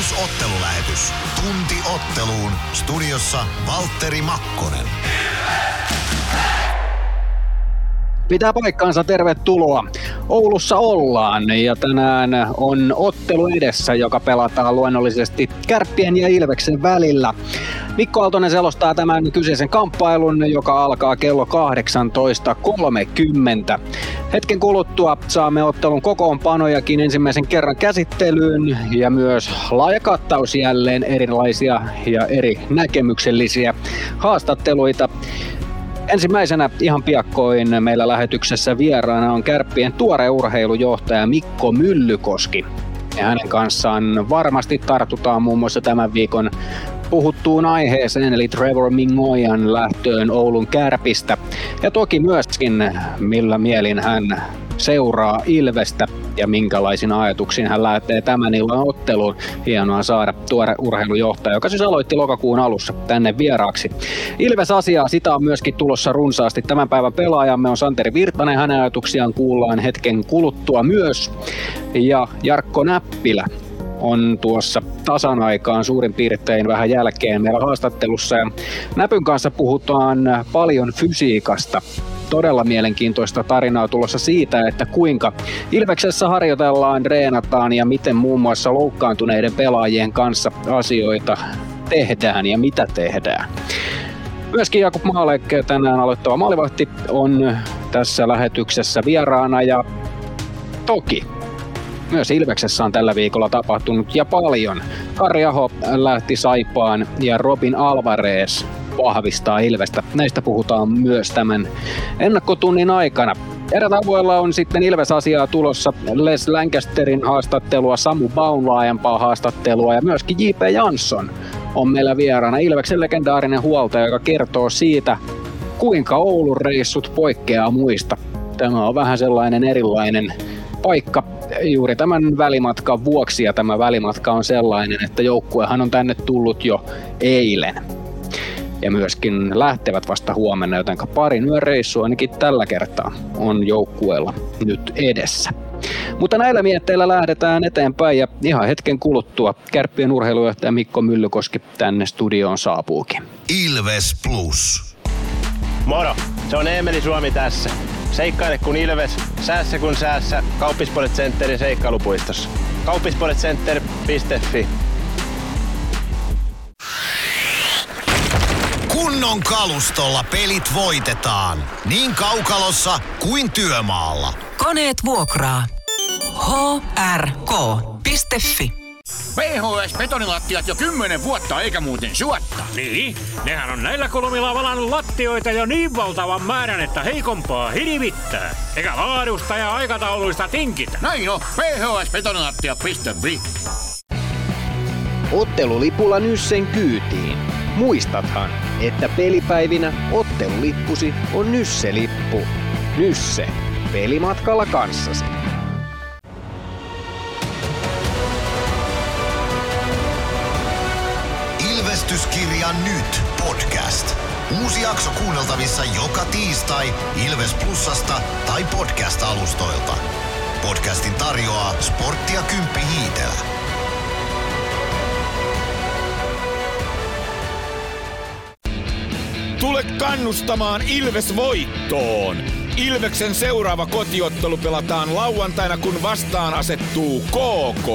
Uusi ottelulähetys. Tunti otteluun. Studiossa Valtteri Makkonen. Pitää paikkaansa, tervetuloa. Oulussa ollaan ja tänään on ottelu edessä, joka pelataan luonnollisesti Kärppien ja Ilveksen välillä. Mikko Aaltonen selostaa tämän kyseisen kamppailun, joka alkaa kello 18.30. Hetken kuluttua saamme ottelun kokoonpanojakin ensimmäisen kerran käsittelyyn ja myös laaja kattaus jälleen erilaisia ja eri näkemyksellisiä haastatteluita. Ensimmäisenä ihan piakkoin meillä lähetyksessä vieraana on Kärppien tuore urheilujohtaja Mikko Myllykoski. Ja hänen kanssaan varmasti tartutaan muun muassa tämän viikon puhuttuun aiheeseen, eli Trevor Mingojan lähtöön Oulun Kärpistä. Ja toki myöskin, millä mielin hän seuraa Ilvestä ja minkälaisin ajatuksin hän lähtee tämän illan otteluun. Hienoa saada tuore urheilujohtaja, joka siis aloitti lokakuun alussa tänne vieraaksi. Ilves-asiaa, sitä on myöskin tulossa runsaasti. Tämän päivän pelaajamme on Santeri Virtanen, hänen ajatuksiaan kuullaan hetken kuluttua myös. Ja Jarkko Näppilä on tuossa tasan aikaan suurin piirtein vähän jälkeen meillä haastattelussa. Ja Näpyn kanssa puhutaan paljon fysiikasta. Todella mielenkiintoista tarinaa tulossa siitä, että kuinka Ilveksessä harjoitellaan, treenataan ja miten muun muassa loukkaantuneiden pelaajien kanssa asioita tehdään ja mitä tehdään. Myöskin Jakub Maalek, tänään aloittava maalivahti, on tässä lähetyksessä vieraana ja toki myös Ilveksessä on tällä viikolla tapahtunut ja paljon. Kari Aho lähti Saipaan ja Robin Alvarez vahvistaa Ilvestä. Näistä puhutaan myös tämän ennakkotunnin aikana. Erätavoilla on sitten Ilves-asiaa tulossa. Les Lancasterin haastattelua, Samu Baun laajempaa haastattelua ja myöskin J.P. Jansson on meillä vieraana. Ilveksen legendaarinen huoltaja, joka kertoo siitä, kuinka Oulun reissut poikkeaa muista. Tämä on vähän sellainen erilainen paikka juuri tämän välimatkan vuoksi, ja tämä välimatka on sellainen, että joukkuehan on tänne tullut jo eilen. Ja myöskin lähtevät vasta huomenna, joten parin yön reissu ainakin tällä kertaa on joukkueella nyt edessä. Mutta näillä mietteillä lähdetään eteenpäin ja ihan hetken kuluttua Kärppien urheilujohtaja Mikko Myllykoski tänne studioon saapuukin. Ilves Plus. Moro, se on Eemeli Suomi tässä. Seikkaile kun Ilves, säässä kun säässä. Kauppisports Centerin seikkailupuistossa. Kauppisportscenter.fi. Kunnon kalustolla pelit voitetaan. Niin kaukalossa kuin työmaalla. Koneet vuokraa. hrk.fi. PHS-betonilattiat jo 10 vuotta, eikä muuten suotta. Niin, nehän on näillä kolmilla valannut lattioita jo niin valtavan määrän, että heikompaa hirvittää. Eikä laadusta ja aikatauluista tinkitä. Näin on, phsbetonilattia.fi. Ottelulipulla Nyssen kyytiin. Muistathan, että pelipäivinä ottelulippusi on Nysse-lippu. Nysse. Pelimatkalla kanssasi. Ilvestyskirja nyt podcast. Uusi jakso kuunneltavissa joka tiistai Ilves Plusasta tai podcast-alustoilta. Podcastin tarjoaa Sporttia Kymppi Hiitelä. Tule kannustamaan Ilves voittoon. Ilveksen seuraava kotiottelu pelataan lauantaina, kun vastaan asettuu KK.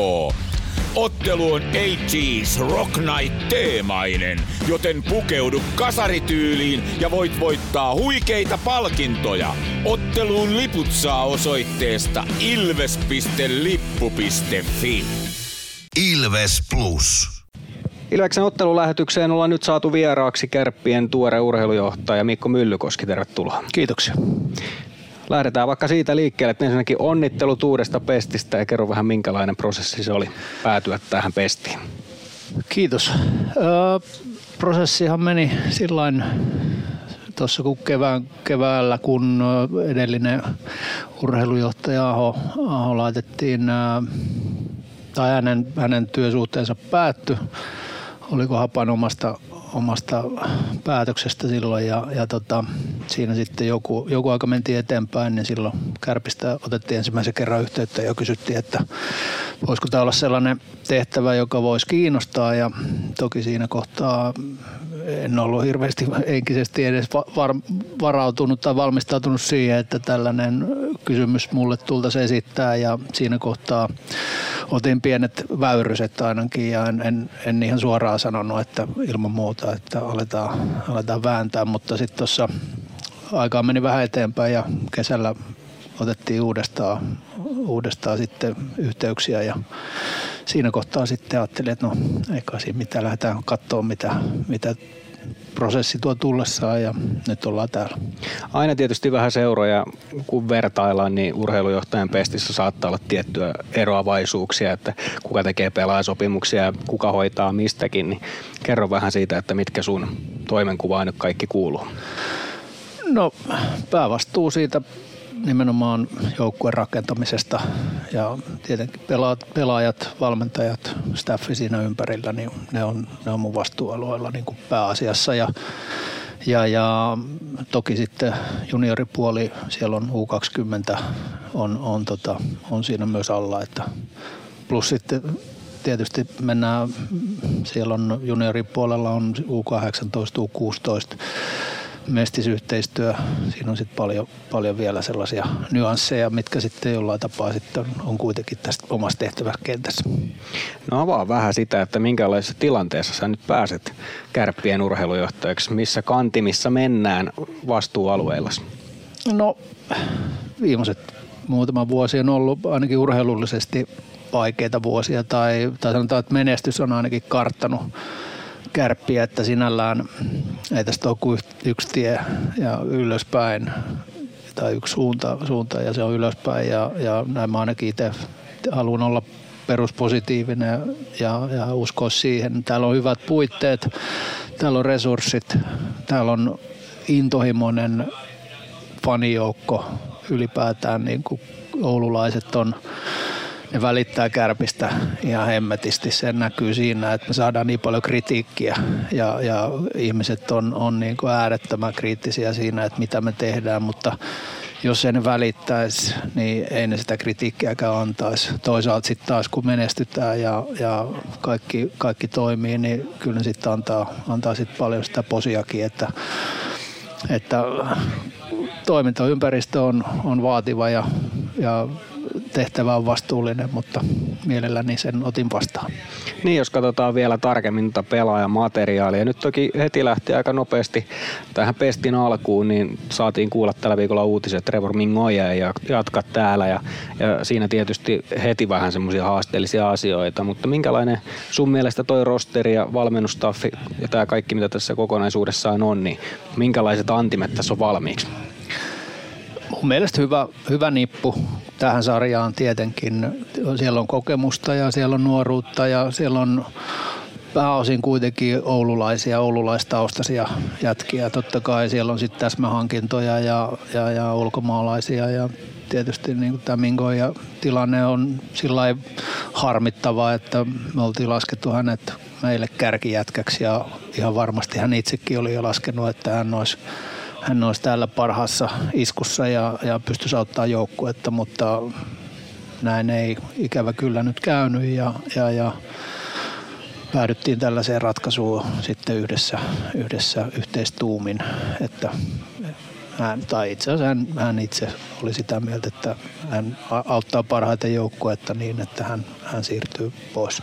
Ottelu on 80s Rock Night-teemainen, joten pukeudu kasarityyliin ja voit voittaa huikeita palkintoja. Otteluun liput saa osoitteesta ilves.lippu.fi. Ilves Plus. Ilveksen ottelulähetykseen ollaan nyt saatu vieraaksi Kärppien tuore urheilujohtaja Mikko Myllykoski, tervetuloa. Kiitoksia. Lähdetään vaikka siitä liikkeelle, että ensinnäkin onnittelut uudesta pestistä ja kerro vähän minkälainen prosessi se oli päätyä tähän pestiin. Kiitos. Prosessihan meni sillain tuossa kun keväällä, kun edellinen urheilujohtaja Aho laitettiin tai hänen työsuhteensa päättyi. Oliko Hapan omasta omasta päätöksestä silloin ja siinä sitten joku aika mentiin eteenpäin, niin silloin Kärpistä otettiin ensimmäisen kerran yhteyttä ja kysyttiin, että voisiko tämä olla sellainen tehtävä, joka voisi kiinnostaa, ja toki siinä kohtaa en ollut hirveästi henkisesti edes varautunut tai valmistautunut siihen, että tällainen kysymys mulle tultaisiin esittää, ja siinä kohtaa otin pienet väyryset ainakin ja en ihan suoraan sanonut, että ilman muuta, että aletaan vääntää, mutta sitten tuossa aikaa meni vähän eteenpäin ja kesällä otettiin uudestaan sitten yhteyksiä ja siinä kohtaa sitten ajattelin, että no eikä siinä mitään, lähdetään katsoa mitä prosessi tuo tullessaan ja nyt ollaan täällä. Aina tietysti vähän seuroja, kun vertaillaan, niin urheilujohtajan pestissä saattaa olla tiettyä eroavaisuuksia, että kuka tekee pelaajasopimuksia ja kuka hoitaa mistäkin, niin kerro vähän siitä, että mitkä sun toimenkuvaan nyt kaikki kuuluu. No päävastuu siitä nimenomaan joukkueen rakentamisesta ja tietenkin pelaajat, valmentajat, staffi siinä ympärillä, niin ne on mun vastuualueella niin kuin pääasiassa ja toki sitten junioripuoli, siellä on U20 on siinä myös alla, että plus sitten tietysti mennään, siellä on junioripuolella on U18, U16 mestisyhteistyö, siinä on sitten paljon vielä sellaisia nyansseja, mitkä sitten jollain tapaa sitten on kuitenkin tästä omassa tehtäväkentässä. No avaa vähän sitä, että minkälaisessa tilanteessa sä nyt pääset Kärppien urheilujohtajaksi, missä kantimissa mennään vastuualueillasi? No viimeiset muutama vuosi on ollut ainakin urheilullisesti vaikeita vuosia tai sanotaan, että menestys on ainakin karttanut Kärppiä, että sinällään ei tästä ole kuin yksi tie ja ylöspäin tai yksi suunta ja se on ylöspäin ja näin mä ainakin itse haluan olla peruspositiivinen ja uskoa siihen. Täällä on hyvät puitteet, täällä on resurssit, täällä on intohimoinen fanijoukko ylipäätään, niin kuin oululaiset on. Ne välittää Kärpistä ihan hemmetisti. Sen näkyy siinä, että me saadaan niin paljon kritiikkiä ja ihmiset on niin kuin äärettömän kriittisiä siinä, että mitä me tehdään, mutta jos ei ne välittäisi, niin ei ne sitä kritiikkiäkään antaisi. Toisaalta sitten taas kun menestytään ja kaikki toimii, niin kyllä ne sitten antaa sit paljon sitä posiakin, että toimintaympäristö on vaativa ja tehtävä on vastuullinen, mutta mielelläni sen otin vastaan. Niin, jos katsotaan vielä tarkemmin tätä pelaajamateriaalia. Nyt toki heti lähti aika nopeasti tähän pestin alkuun, niin saatiin kuulla tällä viikolla uutiset Trevor Mingoja ja jatka täällä. Ja siinä tietysti heti vähän semmoisia haasteellisia asioita, mutta minkälainen sun mielestä toi rosteri ja valmennustaffi ja tämä kaikki, mitä tässä kokonaisuudessaan on, niin minkälaiset antimet tässä on valmiiksi? Mun mielestä hyvä nippu tähän sarjaan tietenkin. Siellä on kokemusta ja siellä on nuoruutta ja siellä on pääosin kuitenkin oululaistaustaisia jätkiä. Totta kai siellä on sitten täsmähankintoja ja ulkomaalaisia ja tietysti niin tämä Mingon ja tilanne on sillain harmittava, että me oltiin laskettu hänet meille kärkijätkäksi ja ihan varmasti hän itsekin oli jo laskenut, että hän olisi täällä parhaassa iskussa ja pystyisi auttamaan joukkuetta, mutta näin ei ikävä kyllä nyt käynyt ja päädyttiin tällaiseen ratkaisuun sitten yhdessä yhteistuumin, että hän itse oli sitä mieltä, että hän auttaa parhaiten joukkuetta niin, että hän siirtyy pois.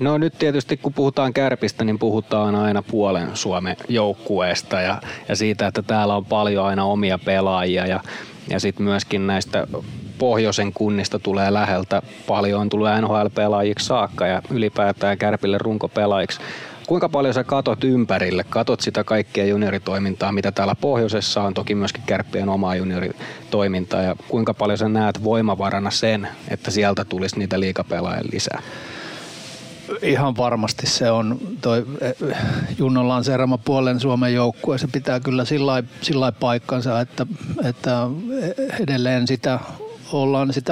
No nyt tietysti kun puhutaan Kärpistä, niin puhutaan aina puolen Suomen joukkueesta ja siitä, että täällä on paljon aina omia pelaajia ja sitten myöskin näistä pohjoisen kunnista tulee läheltä. Paljon tulee NHL-pelaajiksi saakka ja ylipäätään Kärpille runkopelaajiksi. Kuinka paljon sä katot ympärille? Katot sitä kaikkea junioritoimintaa, mitä täällä pohjoisessa on, toki myöskin Kärppien omaa junioritoimintaa ja kuinka paljon sä näet voimavarana sen, että sieltä tulisi niitä liigapelaajia lisää? Ihan varmasti se on. Toi Junnon lanseeraama puolen Suomen joukkue, se pitää kyllä sillä paikkansa, että edelleen sitä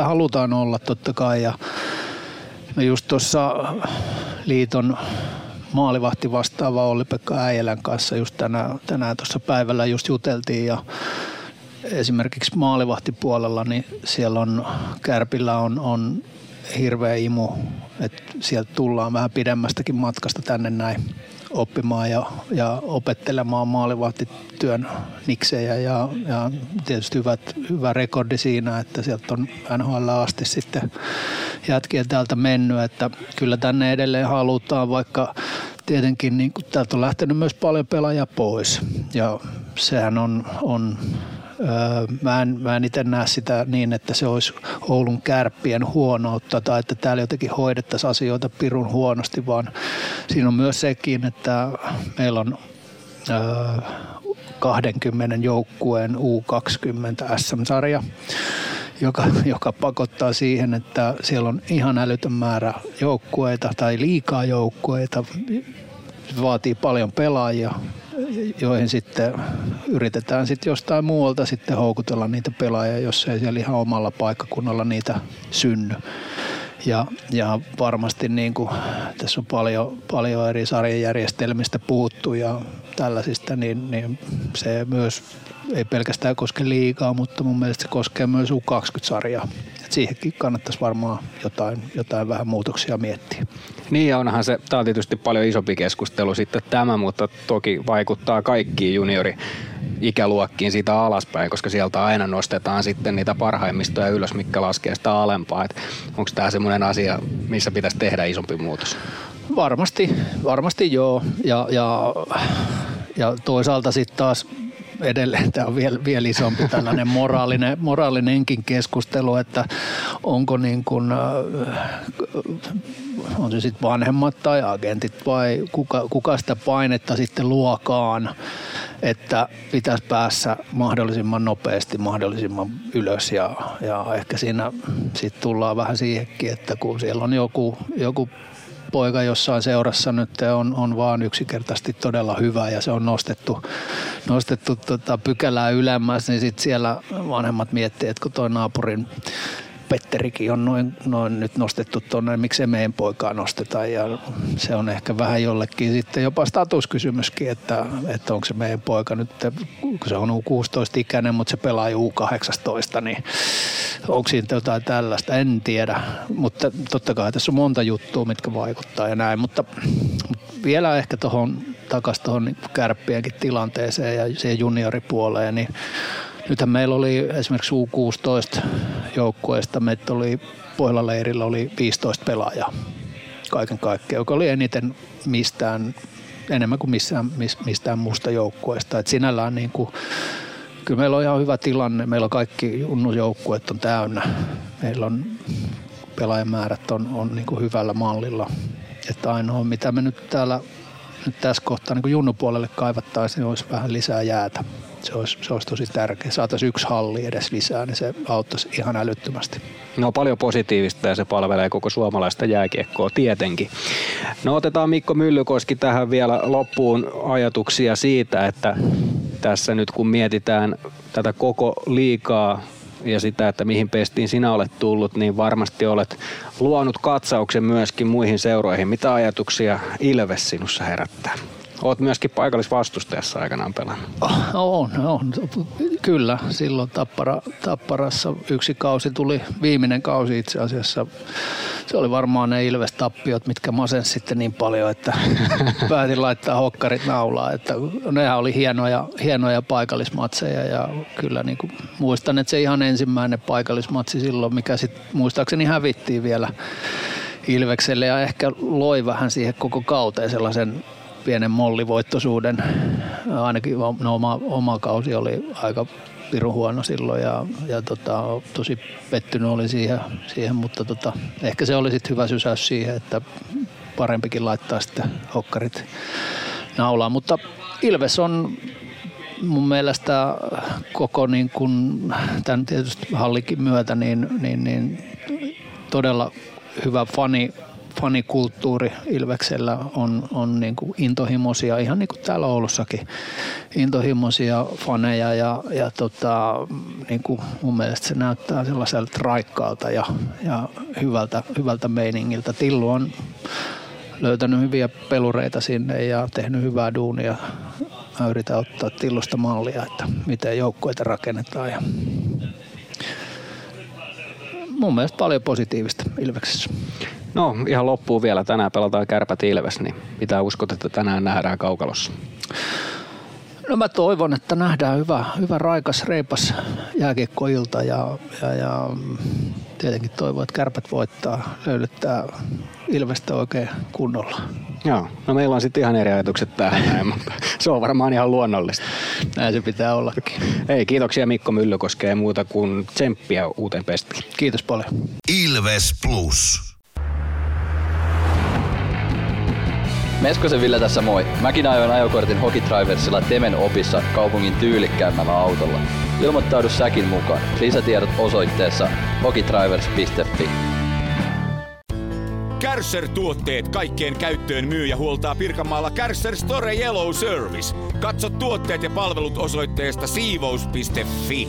halutaan olla totta kai. Ja just tuossa liiton maalivahti vastaava Olli-Pekka Äijälän kanssa just tänään tuossa päivällä just juteltiin ja esimerkiksi maalivahtipuolella niin siellä on Kärpillä on hirveä imu, että sieltä tullaan vähän pidemmästäkin matkasta tänne näin oppimaan ja opettelemaan maalivahtityön niksejä ja tietysti hyvä rekordi siinä, että sieltä on NHL asti sitten jätkien täältä mennyt, että kyllä tänne edelleen halutaan, vaikka tietenkin niin kun täältä on lähtenyt myös paljon pelaajia pois ja sehän on Mä en itse näe sitä niin, että se olisi Oulun Kärppien huonoutta tai että täällä jotenkin hoidettaisiin asioita pirun huonosti, vaan siinä on myös sekin, että meillä on 20 joukkueen U20 SM-sarja, joka pakottaa siihen, että siellä on ihan älytön määrä joukkueita tai liikaa joukkueita. Se vaatii paljon pelaajia, joihin sitten yritetään sitten jostain muualta sitten houkutella niitä pelaajia, jos ei siellä ihan omalla paikkakunnalla niitä synny. Ja varmasti niin kuin tässä on paljon eri sarjajärjestelmistä puhuttu ja tällaisista, niin se myös ei pelkästään koske liigaa, mutta mun mielestä se koskee myös U20-sarjaa. Et siihenkin kannattaisi varmaan jotain vähän muutoksia miettiä. Niin ja onhan se, tämä on tietysti paljon isompi keskustelu sitten tämä, mutta toki vaikuttaa kaikkiin juniori-ikäluokkiin siitä alaspäin, koska sieltä aina nostetaan sitten niitä parhaimmistoja ylös, mitkä laskee sitä alempaa. Onko tämä semmoinen asia, missä pitäisi tehdä isompi muutos? Varmasti joo ja toisaalta sitten taas edelleen tämä on vielä isompi tällainen moraalinenkin keskustelu, että onko niin kuin, on se sitten vanhemmat tai agentit vai kuka sitä painetta sitten luokaan, että pitäisi päässä mahdollisimman nopeasti, mahdollisimman ylös ja ehkä siinä sitten tullaan vähän siihenkin, että kun siellä on joku poika jossain seurassa nyt on vaan yksinkertaisesti todella hyvä ja se on nostettu pykälää ylemmäs, niin sitten siellä vanhemmat miettii, että kun toi naapurin Petterikin on noin nyt nostettu tuonne, niin miksei meidän poikaa nosteta ja se on ehkä vähän jollekin sitten jopa statuskysymyskin, että onko se meidän poika nyt, kun se on U16-ikäinen, mutta se pelaa U18, niin onko siinä jotain tällaista, en tiedä, mutta totta kai tässä on monta juttua, mitkä vaikuttaa ja näin, mutta vielä ehkä takaisin tuohon Kärppienkin tilanteeseen ja siihen junioripuoleen, niin nythän meillä oli esimerkiksi U16-joukkueesta, meitä oli Pohjola-leirillä oli 15 pelaajaa kaiken kaikkiaan, joka oli enemmän kuin mistään muusta joukkueesta. Et sinällään niin kuin, kyllä meillä on ihan hyvä tilanne, meillä on kaikki junnujoukkueet on täynnä, meillä on pelaajamäärät on niin kuin hyvällä mallilla. Että ainoa mitä me nyt täällä nyt tässä kohtaa niin kuin junnupuolelle kaivattaisiin, niin olisi vähän lisää jäätä. Se olisi tosi tärkeä. Saataisiin yksi halli edes lisää, niin se auttaisi ihan älyttömästi. No paljon positiivista ja se palvelee koko suomalaista jääkiekkoa tietenkin. No otetaan Mikko Myllykoski tähän vielä loppuun ajatuksia siitä, että tässä nyt kun mietitään tätä koko liigaa ja sitä, että mihin pestiin sinä olet tullut, niin varmasti olet luonut katsauksen myöskin muihin seuroihin. Mitä ajatuksia Ilves sinussa herättää? Olet myöskin paikallisvastustajassa aikanaan pelannut. On. Kyllä, silloin Tapparassa yksi kausi tuli, viimeinen kausi itse asiassa. Se oli varmaan ne Ilves-tappiot, mitkä masensi sitten niin paljon, että päätin laittaa hokkarit naulaan. Että nehän oli hienoja paikallismatseja ja kyllä niin kuin muistan, että se ihan ensimmäinen paikallismatsi silloin, mikä sitten muistaakseni hävittiin vielä Ilvekselle ja ehkä loi vähän siihen koko kauteen sellaisen pienen mollivoittoisuuden. Ainakin oma kausi oli aika pirun huono silloin ja tosi pettynyt oli siihen mutta ehkä se oli sitten hyvä sysäys siihen, että parempikin laittaa sitten hokkarit naulaan. Mutta Ilves on mun mielestä koko niin kun, tämän tietysti hallikin myötä niin todella hyvä fanikulttuuri Ilveksellä on niin kuin intohimoisia, ihan niin kuin täällä Oulussakin, intohimoisia faneja ja niin kuin mun mielestä se näyttää sellaiselta raikkaalta ja hyvältä meiningiltä. Tillu on löytänyt hyviä pelureita sinne ja tehnyt hyvää duunia. Mä yritän ottaa Tillusta mallia, että miten joukkueita rakennetaan. Ja mun mielestä paljon positiivista Ilveksessä. No ihan loppuun vielä. Tänään pelataan Kärpät Ilves, niin pitää uskota, että tänään nähdään kaukalossa. No mä toivon, että nähdään hyvä raikas, reipas jääkiekkoilta ja tietenkin toivon, että Kärpät voittaa, löylyttää Ilvestä oikein kunnolla. Joo, no meillä on sitten ihan eri ajatukset tähän näin, mutta se on varmaan ihan luonnollista. Näin se pitää ollakin. Hei, kiitoksia Mikko Myllykoski ja muuta kuin tsemppiä uuteen pestiin. Kiitos paljon. Ilves Plus. Meskosen Ville tässä moi. Mäkin ajoin ajokortin Hokitriversilla Temen opissa kaupungin tyylikkäämmällä autolla. Ilmoittaudu säkin mukaan. Lisätiedot osoitteessa hokitrivers.fi. Kärcher-tuotteet kaikkeen käyttöön myy ja huoltaa Pirkanmaalla Kärcher Store Yellow Service. Katso tuotteet ja palvelut osoitteesta siivous.fi.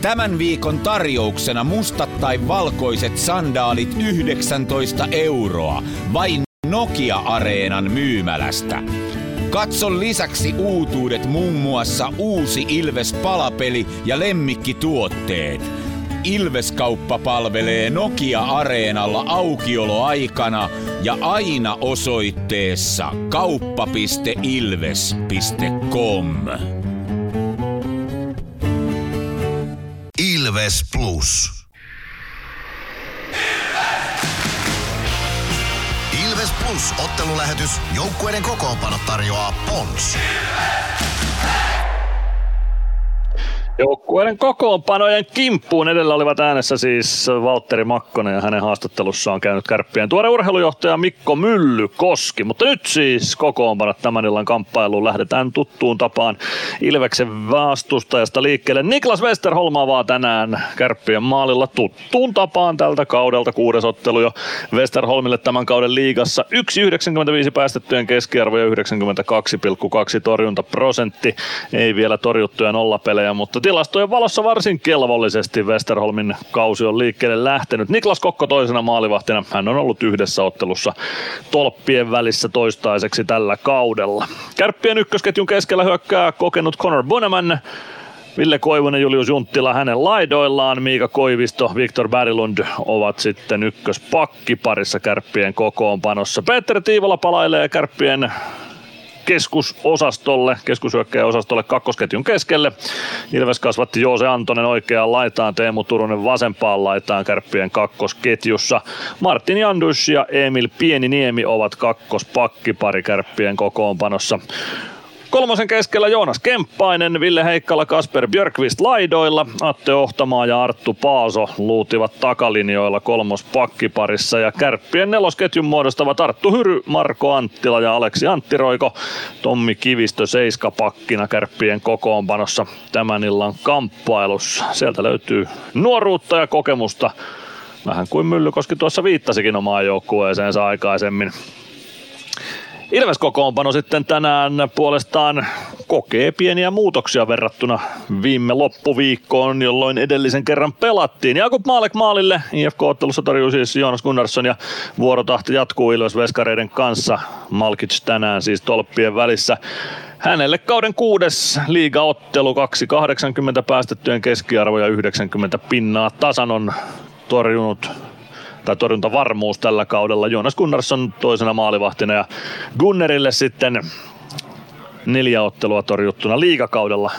Tämän viikon tarjouksena mustat tai valkoiset sandaalit 19 €. Vain Nokia-areenan myymälästä. Katso lisäksi uutuudet muun muassa uusi Ilves-palapeli ja lemmikkituotteet. Ilveskauppa palvelee Nokia-areenalla aukioloaikana ja aina osoitteessa kauppa.ilves.com. Ilves Plus. Ilves! Ilves Plus -ottelulähetys. Joukkueiden kokoonpanot tarjoaa Pons. Joukkueiden kokoonpanojen kimppuun edellä olivat äänessä siis Valtteri Makkonen ja hänen haastattelussaan käynyt Kärppien tuore urheilujohtaja Mikko Myllykoski. Mutta nyt siis kokoonpanot tämän illan kamppailuun lähdetään tuttuun tapaan Ilveksen vastustajasta liikkeelle. Niklas Westerholm avaa tänään Kärppien maalilla tuttuun tapaan tältä kaudelta 6. ottelu jo Westerholmille tämän kauden liigassa. 1,95 päästettyjen keskiarvo ja 92,2 torjuntaprosentti. Ei vielä torjuttuja nollapelejä, mutta tilastojen valossa varsin kelvollisesti Westerholmin kausi on liikkeelle lähtenyt. Niklas Kokko toisena maalivahtina. Hän on ollut yhdessä ottelussa tolppien välissä toistaiseksi tällä kaudella. Kärppien ykkösketjun keskellä hyökkää kokenut Connor Bonneman. Ville Koivunen, Julius Junttila hänen laidoillaan, Miika Koivisto, Viktor Berglund ovat sitten ykköspakki parissa Kärppien kokoonpanossa. Peter Tiivola palailee Kärppien keskushyökkäjäosastolle kakkosketjun keskelle. Ilves kasvatti Joose Antonen oikeaan laitaan, Teemu Turunen vasempaan laitaan Kärppien kakkosketjussa. Martin Jandus ja Emil Pieniniemi ovat kakkospakkipari Kärppien kokoonpanossa. Kolmosen keskellä Joonas Kemppainen, Ville Heikkala, Kasper Björkvist laidoilla, Atte Ohtamaa ja Arttu Paaso luutivat takalinjoilla kolmospakkiparissa ja Kärppien nelosketjun muodostavat Arttu Hyry, Marko Anttila ja Aleksi Anttiroiko, Tommi Kivistö seiskapakkina Kärppien kokoonpanossa tämän illan kamppailussa. Sieltä löytyy nuoruutta ja kokemusta, vähän kuin Myllykoski tuossa viittasikin omaan joukkueeseensa aikaisemmin. Ilves-kokoonpano sitten tänään puolestaan kokee pieniä muutoksia verrattuna viime loppuviikkoon, jolloin edellisen kerran pelattiin. Jakub Maalek maalille, IFK-ottelussa torjuu siis Jonas Gunnarsson ja vuorotahti jatkuu Ilves-veskareiden kanssa. Malkic tänään siis tolppien välissä. Hänelle kauden 6. liigaottelu, 2,80 päästettyjen keskiarvo ja 90 pinnaa tasan on torjunut. Tai torjuntavarmuus tällä kaudella. Jonas Gunnarsson toisena maalivahtina ja Gunnarille sitten 4 ottelua torjuttuna liigakaudella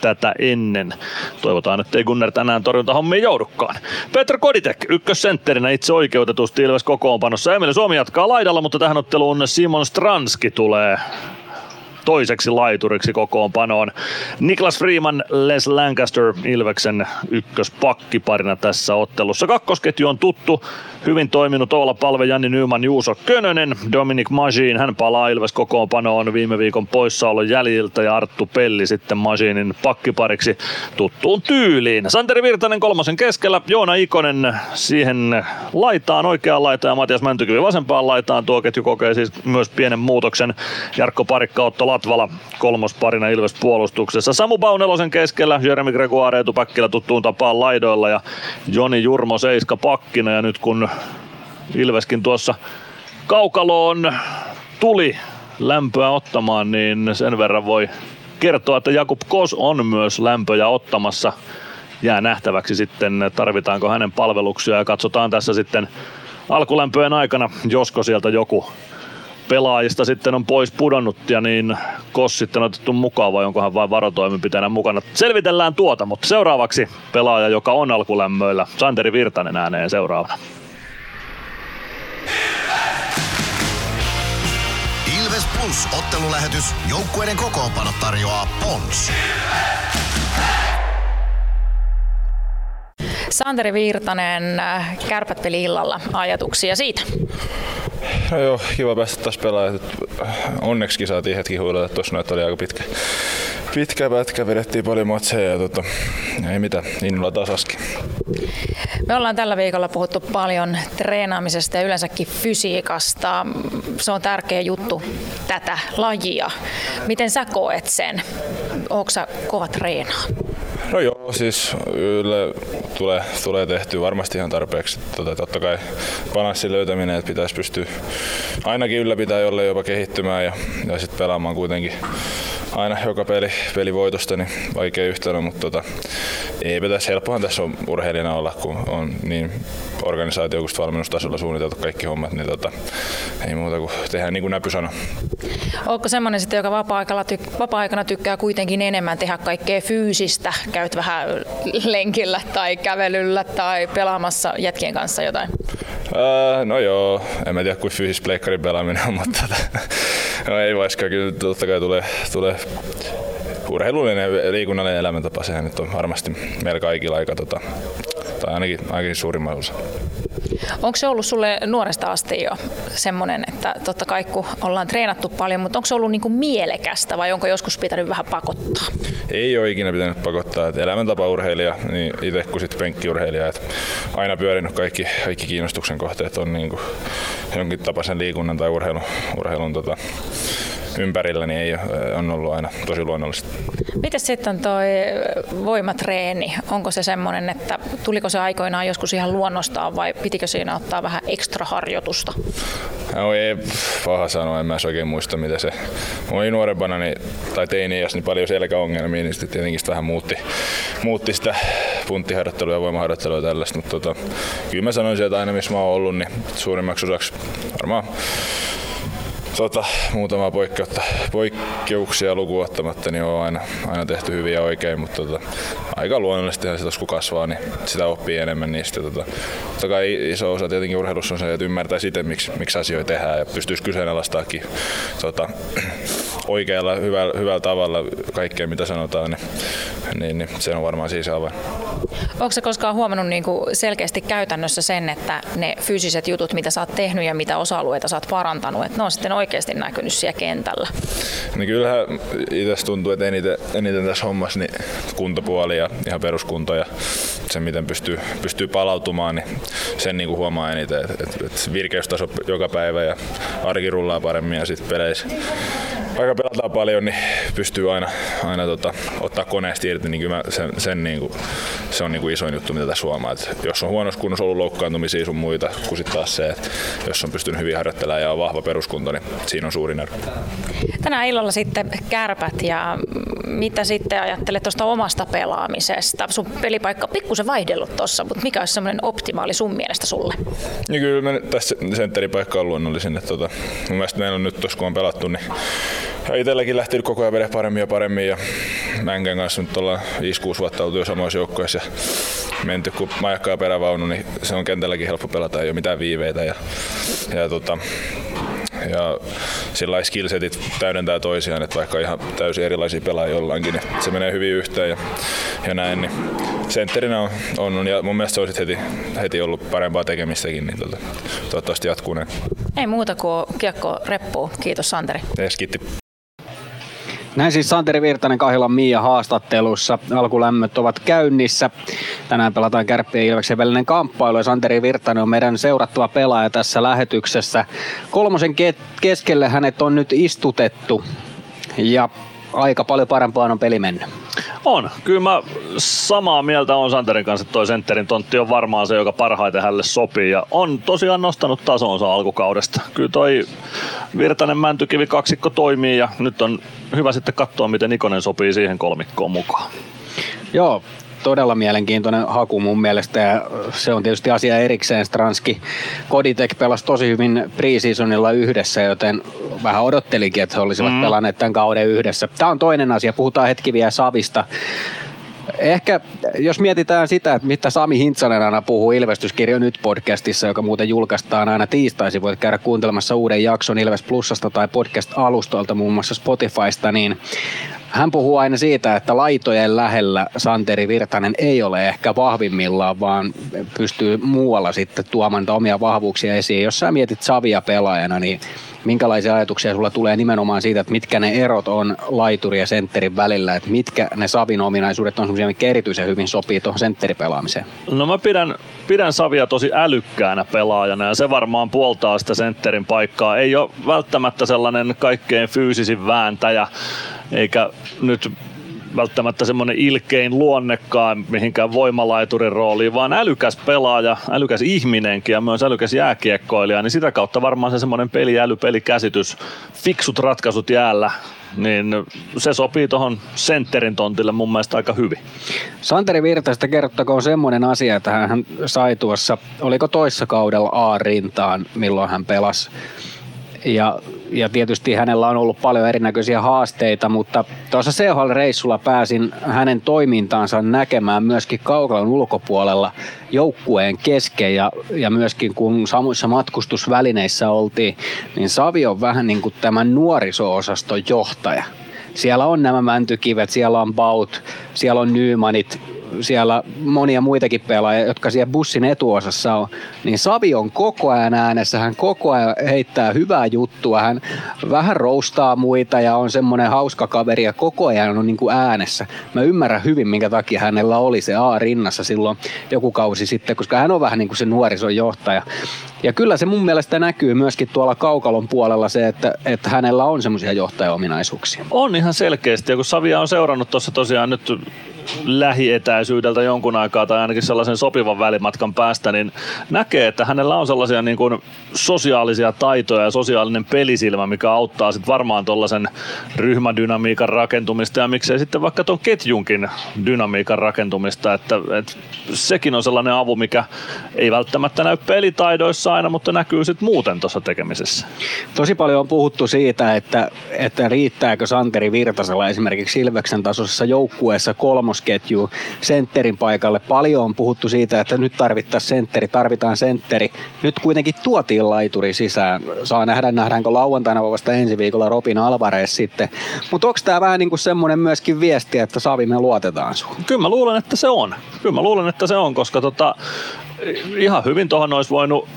tätä ennen. Toivotaan, ettei Gunnar tänään torjuntahommiin joudukaan. Petr Koditek ykkössentterinä itse oikeutetusti Ilves kokoonpanossa. Emeli Suomi jatkaa laidalla, mutta tähän otteluun Simon Stranski tulee toiseksi laituriksi kokoonpanoon. Niklas Freeman, Les Lancaster, Ilveksen ykköspakkiparina tässä ottelussa. Kakkosketju on tuttu, hyvin toiminut Oula Palve, Janni Nyman, Juuso Könönen, Dominic Masin, hän palaa Ilves kokoonpanoon viime viikon poissaolon jäljiltä ja Arttu Pelli sitten Masinin pakkipariksi tuttuun tyyliin. Santeri Virtanen kolmosen keskellä, Joona Ikonen siihen laitaan, oikeaan laitaan ja Matias Mäntykivi vasempaan laitaan. Tuo ketju kokee siis myös pienen muutoksen. Jarkko Parikka, Otto Latvala kolmosparina Ilves puolustuksessa. Samu Bau nelosen keskellä, Jeremy Gregoire ja Eetu Päkkilä tuttuun tapaan laidoilla ja Joni Jurmo seiska pakkina. Ja nyt kun Ilveskin tuossa kaukaloon tuli lämpöä ottamaan, niin sen verran voi kertoa, että Jakub Kos on myös lämpöjä ottamassa. Jää nähtäväksi sitten, tarvitaanko hänen palveluksia ja katsotaan tässä sitten alkulämpöjen aikana, josko sieltä joku pelaajista sitten on pois pudonnut ja niin Kos sitten on otettu mukaan vai onkohan vain varotoimenpiteenä mukana. Selvitellään tuota, mutta seuraavaksi pelaaja, joka on alkulämmöillä, Santeri Virtanen ääneen seuraavana. Ilves Plus -ottelulähetys. Joukkueiden kokoonpano tarjoaa Pons. Santeri Virtanen, Kärpät peli illalla, ajatuksia siitä? No joo, kiva päästä taas pelaamaan. Onneksi saatiin hetki huilata tuossa, noita oli aika pitkä pätkä, vedettiin paljon matseja ja ei mitään, innolla tasaskin. Me ollaan tällä viikolla puhuttu paljon treenaamisesta ja yleensäkin fysiikasta. Se on tärkeä juttu tätä lajia. Miten sä koet sen? Ootko sä kova treenaa? No joo, siis tulee tehtyä varmasti ihan tarpeeksi. Totta kai balanssin löytäminen, että pitäisi pystyä ainakin ylläpitää, jolle jopa kehittymään ja sitten pelaamaan kuitenkin aina joka peli voitosta, niin vaikea yhtälö, mutta eipä tässä helppohan tässä on urheilijana olla, kun on niin organisaatio- kuin valmennustasolla suunniteltu kaikki hommat, niin ei muuta kuin tehdään niin kuin näpy sanoo. Ootko semmoinen sitten, joka vapaa-aikana tykkää kuitenkin enemmän tehdä kaikkea fyysistä? Käyt vähän lenkillä tai kävelyllä tai pelaamassa jätkien kanssa jotain? No joo, en mä tiedä kuin fyysistä pleikkarin pelaaminen on, mutta no ei vaikka kyllä totta kai tulee urheilullinen ja liikunnallinen elämäntapa, sehän nyt on varmasti meillä kaikilla aika, tai ainakin suurimman osa. Onko se ollut sulle nuoresta asti jo semmoinen, että totta kai kun ollaan treenattu paljon, mutta onko se ollut niinku mielekästä vai onko joskus pitänyt vähän pakottaa? Ei ole ikinä pitänyt pakottaa. Elämäntapaurheilija, niin itse kuin sitten penkkiurheilija, että aina pyörinyt kaikki kiinnostuksen kohteet on niinku jonkin tapaisen liikunnan tai urheilun ympärillä, niin ei on ollut aina tosi luonnollista. Mites sitten toi voimatreeni? Onko se semmoinen, että tuliko se aikoinaan joskus ihan luonnostaan vai pitikö siinä ottaa vähän ekstra harjoitusta? No ei paha sanoa, en mä oikein muista mitä se. Olin nuorempana tai teini-iässä niin paljon selkäongelmia, niin sitten tietenkin sitä vähän muutti sitä punttiharjoittelua ja voimaharjoittelua ja tällaista, mutta kyllä mä sanoisin, että aina missä mä oon ollut, niin suurimmaksi osaksi varmaan muutama poikkeuksia lukuun ottamatta, niin on aina tehty hyvin ja oikein, mutta aika luonnollisesti jos kun kasvaa, niin sitä oppii enemmän niistä. Totta kai iso osa tietenkin urheilussa on se, että ymmärtää sitä, miksi asioita tehdään ja pystyisi kyseenalaistaakin oikealla, hyvällä tavalla kaikkea mitä sanotaan, niin se on varmaan siis avain. Onko sä koskaan huomannut niinku selkeästi käytännössä sen, että ne fyysiset jutut mitä sä oot tehnyt ja mitä osa-alueita sä oot parantanut, että ne on sitten oikeasti näkynyt siellä kentällä? Niin kyllähän itse tuntuu, että eniten tässä hommassa niin kuntopuoli ja ihan peruskunto ja se miten pystyy palautumaan, niin sen niinku huomaa eniten, että virkeystaso joka päivä ja arki rullaa paremmin ja sitten peleissä aika pelataan paljon, niin pystyy aina ottaa koneesta irti, niin kyllä se on niinku isoin juttu mitä tässä huomaa. Et jos on huonossa kunnossa ollut loukkaantumisia sun muita, kun sitten taas se, että jos on pystynyt hyvin harjoittelemaan ja on vahva peruskunto, niin siinä on suurin ero. Tänään illalla sitten Kärpät, ja mitä sitten ajattelet tuosta omasta pelaamisesta? Sun pelipaikka on pikkusen vaihdellut tuossa, mutta mikä olisi semmoinen optimaali sun mielestä sulle? Ja kyllä mä tässä sentteripaikka on luonnollisin. Että mun mielestä meillä on nyt tuossa kun on pelattu, niin itselläkin lähti koko ajan vedä paremmin ja Mänkän kanssa nyt ollaan 5-6 vuotta oltu jo samoissa joukkoissa. menty, kun majakka ja perävaunu, niin se on kentälläkin helppo pelata, ei ole mitään viiveitä. Ja sillä skillsetit täydentää toisiaan, että vaikka ihan täysin erilaisia pelaajia jollainkin, niin se menee hyvin yhteen ja näin. Niin sentterinä on ja mun mielestä se on heti ollut parempaa tekemistäkin, niin toivottavasti jatkuu näin. Ei muuta kuin kiekko reppuu. Kiitos Santeri. Yes, kiitti. Näin siis Santeri Virtanen Kahjolan Miia haastattelussa. Alkulämmöt ovat käynnissä. Tänään pelataan Kärppien ja Ilveksen välinen kamppailu ja Santeri Virtanen on meidän seurattava pelaaja tässä lähetyksessä. Kolmosen keskelle hänet on nyt istutettu ja aika paljon parempaan on peli mennyt. On. Kyllä mä samaa mieltä on Santerin kanssa, että toi sentterin tontti on varmaan se, joka parhaiten hänelle sopii ja on tosiaan nostanut tasonsa alkukaudesta. Kyllä toi Virtanen-Mäntykivi kaksikko toimii ja nyt on hyvä sitten katsoa, miten Ikonen sopii siihen kolmikkoon mukaan. Joo, todella mielenkiintoinen haku mun mielestä ja se on tietysti asia erikseen. Stranski Koditek pelasi tosi hyvin preseasonilla yhdessä, joten vähän odottelikin, että he olisivat pelanneet tämän kauden yhdessä. Tämä on toinen asia, puhutaan hetki vielä Savista. Ehkä jos mietitään sitä, että mitä Sami Hintsanen aina puhuu Ilvestyskirjo nyt -podcastissa, joka muuten julkaistaan aina tiistaisin, voit käydä kuuntelemassa uuden jakson Ilves Plusasta tai podcast-alustoilta, muun muassa Spotifysta, niin hän puhuu aina siitä, että laitojen lähellä Santeri Virtanen ei ole ehkä vahvimmillaan, vaan pystyy muualla sitten tuomaan omia vahvuuksia esiin. Jos sä mietit Savia pelaajana, niin minkälaisia ajatuksia sulla tulee nimenomaan siitä, että mitkä ne erot on laituri ja sentterin välillä, että mitkä ne Savin ominaisuudet on semmoisia, mitkä erityisen hyvin sopii tuohon sentteripelaamiseen? No mä pidän Savia tosi älykkäänä pelaajana ja se varmaan puoltaa sitä sentterin paikkaa. Ei ole välttämättä sellainen kaikkein fyysisin vääntäjä, eikä nyt välttämättä semmoinen ilkein luonnekaan mihinkään voimalaiturin rooliin, vaan älykäs pelaaja, älykäs ihminenkin ja myös älykäs jääkiekkoilija, niin sitä kautta varmaan se semmoinen peliäly, pelikäsitys, fiksut ratkaisut jäällä, niin se sopii tuohon sentterin tontille mun mielestä aika hyvin. Santeri Virtasesta kerrottakoon semmoinen asia, että hän sai tuossa, oliko toissa kaudella A-rintaan, milloin hän pelasi. Ja tietysti hänellä on ollut paljon erinäköisiä haasteita, mutta tuossa CHL-reissulla pääsin hänen toimintaansa näkemään myöskin kaukalon ulkopuolella joukkueen kesken ja myöskin kun samoissa matkustusvälineissä oltiin, niin Savi on vähän niin kuin tämä nuoriso-osaston johtaja. Siellä on nämä Mäntykivet, siellä on Baut, siellä on Nymanit, siellä monia muitakin pelaajia, jotka siellä bussin etuosassa on, niin Savi on koko ajan äänessä, hän koko ajan heittää hyvää juttua, hän vähän roustaa muita ja on semmoinen hauska kaveri ja koko ajan on niin kuin äänessä. Mä ymmärrän hyvin, minkä takia hänellä oli se A-rinnassa silloin joku kausi sitten, koska hän on vähän niin kuin se nuorisonjohtaja. Ja kyllä se mun mielestä näkyy myöskin tuolla kaukalon puolella se, että hänellä on semmoisia johtajaominaisuuksia. On ihan selkeästi, ja kun Savia on seurannut tuossa tosiaan nyt lähietäisyydeltä jonkun aikaa tai ainakin sellaisen sopivan välimatkan päästä, niin näkee, että hänellä on sellaisia niin kuin sosiaalisia taitoja ja sosiaalinen pelisilmä, mikä auttaa sitten varmaan tuollaisen ryhmädynamiikan rakentumista ja miksei sitten vaikka tuon ketjunkin dynamiikan rakentumista, että sekin on sellainen avu, mikä ei välttämättä näy pelitaidoissa aina, mutta näkyy sitten muuten tuossa tekemisessä. Tosi paljon on puhuttu siitä, että riittääkö Santeri Virtasella esimerkiksi Ilveksen tasoisessa joukkueessa kolmos ketju sentterin paikalle. Paljon on puhuttu siitä, että nyt tarvitaan sentteri. Nyt kuitenkin tuotiin laituri sisään. Saa nähdä, nähdäänkö lauantaina vasta ensi viikolla Robin Alvarez sitten. Mutta onko tämä vähän niin kuin semmoinen myöskin viesti, että Savi, me luotetaan sun? Kyllä mä luulen, että se on, koska ihan hyvin tuohon olisi voinut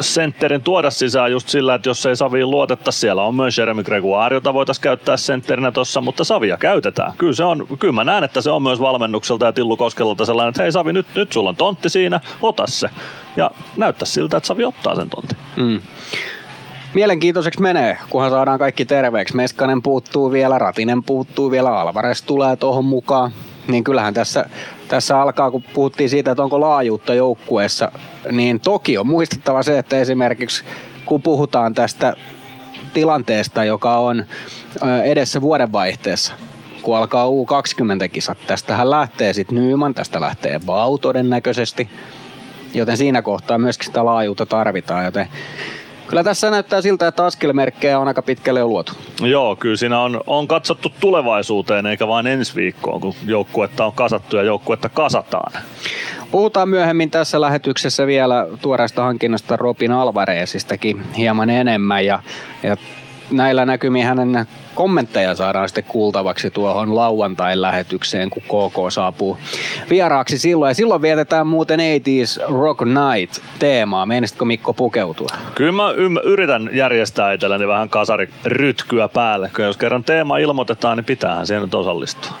sentterin tuoda sisään just sillä, että jos ei Saviin luotetta, siellä on myös Jeremy Gregoire, jota voitaisiin käyttää sentterinä tuossa, mutta Savia käytetään. Kyllä mä näen, että se on myös valmennukselta ja Tillu Koskelta sellainen, että hei Savi, nyt sulla on tontti siinä, ota se. Ja näyttää siltä, että Savi ottaa sen tontin. Mm. Mielenkiintoiseksi menee, kunhan saadaan kaikki terveeksi. Meskanen puuttuu vielä, Ratinen puuttuu vielä, Alvarez tulee tuohon mukaan. Niin kyllähän tässä alkaa, kun puhuttiin siitä, että onko laajuutta joukkueessa, niin toki on muistettava se, että esimerkiksi kun puhutaan tästä tilanteesta, joka on edessä vuodenvaihteessa, kun alkaa U20-kisat, tästähän lähtee sitten Nyman, tästä lähtee Vau todennäköisesti, joten siinä kohtaa myöskin sitä laajuutta tarvitaan, joten kyllä tässä näyttää siltä, että askelmerkkejä on aika pitkälle jo luotu. Joo, kyllä siinä on katsottu tulevaisuuteen eikä vain ensi viikkoon, kun joukkuetta on kasattu ja joukkuetta kasataan. Puhutaan myöhemmin tässä lähetyksessä vielä tuoreesta hankinnasta Robin Alvarezistakin hieman enemmän ja näillä näkymin hänen kommentteja saadaan sitten kuultavaksi tuohon lauantain lähetykseen, kun KK saapuu vieraaksi silloin. Ja silloin vietetään muuten 80s Rock Night -teemaa. Meinaisitko Mikko pukeutua? Kyllä mä yritän järjestää itselleni vähän kasarirytkyä päälle. Kyllä jos kerran teema ilmoitetaan, niin pitäähän siihen nyt osallistua.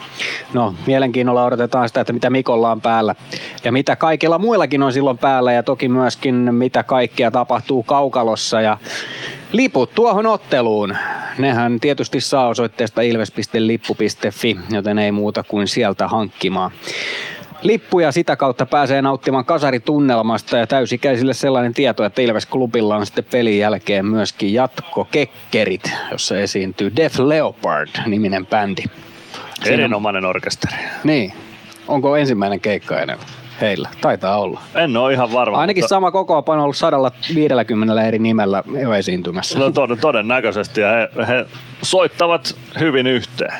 No, mielenkiinnolla odotetaan sitä, että mitä Mikolla on päällä ja mitä kaikilla muillakin on silloin päällä ja toki myöskin mitä kaikkea tapahtuu kaukalossa ja liput tuohon otteluun. Nehän tietysti saa osoitteesta ilves.lippu.fi, joten ei muuta kuin sieltä hankkimaan lippuja. Sitä kautta pääsee nauttimaan kasaritunnelmasta ja täysikäisille sellainen tieto, että Ilves-klubilla on sitten pelin jälkeen myöskin jatkokekkerit, jossa esiintyy Def Leppard-niminen bändi. Erinomainen orkesteri. Niin. Onko ensimmäinen keikka enää? Heillä. Taitaa olla. En ole ihan varma. Ainakin mutta sama kokoonpano on ollut 150 eri nimellä jo esiintymässä. No todennäköisesti. Ja he soittavat hyvin yhteen. Se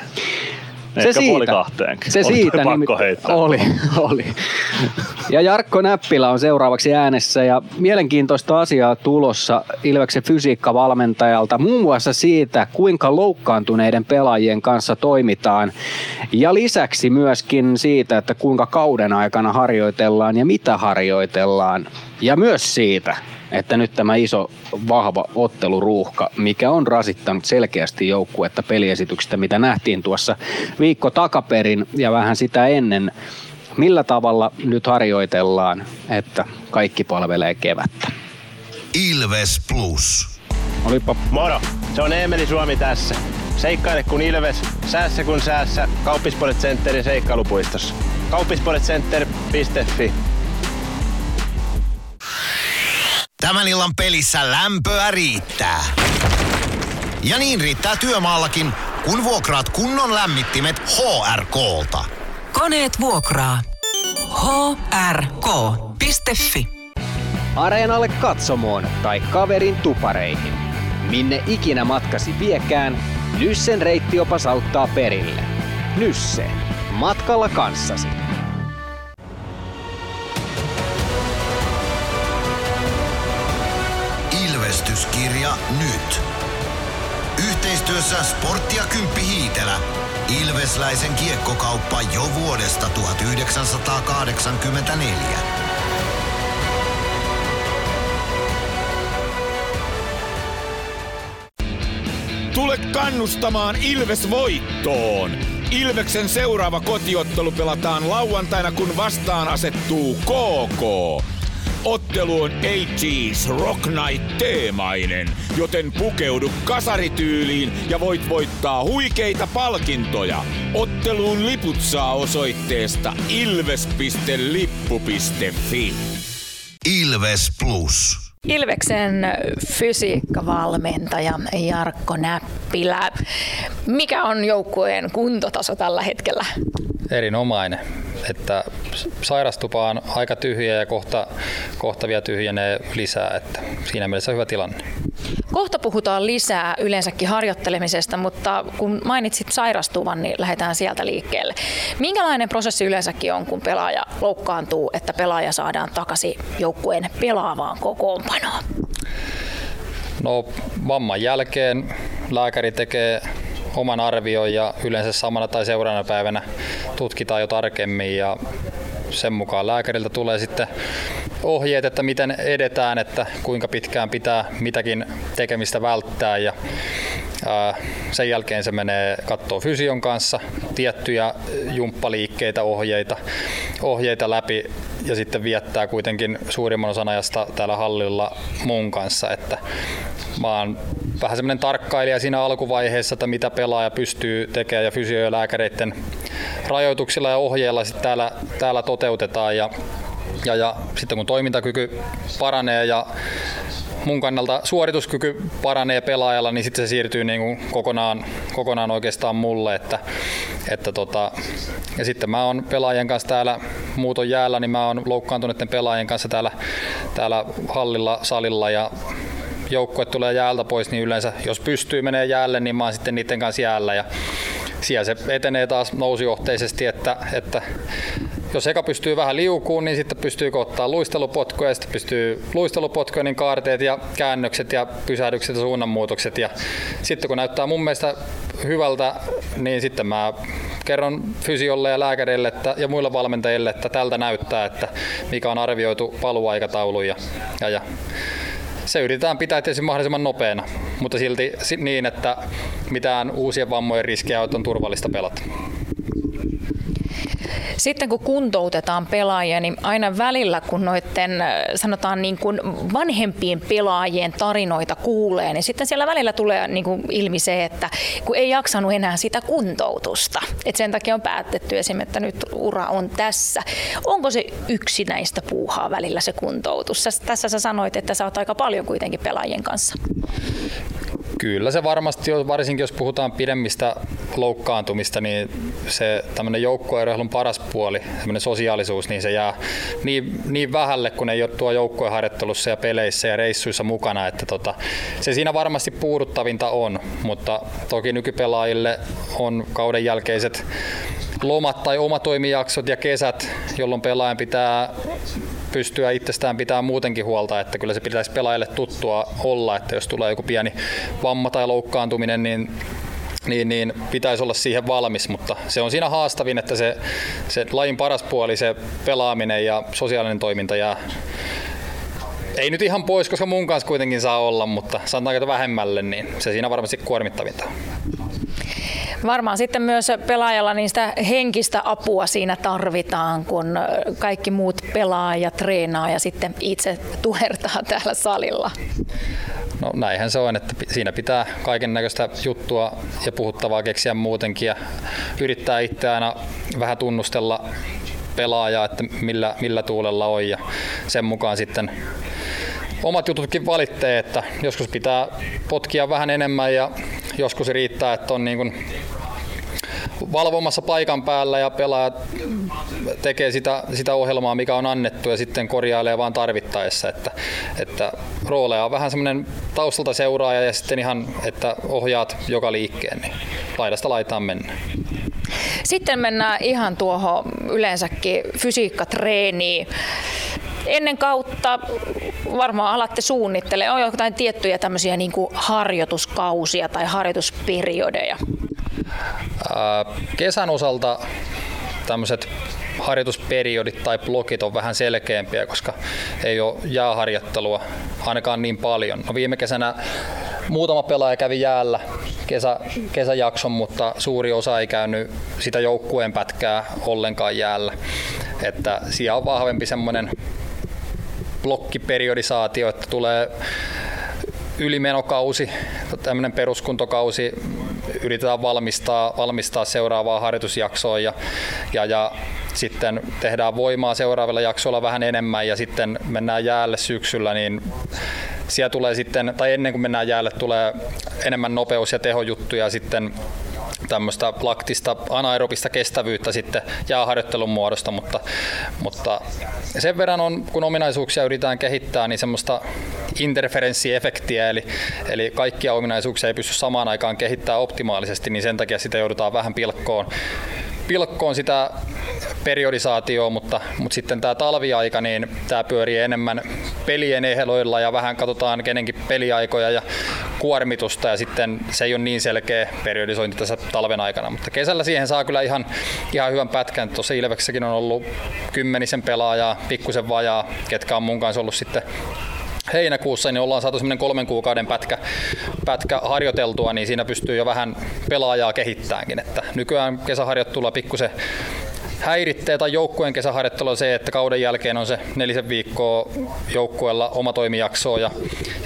ehkä siitä. Puoli kahteenkin. Se oli siitä. Pakko heittää. Oli. Ja Jarkko Näppilä on seuraavaksi äänessä ja mielenkiintoista asiaa tulossa Ilveksen fysiikkavalmentajalta. Muun muassa siitä, kuinka loukkaantuneiden pelaajien kanssa toimitaan. Ja lisäksi myöskin siitä, että kuinka kauden aikana harjoitellaan ja mitä harjoitellaan. Ja myös siitä, että nyt tämä iso, vahva otteluruuhka, mikä on rasittanut selkeästi joukkuetta peliesityksistä, mitä nähtiin tuossa viikko takaperin ja vähän sitä ennen. Millä tavalla nyt harjoitellaan, että kaikki palvelee kevättä? Ilves Plus. Olipa. Moro, se on Eemeli Suomi tässä. Seikkaile kun Ilves, säässä kun säässä. Kauppisports Centerin seikkailupuistossa. Kauppisportscenter.fi. Tämän illan pelissä lämpöä riittää. Ja niin riittää työmaallakin, kun vuokraat kunnon lämmittimet HRK:lta. Koneet vuokraa. hrk.fi. Areenalle, katsomoon tai kaverin tupareihin. Minne ikinä matkasi viekään, Nyssen reittiopas auttaa perille. Nysse. Matkalla kanssasi. Ilvestyskirja nyt. Yhteistyössä Sportti ja Kymppi Hiitelä. Ilvesläisen kiekkokauppa jo vuodesta 1984. Tule kannustamaan Ilves voittoon. Ilveksen seuraava kotiottelu pelataan lauantaina, kun vastaan asettuu KK. Ottelu on 80s Rock Night -teemainen, joten pukeudu kasarityyliin ja voit voittaa huikeita palkintoja. Otteluun liput saa osoitteesta ilves.lippu.fi. Ilves Plus. Ilveksen fysiikkavalmentaja Jarkko Näppilä. Mikä on joukkueen kuntotaso tällä hetkellä? Erinomainen. Että sairastupa on aika tyhjä ja kohta vielä tyhjenee lisää, että siinä mielessä hyvä tilanne. Kohta puhutaan lisää yleensäkin harjoittelemisesta, mutta kun mainitsit sairastuvan, niin lähdetään sieltä liikkeelle. Minkälainen prosessi yleensäkin on, kun pelaaja loukkaantuu, että pelaaja saadaan takaisin joukkueen pelaavaan kokoonpanoon? No, vamman jälkeen lääkäri tekee oman arvion ja yleensä samana tai seuraavana päivänä tutkitaan jo tarkemmin ja sen mukaan lääkäriltä tulee sitten ohjeet, että miten edetään, että kuinka pitkään pitää mitäkin tekemistä välttää ja sen jälkeen se menee kattoo fysion kanssa tiettyjä jumppaliikkeitä, ohjeita läpi ja sitten viettää kuitenkin suurimman osan ajasta täällä hallilla mun kanssa, että mä oon vähän semmoinen tarkkailija siinä alkuvaiheessa, että mitä pelaaja pystyy tekemään ja fysio- ja lääkäreiden rajoituksilla ja ohjeilla sitten täällä toteutetaan ja sitten kun toimintakyky paranee ja mun kannalta suorituskyky paranee pelaajalla, niin sitten se siirtyy niin kuin kokonaan oikeastaan mulle, että ja sitten mä oon pelaajien kanssa täällä muuton jäällä, niin mä oon loukkaantuneiden pelaajien kanssa täällä hallilla salilla ja joukkue tulee jäältä pois, niin yleensä jos pystyy menee jäälle, niin mä oon sitten niiden kanssa jäällä ja siellä se etenee taas nousujohteisesti, että jos eka pystyy vähän liukuun, niin sitten pystyy ottaa luistelupotkoja, ja sitten pystyy luistelupotkoja, niin kaarteet ja käännökset ja pysähdykset ja suunnanmuutokset. Ja sitten kun näyttää mun mielestä hyvältä, niin sitten mä kerron fysiolle ja lääkärille ja muille valmentajille, että tältä näyttää, että mikä on arvioitu paluuaikataulu ja se yritetään pitää tietysti mahdollisimman nopeana, mutta silti niin, että mitään uusien vammojen riskejä on turvallista pelata. Sitten kun kuntoutetaan pelaajia, niin aina välillä kun noiden sanotaan niin kuin vanhempien pelaajien tarinoita kuulee, niin sitten siellä välillä tulee niin kuin ilmi se, että kun ei jaksanut enää sitä kuntoutusta. Et sen takia on päätetty esimerkiksi, että nyt ura on tässä. Onko se yksinäistä puuhaa välillä se kuntoutus? Tässä sä sanoit, että sä oot aika paljon kuitenkin pelaajien kanssa. Kyllä se varmasti, varsinkin jos puhutaan pidemmistä loukkaantumista, niin se tämmöinen joukkueurheilun paras puoli, tämmöinen sosiaalisuus, niin se jää niin vähälle, kun ei ole tuo joukkueharjoittelussa ja peleissä ja reissuissa mukana, että se siinä varmasti puuduttavinta on, mutta toki nykypelaajille on kauden jälkeiset lomat tai omatoimijaksot ja kesät, jolloin pelaajan pitää pystyä itsestään pitää muutenkin huolta, että kyllä se pitäisi pelaajille tuttua olla, että jos tulee joku pieni vamma tai loukkaantuminen, niin pitäisi olla siihen valmis, mutta se on siinä haastavin, että se lajin paras puoli, se pelaaminen ja sosiaalinen toiminta jää ei nyt ihan pois, koska mun kanssa kuitenkin saa olla, mutta sanotaanko vähemmälle, niin se siinä varmasti kuormittavinta. Varmaan sitten myös pelaajalla niin sitä henkistä apua siinä tarvitaan, kun kaikki muut pelaa ja treenaa ja sitten itse tuhertaa täällä salilla. No näinhän se on, että siinä pitää kaiken näköistä juttua ja puhuttavaa keksiä muutenkin ja yrittää itse aina vähän tunnustella pelaajaa, että millä tuulella on ja sen mukaan sitten omat jututkin valittee, että joskus pitää potkia vähän enemmän ja joskus riittää, että on niin kuin valvomassa paikan päällä ja pelaa tekee sitä ohjelmaa, mikä on annettu ja sitten korjailee vaan tarvittaessa. Että rooleja on vähän semmoinen taustalta seuraaja ja sitten ihan, että ohjaat joka liikkeen, niin laidasta laitaan mennä. Sitten mennään ihan tuohon yleensäkin fysiikkatreeniin. Ennen kautta varmaan alatte suunnittelemaan, on jotain tiettyjä tämmöisiä niin kuin harjoituskausia tai harjoitusperiodeja? Kesän osalta tämmöiset harjoitusperiodit tai blokit on vähän selkeämpiä, koska ei ole jääharjoittelua ainakaan niin paljon. No viime kesänä muutama pelaaja kävi jäällä kesäjakson, mutta suuri osa ei käynyt sitä joukkueen pätkää ollenkaan jäällä. Että siellä on vahvempi semmoinen blokkiperiodisaatio, että tulee ylimenokausi, tämmöinen peruskuntokausi, yritetään valmistaa seuraavaa harjoitusjaksoa ja sitten tehdään voimaa seuraavilla jaksoilla vähän enemmän ja sitten mennään jäälle syksyllä, niin siellä tulee sitten, tai ennen kuin mennään jäälle, tulee enemmän nopeus- ja tehojuttuja ja sitten tämmöistä laktista anaerobista kestävyyttä sitten jääharjoittelun muodosta, mutta sen verran on, kun ominaisuuksia yritetään kehittää, niin semmoista interferenssiefektiä, eli kaikkia ominaisuuksia ei pysty samaan aikaan kehittämään optimaalisesti, niin sen takia sitä joudutaan vähän pilkkoon sitä periodisaatioa, mutta sitten tämä talviaika, niin tämä pyörii enemmän pelien ehdoilla ja vähän katsotaan kenenkin peliaikoja ja kuormitusta ja sitten se ei ole niin selkeä periodisointi tässä talven aikana, mutta kesällä siihen saa kyllä ihan hyvän pätkän. Tuossa Ilveksessäkin on ollut kymmenisen pelaajaa, pikkusen vajaa, ketkä on mun kanssa ollut sitten heinäkuussa, niin ollaan saatu semmoinen 3 kuukauden pätkä harjoiteltua, niin siinä pystyy jo vähän pelaajaa kehittämäänkin. Että nykyään kesäharjoittelulla pikkusen häiritsee tai joukkueen kesäharjoittelu on se, että kauden jälkeen on se 4 viikkoa joukkueella omatoimijaksoa ja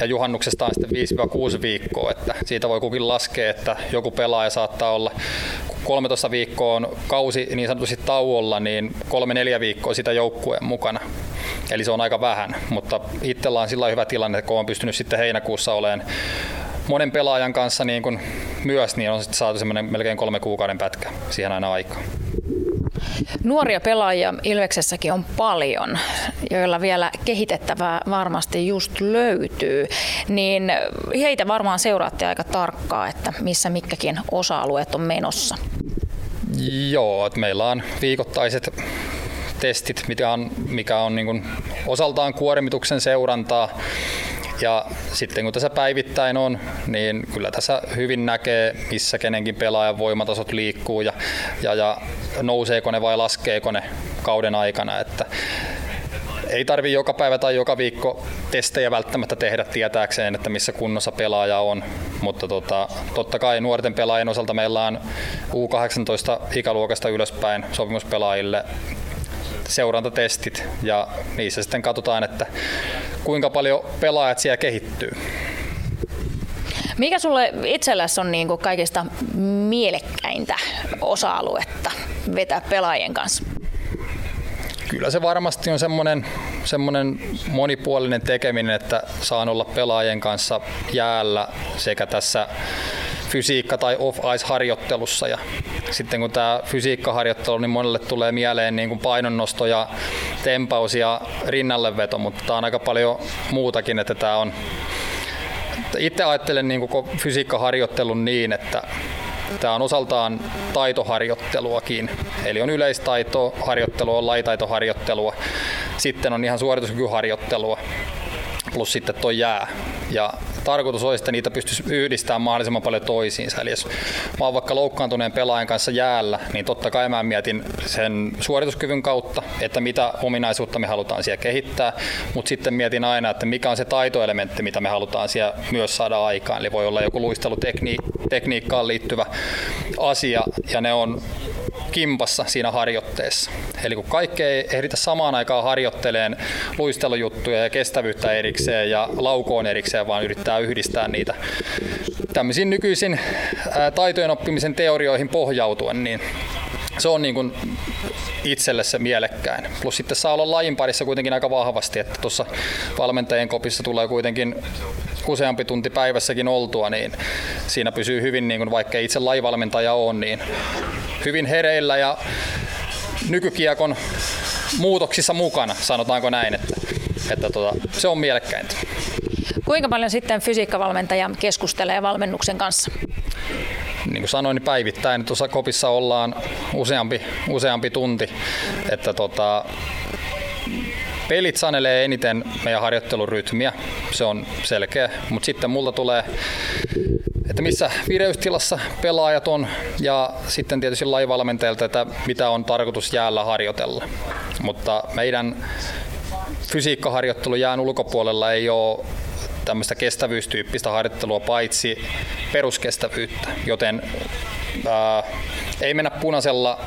juhannuksesta on sitten 5-6 viikkoa. Että siitä voi kukin laskea, että joku pelaaja saattaa olla 13 viikkoa on kausi niin sanotusti tauolla, niin 3-4 viikkoa sitä joukkueen mukana. Eli se on aika vähän, mutta itsellä on sillä hyvä tilanne, kun olen pystynyt sitten heinäkuussa olemaan monen pelaajan kanssa niin kun myös, niin on sitten saatu semmoinen melkein 3 kuukauden pätkä siihen aina aikaan. Nuoria pelaajia Ilveksessäkin on paljon, joilla vielä kehitettävää varmasti just löytyy, niin heitä varmaan seuraatte aika tarkkaan, että missä mitkäkin osa-alueet on menossa. Joo, että meillä on viikoittaiset testit, mikä on niin kuin osaltaan kuormituksen seurantaa. Ja sitten kun tässä päivittäin on, niin kyllä tässä hyvin näkee, missä kenenkin pelaajan voimatasot liikkuu ja nouseeko ne vai laskeeko ne kauden aikana. Että ei tarvitse joka päivä tai joka viikko testejä välttämättä tehdä tietääkseen, että missä kunnossa pelaaja on, mutta totta kai nuorten pelaajien osalta meillä on U18-ikäluokasta ylöspäin sopimuspelaajille seurantatestit ja niissä sitten katsotaan, että kuinka paljon pelaajat siellä kehittyy. Mikä sulle itselläsi on niin kuin kaikista mielekkäintä osa-aluetta vetää pelaajien kanssa? Kyllä se varmasti on semmoinen monipuolinen tekeminen, että saan olla pelaajien kanssa jäällä sekä tässä fysiikka- tai off-ice-harjoittelussa. Ja sitten kun tämä fysiikkaharjoittelu, niin monelle tulee mieleen niin kuin painonnosto ja tempaus ja rinnalleveto, mutta tämä on aika paljon muutakin, että tämä on. Itse ajattelen niin koko fysiikkaharjoittelun niin, että tämä on osaltaan taitoharjoitteluakin, eli on yleistaitoharjoittelua, on lajitaitoharjoittelua, sitten on ihan suorituskykyharjoittelua, plus sitten tuo jää. Ja tarkoitus olisi, että niitä pystyisi yhdistämään mahdollisimman paljon toisiinsa. Eli jos mä oon vaikka loukkaantuneen pelaajan kanssa jäällä, niin totta kai mä mietin sen suorituskyvyn kautta, että mitä ominaisuutta me halutaan siellä kehittää, mutta sitten mietin aina, että mikä on se taitoelementti, mitä me halutaan siellä myös saada aikaan. Eli voi olla joku luistelutekniikkaan liittyvä asia, ja ne on kimpassa siinä harjoitteessa. Eli kun kaikkea ei ehditä samaan aikaan harjoitteleen luistelujuttuja ja kestävyyttä erikseen ja laukoon erikseen, vaan yrittää yhdistää niitä tämmöisiin nykyisin taitojen oppimisen teorioihin pohjautuen, niin se on niin kuin itselle se mielekkäin. Plus sitten saa olla lajin parissa kuitenkin aika vahvasti, että tuossa valmentajien kopissa tulee kuitenkin useampi tunti päivässäkin oltua, niin siinä pysyy hyvin, niin kuin vaikka itse lajivalmentaja on, niin hyvin hereillä ja nykykiekon muutoksissa mukana, sanotaanko näin, että se on mielekkäintä. Kuinka paljon sitten fysiikkavalmentaja keskustelee valmennuksen kanssa? Niin kuin sanoin, niin päivittäin tuossa kopissa ollaan useampi tunti, että pelit sanelee eniten meidän harjoittelurytmiä, se on selkeä, mutta sitten multa tulee, että missä vireystilassa pelaajat on ja sitten tietysti lajivalmentajalta, että mitä on tarkoitus jäällä harjoitella, mutta meidän fysiikkaharjoittelu jään ulkopuolella ei ole tämmöistä kestävyystyyppistä harjoittelua paitsi peruskestävyyttä, joten ei mennä punaisella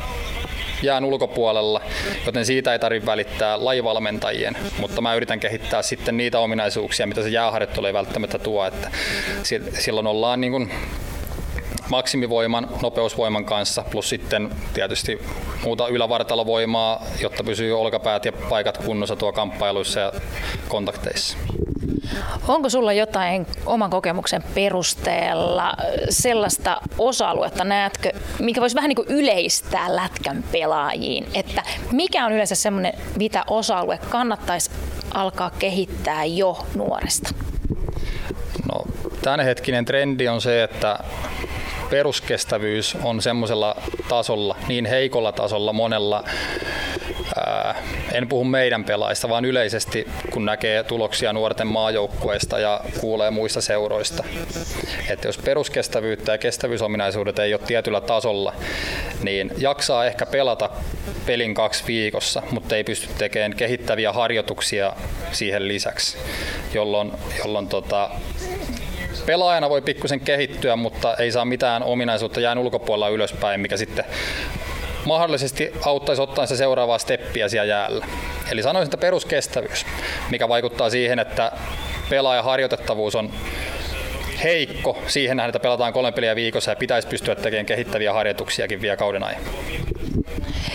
jään ulkopuolella, joten siitä ei tarvitse välittää lajivalmentajien, mutta mä yritän kehittää sitten niitä ominaisuuksia, mitä se jääharjoittelu ei välttämättä tuo, että silloin ollaan niin kuin maksimivoiman, nopeusvoiman kanssa, plus sitten tietysti muuta ylävartalovoimaa, jotta pysyy olkapäät ja paikat kunnossa tuo kamppailuissa ja kontakteissa. Onko sulla jotain oman kokemuksen perusteella sellaista osa-aluetta, näetkö, mikä voisi vähän niin kuin yleistää lätkän pelaajiin, että mikä on yleensä semmoinen, mitä osa-alue kannattaisi alkaa kehittää jo nuoresta? No, tämänhetkinen trendi on se, että peruskestävyys on semmoisella tasolla, niin heikolla tasolla monella, en puhu meidän pelaajista, vaan yleisesti kun näkee tuloksia nuorten maajoukkueista ja kuulee muista seuroista. Että jos peruskestävyyttä ja kestävyysominaisuudet ei ole tietyllä tasolla, niin jaksaa ehkä pelata pelin 2 viikossa, mutta ei pysty tekemään kehittäviä harjoituksia siihen lisäksi, jolloin pelaajana voi pikkusen kehittyä, mutta ei saa mitään ominaisuutta jään ulkopuolella ylöspäin, mikä sitten mahdollisesti auttaisi ottaa se seuraavaa steppiä siellä jäällä. Eli sanoisin, että peruskestävyys, mikä vaikuttaa siihen, että pelaajan harjoitettavuus on heikko siihen nähden, että pelataan 3 peliä viikossa ja pitäisi pystyä tekemään kehittäviä harjoituksiakin vielä kauden ajan.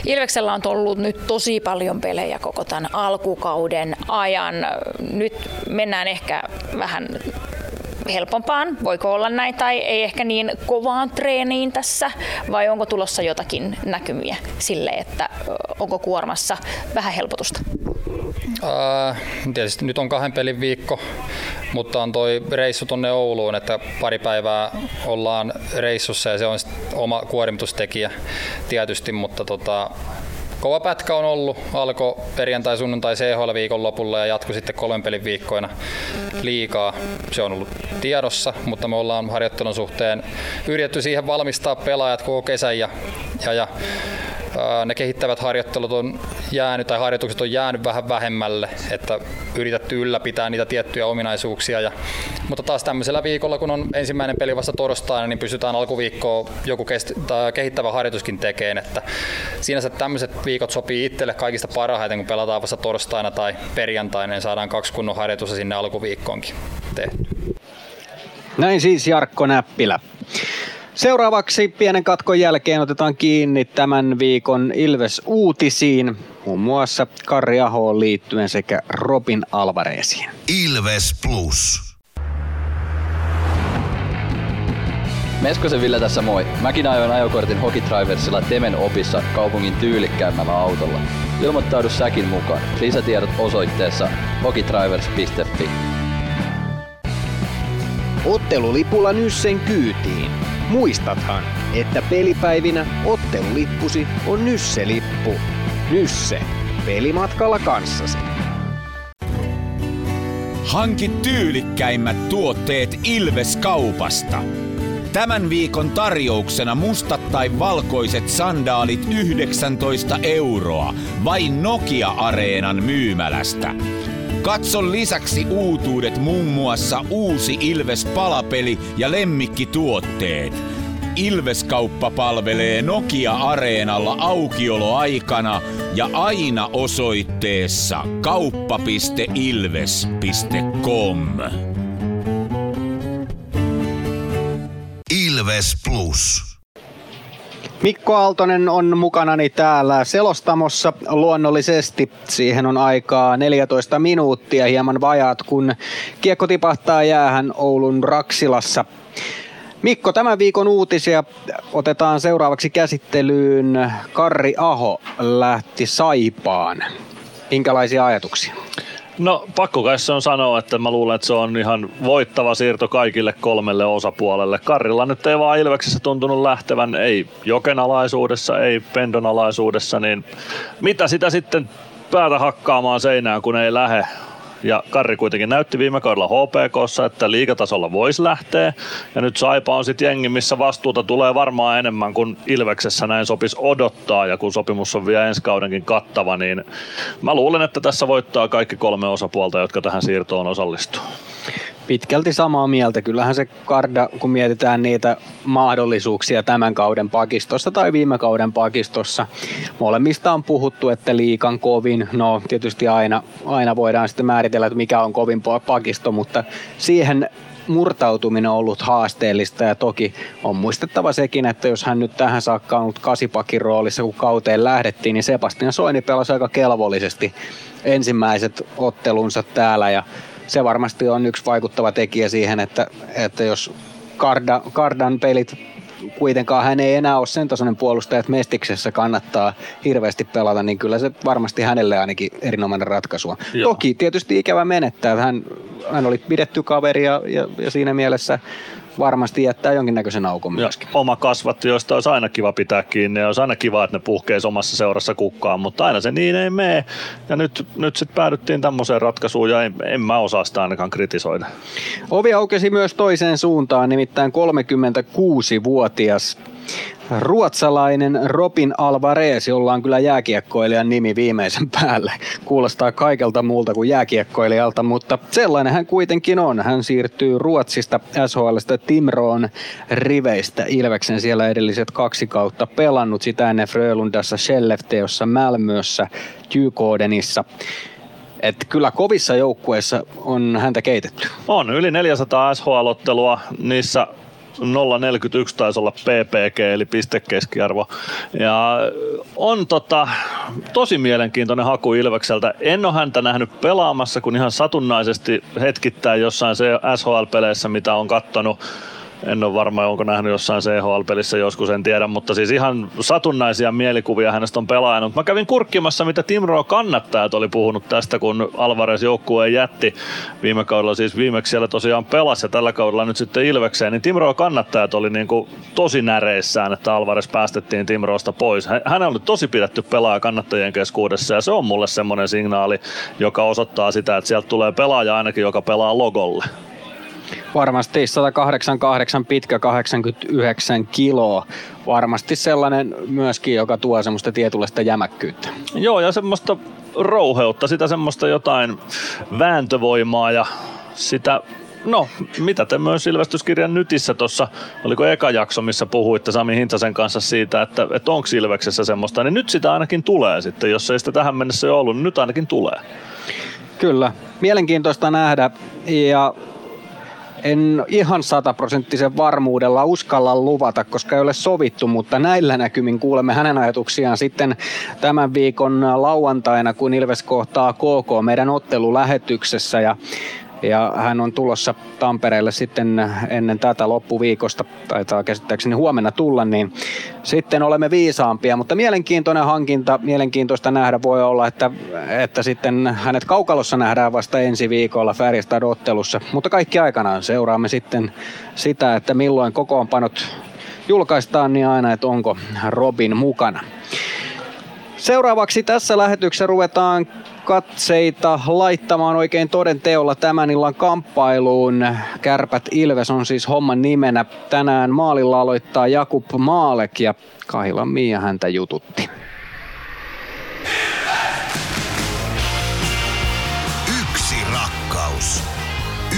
Ilveksellä on tullut nyt tosi paljon pelejä koko tämän alkukauden ajan. Nyt mennään ehkä vähän helpompaan, voiko olla näin, tai ei ehkä niin kovaan treeniin tässä, vai onko tulossa jotakin näkymiä sille, että onko kuormassa vähän helpotusta? Tietysti nyt on 2 pelin viikko, mutta on toi reissu tonne Ouluun, että pari päivää ollaan reissussa ja se on oma kuormitustekijä tietysti, mutta kova pätkä on ollut, alkoi perjantai, sunnuntai CHL-viikon lopulla ja jatkui sitten 3 pelin viikkoina liigaa. Se on ollut tiedossa, mutta me ollaan harjoittelun suhteen yritetty siihen valmistaa pelaajat koko kesän ja ne kehittävät harjoittelut on jäänyt tai harjoitukset on jäänyt vähän vähemmälle, että yritetty ylläpitää niitä tiettyjä ominaisuuksia. Mutta taas tämmöisellä viikolla, kun on ensimmäinen peli vasta torstaina, niin pystytään alkuviikkoa joku kehittävä harjoituskin tekemään. Että sinänsä tämmöiset viikot sopii itselle kaikista parhaiten, kun pelataan vasta torstaina tai perjantaina, niin saadaan 2 kunnon harjoitusta sinne alkuviikkoonkin tehty. Näin siis Jarkko Näppilä. Seuraavaksi pienen katkon jälkeen otetaan kiinni tämän viikon Ilves-uutisiin, muun muassa Kari Ahoon liittyen sekä Robin Alvareziin. Ilves Plus. Meskosen Ville tässä moi. Mäkin ajoin ajokortin Hokitriversilla Temen opissa kaupungin tyylikkäämmällä autolla. Ilmoittaudu säkin mukaan. Lisätiedot osoitteessa hokitrivers.fi. Ottelulipulla Nyssen kyytiin. Muistathan, että pelipäivinä ottelulippusi on Nysse-lippu. Nysse. Pelimatkalla kanssasi. Hanki tyylikkäimmät tuotteet Ilves-kaupasta. Tämän viikon tarjouksena mustat tai valkoiset sandaalit 19 €, vain Nokia-areenan myymälästä. Katso lisäksi uutuudet muun muassa uusi Ilves-palapeli ja lemmikkituotteet. Ilveskauppa palvelee Nokia-areenalla aukioloaikana ja aina osoitteessa kauppa.ilves.com. Ilves Plus. Mikko Aaltonen on mukanani täällä selostamossa luonnollisesti. Siihen on aikaa 14 minuuttia, hieman vajaat, kun kiekko tipahtaa jäähän Oulun Raksilassa. Mikko, tämän viikon uutisia otetaan seuraavaksi käsittelyyn. Karri Aho lähti Saipaan. Minkälaisia ajatuksia? No pakko kai se on sanoa, että mä luulen, että se on ihan voittava siirto kaikille 3 osapuolelle. Karrilla nyt ei vaan Ilveksessä tuntunut lähtevän, ei jokenalaisuudessa, ei pendonalaisuudessa, niin mitä sitä sitten päätä hakkaamaan seinään, kun ei lähe. Ja Karri kuitenkin näytti viime kaudella HPK:ssa, että liigatasolla voisi lähteä. Ja nyt Saipa on sitten jengi, missä vastuuta tulee varmaan enemmän kuin Ilveksessä näin sopisi odottaa. Ja kun sopimus on vielä ensi kaudenkin kattava, niin mä luulen, että tässä voittaa kaikki 3 osapuolta, jotka tähän siirtoon osallistuu. Pitkälti samaa mieltä. Kyllähän se Karda, kun mietitään niitä mahdollisuuksia tämän kauden pakistossa tai viime kauden pakistossa. Molemmista on puhuttu, että liikan kovin. No tietysti aina voidaan sitten määritellä, että mikä on kovin pakisto, mutta siihen murtautuminen on ollut haasteellista ja toki on muistettava sekin, että jos hän nyt tähän saakka on ollut 8-pakin roolissa, kun kauteen lähdettiin, niin Sebastian Soini pelasi aika kelvollisesti ensimmäiset ottelunsa täällä ja se varmasti on yksi vaikuttava tekijä siihen, että jos Kardan pelit, kuitenkaan hän ei enää ole sen tasoinen puolustaja, että Mestiksessä kannattaa hirveästi pelata, niin kyllä se varmasti hänelle ainakin erinomainen ratkaisu on. Joo. Toki tietysti ikävä menettää, hän oli pidetty kaveri ja siinä mielessä varmasti jättää jonkinnäköisen aukon myöskin. Ja oma kasvatti, josta olisi aina kiva pitää kiinni ja olisi aina kiva, että ne puhkeisi omassa seurassa kukkaan, mutta aina se niin ei mene. Ja nyt sitten päädyttiin tämmöiseen ratkaisuun ja en mä osaa sitä ainakaan kritisoida. Ovi aukesi myös toiseen suuntaan, nimittäin 36-vuotias ruotsalainen Robin Alvarez, jolla on kyllä jääkiekkoilijan nimi viimeisen päälle. Kuulostaa kaikelta muulta kuin jääkiekkoilijalta, mutta sellainen hän kuitenkin on. Hän siirtyy Ruotsista SHL:stä Timroon riveistä. Ilveksen siellä edelliset 2 kautta pelannut. Sitä ennen Frölundassa, Skellefteåssa, Malmössä, Djurgårdenissa. Että kyllä kovissa joukkueissa on häntä keitetty. On yli 400 SHL-ottelua niissä. 0,41 taisi olla PPG eli pistekeskiarvo ja on tosi mielenkiintoinen haku Ilvekseltä. En ole häntä nähnyt pelaamassa, kun ihan satunnaisesti hetkittäin jossain SHL-peleissä, mitä on kattonut. En ole varma, onko nähnyt jossain CHL-pelissä joskus, en tiedä, mutta siis ihan satunnaisia mielikuvia hänestä on pelaajana. Mutta mä kävin kurkkimassa, mitä Timroo kannattajat oli puhunut tästä, kun Alvarez joukkueen jätti viime kaudella, siis viimeksi siellä tosiaan pelasi ja tällä kaudella nyt sitten Ilvekseen, niin Timroo kannattajat oli niinku tosi näreissään, että Alvarez päästettiin Timroosta pois. Hän oli tosi pidetty pelaaja kannattajien keskuudessa ja se on mulle semmoinen signaali, joka osoittaa sitä, että sieltä tulee pelaaja ainakin, joka pelaa logolle. Varmasti 188 pitkä, 89 kiloa. Varmasti sellainen myöskin, joka tuo semmoista tietynlaista jämäkkyyttä. Joo, ja semmoista rouheutta, sitä semmoista jotain vääntövoimaa ja sitä... No, mitä te myös Ilvestyskirjan nytissä tuossa, oliko eka jakso, missä puhuitte Sami Hintasen kanssa siitä, että onko Ilveksessä semmoista, niin nyt sitä ainakin tulee sitten, jos ei sitä tähän mennessä ole ollut, niin nyt ainakin tulee. Kyllä, mielenkiintoista nähdä ja... En ihan 100% varmuudella uskalla luvata, koska ei ole sovittu, mutta näillä näkymin kuulemme hänen ajatuksiaan sitten tämän viikon lauantaina, kun Ilves kohtaa KK meidän ottelulähetyksessä ja hän on tulossa Tampereelle sitten ennen tätä loppuviikosta, taitaa käsittääkseni huomenna tulla, niin sitten olemme viisaampia, mutta mielenkiintoinen hankinta, mielenkiintoista nähdä voi olla, että sitten hänet Kaukalossa nähdään vasta ensi viikolla Färjestad-ottelussa, mutta kaikki aikanaan seuraamme sitten sitä, että milloin kokoonpanot julkaistaan, niin aina, että onko Robin mukana. Seuraavaksi tässä lähetyksessä ruvetaan katseita laittamaan oikein toden teolla tämän illan kamppailuun. Kärpät Ilves on siis homman nimenä. Tänään maalilla aloittaa Jakub Maalek ja Kahila Miia häntä jututti. Ilves! Yksi rakkaus.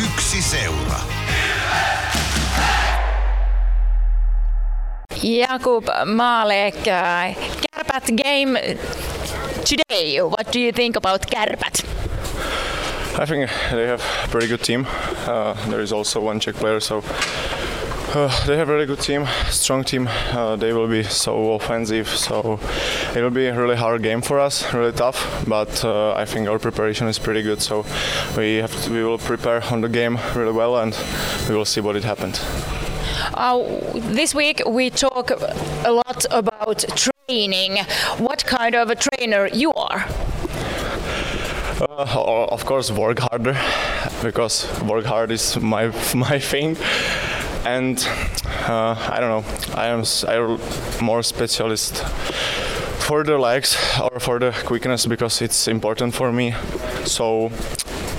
Yksi seura. Jakub Maalek. Kärpät game today. What do you think about Kärpät? I think they have a pretty good team. There is also one Czech player, so they have a really good team, strong team. They will be so offensive, so it will be a really hard game for us, really tough. But I think our preparation is pretty good, so we will prepare on the game really well, and we will see what it happened. This week we talk a lot about training. What kind of a trainer you are? Of course, work harder, because work hard is my thing. And I don't know. I'm more specialist for the legs or for the quickness because it's important for me. So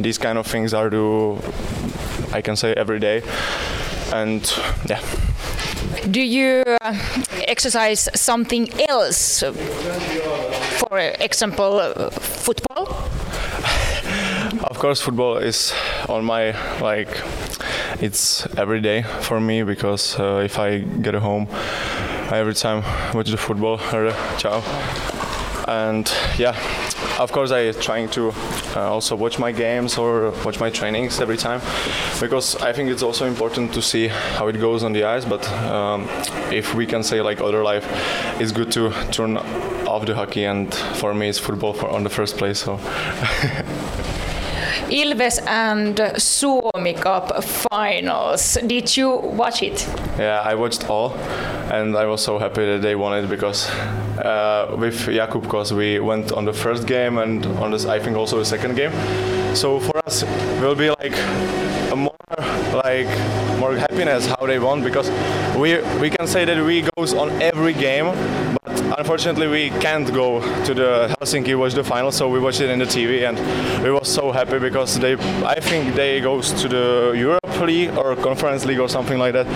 these kind of things I do, I can say, every day. And yeah. Do you exercise something else? For example, football? Of course, football is on my, it's every day for me because if I get home, I every time watch the football. Ciao. And yeah, of course I trying to also watch my games or watch my trainings every time because I think it's also important to see how it goes on the ice, but if we can say like other life, it's good to turn off the hockey, and for me it's football on the first place. So Ilves and Suomi Cup finals. Did you watch it? Yeah, I watched all, and I was so happy that they won it because with Jakub Kos we went on the first game and on this I think also the second game. So for us it will be more happiness how they won because we can say that we goes on every game, but unfortunately we can't go to the Helsinki watch the final, so we watched it in the TV and we were so happy because I think they goes to the Europe League or Conference League or something like that,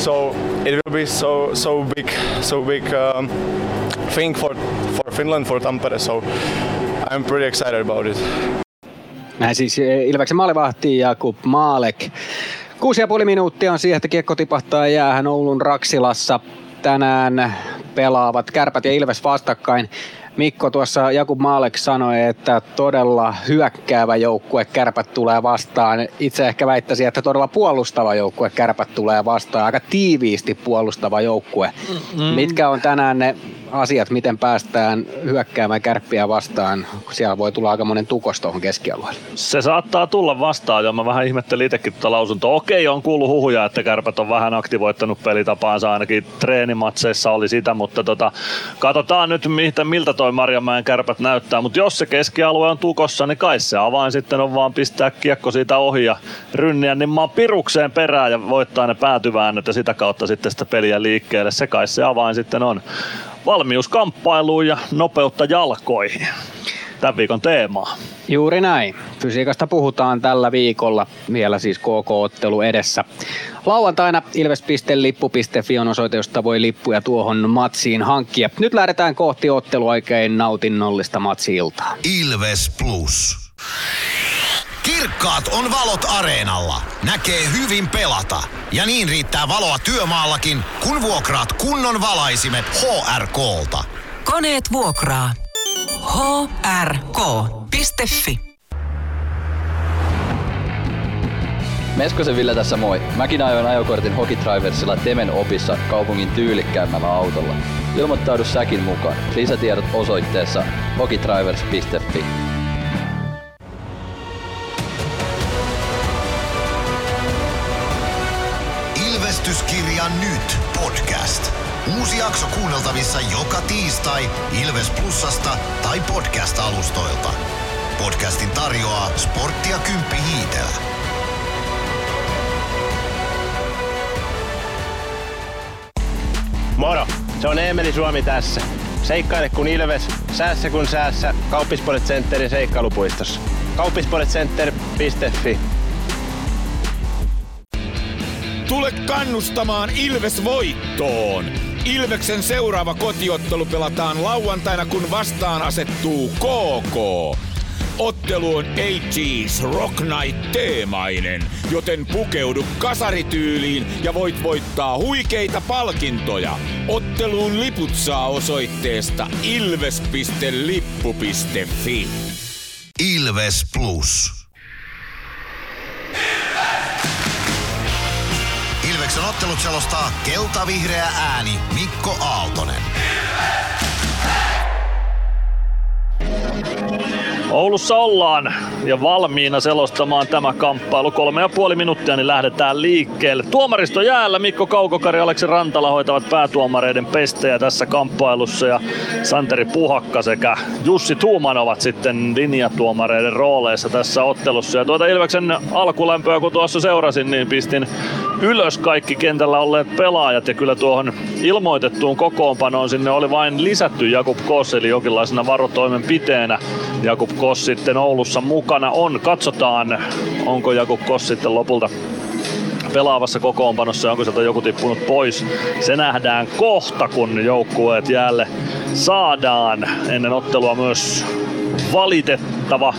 so it will be so big thing for Finland, for Tampere, so I'm pretty excited about it. Näin siis Ilveksen maalivahti Jakub Maalek. 6,5 minuuttia on siihen, että kiekko tipahtaa jäähän Oulun Raksilassa. Tänään pelaavat Kärpät ja Ilves vastakkain. Mikko tuossa Jakub Maalek sanoi, että todella hyökkäävä joukkue Kärpät tulee vastaan. Itse ehkä väittäisin, että todella puolustava joukkue Kärpät tulee vastaan. Aika tiiviisti puolustava joukkue. Mitkä on tänään ne asiat, miten päästään hyökkäämään Kärppiä vastaan, kun siellä voi tulla aika monen tukos tuohon keskialueelle. Se saattaa tulla vastaan, ja mä vähän ihmettelin itsekin tuota lausuntoa. Okei, on kuullut huhuja, että Kärpät on vähän aktivoittanut pelitapaansa, ainakin treenimatseissa oli sitä, mutta katsotaan nyt miltä toi Marjamäen Kärpät näyttää, mutta jos se keskialue on tukossa, niin kai se avain sitten on vaan pistää kiekko siitä ohi ja rynniä niin maan pirukseen perään ja voittaa ne päätyväännöt ja sitä kautta sitten sitä peliä liikkeelle, se kai se avain sitten on. Valmius kamppailuun ja nopeutta jalkoihin. Tämän viikon teemaa. Juuri näin. Fysiikasta puhutaan tällä viikolla, vielä siis KK-ottelu edessä. Lauantaina ilves.lippu.fi on osoite, josta voi lippuja tuohon matsiin hankkia. Nyt lähdetään kohti ottelua, oikein nautinnollista matsi-iltaa. Ilves Plus. Kirkkaat on valot areenalla. Näkee hyvin pelata. Ja niin riittää valoa työmaallakin, kun vuokraat kunnon valaisimet HRK:lta. Koneet vuokraa. hrk.fi. Meskosen Ville tässä moi. Mäkin ajoin ajokortin Hokitriversilla Temen opissa kaupungin tyylikkäämmällä autolla. Ilmoittaudu säkin mukaan. Lisätiedot osoitteessa hokitrivers.fi. Ilvestyskirja nyt podcast. Uusi jakso kuunneltavissa joka tiistai Ilves Plusasta tai podcast-alustoilta. Podcastin tarjoaa Sporttia Kymppi Hiitelä. Moro, se on Eemeli Suomi tässä. Seikkaile kun Ilves, säässä kun säässä. Kauppisports Centerin seikkailupuistossa. Kauppisportscenter.fi. Tule kannustamaan Ilves voittoon! Ilveksen seuraava kotiottelu pelataan lauantaina, kun vastaan asettuu KK. Ottelu on 80s Rock Night -teemainen, joten pukeudu kasarityyliin ja voit voittaa huikeita palkintoja. Otteluun liput saa osoitteesta ilves.lippu.fi. Ilves Plus. Ilveksen ottelut selostaa kelta-vihreä ääni Mikko Aaltonen. Oulussa ollaan ja valmiina selostamaan tämä kamppailu. 3,5 minuuttia, niin lähdetään liikkeelle. Tuomaristo jäällä. Mikko Kaukokari ja Aleksi Rantala hoitavat päätuomareiden pestejä tässä kamppailussa. Ja Santeri Puhakka sekä Jussi Tuuman ovat sitten linjatuomareiden rooleissa tässä ottelussa. Ja tuota Ilveksen alkulämpöä, kun tuossa seurasin, niin pistin ylös kaikki kentällä olleet pelaajat. Ja kyllä tuohon ilmoitettuun kokoonpanoon sinne oli vain lisätty Jakub Koss, eli jokinlaisena varotoimenpiteenä. Jakub Koss sitten Oulussa mukana on. Katsotaan, onko Jakub Koss sitten lopulta pelaavassa kokoonpanossa, onko sieltä joku tippunut pois. Se nähdään kohta, kun joukkueet jäälle saadaan. Ennen ottelua myös valitettava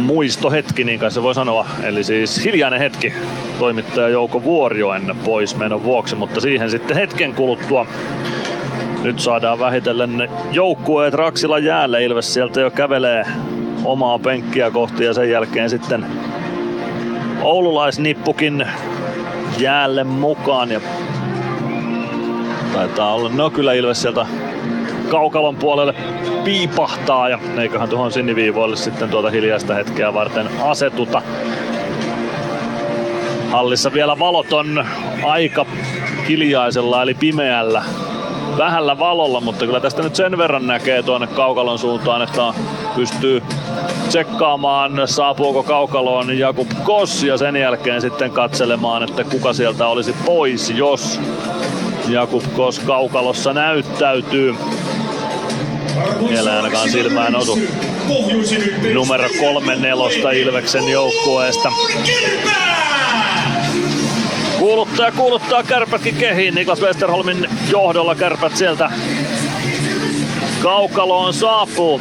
muistohetki, niin kai se voi sanoa. Eli siis hiljainen hetki toimittaja Jouko Vuorioen poismenon vuoksi, mutta siihen sitten hetken kuluttua. Nyt saadaan vähitellen ne joukkueet Raksila jäälle. Ilves sieltä jo kävelee omaa penkkiä kohti ja sen jälkeen sitten oululaisnippukin jäälle mukaan. Ja taitaa olla, no kyllä Ilves sieltä kaukalon puolelle piipahtaa ja eiköhän tuohon siniviivoille sitten tuota hiljaista hetkeä varten asetuta. Hallissa vielä valot on aika hiljaisella eli pimeällä. Vähällä valolla, mutta kyllä tästä nyt sen verran näkee tuonne kaukalon suuntaan, että pystyy tsekkaamaan, saapuuko kaukaloon Jakub Koss ja sen jälkeen sitten katselemaan, että kuka sieltä olisi pois, jos Jakub Koss kaukalossa näyttäytyy. Vielä ainakaan silmään osu numero 3-4 Ilveksen joukkueesta. Kuuluttaa Kärpätkin kehiin. Niklas Westerholmin johdolla Kärpät sieltä kaukaloon saapuu.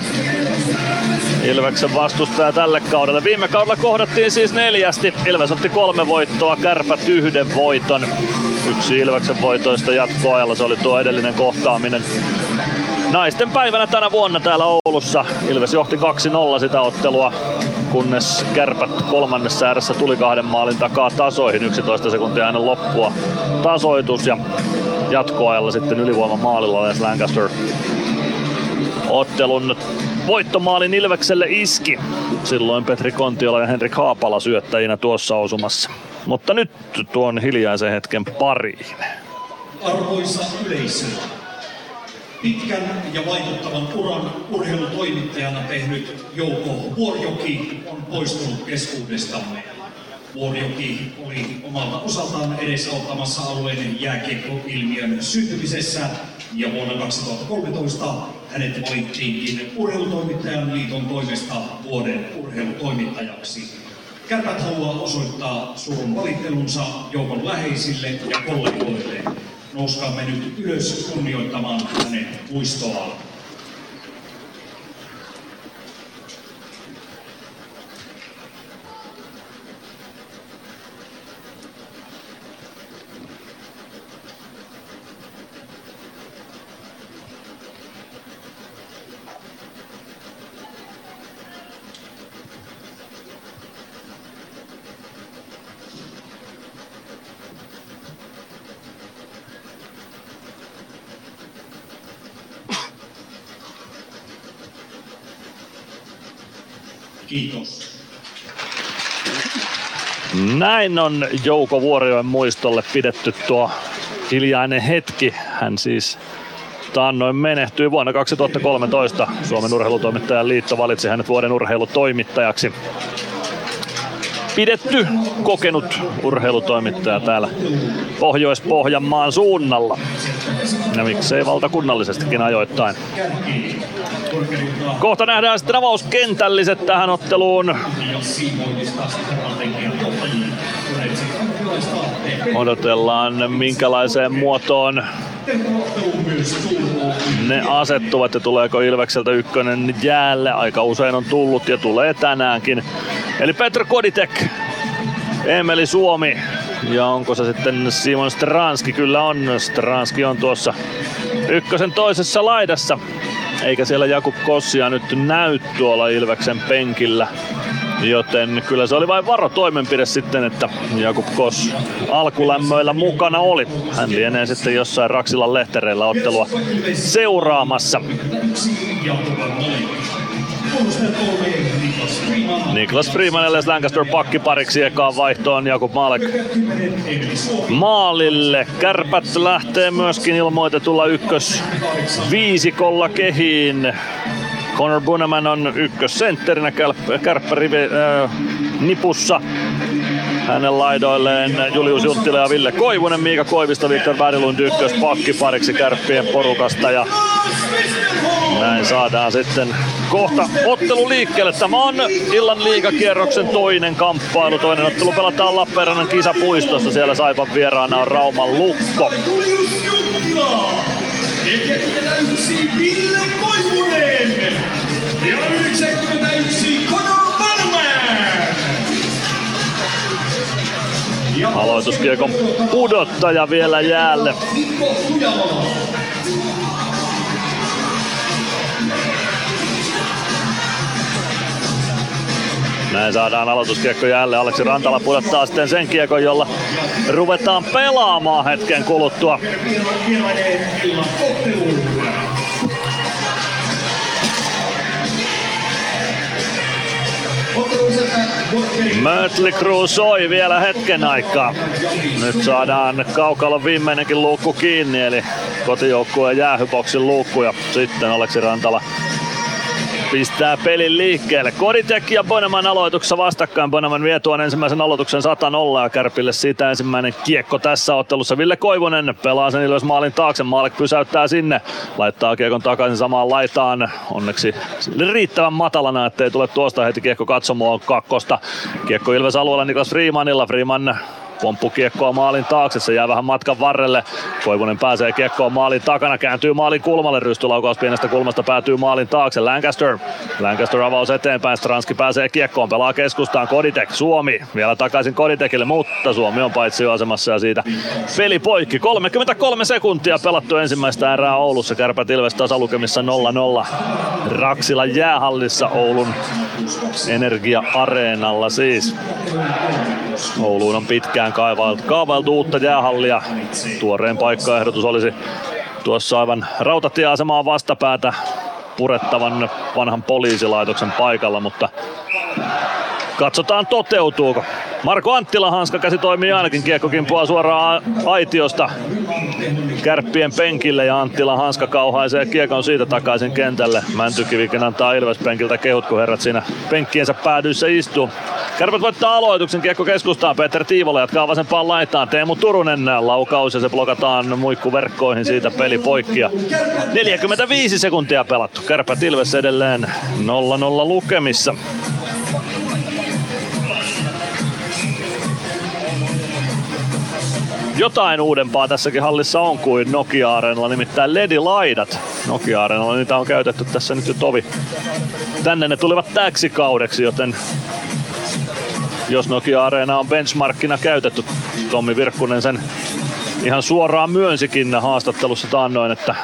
Ilveksen vastustaja tälle kaudelle. Viime kaudella kohdattiin siis 4. Ilves otti 3 voittoa, Kärpät 1 voiton. Yksi Ilveksen voitoista jatkoajalla. Se oli tuo edellinen kohtaaminen. Naisten päivänä tänä vuonna täällä Oulussa. Ilves johti 2-0 sitä ottelua, kunnes Kärpät kolmannessa ääressä tuli 2 maalin takaa tasoihin. 11 sekuntia ennen loppua tasoitus ja jatkoajalla sitten ylivoiman maalilla Les Lancaster. Ottelun voittomaalin Ilvekselle iski. Silloin Petri Kontiola ja Henrik Haapala syöttäjinä tuossa osumassa. Mutta nyt tuon hiljaisen hetken pariin. Arvoisa yleisö. Pitkän ja vaikuttavan uran urheilutoimittajana tehnyt Jouko Vuorjoki on poistunut keskuudestamme. Vuorjoki oli omalta osaltaan edesauttamassa alueen jääkiekkoilmiön syntymisessä ja vuonna 2013 hänet valittiinkin Urheilutoimittajan liiton toimesta vuoden urheilutoimittajaksi. Kärpät haluaa osoittaa surun valittelunsa Joukon läheisille ja kollegoille. Nouskaamme nyt ylös kunnioittamaan hänen muistoaan. Kiitos. Näin on Jouko Vuorijoen muistolle pidetty tuo hiljainen hetki. Hän siis taannoin menehtyi vuonna 2013. Suomen Urheilutoimittajan liitto valitsi hänet vuoden urheilutoimittajaksi. Pidetty, kokenut urheilutoimittaja täällä Pohjois-Pohjanmaan suunnalla. Ja miksei valtakunnallisestikin ajoittain. Kohta nähdään sitten avauskentälliset tähän otteluun. Odotellaan minkälaiseen muotoon ne asettuvat ja tuleeko Ilvekseltä ykkönen jäälle. Aika usein on tullut ja tulee tänäänkin. Eli Petr Koditek, Emeli Suomi ja onko se sitten Simon Stranski? Kyllä on. Stranski on tuossa ykkösen toisessa laidassa. Eikä siellä Jakub Kossia nyt näy tuolla Ilveksen penkillä. Joten kyllä se oli vain varotoimenpide sitten, että Jakub Koss alkulämmöillä mukana oli. Hän lienee sitten jossain Raksilan lehtereillä ottelua seuraamassa. Niklas Freeman ja Les Lancaster pakkipariksi ekaan vaihtoon Jakub Malek maalille. Kärpät lähtee myöskin ilmoitetulla ykkösviisikolla kehiin. Connor Bunaman on ykkössentterinä kärppärivi nipussa. Hänen laidoilleen Julius Junttila ja Ville Koivunen, Miika Koivisto, Viktor Berglund ykkös pakkipariksi kärppien porukasta. Ja näin saadaan sitten kohta ottelu liikkeelle. Tämä on illan liigakierroksen toinen kamppailu. Toinen ottelu pelataan Lappeenrannan Kisapuistossa. Siellä Saipan vieraana on Rauman Lukko. Ja 91 Connor Palmer! Aloituskiekon pudottaja vielä jäälle. Näin saadaan aloituskiekko jäälle. Aleksi Rantala pudottaa sitten sen kiekon, jolla ruvetaan pelaamaan hetken kuluttua. Mörtli Crew soi vielä hetken aikaa. Nyt saadaan Kaukalon viimeinenkin luukku kiinni, eli kotijoukkueen jäähyboksin luukku ja sitten Aleksi Rantala pistää pelin liikkeelle. Koditek ja Boneman aloituksessa vastakkain. Boneman vie tuon ensimmäisen aloituksen 100-0 ja Kärpille siitä ensimmäinen kiekko tässä ottelussa. Ville Koivunen pelaa sen Ilves maalin taakse. Maalek pysäyttää sinne. Laittaa kiekon takaisin samaan laitaan. Onneksi riittävän matalana, ettei tule tuosta heti kiekko katsomoon kakkosta. Kiekko Ilves alueella Niklas Freemanilla. Freeman pomppu kiekkoa maalin taakse, se jää vähän matkan varrelle. Koivunen pääsee kiekkoon maalin takana, kääntyy maalin kulmalle. Rystylaukaus pienestä kulmasta päätyy maalin taakse. Lancaster avaus eteenpäin, Stranski pääsee kiekkoon, pelaa keskustaan. Koditek, Suomi, vielä takaisin Koditekille, mutta Suomi on paitsioasemassa ja siitä peli poikki. 33 sekuntia pelattu ensimmäistä erää Oulussa. Kärpät Ilves tasalukemissa 0-0 Raksilan jäähallissa Oulun Energia-areenalla siis. Ouluun on pitkään kaavailtu uutta jäähallia. Tuoreen paikkaehdotus olisi tuossa aivan rautatieasemaan vastapäätä purettavan vanhan poliisilaitoksen paikalla, mutta katsotaan toteutuuko. Marko Anttila hanska käsi toimii ainakin, kiekko kimpoaa suoraan aitiosta Kärppien penkille ja Anttila hanska kauhaisee kiekon siitä takaisin kentälle. Mäntykivikin antaa Ilves-penkiltä kehut, kun herrat siinä penkkiensä päädyissä istuu. Kärpät voittaa aloituksen, kiekko keskustaan, Peter Tiivola jatkaa vasempaan laitaan, Teemu Turunen laukaus ja se blokataan muikkuverkkoihin, siitä peli poikki ja 45 sekuntia pelattu. Kärpät Ilves edelleen 0-0 lukemissa. Jotain uudempaa tässäkin hallissa on kuin Nokia-areenalla, nimittäin LED-laidat. Nokia-areenalla niitä on käytetty tässä nyt jo tovi. Tänne ne tulivat täksi kaudeksi, joten jos Nokia-areena on benchmarkkina käytetty, Tommi Virkkunen sen ihan suoraan myönsikin haastattelussa taannoin, että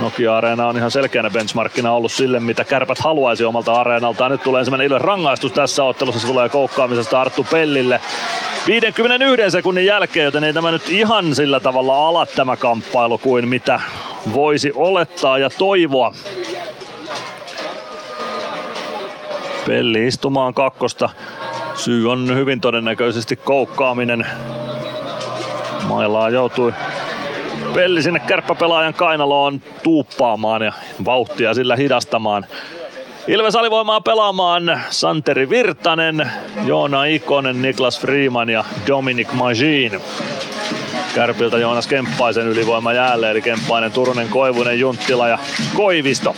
Nokia-areena on ihan selkeänä benchmarkkina ollut sille, mitä Kärpät haluaisi omalta areenaltaan. Nyt tulee ensimmäinen Ilves rangaistus tässä ottelussa, se tulee koukkaamisesta Arttu Pellille. 51 sekunnin jälkeen, joten ei tämä nyt ihan sillä tavalla ala tämä kamppailu kuin mitä voisi olettaa ja toivoa. Pelli istumaan kakkosta. Syy on hyvin todennäköisesti koukkaaminen. Mailaa joutui Pelli sinne kärppäpelaajan kainaloon tuuppaamaan ja vauhtia sillä hidastamaan. Ilves alivoimaa pelaamaan Santeri Virtanen, Joona Ikonen, Niklas Freeman ja Dominic Magin. Kärpiltä Joonas Kemppaisen ylivoima jäälle, eli Kemppainen, Turunen, Koivunen, Junttila ja Koivisto.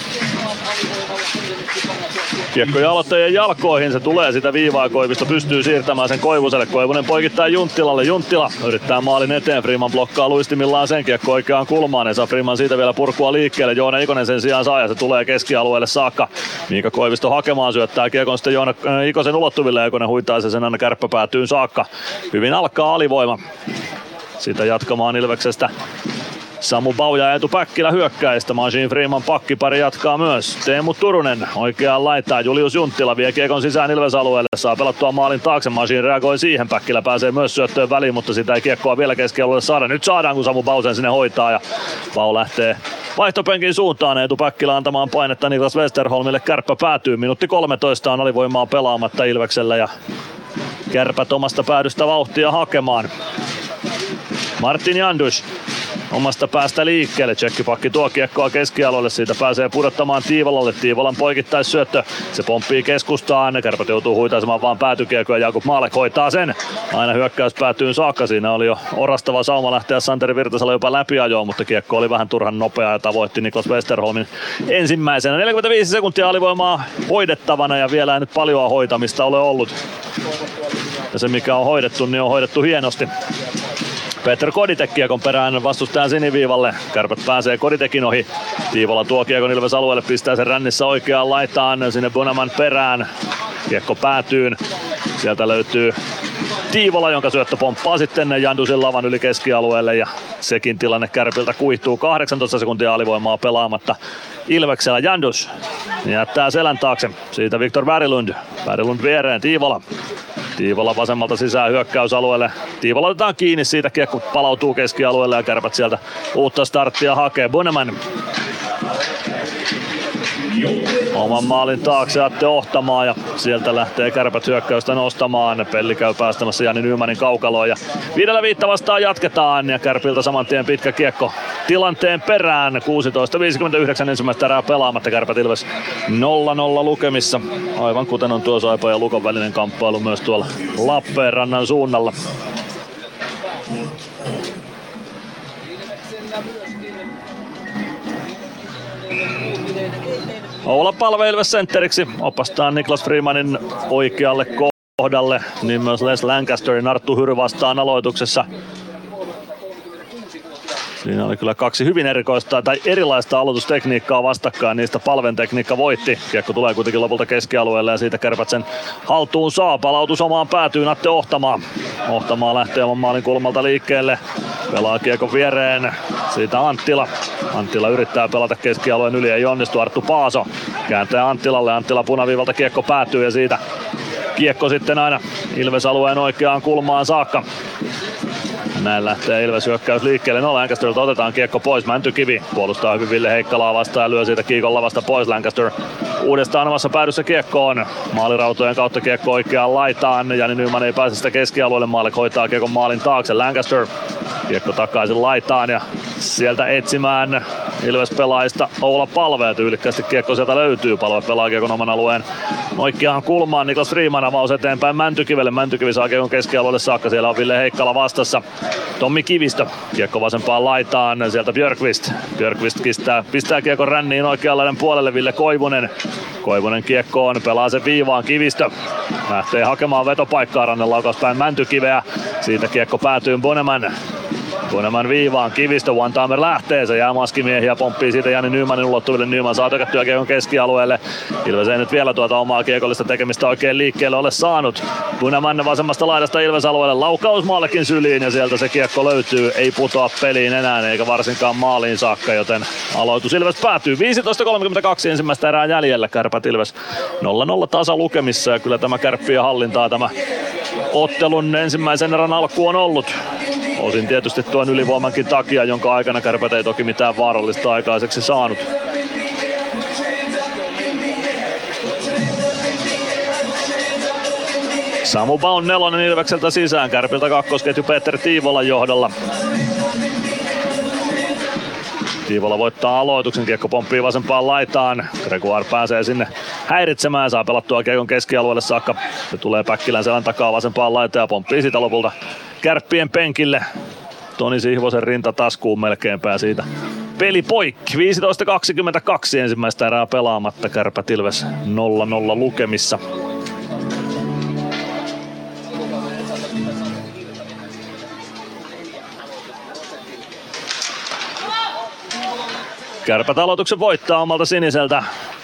Kiekkoja aloittajien jalkoihin, se tulee sitä viivaa, Koivisto pystyy siirtämään sen Koivuselle, Koivunen poikittaa Junttilalle, Junttila yrittää maalin eteen, Freeman blokkaa luistimillaan sen, kiekko oikeaan kulmaan, ja saa Freeman siitä vielä purkua liikkeelle, Joona Ikonen sen sijaan saa ja se tulee keskialueelle saakka, Miika Koivisto hakemaan, syöttää kiekon sitten Joona Ikosen ulottuville ja Ikonen huitaisi sen aina kärppäpäätyyn saakka, hyvin alkaa alivoima. Sitä jatkamaan Ilveksestä Samu Bau ja Eetu Päkkilä hyökkäistä. Machine Freeman pakkipari jatkaa myös. Teemu Turunen oikeaan laitaan. Julius Junttila vie kiekon sisään Ilves-alueelle. Saa pelattua maalin taakse. Machine reagoi siihen. Päkkilä pääsee myös syöttöön väliin, mutta sitä ei kiekkoa vielä keskialueelle saada. Nyt saadaan, kun Samu Bau sen sinne hoitaa. Ja Bau lähtee vaihtopenkin suuntaan. Eetu Päkkilä antamaan painetta Niklas Westerholmille. Kärppä päätyy. Minuutti 13 on alivoimaa pelaamatta Ilveksellä. Ja Kärpät omasta päädystä vauhtia hakemaan. Martin Janduš omasta päästä liikkeelle. Tsekkipakki tuo kiekkoa keskialueelle. Siitä pääsee pudottamaan Tiivolalle. Tiivolan poikittaissyöttö. Se pomppii keskustaan. Kärpät joutuu huitaisemaan vaan päätykiekkoa. Jakub Maalek hoitaa sen. Aina hyökkäys päätyyn saakka. Siinä oli jo orastava sauma lähteä Santeri Virtasella jopa läpiajoon, mutta kiekko oli vähän turhan nopea ja tavoitti Niklas Westerholmin ensimmäisenä. 45 sekuntia alivoimaa hoidettavana ja vielä ei nyt paljoa hoitamista ole ollut. Ja se mikä on hoidettu, niin on hoidettu hienosti. Peter Koditek kiekon perään vastustajan siniviivalle. Kärpät pääsee Koditekin ohi. Tiivola tuo kiekon Ilves alueelle, pistää sen rännissä oikeaan laitaan sinne Bunaman perään. Kiekko päätyy. Sieltä löytyy Tiivola, jonka syöttö pomppaa sitten Jandusin lavan yli keskialueelle. Ja sekin tilanne Kärpiltä kuihtuu. 18 sekuntia alivoimaa pelaamatta Ilveksellä. Jandus jättää selän taakse. Siitä Viktor Berglund. Berglund viereen Tiivola. Tiivola vasemmalta sisään hyökkäysalueelle. Tiivola otetaan kiinni siitä, kiekko palautuu keskialueelle ja Kärpät sieltä uutta starttia hakee. Buneman oman maalin taakse Atte Ohtamaa ja sieltä lähtee Kärpät hyökkäystä nostamaan. Pelli käy päästämässä Jani Nymanin kaukaloon ja 5-5 vastaan jatketaan ja Kärpiltä saman tien pitkä kiekko tilanteen perään. 16.59 ensimmäistä erää pelaamatta, Kärpät Ilves 0-0 lukemissa. Aivan kuten on tuo Saipa ja Lukon välinen kamppailu myös tuolla Lappeenrannan suunnalla. Oula Palve Ilves sentteriksi, opastaa Niklas Freemanin oikealle kohdalle, niin myös Les Lancasterin Arttu Hyry vastaan aloituksessa. Siinä oli kyllä kaksi hyvin erilaista aloitustekniikkaa vastakkain, niistä Palven tekniikka voitti. Kiekko tulee kuitenkin lopulta keskialueelle ja siitä Kärpät sen haltuun saa. Palautus omaan päätyyn Atte Ohtamaa. Ohtamaa lähtee oman maalin kulmalta liikkeelle. Pelaa kiekko viereen. Siitä Anttila. Anttila yrittää pelata keskialueen yli, ei onnistu. Arttu Paaso kääntää Anttilalle. Anttila punaviivalta kiekko päätyy ja siitä Kiekko sitten aina Ilves-alueen oikeaan kulmaan saakka. Näin lähtee Ilves hyökkäys liikkeelle. No, Lancasterilta otetaan kiekko pois. Mäntykivi puolustaa hyvin Ville Heikkalaa vastaan ja lyö siitä kiikon lavasta pois. Lancaster uudestaan omassa päädyssä kiekkoon. Maalirautojen kautta kiekko oikeaan laitaan. Jani Nyman ei pääse sitä keskialueelle. Maalek hoitaa kiekon maalin taakse. Lancaster kiekko takaisin laitaan ja sieltä etsimään Ilves pelaajista Oula Palve. Tyylikkästi kiekko sieltä löytyy. Palve pelaa kiekon oman alueen oikeaan kulmaan. Niklas Freeman avaus eteenpäin Mäntykivelle. Mäntykivi saa kiekon keskialueelle saakka. Siellä on Ville Heikkala vastassa. Tommi Kivistö, kiekko vasempaan laitaan, sieltä Björkqvist. Björkqvist pistää kiekon ränniin oikeanlainen puolelle, Ville Koivunen. Koivunen kiekkoon, pelaa sen viivaan, Kivistö lähtee hakemaan vetopaikkaa, rannen laukauspäin Mäntykiveä. Siitä kiekko päätyy Boneman. Boneman viivaan, Kivistö, one-timer lähtee, se jää maskimiehiä, pomppii siitä Jani Nymanin ulottuville. Nyman saa tökättyä kiekon keskialueelle. Ilves ei nyt vielä tuota omaa kiekollista tekemistä oikein liikkeelle ole saanut. Boneman vasemmasta laidasta Ilves-alueelle, laukaus maallekin syliin ja sieltä se kiekko löytyy. Ei putoa peliin enää eikä varsinkaan maaliin saakka, joten aloitus Ilves päätyy. 15.32 ensimmäistä erää jäljellä, Kärpät Ilves 0-0 tasa lukemissa ja kyllä tämä Kärppien hallintaa tämä ottelun ensimmäisen erän alku on ollut. Osin tietysti tuon ylivoimankin takia, jonka aikana Kärpät ei toki mitään vaarallista aikaiseksi saanut. Samu Baun nelonen Ilvekseltä sisään, Kärpiltä kakkosketju Peter Tiivolan johdolla. Tiivola voittaa aloituksen, kiekko pomppii vasempaan laitaan. Gregoire pääsee sinne häiritsemään, saa pelattua kiekon keskialueelle saakka. Se tulee Päkkilän selän takaa vasempaan laitaan ja pomppii sitä lopulta Kärppien penkille. Toni Sihvosen rinta taskuun melkeinpää siitä. Peli poikki. 15.22 ensimmäistä erää pelaamatta. Kärpät Ilves 0-0 lukemissa. Kärpät aloituksen voittaa omalta siniseltä.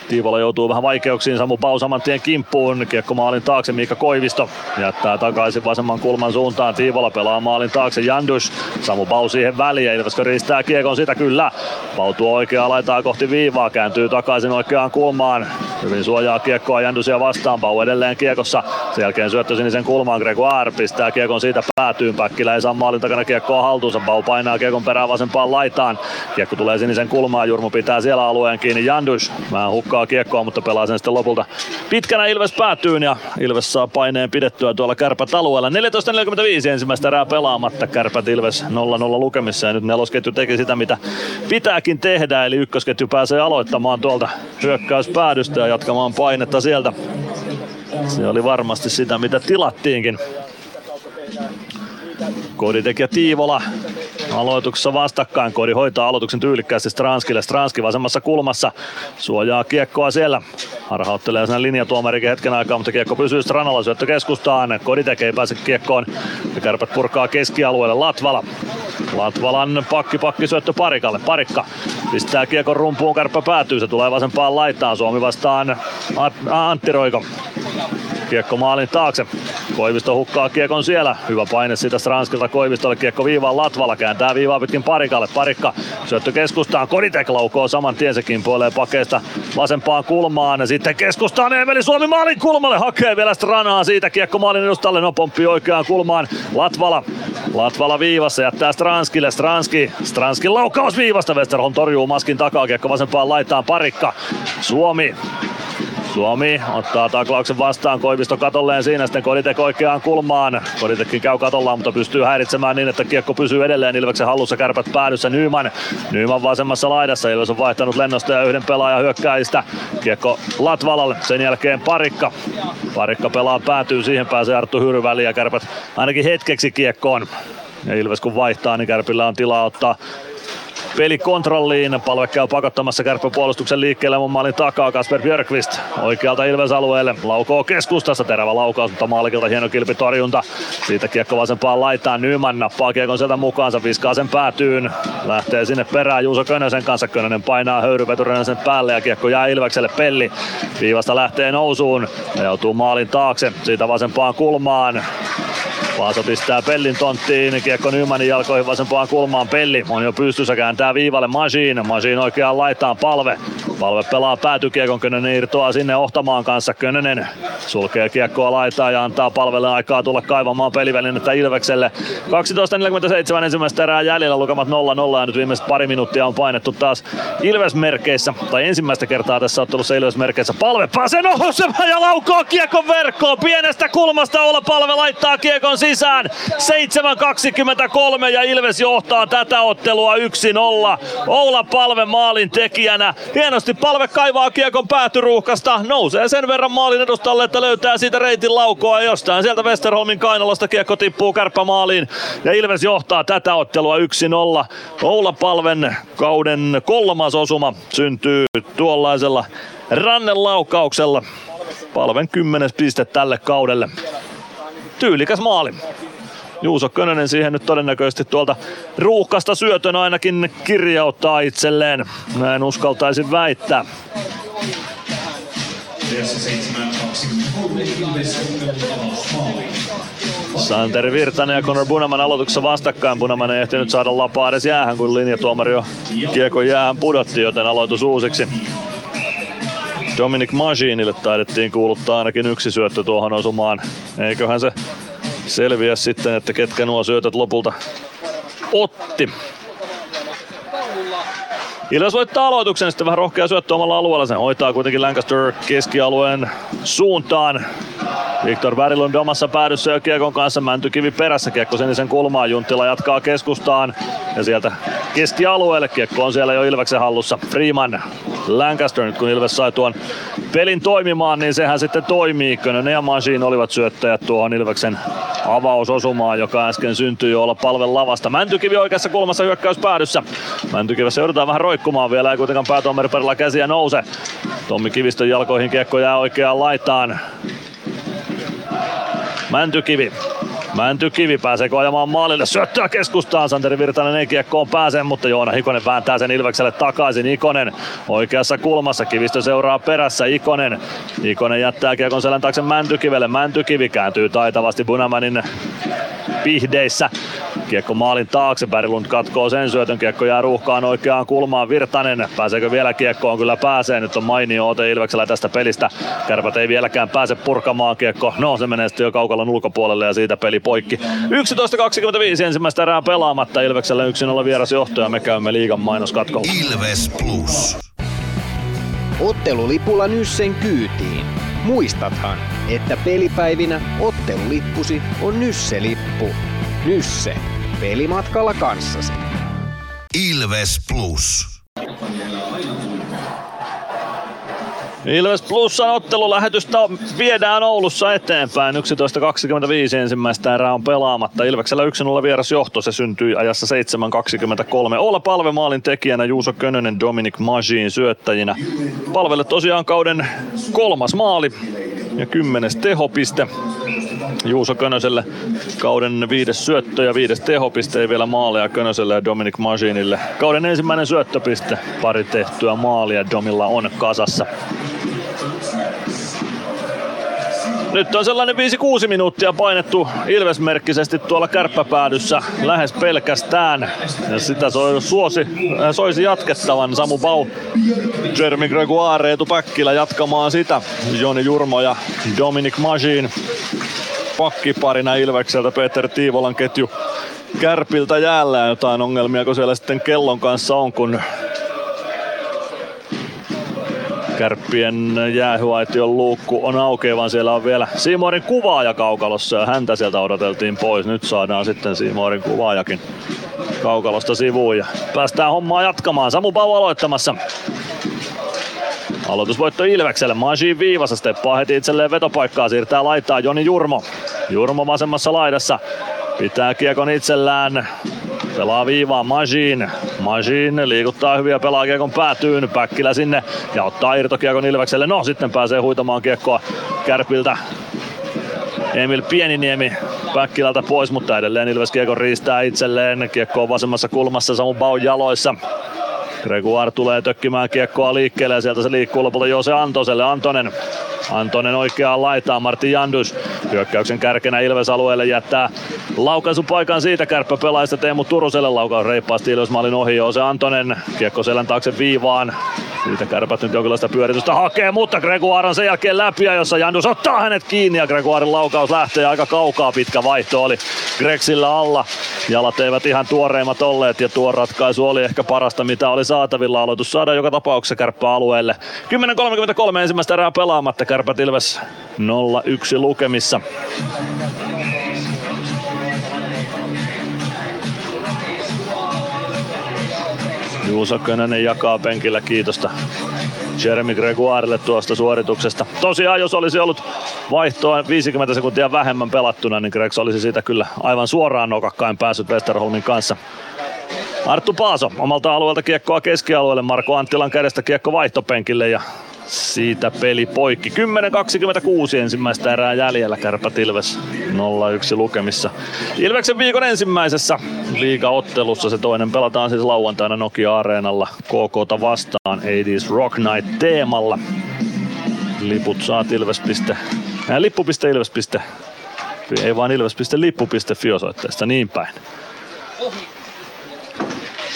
Tiivola joutuu vähän vaikeuksiin Samu Pausamantien kimppuun. Kiekko maalin taakse Miikka Koivisto jättää takaisin vasemman kulman suuntaan. Tiivola pelaa maalin taakse Jandus. Samu Pau siihen väliin. Ilveskö ristää kiekon sitä kyllä. Pau tuo oikeaa laitaa kohti viivaa. Kääntyy takaisin oikeaan kulmaan. Hyvin suojaa kiekkoa Jandusia vastaan. Pau edelleen kiekossa. Sen jälkeen syöttö sinisen kulmaan. Gregoire pistää kiekon siitä päätyyn. Päkkilä ei saa maalin takana kiekkoa haltuunsa. Pau painaa kiekon perään vasempaan laitaan. Kiekko tulee sinisen kulmaan. Jurmu pitää siellä alueen kiinni. Jandus vähän hukkaa kiekkoa, mutta pelaa sen sitten lopulta pitkänä Ilves päätyyn ja Ilves saa paineen pidettyä tuolla Kärpät alueella. 14.45 ensimmäistä erää pelaamatta, Kärpät Ilves 0-0 lukemissa ja nyt nelosketju teki sitä mitä pitääkin tehdä, eli ykkösketju pääsee aloittamaan tuolta hyökkäyspäädystä ja jatkamaan painetta sieltä. Se oli varmasti sitä mitä tilattiinkin. Koditekijä Tiivola aloituksessa vastakkain. Kodi hoitaa aloituksen tyylikkäästi Stranskille. Stranski vasemmassa kulmassa suojaa kiekkoa siellä. Harhauttelee sinne linjatuomarikin hetken aikaa, mutta kiekko pysyy Stranalla. Syöttö keskustaan. Koditek ei pääse kiekkoon. Kärpät purkaa keskialueelle. Latvala. Latvalan pakki syöttö Parikalle. Parikka pistää kiekon rumpuun. Kärppä päätyy. Se tulee vasempaan laitaan. Suomi vastaan Antti Roiko. Kiekko maalin taakse. Koivisto hukkaa kiekon siellä. Hyvä paine siitä Stranskilta Koivistolle. Kiekko viivaan Latvala. Kääntää viivaa pitkin Parikalle. Parikka syöttö keskustaan. Koditek laukoo saman tien. Se kimpoilee pakeista vasempaan kulmaan. Sitten keskustaan Eemeli Suomi maalin kulmalle. Hakee vielä Stranaa siitä. Kiekko maalin edustalle. No pomppii oikeaan kulmaan. Latvala viivassa. Jättää Stranskille. Stranskin laukaus viivasta. Westerholm torjuu maskin takaa. Kiekko vasempaan laitaan. Parikka. Suomi ottaa taklauksen vastaan, Koivisto katolleen siinä, sitten Koditek oikeaan kulmaan. Koditekin käy katollaan, mutta pystyy häiritsemään niin, että kiekko pysyy edelleen Ilveksen hallussa, Kärpät päädyssä. Nyman vasemmassa laidassa, Ilves on vaihtanut lennosta ja yhden pelaajan hyökkäistä. Kiekko Latvalalle, sen jälkeen Parikka. Parikka pelaa päätyy, siihen pääsee Arttu Hyry väliin ja Kärpät ainakin hetkeksi kiekkoon. Ja Ilves kun vaihtaa, niin Kärpillä on tilaa ottaa peli kontrolliin. Palve käy pakottamassa Kärppäpuolustuksen liikkeelle mun maalin takaa. Kasper Björkqvist oikealta Ilves-alueelle. Laukoo keskustassa. Terävä laukaus, mutta maalikilta hieno kilpitorjunta. Siitä kiekko vasempaan laitaan. Nyman nappaa kiekon sieltä mukaansa. Viskaa sen päätyyn. Lähtee sinne perään Juuso Könösen kanssa. Könönen painaa höyryveturinen sen päälle ja kiekko jää Ilvekselle. Pelli viivasta lähtee nousuun. Ja joutuu maalin taakse. Siitä vasempaan kulmaan. Vaaso pistää Pellin tonttiin, kiekko Nymanin jalkoihin vasempaan kulmaan. Pelli on jo pystyssä, kääntää viivalle Masiin. Masiin oikeaan laitaan Palve. Palve pelaa päätykiekon, Könönen irtoaa sinne Ohtamaan kanssa. Könönen sulkee kiekkoa laitaan ja antaa Palvelle aikaa tulla kaivamaan pelivälinettä Ilvekselle. 12.47 ensimmäistä erää jäljellä, lukemat 0-0 ja nyt viimeiset pari minuuttia on painettu taas Ilves-merkeissä. Tai ensimmäistä kertaa tässä ottelussa Ilves-merkeissä. Palve pääsee nousemaan ja laukoo kiekon verkkoon. Pienestä kulmasta Olla Palve laittaa kiekon sisään. 7.23 ja Ilves johtaa tätä ottelua 1-0. Oula Palve maalin tekijänä. Hienosti Palve kaivaa kiekon päätyruuhkasta. Nousee sen verran maalin edustalle, että löytää siitä reitin laukoa. Jostain sieltä Westerholmin kainalosta kiekko tippuu kärppämaaliin. Ja Ilves johtaa tätä ottelua 1-0. Oula Palven kauden kolmas osuma syntyy tuollaisella rannelaukauksella. Palven 10. piste tälle kaudelle. Tyylikäs maali. Juuso Könönen siihen nyt todennäköisesti tuolta ruuhkasta syötön ainakin kirjauttaa itselleen. Näin uskaltaisin väittää. Santeri Virtanen ja Conor Bunaman aloituksessa vastakkain. Bunaman ei ehtinyt saada lapaa edes jäähän, kun linjatuomari jo kiekon jäähän pudotti, joten aloitus uusiksi. Dominic Maginille taidettiin kuuluttaa ainakin yksi syöttö tuohon osumaan. Eiköhän se selviä sitten, että ketkä nuo syötöt lopulta otti. Ilves voittaa aloituksen, sitten vähän rohkea syöttö omalla alueella. Sen hoitaa kuitenkin Lancaster keskialueen suuntaan. Viktor Värilund omassa päädyssä jo kiekon kanssa, Mäntykivi perässä, kiekko sinisen kulmaan. Junttila jatkaa keskustaan ja sieltä keskialueelle. Kiekko on siellä jo Ilveksen hallussa. Freeman, Lancaster, nyt kun Ilves sai tuon pelin toimimaan, niin sehän sitten toimii. Könönen ja Masin olivat syöttäjät tuohon Ilveksen avausosumaan, joka äsken syntyi jo Olla Palven lavasta. Mäntykivi oikeassa kulmassa hyökkäys päädyssä. Mäntykivässä joudutaan vähän roikkumaan vielä, ei kuitenkaan päätuomari Perla käsiä nouse. Tommi Kivistön jalkoihin kiekko jää oikeaan laitaan. Mäntykivi pääsee ajamaan maalille, syöttää keskustaan. Santeri Virtanen ei kiekkoon pääse, mutta Joona Ikonen vääntää sen Ilvekselle takaisin. Ikonen oikeassa kulmassa, Kivistö seuraa perässä. Ikonen jättää kiekon selän taakse Mäntykivelle. Mäntykivi kääntyy taitavasti Bunamanin pihdeissä. Kiekko maalin taakse, Berglund katkoo sen syötön, kiekko jää ruuhkaan oikeaan kulmaan. Virtanen, pääseekö vielä kiekkoon? Kyllä pääsee, nyt on mainio ote Ilveksellä tästä pelistä. Kärpät ei vieläkään pääse purkamaan kiekko. No, se menee sitten jo kaukalon ulkopuolelle ja siitä peli poikki. 11.25 ensimmäistä erää pelaamatta, Ilveksellä 1-0 vierasjohto ja me käymme liigan mainoskatkolla. Ilves Plus. Ottelulipulla Nyssen kyytiin. Muistathan, että pelipäivinä ottelulippusi on Nysse-lippu. Nysse. Pelimatkalla kanssasi. Ilves Plus. Ilves Plusan ottelulähetystä viedään Oulussa eteenpäin. 11.25 ensimmäistä erää on pelaamatta. Ilveksellä 1-0 vierasjohto. Se syntyi ajassa 7.23. Olla Palve maalin tekijänä, Juuso Könönen Dominic Magin syöttäjinä. Palvelle tosiaan kauden kolmas maali ja 10. tehopiste. Juuso Könöselle kauden 5. syöttö ja 5. tehopiste, ei vielä maaleja Könöselle ja Dominic Maginille. Kauden ensimmäinen syöttöpiste, pari tehtyä maalia Domilla on kasassa. Nyt on sellainen 5-6 minuuttia painettu Ilves-merkkisesti tuolla kärppäpäädyssä lähes pelkästään. Ja sitä soisi jatkettavan Samu Bau, Jeremy Gregoire, Eetu Päkkilä jatkamaan sitä. Joni Jurmo ja Dominic Magin pakkiparina Ilvekseltä, Peter Tiivolan ketju Kärpiltä jäällä. Jotain ongelmia, kun siellä sitten kellon kanssa on, kun Kärppien jäähyaition luukku on auki, vaan siellä on vielä Siimorin kuvaaja kaukalossa ja häntä sieltä odoteltiin pois. Nyt saadaan sitten Siimorin kuvaajakin kaukalosta sivuun ja päästään hommaa jatkamaan. Samu Bau aloittamassa. Aloitusvoitto Ilvekselle. Magin viivassa, steppaa heti itselleen vetopaikkaa, siirtää laitaa Joni Jurmo. Jurmo vasemmassa laidassa. Pitää kiekon itsellään. Pelaa viivaa Magin. Magin liikuttaa hyvin ja pelaa kiekon päätyyn. Päkkilä sinne ja ottaa irtokiekon Ilvekselle. No, sitten pääsee huitamaan kiekkoa Kärpiltä. Emil Pieniniemi Päkkilältä pois, mutta edelleen Ilves kiekon riistää itselleen. Kiekko on vasemmassa kulmassa Samu Bau jaloissa. Gregoire tulee tökkimään kiekkoa liikkeelle ja sieltä se liikkuu lopulta Joose Antoselle. Antonen oikeaan laitaan, Martin Jandus hyökkäyksen kärkenä Ilves-alueelle jättää laukaisupaikan siitä kärppäpelaajista Teemu Turuselle. Laukaus reippaasti Ilves-maalin ohi, Joose Antonen kiekko selän taakse viivaan. Siitä Kärpät nyt jonkinlaista pyöritystä hakee, mutta Gregoire on sen jälkeen läpi, jossa Jandus ottaa hänet kiinni ja Gregoiren laukaus lähtee aika kaukaa. Pitkä vaihto oli Greksillä alla. Jalat eivät ihan tuoreimmat olleet ja tuo ratkaisu oli ehkä parasta mitä oli saatavilla. Aloitus saadaan joka tapauksessa Kärppä-alueelle. 10.33 ensimmäistä erää pelaamatta. Kärpät Ilves 0-1 lukemissa. Juuso Könönen jakaa penkillä kiitosta Jeremy Gregoirelle tuosta suorituksesta. Tosiaan jos olisi ollut vaihtoa 50 sekuntia vähemmän pelattuna, niin Greks olisi siitä kyllä aivan suoraan nokakkain päässyt Westerholmin kanssa. Arttu Paaso omalta alueelta kiekkoa keskialueelle, Marko Anttilan kädestä kiekko vaihtopenkille ja siitä peli poikki. 10.26 ensimmäistä erää jäljellä, Kärpät Ilves 0-1 lukemissa. Ilveksen viikon ensimmäisessä liigaottelussa, se toinen pelataan siis lauantaina Nokia-areenalla KK:ta vastaan 80's Rock Night -teemalla. Liput saat ilves.lippu.fi osoitteesta, niin päin.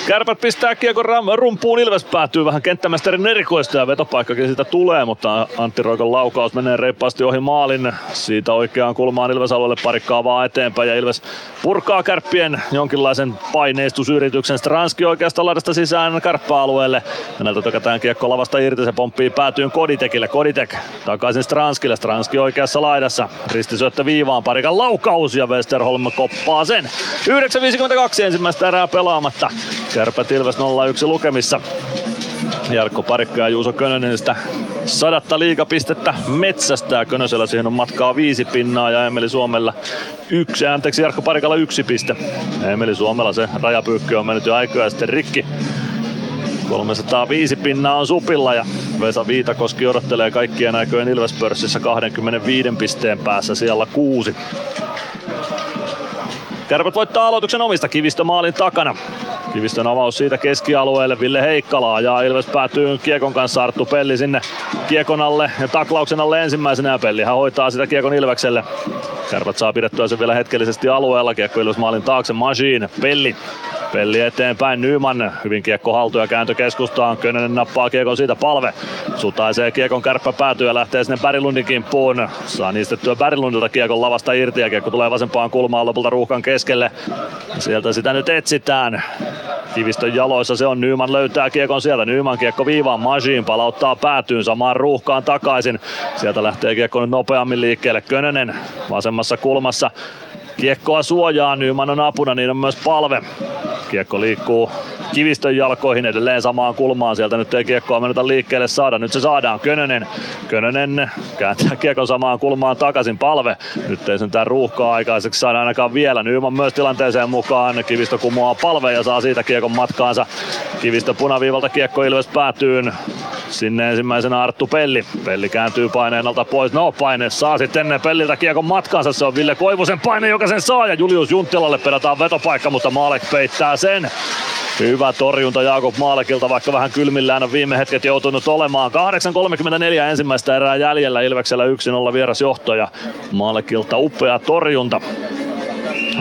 Kärpät pistää kiekon rumpuun, Ilves päätyy vähän kenttämestarin erikoista ja vetopaikkakin siitä tulee, mutta Antti Roikon laukaus menee reippaasti ohi maalin. Siitä oikeaan kulmaan Ilves-alueelle parikkaa vaan eteenpäin ja Ilves purkaa Kärppien jonkinlaisen paineistusyrityksen. Stranski oikeasta laidasta sisään Kärppä-alueelle. Häneltä tökätään kiekko lavasta irti, se pomppii päätyyn Koditekille. Koditek takaisin Stranskille, Stranski oikeassa laidassa. Ristisyöttö viivaan, parikan laukaus ja Westerholm koppaa sen. 9.52 ensimmäistä erää pelaamatta. Kärpät Ilves 0-1 lukemissa. Jarkko Parikka ja Juuso Könönen sitä 100 liigapistettä metsästää. Könösellä siihen on matkaa 5 pinnaa ja Jarkko Parikalla 1 piste. Emeli Suomella se rajapyykky on mennyt jo aikoja sitten rikki. 305 pinnaa on Supilla ja Vesa Viitakoski odottelee kaikkien aikojen Ilves-pörssissä 25 pisteen päässä siellä 6. Kärpät voittaa aloituksen omista, Kivistö maalin takana. Kivistön avaus siitä keskialueelle, Ville Heikkala ajaa, Ilves päätyy kiekon kanssa, Arttu Pelli sinne kiekon alle ja taklauksen alle ensimmäisenä. Pellihän hoitaa sitä kiekon Ilvekselle. Kärpät saa pidettyä sen vielä hetkellisesti alueella, kiekko Ilves maalin taakse, Majin, Pelli eteenpäin, Nyman, hyvin kiekko haltu ja kääntö keskustaan, Könönen nappaa kiekon siitä, Palve sutaisee kiekon, Kärppä päätyy ja lähtee sinne Berglundin kimppuun. Saa niistettyä Berglundilta kiekon lavasta irti ja kiekko tulee vasempaan kulmaan lopulta ruuhkan keskelle. Sieltä sitä nyt etsitään. Kivistön jaloissa se on, Nyman löytää kiekon sieltä, Nyman kiekko viivaan, Majin palauttaa päätyyn samaan ruuhkaan takaisin. Sieltä lähtee kiekko nyt nopeammin liikkeelle, Könönen vasemmassa kulmassa. Kiekkoa suojaa, Nyman on apuna, niin on myös Palve. Kiekko liikkuu Kivistön jalkoihin edelleen samaan kulmaan. Sieltä nyt ei kiekkoa mennyt liikkeelle saada. Nyt se saadaan, Könönen kääntää kiekon samaan kulmaan takaisin, Palve. Nyt ei sentään ruuhkaa aikaiseksi saada ainakaan vielä. Nyman myös tilanteeseen mukaan. Kivistö kumoaa Palve ja saa siitä kiekon matkaansa. Kivistö punaviivalta kiekko Ilves päätyyn. Sinne ensimmäisenä Arttu Pelli. Pelli kääntyy paineen alta pois. No, paine saa sitten Pelliltä kiekon matkaansa. Se on Ville Koivusen paine, joka sen saa. Ja Julius Junttilalle pelataan vetopaikka, mutta Maalek peittää sen. Hyvä torjunta Jaakob Maalekilta, vaikka vähän kylmillään on viime hetket joutunut olemaan. 8.34 ensimmäistä erää jäljellä, Ilveksellä 1-0 vierasjohto ja Maalekilta upea torjunta.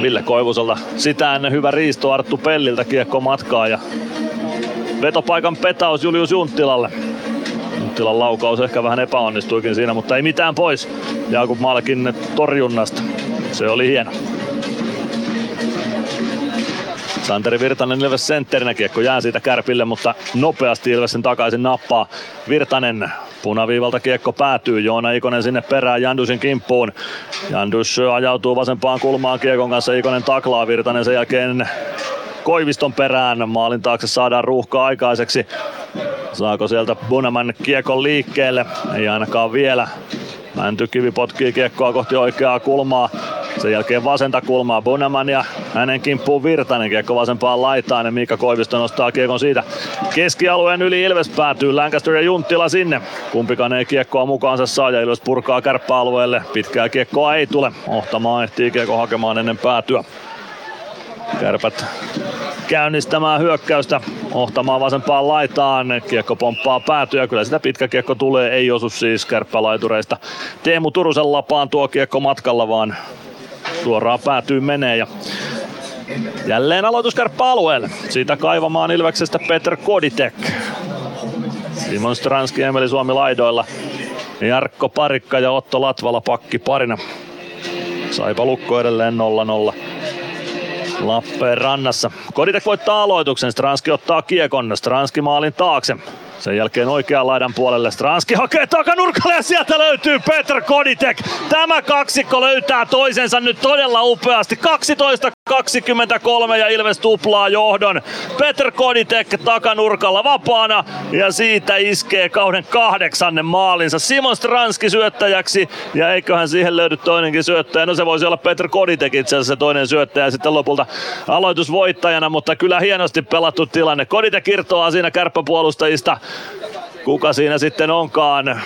Ville Koivuselta sitä ennen hyvä riisto Arttu Pelliltä, kiekko matkaa ja vetopaikan petaus Julius Junttilalle. Junttilan laukaus ehkä vähän epäonnistuikin siinä, mutta ei mitään pois Jaakob Maalekin torjunnasta. Se oli hieno. Santeri Virtanen Ilves sentterinä, kiekko jää siitä Kärpille, mutta nopeasti Ilves sen takaisin nappaa. Virtanen punaviivalta kiekko päätyy, Joona Ikonen sinne perään Jandusin kimppuun. Jandus ajautuu vasempaan kulmaan kiekon kanssa, Ikonen taklaa, Virtanen sen jälkeen Koiviston perään. Maalin taakse saadaan ruuhka aikaiseksi. Saako sieltä Bunaman kiekon liikkeelle? Ei ainakaan vielä. Mäntykivi potkii kiekkoa kohti oikeaa kulmaa. Sen jälkeen vasenta kulmaa Bunaman ja hänen kimppuun Virtanen. Kiekko vasempaan laitaan ja Miika Koivisto nostaa kiekon siitä. Keskialueen yli Ilves päätyy, Lancaster ja Junttila sinne. Kumpikaan ei kiekkoa mukaansa saa ja Ilves purkaa kärppäalueelle. Pitkää kiekkoa ei tule. Ohtamaa ehtii kiekko hakemaan ennen päätyä. Kärpät käynnistämään hyökkäystä. ohtamaan vasempaan laitaan. Kiekko pomppaa päätyä. Kyllä sitä pitkä kiekko tulee. Ei osu siis kärppälaitureista Teemu Turusen lapaan tuo kiekko matkalla, vaan suoraan päätyy menee. Ja jälleen aloitus kärppäalueelle. Siitä kaivamaan Ilveksestä Peter Koditek. Simon Stranski, Emeli Suomi laidoilla. Jarkko Parikka ja Otto Latvala pakki parina. Saipa Lukko edelleen 0-0 Lappeenrannassa. Koditek voittaa aloituksen, Stranski ottaa kiekon, Stranski maalin taakse. Sen jälkeen oikean laidan puolelle Stranski hakee takanurkalle ja sieltä löytyy Peter Koditek. Tämä kaksikko löytää toisensa nyt todella upeasti. 12-23 ja Ilves tuplaa johdon. Peter Koditek takanurkalla vapaana ja siitä iskee kauden 8. maalinsa. Simon Stranski syöttäjäksi ja eiköhän siihen löydy toinenkin syöttäjä. No se voisi olla Peter Koditek itse asiassa se toinen syöttäjä sitten lopulta aloitusvoittajana, mutta kyllä hienosti pelattu tilanne. Koditek irtoaa siinä kärppäpuolustajista. Kuka siinä sitten onkaan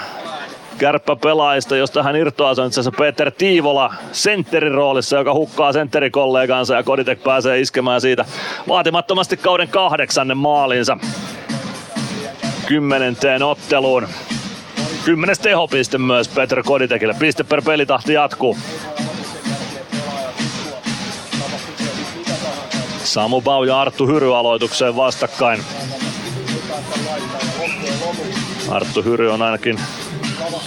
kärppäpelaajista, josta hän irtoaa, se on itse asiassa Peter Tiivola sentterin roolissa, joka hukkaa sentterikollegansa ja Koditek pääsee iskemään siitä vaatimattomasti kauden 8. maalinsa 10. otteluun. 10. tehopiste myös Peter Koditekille, piste per pelitahti jatkuu. Samu Bau ja Arttu Hyry aloitukseen vastakkain. Arttu Hyry on ainakin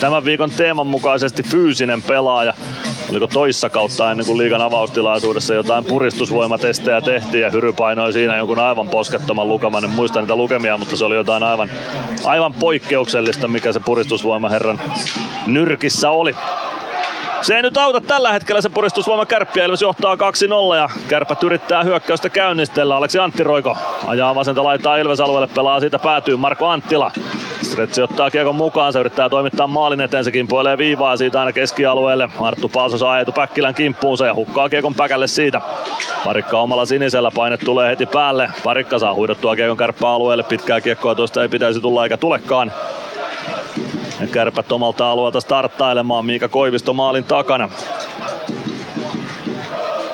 tämän viikon teeman mukaisesti fyysinen pelaaja. Oliko toissa kautta ennen kuin liigan avaustilaisuudessa jotain puristusvoimatestejä tehtiin ja Hyry painoi siinä jonkun aivan poskettoman lukeman. En muista niitä lukemia, mutta se oli jotain aivan poikkeuksellista, mikä se puristusvoimaherran nyrkissä oli. Se ei nyt auta tällä hetkellä se puristusvoima Kärppiä. Ilves johtaa 2-0 ja Kärpät yrittää hyökkäystä käynnistellä. Aleksi Anttiroiko ajaa vasenta laitaa Ilves-alueelle, pelaa siitä päätyy Marko Anttila. Stretsi ottaa kiekon mukaan, se yrittää toimittaa maalin eteen, se kimpoilee viivaa siitä aina keskialueelle. Arttu Paaso saa ajetu Päkkilän kimppuunsa ja hukkaa kiekon Päkälle siitä. Parikka omalla sinisellä, paine tulee heti päälle. Parikka saa huidottua kiekon Kärppä-alueelle, pitkää kiekkoa tuosta ei pitäisi tulla eikä tulekaan. Ja Kärpät omalta alueelta starttailemaan, Miika Koivisto maalin takana.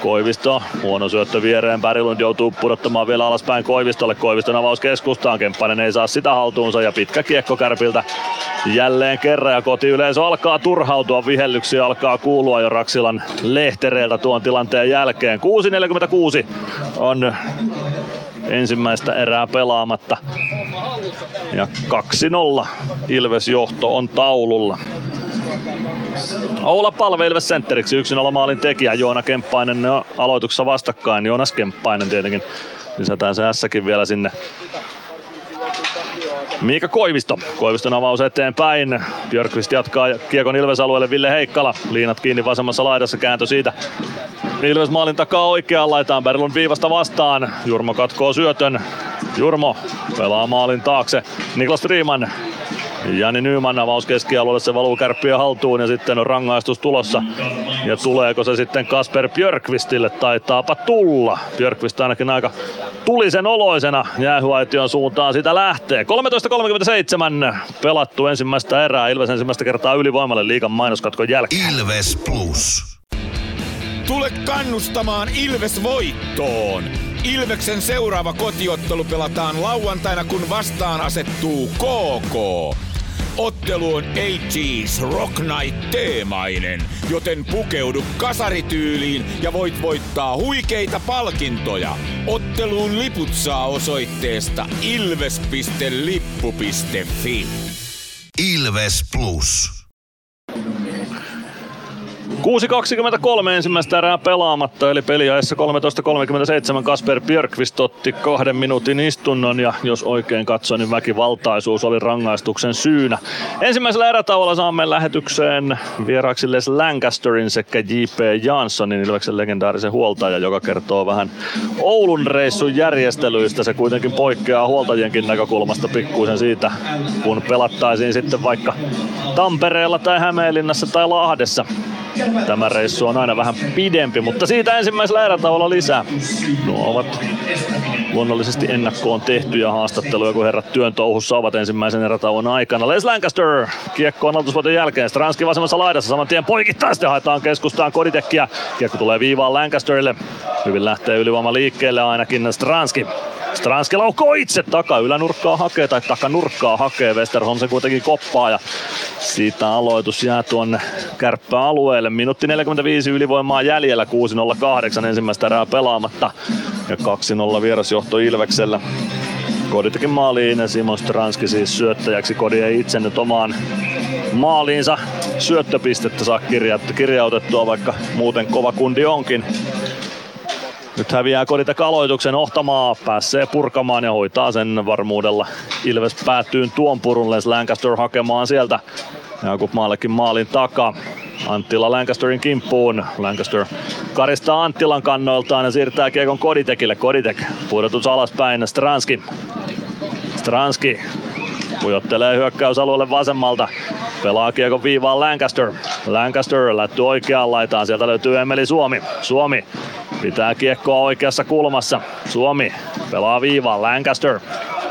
Koivisto, huono syöttö viereen, Berglund joutuu pudottamaan vielä alaspäin Koivistolle. Koiviston avaus keskustaan, Kemppainen ei saa sitä haltuunsa ja pitkä kiekko Kärpiltä jälleen kerran. Ja kotiyleisö alkaa turhautua, vihellyksiä alkaa kuulua jo Raksilan lehtereiltä tuon tilanteen jälkeen. 6.46 on ensimmäistä erää pelaamatta. Ja 2-0 Ilves johto on taululla. Oula Palve Ilves sentteriksi, 1-0 maalin tekijä. Joona Kemppainen aloituksessa vastakkain. Joonas Kemppainen tietenkin. Lisätään se S:kin vielä sinne. Miika Koivisto. Koiviston avaus eteenpäin. Björkqvist jatkaa kiekon Ilves-alueelle, Ville Heikkala. Liinat kiinni vasemmassa laidassa, kääntö siitä. Ilves maalin takaa oikeaan laitaan. Berlund viivasta vastaan. Jurmo katkoo syötön. Jurmo pelaa maalin taakse. Niklas Striemann. Jani Nyman avaus keskialueelle, se valuu Kärppien haltuun ja sitten on rangaistus tulossa. Ja tuleeko se sitten Kasper Björkqvistille? Taitaapa tulla. Björkqvist ainakin aika tulisen oloisena jäähyaition suuntaan sitä lähtee. 13.37 pelattu ensimmäistä erää. Ilves ensimmäistä kertaa ylivoimalle liigan mainoskatkon jälkeen. Ilves Plus. Tule kannustamaan Ilves voittoon. Ilveksen seuraava kotiottelu pelataan lauantaina, kun vastaan asettuu KK. Ottelu on 80s Rock Night-teemainen, joten pukeudu kasarityyliin ja voit voittaa huikeita palkintoja. Otteluun liput saa osoitteesta ilves.lippu.fi. Ilves Plus. 6.23 ensimmäistä erää pelaamatta, eli peliajassa 13.37 Kasper Björkqvist otti 2 minuutin istunnon ja jos oikein katsoin, niin väkivaltaisuus oli rangaistuksen syynä. Ensimmäisellä erätauolla saamme lähetykseen vieraaksi Les Lancasterin sekä J.P. Janssonin, Ilveksen legendaarisen huoltaja, joka kertoo vähän Oulun reissun järjestelyistä. Se kuitenkin poikkeaa huoltajienkin näkökulmasta pikkuisen siitä, kun pelattaisiin sitten vaikka Tampereella tai Hämeenlinnassa tai Lahdessa. Tämä reissu on aina vähän pidempi, mutta siitä ensimmäisellä erätauolla lisää. Nuo ovat luonnollisesti ennakkoon tehtyjä haastatteluja, kun herrat työn touhussa ovat ensimmäisen erätauon aikana. Les Lancaster kiekkoon aloitusvoiton jälkeen. Stranski vasemmassa laidassa saman tien poikittain. Sitten haetaan keskustaan Koditekkiä. Kiekko tulee viivaan Lancasterille. Hyvin lähtee ylivoima liikkeelle ainakin Stranski. Stranski laukoo itse takaylänurkkaa hakee tai takanurkkaa hakee. Westerholm se kuitenkin koppaa ja siitä aloitus jää tuonne kärppäalueelle. Minuutti 45 ylivoimaa jäljellä. 6:08 ensimmäistä erää pelaamatta ja 2:0 vierasjohto Ilveksellä. Kodi teki maaliin, Simon Stranski siis syöttäjäksi. Kodi ei itse nyt omaan maaliinsa syöttöpistettä saa kirjautettua, vaikka muuten kova kundi onkin. Nyt häviää Kodi teki aloituksen, Ohtamaa pääsee purkamaan ja hoitaa sen varmuudella. Ilves päätyy tuon purun, Les Lancaster hakemaan sieltä Jakub Maallekin maalin takaa. Anttila Lancasterin kimppuun. Lancaster karistaa Anttilan kannoiltaan ja siirtää kiekon Koditekille. Koditek pudotus alaspäin. Stranski pujottelee hyökkäysalueelle vasemmalta. Pelaa kiekon viivaan Lancaster. Lancaster lätty oikeaan laitaan. Sieltä löytyy Emeli Suomi. Suomi pitää kiekkoa oikeassa kulmassa. Suomi pelaa viivaan Lancaster.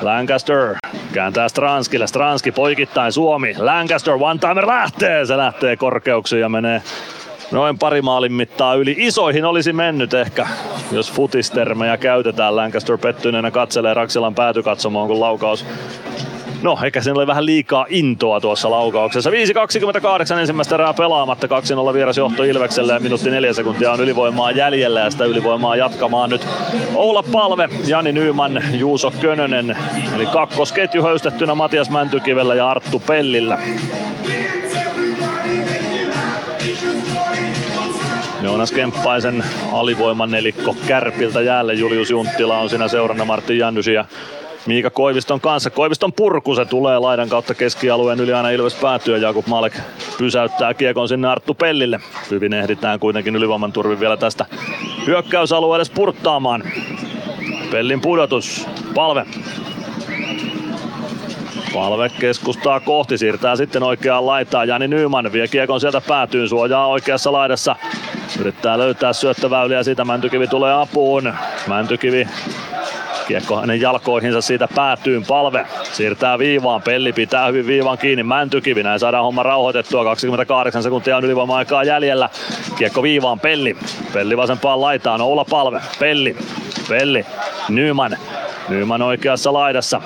Lancaster kääntää Stranskille, Stranski poikittain Suomi, Lancaster one-timer lähtee, se lähtee korkeuksiin ja menee noin pari maalin mittaa yli. Isoihin olisi mennyt ehkä, jos futistermejä käytetään. Lancaster pettyneenä katselee Raksilan päätykatsomaan, kun laukaus... No, eikä siinä oli vähän liikaa intoa tuossa laukauksessa. 5:28 ensimmäistä erää pelaamatta, 2-0 vierasjohto Ilvekselle ja minuutti 4 sekuntia on ylivoimaa jäljellä ja sitä ylivoimaa jatkamaan nyt Oula Palve, Jani Nyyman, Juuso Könönen. Eli kakkosketju höystettynä Matias Mäntykivellä ja Arttu Pellillä. Joonas Kemppaisen alivoimanelikko Kärpiltä jäälle. Julius Junttila on siinä seurana Martin Jannysi ja Miika Koiviston kanssa. Koiviston purku, se tulee laidan kautta keskialueen yli aina Ilves päätyy. Jakub Maalek pysäyttää kiekon sinne Arttu Pellille. Hyvin ehditään kuitenkin ylivoiman turvin vielä tästä hyökkäysalueelle spurttaamaan. Pellin pudotus. Palve keskustaa kohti, siirtää sitten oikeaan laitaan. Jani Nyyman vie kiekon sieltä päätyyn, suojaa oikeassa laidassa. Yrittää löytää syöttöväyliä, siitä Mäntykivi tulee apuun. Mäntykivi kiekko hänen jalkoihinsa, siitä päätyyn Palve siirtää viivaan, Pelli pitää hyvin viivan kiinni, Mäntykivi, näin saadaan homma rauhoitettua, 28 sekuntia on ylivoima-aikaa jäljellä, kiekko viivaan, Pelli vasempaan laitaan, Oula Palve, Pelli, Nyyman oikeassa laidassa,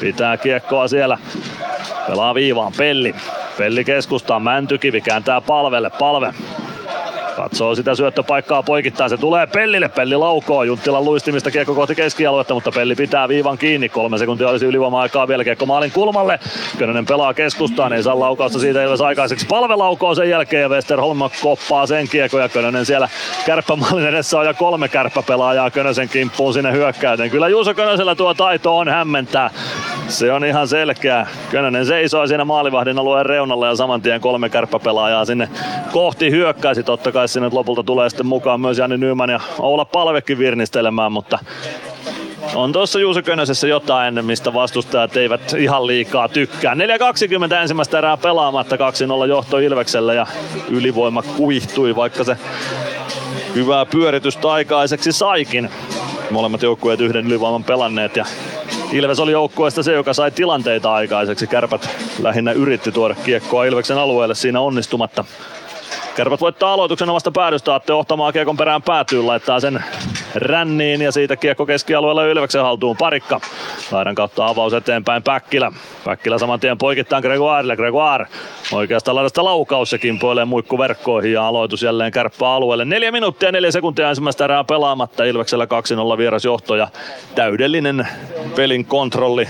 pitää kiekkoa siellä, pelaa viivaan, Pelli keskustaa, Mäntykivi kääntää Palvelle, Palve katsoo sitä syöttöpaikkaa poikittain, se tulee Pellille, Pelli laukoo, Junttilan luistimista kiekko kohti keskialuetta, mutta Pelli pitää viivan kiinni, 3 sekuntia olisi ylivoima-aikaa vielä, kiekko maalin kulmalle, Könönen pelaa keskustaan, ei saa laukausta siitä Ilves aikaiseksi, Palve laukoo sen jälkeen ja Westerholm koppaa sen kiekon ja Könönen siellä kärppämaalin edessä on ja 3 kärppäpelaajaa Könösen kimppuun sinne hyökkäyteen, kyllä Juuso Könösellä tuo taito on hämmentää, se on ihan selkeä, Könönen seisoi siinä maalivahdin alueen reunalla ja samantien 3 kärppäpelaajaa sinne kohti hyökkäisi, totta kai sinne lopulta tulee sitten mukaan myös Jani Nyyman ja Oula Palvekin virnistelemään, mutta on tuossa Juuso Könösessä jotain, mistä vastustajat eivät ihan liikaa tykkää. 4:20 ensimmäistä erää pelaamatta, 2-0 johto Ilveksellä ja ylivoima kuihtui, vaikka se hyvää pyöritystä aikaiseksi saikin. Molemmat joukkueet yhden ylivoiman pelanneet ja Ilves oli joukkueesta se, joka sai tilanteita aikaiseksi. Kärpät lähinnä yritti tuoda kiekkoa Ilveksen alueelle, siinä onnistumatta. Kärpät voittaa aloituksen omasta päädystä, Atte Ohtamaa kiekon perään päätyy, laittaa sen ränniin ja siitä kiekko keskialueella Ilveksen haltuun Parikka. Laidan kautta avaus eteenpäin Päkkilä saman tien poikittain Gregoire. Oikeasta laidasta laukaus, se kimpoilee muikkuverkkoihin ja aloitus jälleen kärppäalueelle. 4 minuuttia 4 sekuntia ensimmäistä erää pelaamatta, Ilveksellä 2-0 vierasjohto ja täydellinen pelin kontrolli.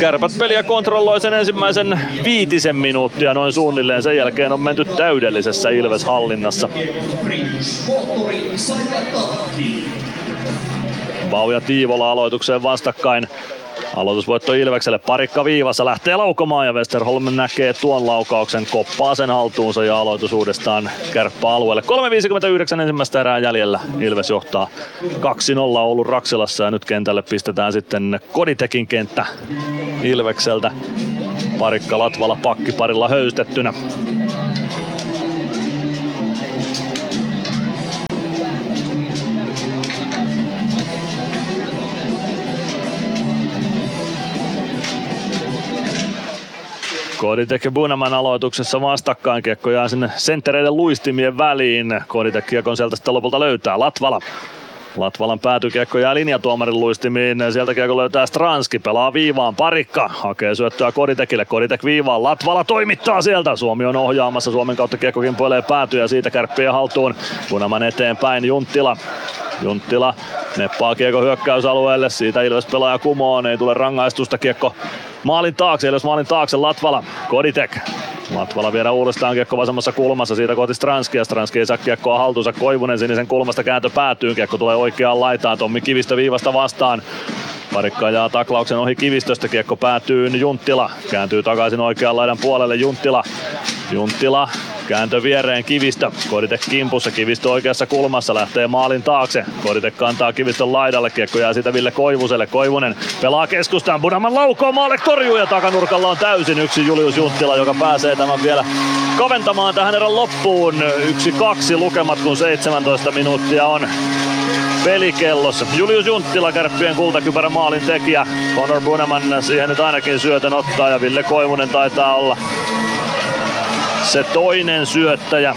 Kärpät peliä kontrolloi sen ensimmäisen 5 minuuttia noin suunnilleen. Sen jälkeen on menty täydellisessä Ilves-hallinnassa. Bau ja Tiivola aloitukseen vastakkain. Aloitusvoitto Ilvekselle, Parikka viivassa lähtee laukomaan ja Westerholm näkee tuon laukauksen, koppaa sen haltuunsa ja aloitus uudestaan kärppäalueelle. 3:59 ensimmäistä erää jäljellä, Ilves johtaa 2-0 Oulun Raksilassa ja nyt kentälle pistetään sitten Koditekin kenttä Ilvekseltä. Parikka Latvala pakkiparilla höystettynä. Koditek ja Bunaman aloituksessa vastakkain, kiekko jää sinne senttereiden luistimien väliin. Koditek kiekon sieltä sitten lopulta löytää. Latvala. Latvalan päätykiekko jää linjatuomarin luistimiin. Sieltä kiekko löytää Stranski, pelaa viivaan, Parikka hakee syöttöä Koditekille. Koditek viivaan, Latvala toimittaa sieltä. Suomi on ohjaamassa, Suomen kautta kiekko kimpoilee päätyä ja siitä Kärppien haltuun. Punaman eteenpäin Junttila neppaa kiekko hyökkäysalueelle, siitä Ilves pelaaja kumoon, ei tule rangaistusta, kiekko maalin taakse, Ilves maalin taakse, Latvala, Koditek. Latvala viedä uudestaan kiekko vasemmassa kulmassa, siitä kohti Stranskia. Stranski ei saa kiekkoa haltuunsa, Koivunen sinisen kulmasta kääntö päätyy, kiekko tulee oikeaan laitaan, Tommi Kivistö viivasta vastaan. Parikka ajaa taklauksen ohi Kivistöstä, kiekko päätyy, Junttila kääntyy takaisin oikean laidan puolelle, Junttila kääntö viereen Kivistö, Koditek kimpussa, Kivistö oikeassa kulmassa, lähtee maalin taakse, Koditek kantaa Kivistön laidalle, kiekko jää siitä Ville Koivuselle, Koivunen pelaa keskustaan, Bunaman laukoo maalle, torjuu ja takanurkalla on täysin yksi Julius Junttila, joka pääsee tämän vielä kaventamaan tähän erän loppuun. 1-2 lukemat, kun 17 minuuttia on pelikellossa. Julius Junttila, Kärppien kultakypärä maalin tekijä. Connor Bunaman siihen nyt ainakin syötön ottaa ja Ville Koivunen taitaa olla se toinen syöttäjä.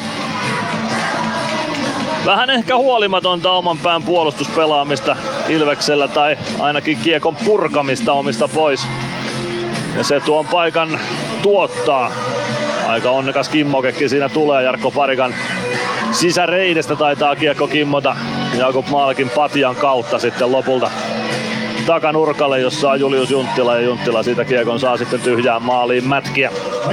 Vähän ehkä huolimatonta oman pään puolustuspelaamista Ilveksellä tai ainakin kiekon purkamista omista pois. Ja se tuon paikan tuottaa. Aika onnekas kimmokekin siinä tulee. Jarkko Parikan sisäreidestä taitaa kiekko kimmota Jakub Malkin patjan kautta sitten lopulta takanurkalle, jossa on Julius Junttila ja Junttila siitä kiekon saa sitten tyhjään maaliin mätkiä. 1-2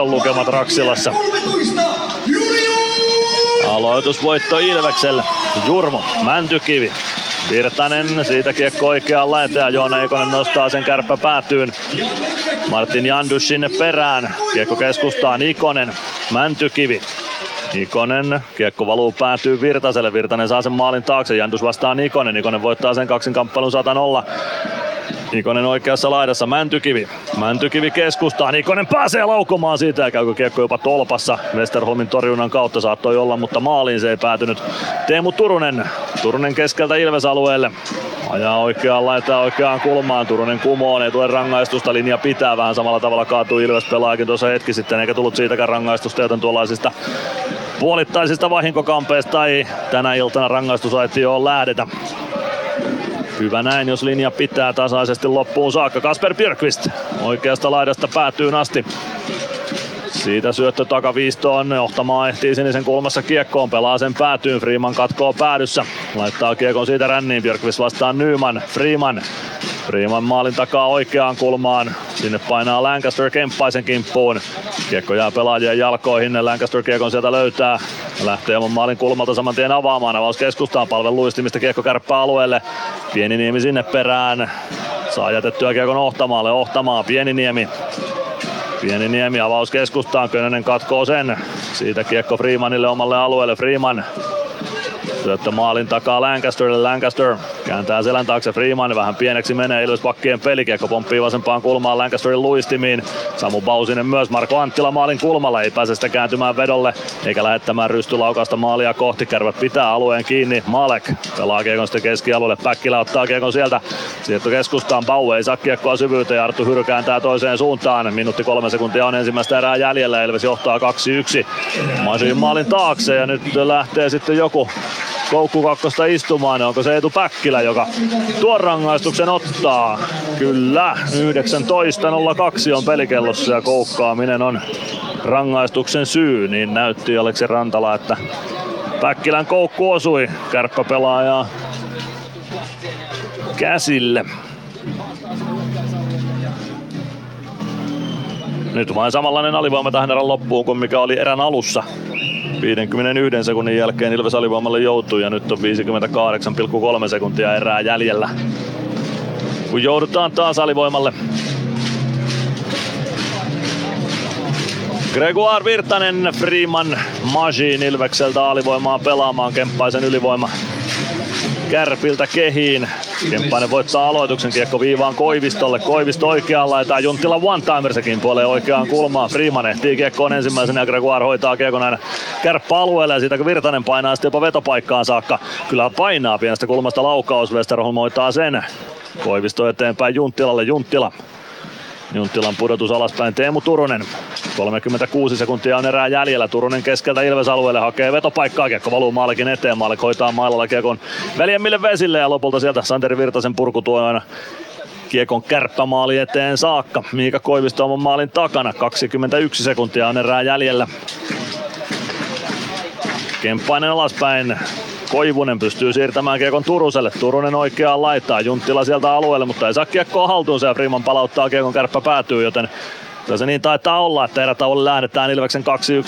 on lukemat Raksilassa. Aloitusvoitto Ilvekselle. Jurmo, Mäntykivi, Virtanen, siitä kiekko oikeaan laitaan, Joona Ikonen nostaa sen, Kärppä päätyyn. Martin Jandus sinne perään, kiekko keskustaan, Ikonen, Mäntykivi. Ikonen, kiekko valuu päätyy Virtaselle, Virtanen saa sen maalin taakse, Jandus vastaa Ikonen, Ikonen voittaa sen kaksinkamppailun 100-0. Ikonen oikeassa laidassa, Mäntykivi keskustaan, Ikonen pääsee laukomaan siitä ja käykö kiekko jopa tolpassa. Westerholmin torjunnan kautta saattoi olla, mutta maaliin se ei päätynyt. Teemu Turunen keskeltä Ilves-alueelle. Ajaa oikeaan, laittaa oikeaan kulmaan, Turunen kumoon, ei tule rangaistusta, linja pitää vähän samalla tavalla, kaatuu Ilves pelaajakin tuossa hetki sitten, eikä tullut siitäkään rangaistusta, joten tuollaisista puolittaisista vahinkokampeista ei tänä iltana rangaistusaitioon lähdetä. Hyvä näin, jos linja pitää tasaisesti loppuun saakka. Kasper Björkqvist oikeasta laidasta päätyyn asti. Siitä syöttö takaviistoon, johtamaan ehtii sinisen kulmassa kiekkoon, pelaa sen päätyyn, Freeman katkoo päädyssä. Laittaa kiekon siitä ränniin, Björkqvist vastaan Nyman, Freeman maalin takaa oikeaan kulmaan. Sinne painaa Lancaster Kemppaisen kimppuun. Kiekko jää pelaajien jalkoihin. Lancaster kiekon sieltä löytää. Lähtee oman maalin kulmalta saman tien avaamaan. Avaus keskustaan. Palvelu luistimista kiekko Kärppää alueelle. Pieniniemi sinne perään. Saa jätettyä kiekon Ohtamaalle. Ohtamaa, Pieniniemi avaus keskustaan. Könönen katkoo sen. Siitä kiekko Freemanille omalle alueelle. Freeman. Syöttö maalin takaa Lancasterille, Lancaster kääntää selän taakse, Freeman vähän pieneksi menee, Ilves pakkien pelikiekko pomppii vasempaan kulmaan Lancasterin luistimiin. Samu Bausinen myös, Marko Anttila maalin kulmalla, ei pääse sitä kääntymään vedolle eikä lähettämään rystylaukasta maalia kohti. Kärpät pitää alueen kiinni, Malek pelaa kiekon sitten keskialueelle, Päkkilä ottaa kiekon sieltä, siirto keskustaan, Baue ei saa kiekkoa syvyyteen ja Arttu Hyry kääntää toiseen suuntaan. 1 minuutti 3 sekuntia on ensimmäistä erää jäljellä, Ilves johtaa 2-1. Masiin maalin taakse ja nyt lähtee sitten joku koukkukakkosta istumaan, onko se Eetu Päkkilä, joka tuon rangaistuksen ottaa? Kyllä, 19.02 on pelikellossa ja koukkaaminen on rangaistuksen syy, niin näytti Aleksi Rantala, että Päkkilän koukku osui kärppäpelaajaa käsille. Nyt vain samanlainen alivoima tähän erän loppuun kuin mikä oli erän alussa. 51 sekunnin jälkeen Ilves alivoimalle joutuu ja nyt on 58,3 sekuntia erää jäljellä, kun joudutaan taas alivoimalle. Gregor Virtanen, Freeman, Majin Ilvekseltä alivoimaa pelaamaan, Kemppaisen ylivoima Kärpiltä kehiin. Kemppainen voittaa aloituksen, kiekko viivaan Koivistolle. Koivisto oikeaan laitaa, Junttila one-timer, sekin puoleen oikeaan kulmaan. Freeman ehtii kiekkoon ensimmäisenä ja Gregoire hoitaa kiekon aina Kärppä-alueelle. Ja siitä kun Virtanen painaa sitten jopa vetopaikkaan saakka. Kyllä painaa pienestä kulmasta laukaus, Westerholm hoitaa sen. Koivisto eteenpäin Junttilalle, Junttilan pudotus alaspäin Teemu Turunen. 36 sekuntia on erää jäljellä. Turunen keskeltä Ilves alueelle hakee vetopaikkaa. Kiekko valuu maalikin eteen. Maalik hoitaa mailalla kiekon veljemmille vesille ja lopulta sieltä Santeri Virtasen purku tuo aina kiekon kärppämaali eteen saakka. Miika Koivisto on maalin takana. 21 sekuntia on erää jäljellä. Kemppainen alaspäin. Koivunen pystyy siirtämään kiekon Turuselle. Turunen oikeaan laittaa. Junttila sieltä alueelle, mutta ei saa kiekkoa haltuunsa ja Freeman palauttaa kiekon kärppä päätyy, joten kyllä se niin taitaa olla, että erätauolle lähdetään Ilveksen 2-1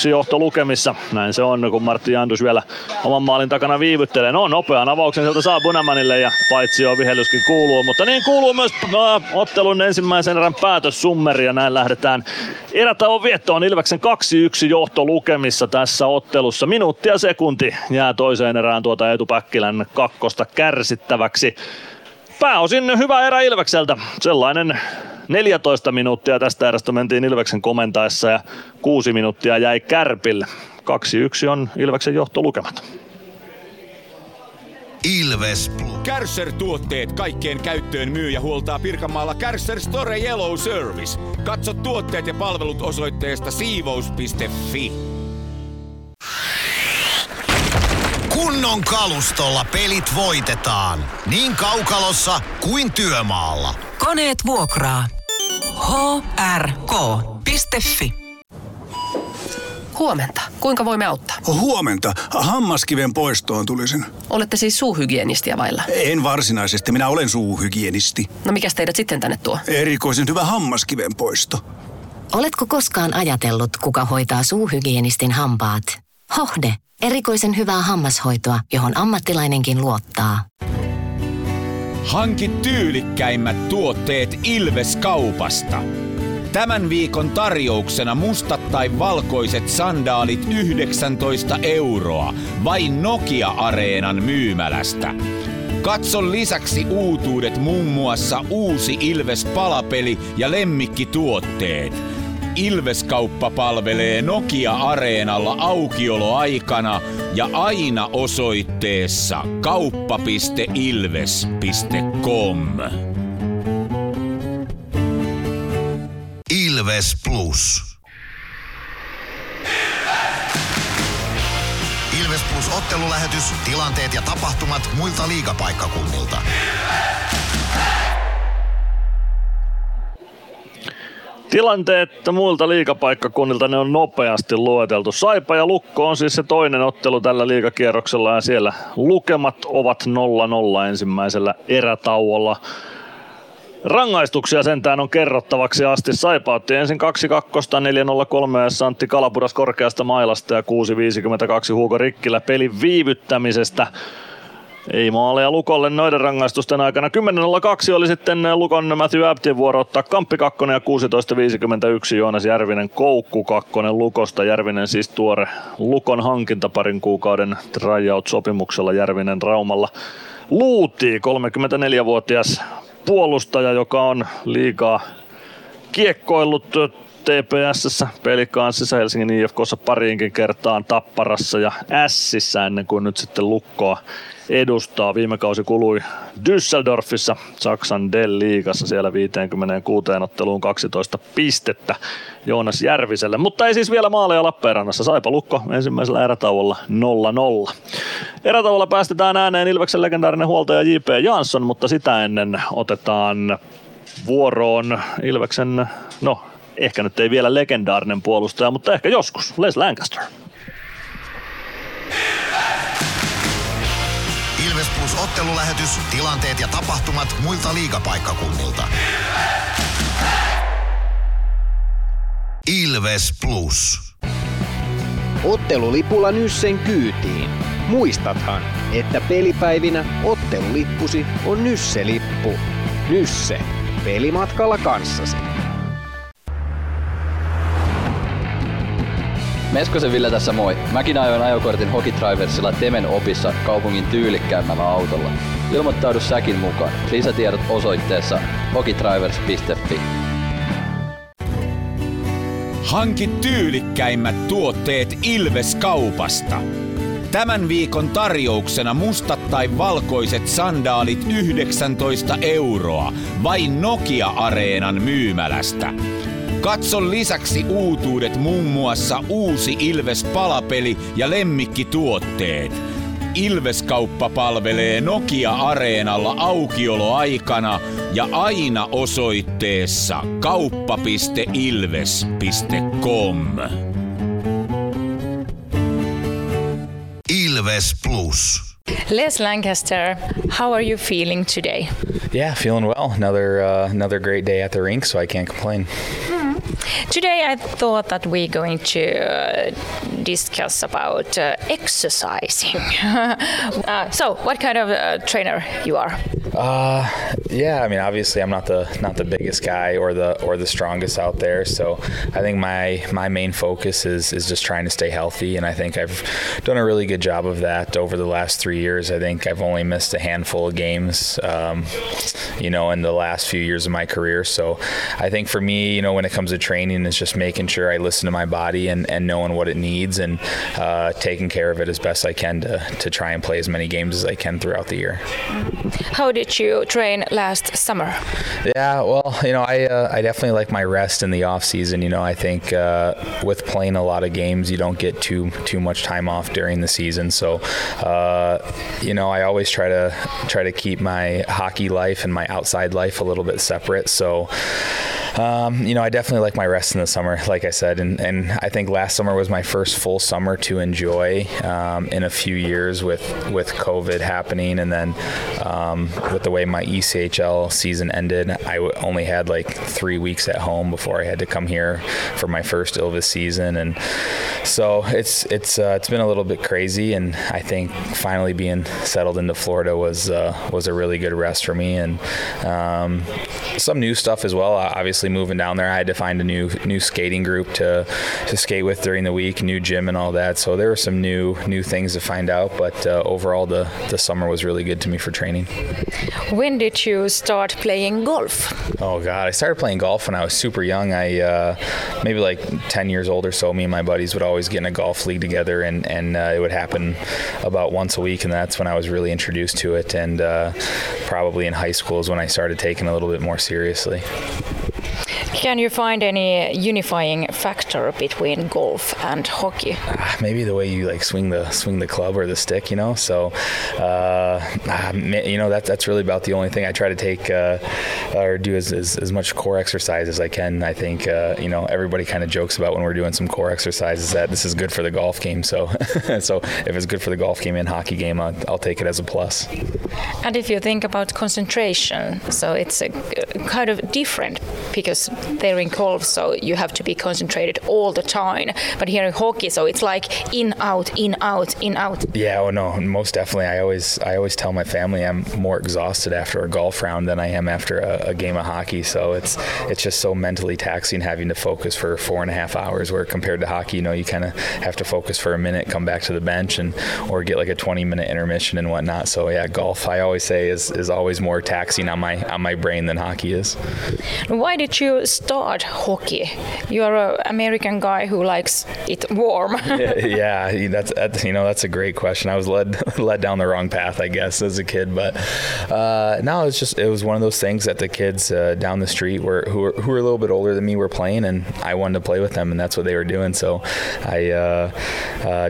johtolukemissa. Näin se on, kun Martti Jandus vielä oman maalin takana viivyttelee. No, nopean avauksen sieltä saa Bunamanille ja paitsi on vihelyskin kuuluu, mutta niin kuuluu myös ottelun ensimmäisen erän päätös Summeri. Ja näin lähdetään erätauon viettoon Ilveksen 2-1 johtolukemissa tässä ottelussa. Minuutti ja sekunti jää toiseen erään tuota Eetu Päkkilän kakkosta kärsittäväksi. Pääosin hyvä erä Ilvekseltä. Sellainen 14 minuuttia tästä erästä mentiin Ilveksen komentaessa ja 6 minuuttia jäi Kärpille. 2-1 on Ilveksen johtolukemat. Ilves Plus. Kärcher-tuotteet kaikkeen käyttöön myy ja huoltaa Pirkanmaalla Kärcher Store Yellow Service. Katso tuotteet ja palvelut osoitteesta siivous.fi. Kunnon kalustolla pelit voitetaan. Niin kaukalossa kuin työmaalla. Koneet vuokraa. hrk.fi. Huomenta. Kuinka voimme auttaa? Huomenta. Hammaskiven poistoon tulisin. Olette siis suuhygienistiä vailla? En varsinaisesti. Minä olen suuhygienisti. No mikäs teidät sitten tänne tuo? Erikoisen hyvä hammaskiven poisto. Oletko koskaan ajatellut, kuka hoitaa suuhygienistin hampaat? Hohde. Erikoisen hyvää hammashoitoa, johon ammattilainenkin luottaa. Hanki tyylikkäimmät tuotteet Ilves-kaupasta. Tämän viikon tarjouksena mustat tai valkoiset sandaalit 19 €. Vain Nokia-areenan myymälästä. Katso lisäksi uutuudet muun muassa uusi Ilves-palapeli ja lemmikkituotteet. Ilveskauppa palvelee Nokia-areenalla aukioloaikana ja aina osoitteessa kauppa.ilves.com. Ilves Plus. Ilves! Ilves Plus -ottelulähetys, tilanteet ja tapahtumat muilta liigapaikkakunnilta. Ilves! Tilanteet muilta liigapaikkakunnilta ne on nopeasti lueteltu. Saipa ja Lukko on siis se toinen ottelu tällä liigakierroksella ja siellä lukemat ovat 0-0 ensimmäisellä erätauolla. Rangaistuksia sentään on kerrottavaksi asti. Saipa otti ensin 2-2, 4-0-3 Santti Kalapudas korkeasta mailasta ja 6-52 Hugo Rikkilä pelin viivyttämisestä. Ei maaleja Lukolle noiden rangaistusten aikana. 10:02 oli sitten Lukon Matthew Abdin vuoro ottaa Kamppi kakkonen ja 16:51 Joonas Järvinen koukku kakkonen Lukosta. Järvinen siis tuore Lukon hankinta parin kuukauden tryout-sopimuksella Järvinen Raumalla. Luuti 34-vuotias puolustaja, joka on liigaa kiekkoillut TPS:ssä, Pelikanssissa, Helsingin IFK:ssa pariinkin kertaan, Tapparassa ja Ässissä ennen kuin nyt sitten Lukkoa edustaa. Viime kausi kului Düsseldorfissa, Saksan D-liigassa, siellä 56 otteluun 12 pistettä Joonas Järviselle. Mutta ei siis vielä maaleja Lappeenrannassa. Saipa Lukko ensimmäisellä erätauolla 0-0. Erätauolla päästetään ääneen Ilveksen legendaarinen huoltaja J.P. Jansson, mutta sitä ennen otetaan vuoroon Ilveksen, no ehkä nyt ei vielä legendaarinen puolustaja, mutta ehkä joskus, Les Lancaster. Ilves Plus -ottelulähetys, tilanteet ja tapahtumat muilta liigapaikkakunnilta. Ilves Plus. Ottelulipulla Nyssen kyytiin. Muistathan, että pelipäivinä ottelulippusi on Nysse-lippu. Nysse. Pelimatkalla kanssasi. Meskosen Ville tässä moi. Mäkin ajoin ajokortin Hokitriversilla Temen opissa kaupungin tyylikkäämmällä autolla. Ilmoittaudu säkin mukaan. Lisätiedot osoitteessa hokitrivers.fi. Hanki tyylikkäimmät tuotteet Ilves-kaupasta. Tämän viikon tarjouksena mustat tai valkoiset sandaalit 19 €. Vain Nokia-areenan myymälästä. Katso lisäksi uutuudet muun muassa uusi Ilves-palapeli ja lemmikkituotteet. Ilveskauppa palvelee Nokia-areenalla aukioloaikana ja aina osoitteessa kauppa.ilves.com. Ilves Plus. Les Lancaster, how are you feeling today? Yeah, feeling well. Another great day at the rink, so I can't complain. Today I thought that we're going to discuss about exercising. So, what kind of trainer you are? Yeah, I mean, obviously I'm not the biggest guy or the strongest out there. So I think my main focus is just trying to stay healthy, and I think I've done a really good job of that over the last 3 years. I think I've only missed a handful of games, in the last few years of my career. So I think for me, when it comes to training, it's just making sure I listen to my body and knowing what it needs and taking care of it as best I can to try and play as many games as I can throughout the year. How did you train last summer? Yeah, well, I definitely like my rest in the off season. I think with playing a lot of games, you don't get too much time off during the season. So, I always try to keep my hockey life and my outside life a little bit separate. So, I definitely like my rest in the summer, like I said, and I think last summer was my first full summer to enjoy in a few years with COVID happening, and then with the way my ECHL season ended, I only had like 3 weeks at home before I had to come here for my first Ilves season, and so it's been a little bit crazy, and I think finally being settled into Florida was a really good rest for me, and some new stuff as well. Obviously, moving down there, I had to find a new skating group to skate with during the week, new gym and all that. So there were some new things to find out, but overall the summer was really good to me for training. When did you start playing golf? Oh God, I started playing golf when I was super young. I maybe like 10 years old or so, me and my buddies would always get in a golf league together, and it would happen about once a week, and that's when I was really introduced to it, and probably in high school is when I started taking it a little bit more seriously. Can you find any unifying factor between golf and hockey? Maybe the way you like swing the club or the stick, So, that's really about the only thing I try to take or do as much core exercise as I can. I think everybody kind of jokes about when we're doing some core exercises that this is good for the golf game. So, so if it's good for the golf game and hockey game, I'll take it as a plus. And if you think about concentration, so it's a kind of different because they're in golf, so you have to be concentrated all the time. But here in hockey, so it's like in, out, in, out, in, out. Yeah, oh no, most definitely. I always tell my family I'm more exhausted after a golf round than I am after a game of hockey. So it's just so mentally taxing having to focus for 4.5 hours, where compared to hockey, you kind of have to focus for a minute, come back to the bench, or get like a 20-minute intermission and whatnot. So yeah, golf, I always say, is always more taxing on my brain than hockey is. Why did you start hockey? You are an American guy who likes it warm. Yeah, that's a great question. I was led down the wrong path, I guess, as a kid. But it was one of those things that the kids down the street who were a little bit older than me were playing, and I wanted to play with them, and that's what they were doing. So I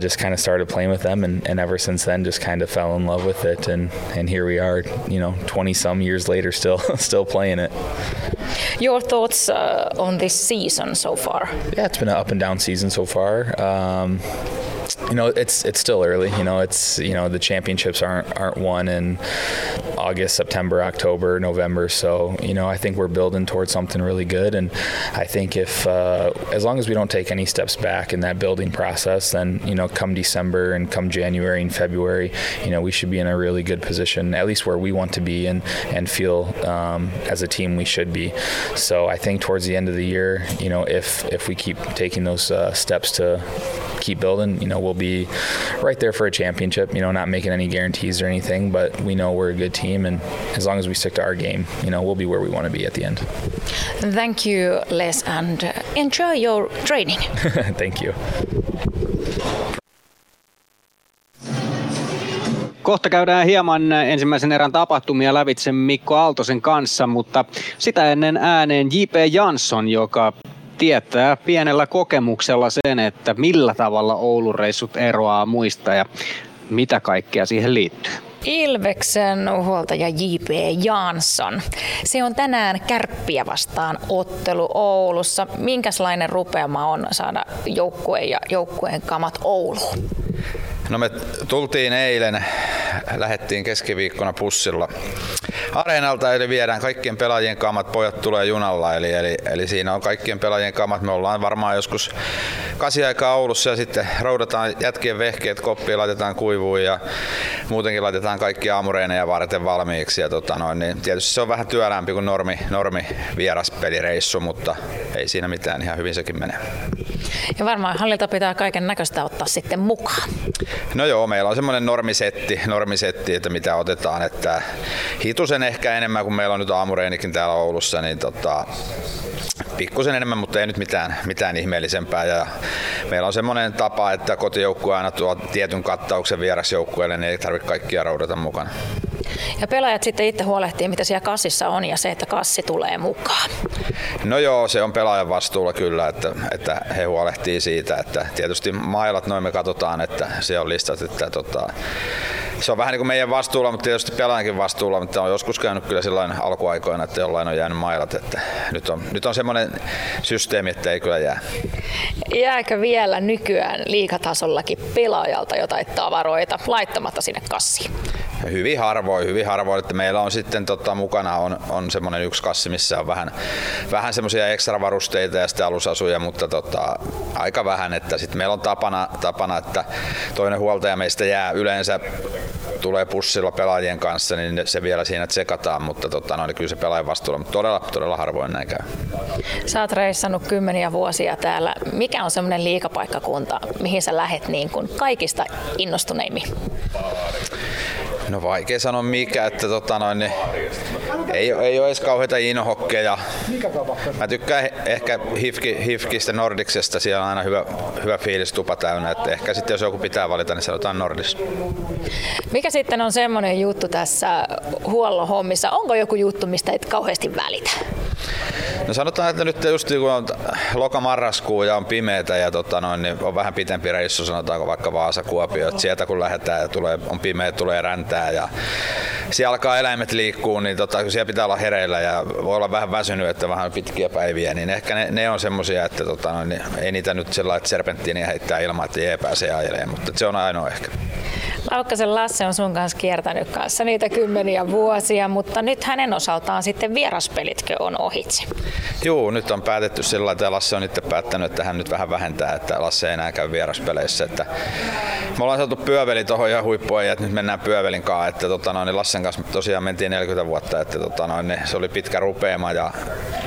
just kind of started playing with them, and ever since then just kind of fell in love with it, and here we are, 20 some years later, still playing it. Your thoughts on this season so far? Yeah, it's been an up and down season so far. It's still early. The championships aren't won in August, September, October, November. So I think we're building towards something really good. And I think if as long as we don't take any steps back in that building process, then come December and come January and February, we should be in a really good position, at least where we want to be and feel as a team we should be. So I think towards the end of the year, if we keep taking those steps to keep building, we'll be right there for a championship, not making any guarantees or anything, but we know we're a good team, and as long as we stick to our game, we'll be where we want to be at the end. Thank you, Les, and enjoy your training. Thank you. Kohta käydään hieman ensimmäisen erän tapahtumia lävitse Mikko Aaltosen kanssa, mutta sitä ennen ääneen J.P. Jansson, joka tietää pienellä kokemuksella sen, että millä tavalla Oulun reissut eroaa muista ja mitä kaikkea siihen liittyy. Ilveksen huoltaja J.P. Jansson. Se on tänään Kärppiä vastaan ottelu Oulussa. Minkälainen rupeama on saada joukkueen ja joukkueen kamat Ouluun? No me tultiin eilen, lähdettiin keskiviikkona bussilla areenalta, eli viedään kaikkien pelaajien kamat, pojat tulee junalla, eli siinä on kaikkien pelaajien kamat. Me ollaan varmaan joskus 8 aikaa Oulussa ja sitten roudataan jätkien vehkeet koppiin, laitetaan kuivuun ja muutenkin laitetaan kaikki aamureeneja varten valmiiksi. Ja niin tietysti se on vähän työlämpi kuin normi vieraspelireissu, mutta ei siinä mitään, ihan hyvin sekin menee. Ja varmaan hallilta pitää kaiken näköistä ottaa sitten mukaan. No joo, meillä on semmoinen normisetti, että mitä otetaan, että hitusen ehkä enemmän, kun meillä on nyt aamureenikin täällä Oulussa, niin pikkusen enemmän, mutta ei nyt mitään ihmeellisempää. Ja meillä on semmoinen tapa, että kotijoukkue aina tuo tietyn kattauksen vierasjoukkueelle, niin ei tarvitse kaikkia roudata mukana. Ja pelaajat sitten itse huolehtii, mitä siellä kassissa on ja se, että kassi tulee mukaan. No joo, se on pelaajan vastuulla kyllä, että he huolehtii siitä, että tietysti mailat noin me katsotaan, että siellä on listat, että se on vähän niin kuin meidän vastuulla, mutta tietysti pelaajankin vastuulla, mutta on joskus käynyt kyllä sellainen alkuaikoina, että jollain on jäänyt mailat, että nyt on semmoinen systeemi, että ei kyllä jää. Jääkö vielä nykyään liigatasollakin pelaajalta jotain tavaroita laittamatta sinne kassiin? Hyvin harvoin, että meillä on sitten mukana on semmoinen yksi kassi, missä on vähän semmoisia ekstravarusteita ja sitten alusasuja, mutta aika vähän, että sitten meillä on tapana, että toinen huoltaja meistä jää yleensä, tulee pussilla pelaajien kanssa, niin se vielä siinä tsekataan, mutta kyllä se pelaajan vastuulla, mutta todella harvoin näin käy. Sä oot reissannut kymmeniä vuosia täällä. Mikä on semmoinen liigapaikkakunta, mihin sä lähet niin kuin kaikista innostuneimmin? No vaikea sanoa mikä, että niin ei ole edes kauheita innohokkeja. Mä tykkään ehkä HIFKistä, Nordiksesta, siellä on aina hyvä fiilis, tupa täynnä, että ehkä sitten jos joku pitää valita, niin sanotaan Nordics. Mikä sitten on semmoinen juttu tässä huollon hommissa, onko joku juttu, mistä et kauheasti välitä? No sanotaan, että nyt just kun on loka-marraskuu ja on pimeätä ja niin on vähän pitempi reissu, sanotaanko vaikka Vaasa-Kuopio, että sieltä kun lähdetään ja on pimeä, tulee räntää ja siellä alkaa eläimet liikkuu, niin siellä pitää olla hereillä ja voi olla vähän väsynyt, että vähän pitkiä päiviä, niin ehkä ne on semmoisia, että niin ei niitä nyt sellainen serpenttiiniä heittää ilman, että jee pääsee ajelemaan, mutta se on ainoa ehkä. Laukkasen Lasse on sun kanssa kiertänyt kanssa niitä kymmeniä vuosia, mutta nyt hänen osaltaan sitten vieraspelitkö on ohitse? Joo, nyt on päätetty sillä tavalla, että Lasse on itse päättänyt, että hän nyt vähän vähentää, että Lasse ei enää käy vieraspeleissä. Että me ollaan saatu Pyöveli tuohon ihan huippuun ja nyt mennään Pyövelin kanssa. Että niin Lassen kanssa tosiaan mentiin 40 vuotta, että se oli pitkä rupeama ja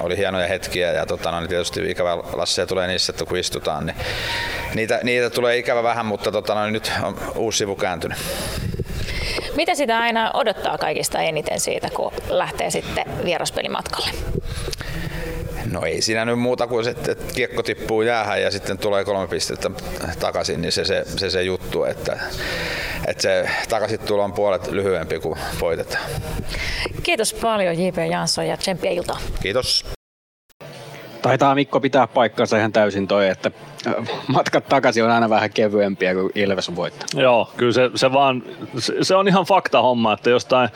oli hienoja hetkiä. Ja niin tietysti ikävä Lasse tulee niissä, että kun istutaan, niin niitä tulee ikävä vähän, mutta nyt on uusi sivu kääntynyt. Mitä sitä aina odottaa kaikista eniten siitä, kun lähtee sitten vieraspelimatkalle? No ei siinä nyt muuta kuin, että kiekko tippuu jäähän ja sitten tulee 3 pistettä takaisin, niin se juttu, että se takaisin tulo on puolet lyhyempi kuin voitetaan. Kiitos paljon J.P. Jansson ja tsemppiä iltaa. Kiitos. Taitaa Mikko pitää paikkansa ihan täysin toi, että matkat takaisin on aina vähän kevyempiä kuin Ilves on voittanut. Joo, kyllä se on ihan fakta homma, että jostain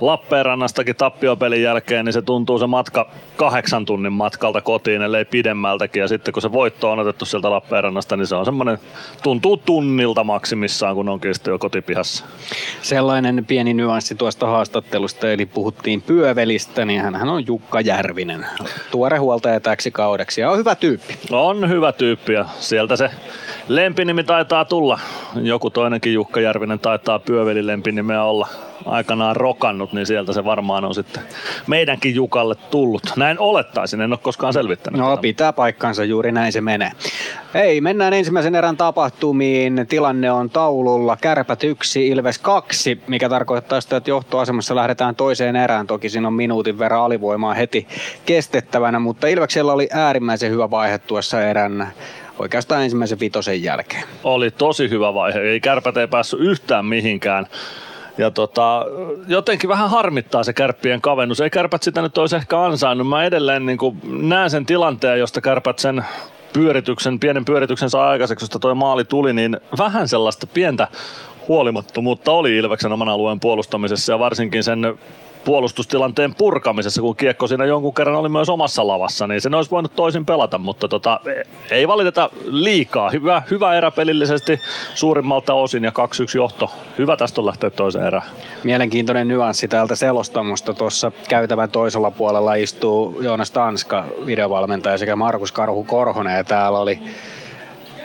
Lappeenrannastakin tappiopelin jälkeen, niin se tuntuu se matka 8 tunnin matkalta kotiin, ellei pidemmältäkin. Ja sitten kun se voitto on otettu sieltä Lappeenrannasta, niin se on semmoinen, tuntuu tunnilta maksimissaan, kun onkin sitten jo kotipihassa. Sellainen pieni nyanssi tuosta haastattelusta, eli puhuttiin Pyövelistä, niin hän on Jukka Järvinen. Tuore huoltaja täksi kaudeksi ja on hyvä tyyppi. On hyvä tyyppi ja sieltä se lempinimi taitaa tulla. Joku toinenkin Jukka Järvinen taitaa Pyövelin lempinimeä olla aikanaan rokannut, niin sieltä se varmaan on sitten meidänkin Jukalle tullut. Näin olettaisin, en ole koskaan selvittänyt. No pitää paikkansa, juuri näin se menee. Hei, mennään ensimmäisen erän tapahtumiin. Tilanne on taululla Kärpät 1, Ilves 2, mikä tarkoittaa sitä, että johtoasemassa lähdetään toiseen erään. Toki siinä on minuutin verran alivoimaa heti kestettävänä, mutta Ilveksellä oli äärimmäisen hyvä vaihe tuossa erän oikeastaan ensimmäisen 5:n jälkeen. Oli tosi hyvä vaihe, Kärpät ei päässyt yhtään mihinkään. Ja jotenkin vähän harmittaa se Kärppien kavennus. Ei Kärpät sitä nyt olisi ehkä ansainnut. Mä edelleen niin kuin näen sen tilanteen, josta Kärpät sen pienen pyörityksen saa aikaiseksi, josta toi maali tuli, niin vähän sellaista pientä huolimattomuutta oli Ilveksen oman alueen puolustamisessa ja varsinkin sen puolustustilanteen purkamisessa, kun kiekko siinä jonkun kerran oli myös omassa lavassa, niin sen olisi voinut toisin pelata, mutta ei valiteta liikaa. Hyvä erä pelillisesti suurimmalta osin ja 2-1 johto. Hyvä tästä on lähteä toiseen erään. Mielenkiintoinen nyanssi täältä selostamusta. Tuossa käytävän toisella puolella istuu Joonas Tanska, videovalmentaja, sekä Markus Karhu Korhonen, ja täällä oli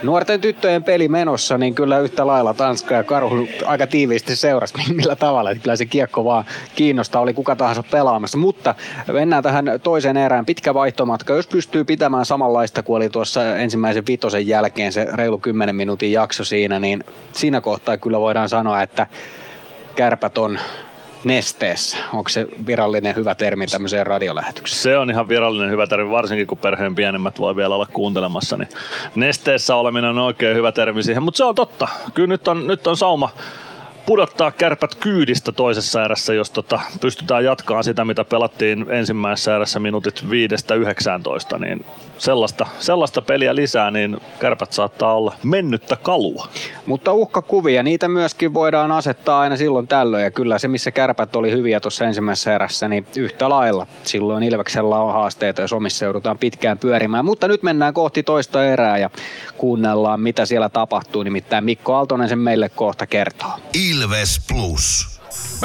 nuorten tyttöjen peli menossa, niin kyllä yhtä lailla Tanska ja Karhu aika tiiviisti seurasi millä tavalla. Kyllä se kiekko vaan kiinnostaa, oli kuka tahansa pelaamassa. Mutta mennään tähän toiseen erään. Pitkä vaihtomatka, jos pystyy pitämään samanlaista kuin oli tuossa ensimmäisen vitosen jälkeen se reilu 10 minuutin jakso siinä, niin siinä kohtaa kyllä voidaan sanoa, että Kärpät on nesteessä. Onko se virallinen hyvä termi tämmöiseen radiolähetykseen? Se on ihan virallinen hyvä termi, varsinkin kun perheen pienemmät voi vielä olla kuuntelemassa. Niin nesteessä oleminen on oikein hyvä termi siihen, mutta se on totta. Kyllä nyt on sauma pudottaa Kärpät kyydistä toisessa erässä, jos pystytään jatkamaan sitä, mitä pelattiin ensimmäisessä erässä minuutit 5-19. Niin sellaista peliä lisää, niin Kärpät saattaa olla mennyttä kalua. Mutta uhkakuvia, niitä myöskin voidaan asettaa aina silloin tällöin. Ja kyllä se, missä Kärpät oli hyviä tuossa ensimmäisessä erässä, niin yhtä lailla. Silloin Ilveksellä on haasteita, jos omissa joudutaan pitkään pyörimään. Mutta nyt mennään kohti toista erää ja kuunnellaan, mitä siellä tapahtuu. Nimittäin Mikko Aaltonen sen meille kohta kertoo. Ilves Plus.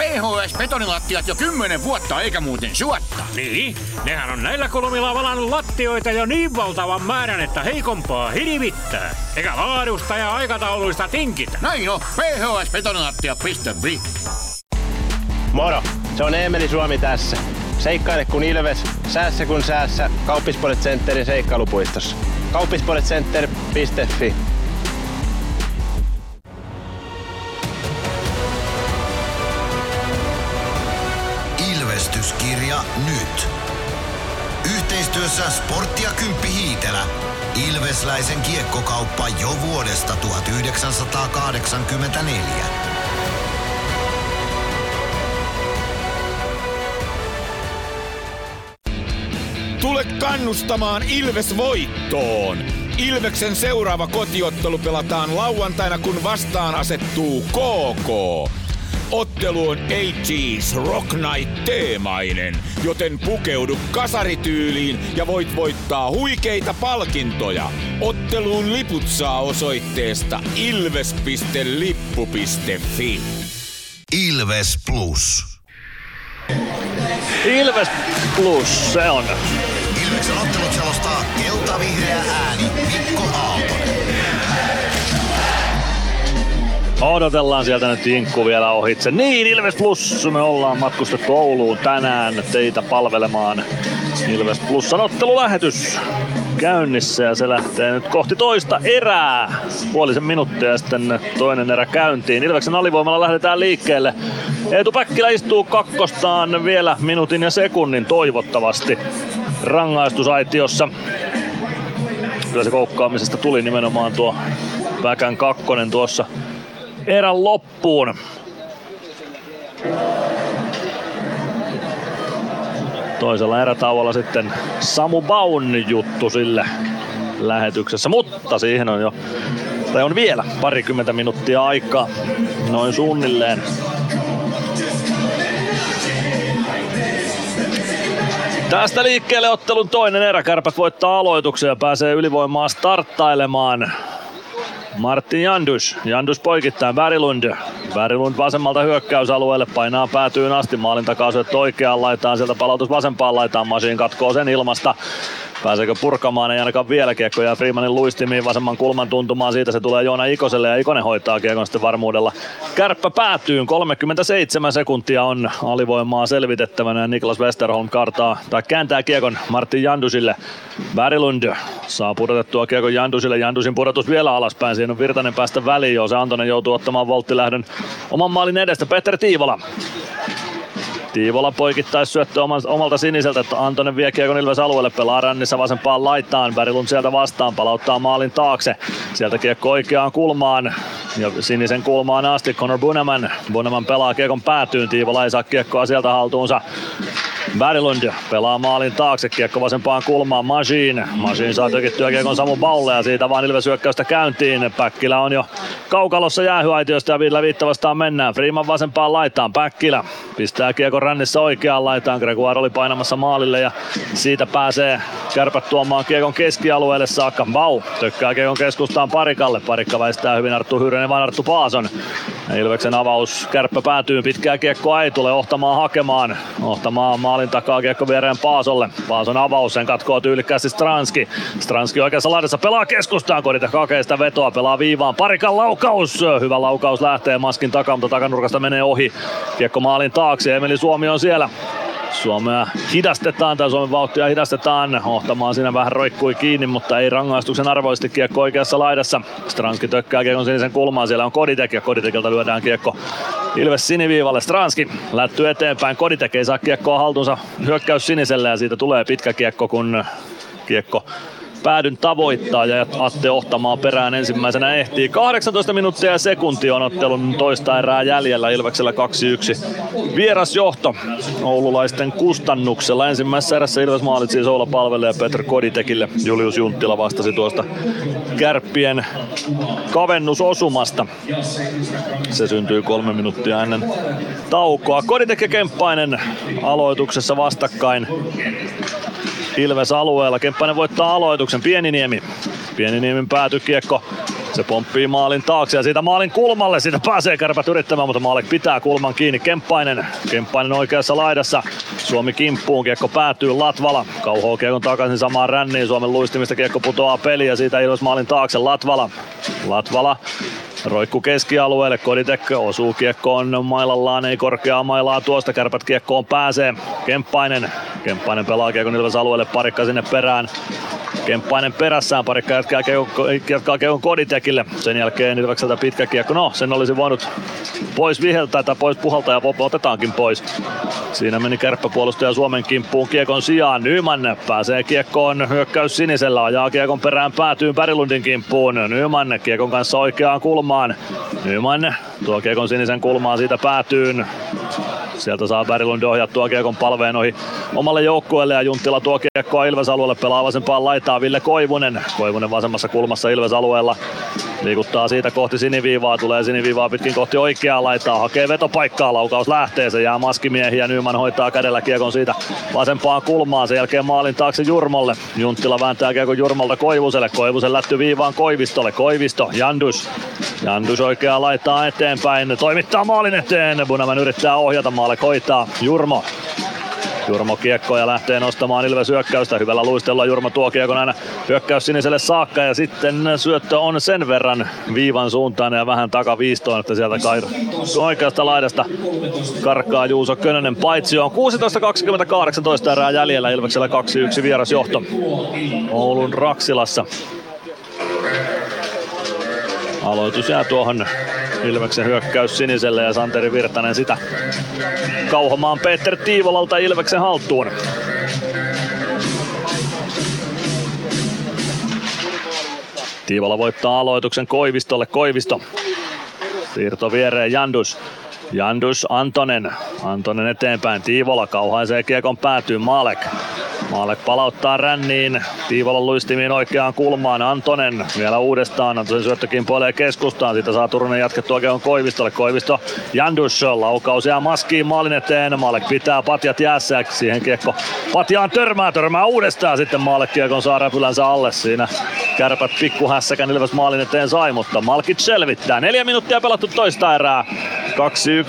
PHS-betonilattiat jo 10 vuotta, eikä muuten suotta. Niin, nehän on näillä kolmilla valannut lattioita jo niin valtavan määrän, että heikompaa hirvittää. Eikä laadusta ja aikatauluista tinkitä. Näin on, phsbetonilattia.fi. Moro, se on Eemeli Suomi tässä. Seikkaile kun Ilves, säässä kun säässä, Kauppisports Centerin seikkailupuistossa. Kauppisportscenter.fi. Kirja nyt. Yhteistyössä Sportti ja Kymppi Hiitelä. Ilvesläisen kiekkokauppa jo vuodesta 1984. Tule kannustamaan Ilves voittoon. Ilveksen seuraava kotiottelu pelataan lauantaina, kun vastaan asettuu KK. Ottelu on 80s Rock Night -teemainen, joten pukeudu kasarityyliin ja voit voittaa huikeita palkintoja. Otteluun liput saa osoitteesta ilves.lippu.fi. Ilves Plus. Ilves Plus, se on. Ilveksen ottelut selostaa kelta-vihreä ääni Mikko Aaltonen. Odotellaan sieltä nyt Inkku vielä ohitse. Niin, Ilves Plus, me ollaan matkustettu Ouluun tänään teitä palvelemaan. Ilves Plusan ottelulähetys käynnissä ja se lähtee nyt kohti toista erää. Puolisen minuuttia ja sitten toinen erä käyntiin. Ilveksen alivoimalla lähdetään liikkeelle. Eetu Päkkilä istuu kakkostaan vielä minuutin ja sekunnin toivottavasti rangaistusaitiossa. Kyllä se koukkaamisesta tuli nimenomaan tuo Päkän kakkonen tuossa erän loppuun. Toisella erätauolla sitten Samu Baun juttu sille lähetyksessä, mutta siihen on jo, tai on vielä parikymmentä minuuttia aikaa, noin suunnilleen. Tästä liikkeelle ottelun toinen erä. Kärpät voittaa aloituksen ja pääsee ylivoimaa starttailemaan. Martin Jandus poikittain Värilund vasemmalta hyökkäysalueelle, painaa päätyyn asti, maalin takaisuudet oikeaan laitaan, sieltä palautus vasempaan laitaan, Masin katkoo sen ilmasta. Pääseekö purkamaan? Ei ainakaan vielä. Kiekko jää Freemanin luistimiin vasemman kulman tuntumaan. Siitä se tulee Joona Ikoselle ja Ikonen hoitaa kiekon sitten varmuudella. Kärppä päätyy. 37 sekuntia on alivoimaa selvitettävänä. Niklas Westerholm kääntää kiekon Martin Jandusille. Värilund saa pudotettua kiekon Jandusille. Jandusin pudotus vielä alaspäin. Siinä on Virtanen päästä väliin jo. Se Antonen joutuu ottamaan volttilähdön oman maalin edestä. Petteri Tiivola. Tiivola poikittais syöttö omalta siniseltä, että Antonen vie kiekon Ilves alueelle, pelaa rännissä vasempaan laitaan, Berglund sieltä vastaan, palauttaa maalin taakse, sieltä kiekko oikeaan kulmaan ja sinisen kulmaan asti Connor Buneman pelaa kiekon päätyyn, Tiivola ei saa kiekkoa sieltä haltuunsa, Berglund pelaa maalin taakse, kiekko vasempaan kulmaan Masin saa tökittyä kiekon Samu Baulle ja siitä vaan Ilves hyökkäystä käyntiin, Päkkilä on jo kaukalossa jäähyaitiosta ja viidellä viittä vastaan mennään, Freeman vasempaan laitaan, Päkkilä pistää kiekon rännissä oikeaan laitaan, Gregoire oli painamassa maalille ja siitä pääsee Kärpät tuomaan kiekon keskialueelle saakka. Vau, tökkää kiekon keskustaan Parikalle, Parikka väistää hyvin Arttu Hyrynen vaan Arttu Paason. Ilveksen avaus, Kärppä päätyy, pitkää kiekkoa ei tule, Ohtamaa hakemaan, Ohtamaa maalin takaa kiekko viereen Paasolle, Paason avaus, sen katkoo tyylikkäästi Stranski oikeassa laidassa pelaa keskustaan, Kodita kakeista vetoa, pelaa viivaan, Parikan laukaus, hyvä laukaus lähtee maskin takaa, mutta takanurkasta menee ohi, kiekko maalin taakse, Emeli Suomi on siellä. Suomen vauhtia hidastetaan, Ohtamaa siinä vähän roikkui kiinni, mutta ei rangaistuksen arvoisesti, kiekko oikeassa laidassa. Stranski tökkää kiekon sinisen kulmaan, siellä on Koditek ja Koditekelta lyödään kiekko Ilves siniviivalle. Stranski lätty eteenpäin, Koditek ei saa kiekkoa haltuunsa, hyökkäys siniselle ja siitä tulee pitkä kiekko, kun kiekko päädyn tavoittaa ja Atte Ohtamaa perään ensimmäisenä ehtii. 18 minuuttia ja sekunti on ottelun toista erää jäljellä. Ilveksellä 2-1 vierasjohto oululaisten kustannuksella. Ensimmäisessä erässä Ilves maalit siis Oula Palvelle ja Petr Koditekille. Julius Junttila vastasi tuosta Kärppien kavennusosumasta. Se syntyy 3 minuuttia ennen taukoa. Koditek ja Kemppainen aloituksessa vastakkain Ilves alueella. Kemppainen voittaa aloituksen. Pieniniemin päätykiekko. Se pomppii maalin taakse ja siitä maalin kulmalle. Siitä pääsee Kärpät yrittämään, mutta Maalek pitää kulman kiinni. Kemppainen oikeassa laidassa. Suomi kimppuun. Kiekko päätyy Latvala. Kauhoo kiekon takaisin samaan ränniin. Suomen luistimista kiekko putoaa peliin ja siitä Ilves maalin taakse. Latvala. Roikku keskialueelle, Koditek osuu kiekkoon mailallaan, ei korkeaa mailaa tuosta, Kärpät kiekkoon pääsee. Kemppainen pelaa kiekon Ilves alueelle, Parikka sinne perään. Kemppainen perässään, Parikka jatkaa kiekon Koditekille. Sen jälkeen Ilvekseltä pitkä kiekko, sen olisi voinut pois viheltää tai pois puhaltaa ja otetaankin pois. Siinä meni kärppäpuolustaja Suomen kimppuun kiekon sijaan, Nyman pääsee kiekkoon, hyökkäys sinisellä, ajaa kiekon perään, päätyy Berglundin kimppuun. Nyman kiekon kanssa oikeaan kulmaan. Nyman tuo kiekon sinisen kulmaan, siitä päätyyn. Sieltä saa Berglund ohjattua kiekon palveen ohi omalle joukkueelle ja Junttila tuo kiekkoa Ilves-alueelle, pelaa vasempaan laitaan Ville Koivunen. Koivunen vasemmassa kulmassa Ilves-alueella liikuttaa siitä kohti siniviivaa, tulee siniviivaa pitkin kohti oikeaa laitaa, hakee vetopaikkaa, laukaus lähtee, se jää maskimiehiä, Nyman hoitaa kädellä kiekon siitä vasempaan kulmaan, sen jälkeen maalin taakse Jurmolle. Junttila vääntää kiekon Jurmolta Koivuselle, Koivusen lätty viivaan Koivistolle, Koivisto, Jandus oikeaa laittaa eteenpäin, toimittaa maalin eteen, Bunaman yrittää ohjata, Maalek hoitaa, Jurmo kiekko ja lähtee nostamaan Ilves hyökkäystä. Hyvällä luistelulla Jurmo tuo kiekon aina hyökkäys siniselle saakka ja sitten syöttö on sen verran viivan suuntaan ja vähän takaviistoon, että sieltä oikeasta laidasta karkaa Juuso Könönen paitsioon. 16:28 erää jäljellä, Ilveksellä 2-1 vierasjohto Oulun Raksilassa. Aloitus jää tuohon Ilveksen hyökkäys siniselle ja Santeri Virtanen sitä kauhomaan Peter Tiivolalta Ilveksen haltuun. Tiivola voittaa aloituksen Koivistolle, Koivisto. Siirto viereen Jandus Antonen eteenpäin, Tiivola kauhaisee kiekon päätyyn, Maalek palauttaa ränniin, Tiivolan luistimiin oikeaan kulmaan, Antonen vielä uudestaan, Antonen syöttökimppuilee keskustaan, siitä saa Turunen jatkettua kiekon Koivistolle, Koivisto Jandus, laukaus jää maskiin maalin eteen, Maalek pitää patjat jäässä, siihen kiekko patjaan törmää uudestaan, sitten Maalek kiekon saa räpylänsä alle, siinä Kärpät pikkuhässäkän Ilves maalin eteen sai, mutta Malkit selvittää, 4 minuuttia pelattu toista erää,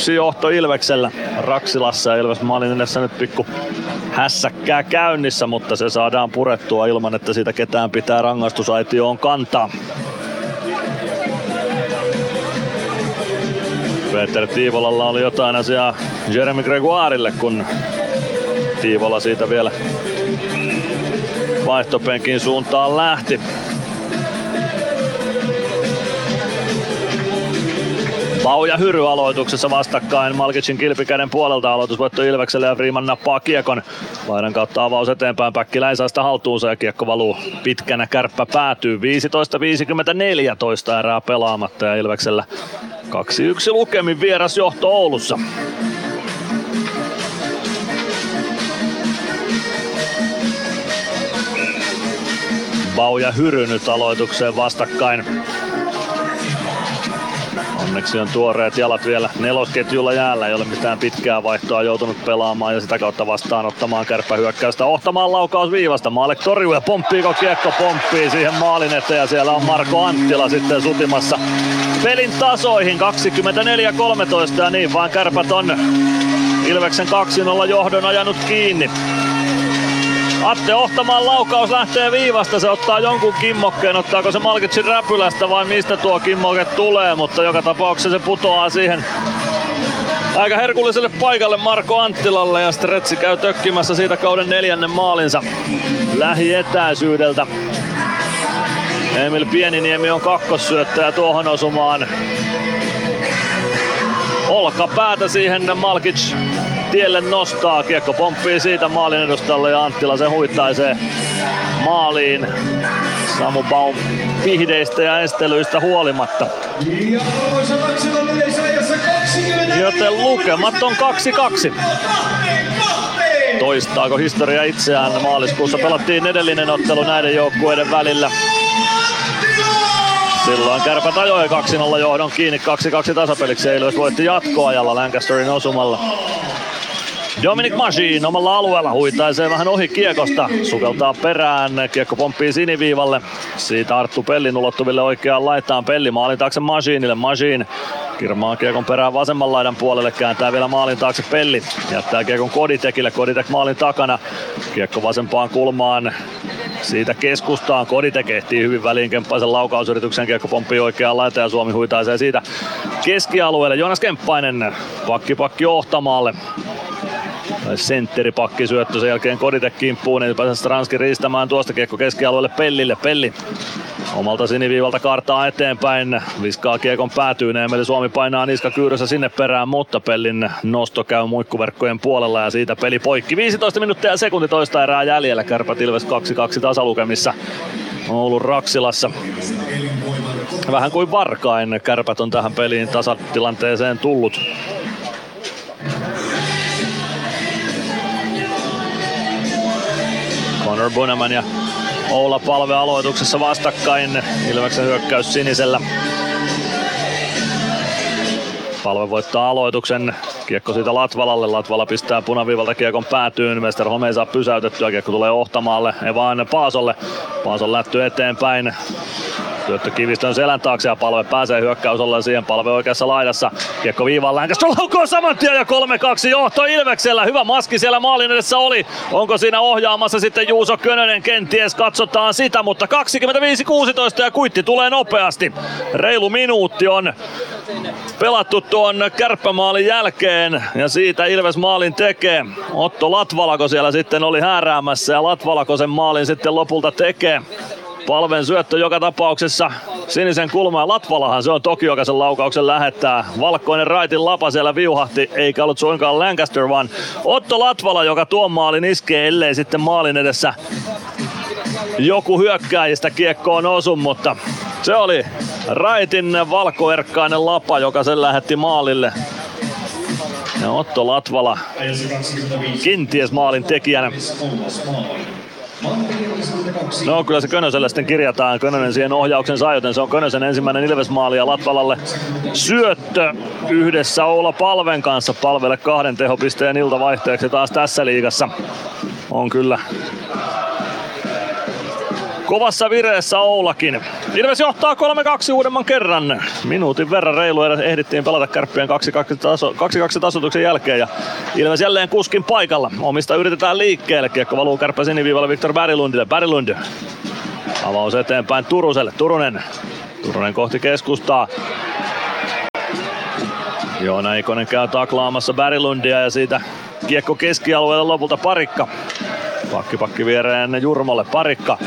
2-1 johto Ilveksellä Raksilassa ja Ilves maalin edessä nyt pikku hässäkkää käynnissä, mutta se saadaan purettua ilman, että siitä ketään pitää rangaistusaitioon kantaa. Peter Tiivolalla oli jotain asiaa Jeremy Gregoirelle, kun Tiivola siitä vielä vaihtopenkin suuntaan lähti. Lau ja Hyry aloituksessa vastakkain. Malkicin kilpikäden puolelta aloitusvoitto Ilvekselle ja Freeman nappaa kiekon. Laidan kautta avaus eteenpäin. Päkkiläinen saa sitä haltuunsa ja kiekko valuu pitkänä. Kärppä päätyy. 15.54 erää pelaamatta ja Ilveksellä 2-1 lukemin vieras johto Oulussa. Bau ja Hyry nyt aloitukseen vastakkain. Onneksi on tuoreet jalat vielä nelosketjulla jäällä, ei ole mitään pitkää vaihtoa joutunut pelaamaan ja sitä kautta vastaanottamaan kärppähyökkäystä. Ohtamaan laukaus viivasta, Maalek torjuu ja pomppiiko kiekko, pomppii siihen maalin eteen ja siellä on Marko Anttila sitten sutimassa pelin tasoihin. 24-13 ja niin vaan Kärpät on Ilveksen 2-0 johdon ajanut kiinni. Atte Ohtamaan laukaus lähtee viivasta, se ottaa jonkun kimmokkeen, ottaako se Malkitsin räpylästä vai mistä tuo kimmoke tulee, mutta joka tapauksessa se putoaa siihen aika herkulliselle paikalle Marko Anttilalle ja Stretsi käy tökkimässä siitä kauden 4. maalinsa lähietäisyydeltä. Emil Pieniniemi on kakkossyöttäjä tuohon osumaan. Olkapäätä siihen Malkic tielle nostaa, kiekko pomppii siitä maalin edustalle ja Anttila se huittaisee maaliin. Samu Baum vihdeistä ja estelyistä huolimatta. Joten lukemat on 2-2. Toistaako historia itseään? Maaliskuussa pelattiin edellinen ottelu näiden joukkueiden välillä. Silloin Kärpät ajoi 2-0 johdon kiinni, 2-2 tasapeliksi ja Ilves voitti jatkoajalla Lancasterin osumalla. Dominic Masin omalla alueella huitaisee vähän ohi kiekosta, sukeltaa perään, kiekko pomppii siniviivalle. Siitä Arttu Pellin ulottuville oikeaan laitaan, Pelli maalin taakse Masinille, Masin kirmaa kiekon perään vasemman laidan puolelle, kääntää vielä maalin taakse Pelli. Jättää kiekon Koditekille, Koditek maalin takana, kiekko vasempaan kulmaan. Siitä keskustaan, Koditek ehtii hyvin väliin Kemppaisen laukausyrityksen, kiekko pomppii oikeaan laitaan ja Suomi huitaisee siitä keskialueelle. Joonas Kemppainen pakki Ohtamaalle. Sentteripakki syöttö, sen jälkeen Koditek kimppuun, ei pääse Stranski riistämään tuosta, kiekko keskialueelle Pellille. Pelli omalta siniviivalta kaartaa eteenpäin, viskaa kiekon päätyyneen, eli Suomi painaa niska kyyrössä sinne perään, mutta Pellin nosto käy muikkuverkkojen puolella ja siitä peli poikki. 15 minuuttia ja sekunti toista erää jäljellä, Kärpät Ilves 2-2 tasalukemissa Oulun Raksilassa. Vähän kuin varkain Kärpät on tähän peliin tasatilanteeseen tullut. Connor Bunaman ja Oula Palve aloituksessa vastakkain. Ilveksen hyökkäys sinisellä. Palve voittaa aloituksen. Kiekko siitä Latvalalle. Latvala pistää punaviivalta kiekon päätyyn. Westerholm ei saa pysäytettyä. Kiekko tulee Ohtamaalle. Evan Paasolle. Paasol lätty eteenpäin. Työttö Kivistön selän taakse ja Palve pääsee hyökkäysolleen siihen. Palve oikeassa laidassa. Kiekko viivaan Lancaster laukoo saman tien ja 3-2 johto Ilveksellä. Hyvä maski siellä maalin edessä oli. Onko siinä ohjaamassa sitten Juuso Könönen? Kenties katsotaan sitä, mutta 25-16 ja kuitti tulee nopeasti. Reilu minuutti on pelattu tuon kärppämaalin jälkeen ja siitä Ilves maalin tekee. Otto Latvalako siellä sitten oli hääräämässä ja Latvalako sen maalin sitten lopulta tekee. Palven syöttö joka tapauksessa sinisen kulmaan. Latvalahan se on toki, joka sen laukauksen lähettää. Valkoinen raitin lapa siellä viuhahti, eikä ollut suinkaan Lancaster, vaan Otto Latvala, joka tuon maalin iskee, ellei sitten maalin edessä joku hyökkääjistä kiekkoon osu, mutta se oli raitin valkoerkkainen lapa, joka sen lähetti maalille. Ja Otto Latvala kenties maalin tekijänä. No kyllä se Könöselle sitten kirjataan. Könönen siihen ohjauksen saa, joten se on Könösen ensimmäinen Ilves-maali ja Latvalalle syöttö yhdessä Oula Palven kanssa. Palvelle 2 tehopisteen iltavaihteeksi taas tässä liigassa. On kyllä kovassa vireessä Oulakin. Ilves johtaa 3-2 uudemman kerran. Minuutin verran reilu ehdittiin pelata Kärppien 2-2 tasoituksen jälkeen ja Ilves jälleen kuskin paikalla. Omista yritetään liikkeelle. Kiekko valuu Kärppä siniviivalle Viktor Berglundille. Berglund avaus eteenpäin Turuselle. Turunen kohti keskustaa. Joona Ikonen käy taklaamassa Berglundia ja siitä kiekko keskialueella lopulta Parikka. Pakki viereen Jurmolle, Parikka,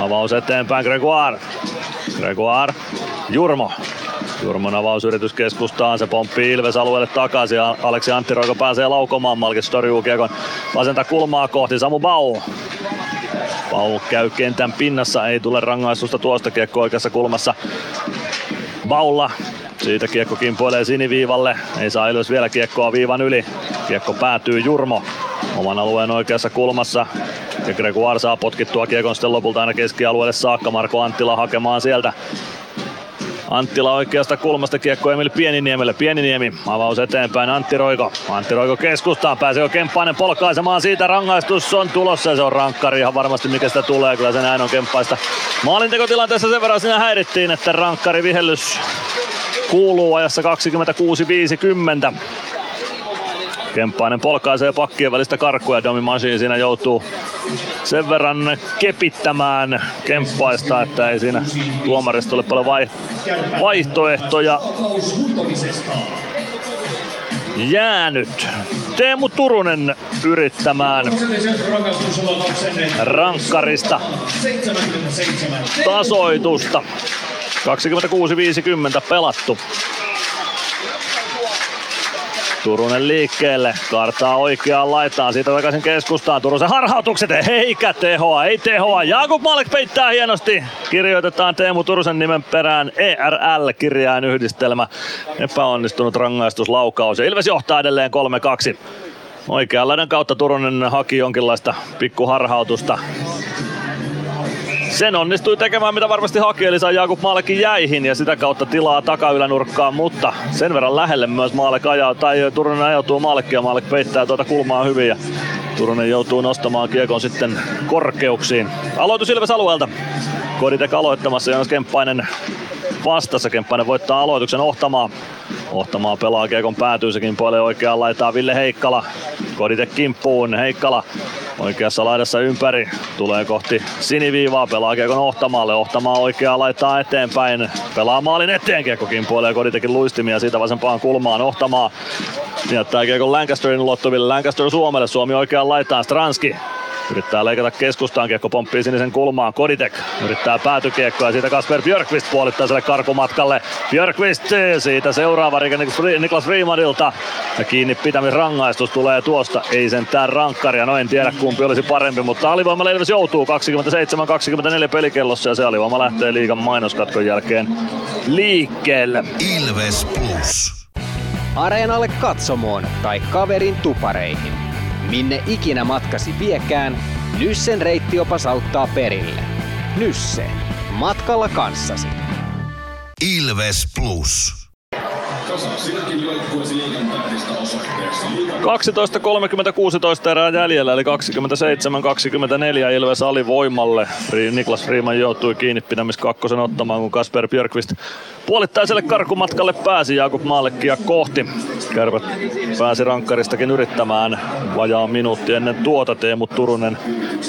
avaus eteenpäin Gregoire, Jurmo, Jurman avausyritys keskustaan, se pomppii Ilves alueelle takaisin ja Aleksi Anttiroiko pääsee laukomaan. Malkis torjuu kiekon vasenta kulmaa kohti Samu Bau. Bau käy kentän pinnassa, ei tule rangaistusta tuosta, kiekko oikeassa kulmassa Baulla. Siitä kiekko kimpoilee siniviivalle, ei saa Ilves vielä kiekkoa viivan yli. Kiekko päätyy Jurmo oman alueen oikeassa kulmassa. Ja Gregoire saa potkittua kiekon sitten lopulta aina keskialueelle saakka. Marko Anttila hakemaan sieltä. Anttila oikeasta kulmasta kiekko Emil Pieniniemelle. Pieniniemi avaus eteenpäin Anttiroiko. Anttiroiko keskustaan, pääsee Kemppainen polkaisemaan siitä. Rangaistus on tulossa ja se on rankkari ihan varmasti, mikä sitä tulee. Kyllä se näin on Kemppaista. Maalintekotilanteessa sen verran siinä häirittiin, että rankkari vihellys kuuluu ajassa 26.50. Kemppainen polkaisee pakkien välistä karkkuja. Domi Masin siinä joutuu sen verran kepittämään Kemppaista, että ei siinä tuomarista ole paljon vaihtoehtoja jäänyt. Teemu Turunen yrittämään rankkarista tasoitusta. 26.50 pelattu. Turunen liikkeelle, kartaa oikeaan laitaan, siitä takaisin keskustaan, Turusen harhautukset, eikä tehoa, ei tehoa, Jakub Malek peittää hienosti, kirjoitetaan Teemu Turusen nimen perään, ERL-kirjain yhdistelmä, epäonnistunut rangaistuslaukaus, Ilves johtaa edelleen 3-2. Oikeanlainen kautta Turunen haki jonkinlaista pikkuharhautusta. Sen onnistui tekemään mitä varmasti haki, eli sai Jakub Malekin jäihin ja sitä kautta tilaa takaylänurkkaan, mutta sen verran lähelle myös Maalek ajaa, tai Turunen ajautuu Malekin ja Maalek peittää tuota kulmaa hyvin ja Turunen joutuu nostamaan kiekon sitten korkeuksiin. Aloitus Ilves alueelta. Koditek aloittamassa, Joonas Kemppainen vastassa. Kemppainen voittaa aloituksen Ohtamaa. Ohtamaa pelaa kiekon päätyyn, sekin puoleen oikeaan laitaan Ville Heikkala. Koditek kimppuun, Heikkala oikeassa laidassa ympäri, tulee kohti siniviivaa, pelaa kiekon Ohtamaalle. Ohtamaa oikeaa laittaa eteenpäin, pelaa maalin eteen, kiekko kimpoilee Koditekin luistimia siitä vasempaan kulmaan. Ohtamaa jättää kiekon Lancasterin ulottuville, Lancaster Suomelle, Suomi oikeaan laitaan, Stranski yrittää leikata keskustaan, kiekko pomppii sinisen kulmaan, Koditek yrittää päätykiekkoa ja siitä Kasper Björkqvist puolittaiselle karkumatkalle. Björkqvist siitä seuraava rike Niklas Freemanilta ja kiinni pitämisrangaistus tulee tuosta, ei sentään rankkaria, no en tiedä kumpi olisi parempi, mutta alivoimalle Ilves joutuu 27-24 pelikellossa ja se alivoima lähtee liigan mainoskatkon jälkeen liikkeelle. Ilves Plus. Areenalle katsomoon tai kaverin tupareihin. Minne ikinä matkasi viekään, Nyssen reittiopas auttaa perille. Nysse. Matkalla kanssasi. Ilves Plus. 12.30.16 erää jäljellä, eli 27.24 Ilves alivoimalle. Niklas Freeman joutui kiinni pitämistä kakkosen ottamaan, kun Kasper Björkqvist puolittaiselle karkumatkalle pääsi Jakub Malekia kohti. Kärpät pääsi rankkaristakin yrittämään vajaa minuutti ennen tuota. Teemu Turunen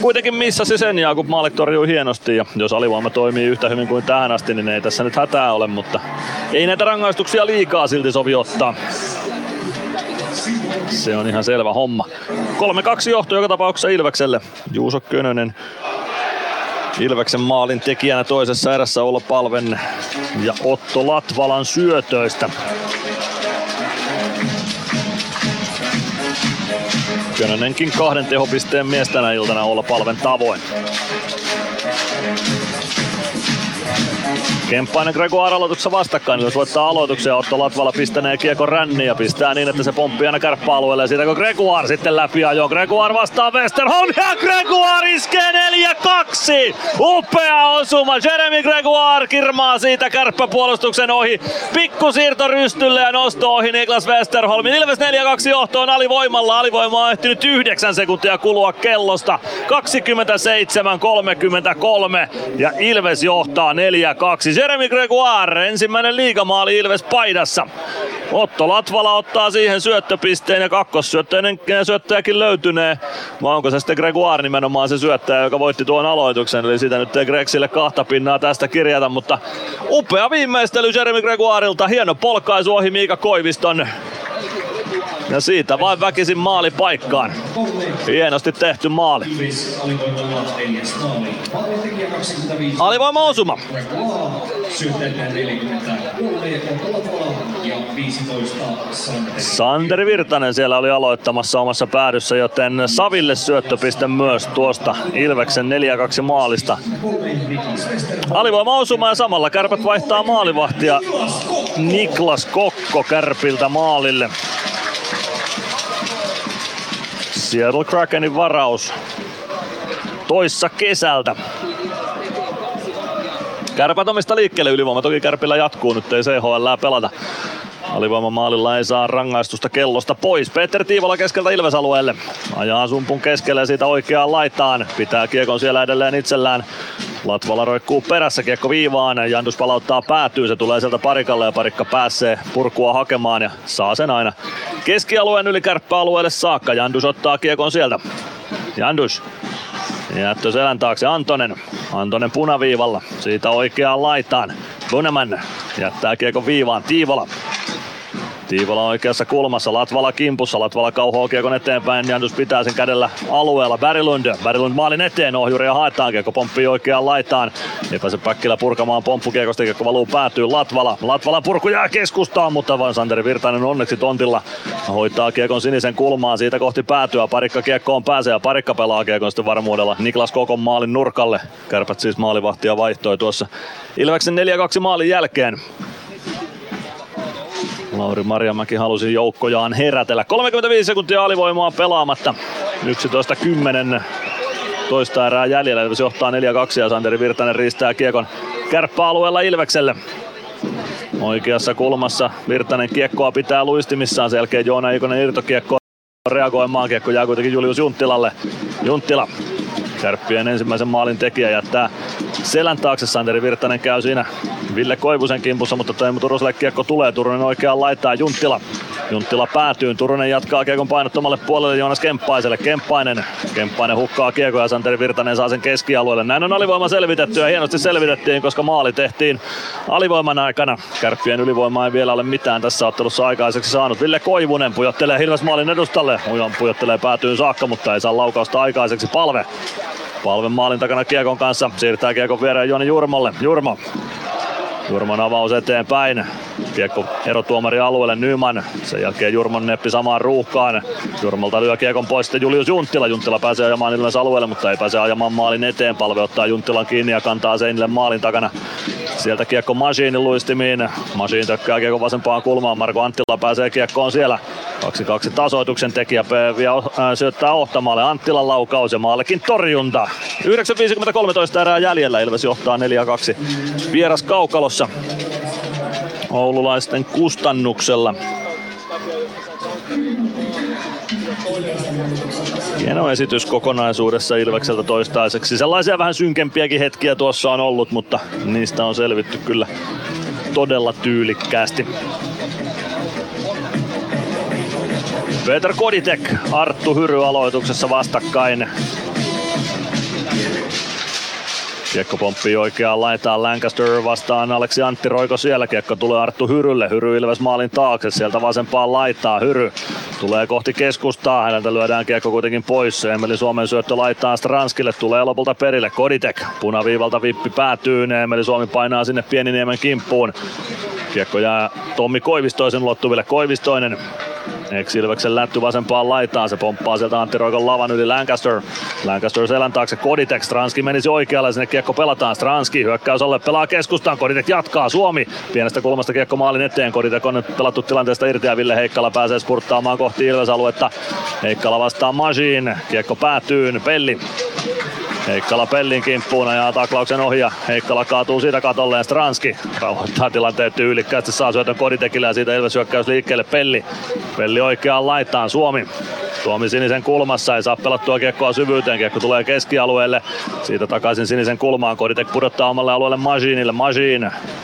kuitenkin missasi sen, Jakub Malek torjui hienosti. Ja jos alivoima toimii yhtä hyvin kuin tähän asti, niin ei tässä nyt hätää ole, mutta ei näitä rangaistuksia liikaa silti sovi ottaa. Se on ihan selvä homma. 3-2 johto joka tapauksessa Ilvekselle. Juuso Könönen Ilveksen maalin tekijänä toisessa erässä Olla Palven ja Otto Latvalan syötöistä. Könönenkin kahden tehopisteen mies tänä iltana Olla Palven tavoin. Kemppainen Gregoire aloituksessa vastakkain, jos voittaa aloituksen, Otto Latvala pistänee kiekon ränniin ja pistää niin, että se pomppii aina kärppäalueelle. Ja siitä kun Gregoire sitten läpi ajoo, Gregoire vastaa Westerholm ja Gregoire iskee 4-2! Upea osuma, Jeremy Gregoire kirmaa siitä kärppäpuolustuksen ohi. Pikku siirto rystylle ja nosto ohi Niklas Westerholmin. Ilves 4-2 johtoon alivoimalla, alivoimaa on ehtinyt 9 sekuntia kulua kellosta. 27-33 ja Ilves johtaa 4-2. Jeremy Gregoire, ensimmäinen liigamaali Ilves paidassa. Otto Latvala ottaa siihen syöttöpisteen ja kakkossyöttöinen syöttäjäkin löytynee. Vai onko se sitten Gregoire nimenomaan se syöttäjä, joka voitti tuon aloituksen? Eli sitä nyt ei Gregsille kahta pinnaa tästä kirjata, mutta upea viimeistely Jeremy Gregoirilta. Hieno polkaisu ohi Miika Koiviston. Ja siitä vain väkisin maali paikkaan. Hienosti tehty maali. Alivoima osuma. Santeri Virtanen siellä oli aloittamassa omassa päädyssä, joten Saville syöttöpiste myös tuosta Ilveksen 4-2 maalista. Alivoima osuma ja samalla Kärpät vaihtaa maalivahtia. Niklas Kokko Kärpiltä maalille. Seattle Krakenin varaus toissa kesältä. Kärpät omista liikkeelle, ylivoima toki Kärpillä jatkuu, nyt ei CHL pelata. Alivoima maalilla ei saa rangaistusta kellosta pois. Peter Tiivola keskeltä Ilves-alueelle. Ajaa sumpun keskelle ja siitä oikeaan laitaan. Pitää kiekon siellä edelleen itsellään. Latvala roikkuu perässä, kiekko viivaan. Jandus palauttaa päätyy, se tulee sieltä Parikalle ja Parikka pääsee purkua hakemaan ja saa sen aina keskialueen yli kärppäalueelle saakka. Jandus ottaa kiekon sieltä. Jandus. Jättö selän taakse Antonen. Antonen punaviivalla. Siitä oikeaan laitaan. Buneman jättää kiekon viivaan. Tiivola. Tiivola oikeassa kulmassa, Latvala kimpussa, Latvala kauhoo kiekon eteenpäin, Jandus pitää sen kädellä alueella, Berglund maalin eteen, ohjuria haetaan, kiekko pomppii oikeaan laitaan, ei pääse Päkkilä purkamaan pomppukiekosta, kiekko valuu päätyy, Latvalan purku jää keskustaan, mutta vaan Santeri Virtanen onneksi tontilla, hoitaa kiekon sinisen kulmaan, siitä kohti päätyä, Parikka kiekkoon pääsee ja Parikka pelaa kiekon sitten varmuudella Niklas Kokon maalin nurkalle, Kärpät siis maalivahtia vaihtoi tuossa Ilveksen 4-2 maalin jälkeen. Lauri Marjamäki halusi joukkojaan herätellä. 35 sekuntia alivoimaa pelaamatta. 11.10. Toista erää jäljellä. Ilves johtaa 4-2 ja Santeri Virtanen riistää kiekon kärppäalueella Ilvekselle. Oikeassa kulmassa Virtanen kiekkoa pitää luistimissaan. Sen jälkeen Joona Ikonen irtokiekkoa reagoimaan. Kiekko jää kuitenkin Julius Junttilalle. Junttila. Kärppien ensimmäisen maalin tekijä jättää selän taakse. Santeri Virtanen käy siinä Ville Koivusen kimpussa, mutta Teemu Turuselle kiekko tulee. Turunen oikeaan laittaa Junttila. Junttila päätyy. Turunen jatkaa kiekon painottomalle puolelle Joonas Kemppaiselle. Kemppainen hukkaa kiekkoa ja Santeri Virtanen saa sen keskialueelle. Näin on alivoima selvitetty ja hienosti selvitettiin, koska maali tehtiin alivoiman aikana. Kärppien ylivoimaa ei vielä ole mitään tässä ottelussa aikaiseksi saanut. Ville Koivunen pujottelee Ilves maalin edustalle. Ujon pujottelee päätyyn saakka, mutta ei saa laukausta aikaiseksi. Palve maalin takana kiekon kanssa, siirtää kiekon viereen Joni Jurmalle. Jurman avaus eteenpäin. Kiekko erotuomari alueelle Nyman. Sen jälkeen Jurman neppi samaan ruuhkaan. Jurmalta lyö kiekon pois sitten Julius Junttila. Junttila pääsee ajamaan Ilves alueelle, mutta ei pääse ajamaan maalin eteen. Palve ottaa Junttilan kiinni ja kantaa seinille maalin takana. Sieltä kiekko Masiinin luistimiin. Masiin tökkää kiekon vasempaan kulmaan. Marko Anttila pääsee kiekkoon siellä. 2-2 tasoituksen tekijä syöttää Ohtamaalle. Anttilan laukaus ja maallekin torjunta. 9.50-13 erää jäljellä. Ilves johtaa 4-2 vieras kaukalossa oululaisten kustannuksella. Hieno esitys kokonaisuudessa Ilvekseltä toistaiseksi. Sellaisia vähän synkempiäkin hetkiä tuossa on ollut, mutta niistä on selvitty kyllä todella tyylikkäästi. Peter Koditek, Arttu Hyry aloituksessa vastakkain. Kiekko pomppii oikeaan laitaan, Lancaster vastaan Aleksi Antti Roiko siellä. Kiekko tulee Arttu Hyrylle, Hyry Ilves maalin taakse, sieltä vasempaan laitaa Hyry. Tulee kohti keskustaa, häneltä lyödään kiekko kuitenkin pois. Emeli Suomen syöttö laitaan Stranskille, tulee lopulta perille Koditek. Punaviivalta vippi päätyy, Emeli Suomi painaa sinne Pieniniemen kimppuun. Kiekko jää Tommi Koivistoisen ulottuville, Koivistoinen. Ex-Ilveksen lätty vasempaan laitaan, se pomppaa sieltä Antti Roikon lavan yli Lancaster. Lancaster selän taakse Koditek, Stranski menisi oikealle, sinne kiekko pelataan. Stranski hyökkäys alle, pelaa keskustaan, Koditek jatkaa, Suomi. Pienestä kulmasta kiekko maalin eteen, Koditek on nyt pelattu tilanteesta irti ja Ville Heikkala pääsee spurttaamaan kohti Ilves-aluetta. Heikkala vastaa Majin, kiekko päätyy, Pelli. Heikkala Pellin kimppuun ajaa taklauksen ohi ja Heikkala kaatuu siitä katolleen. Stranski rauhoittaa tilanteen tyylikkäästi, saa syötön Koditekille ja siitä Ilves hyökkäys liikkeelle Pelli. Pelli oikeaan laitaan Suomi. Suomi sinisen kulmassa, ei saa pelattua kiekkoa syvyyteen, kiekko tulee keskialueelle. Siitä takaisin sinisen kulmaan, Koditek pudottaa omalle alueelle Majinille.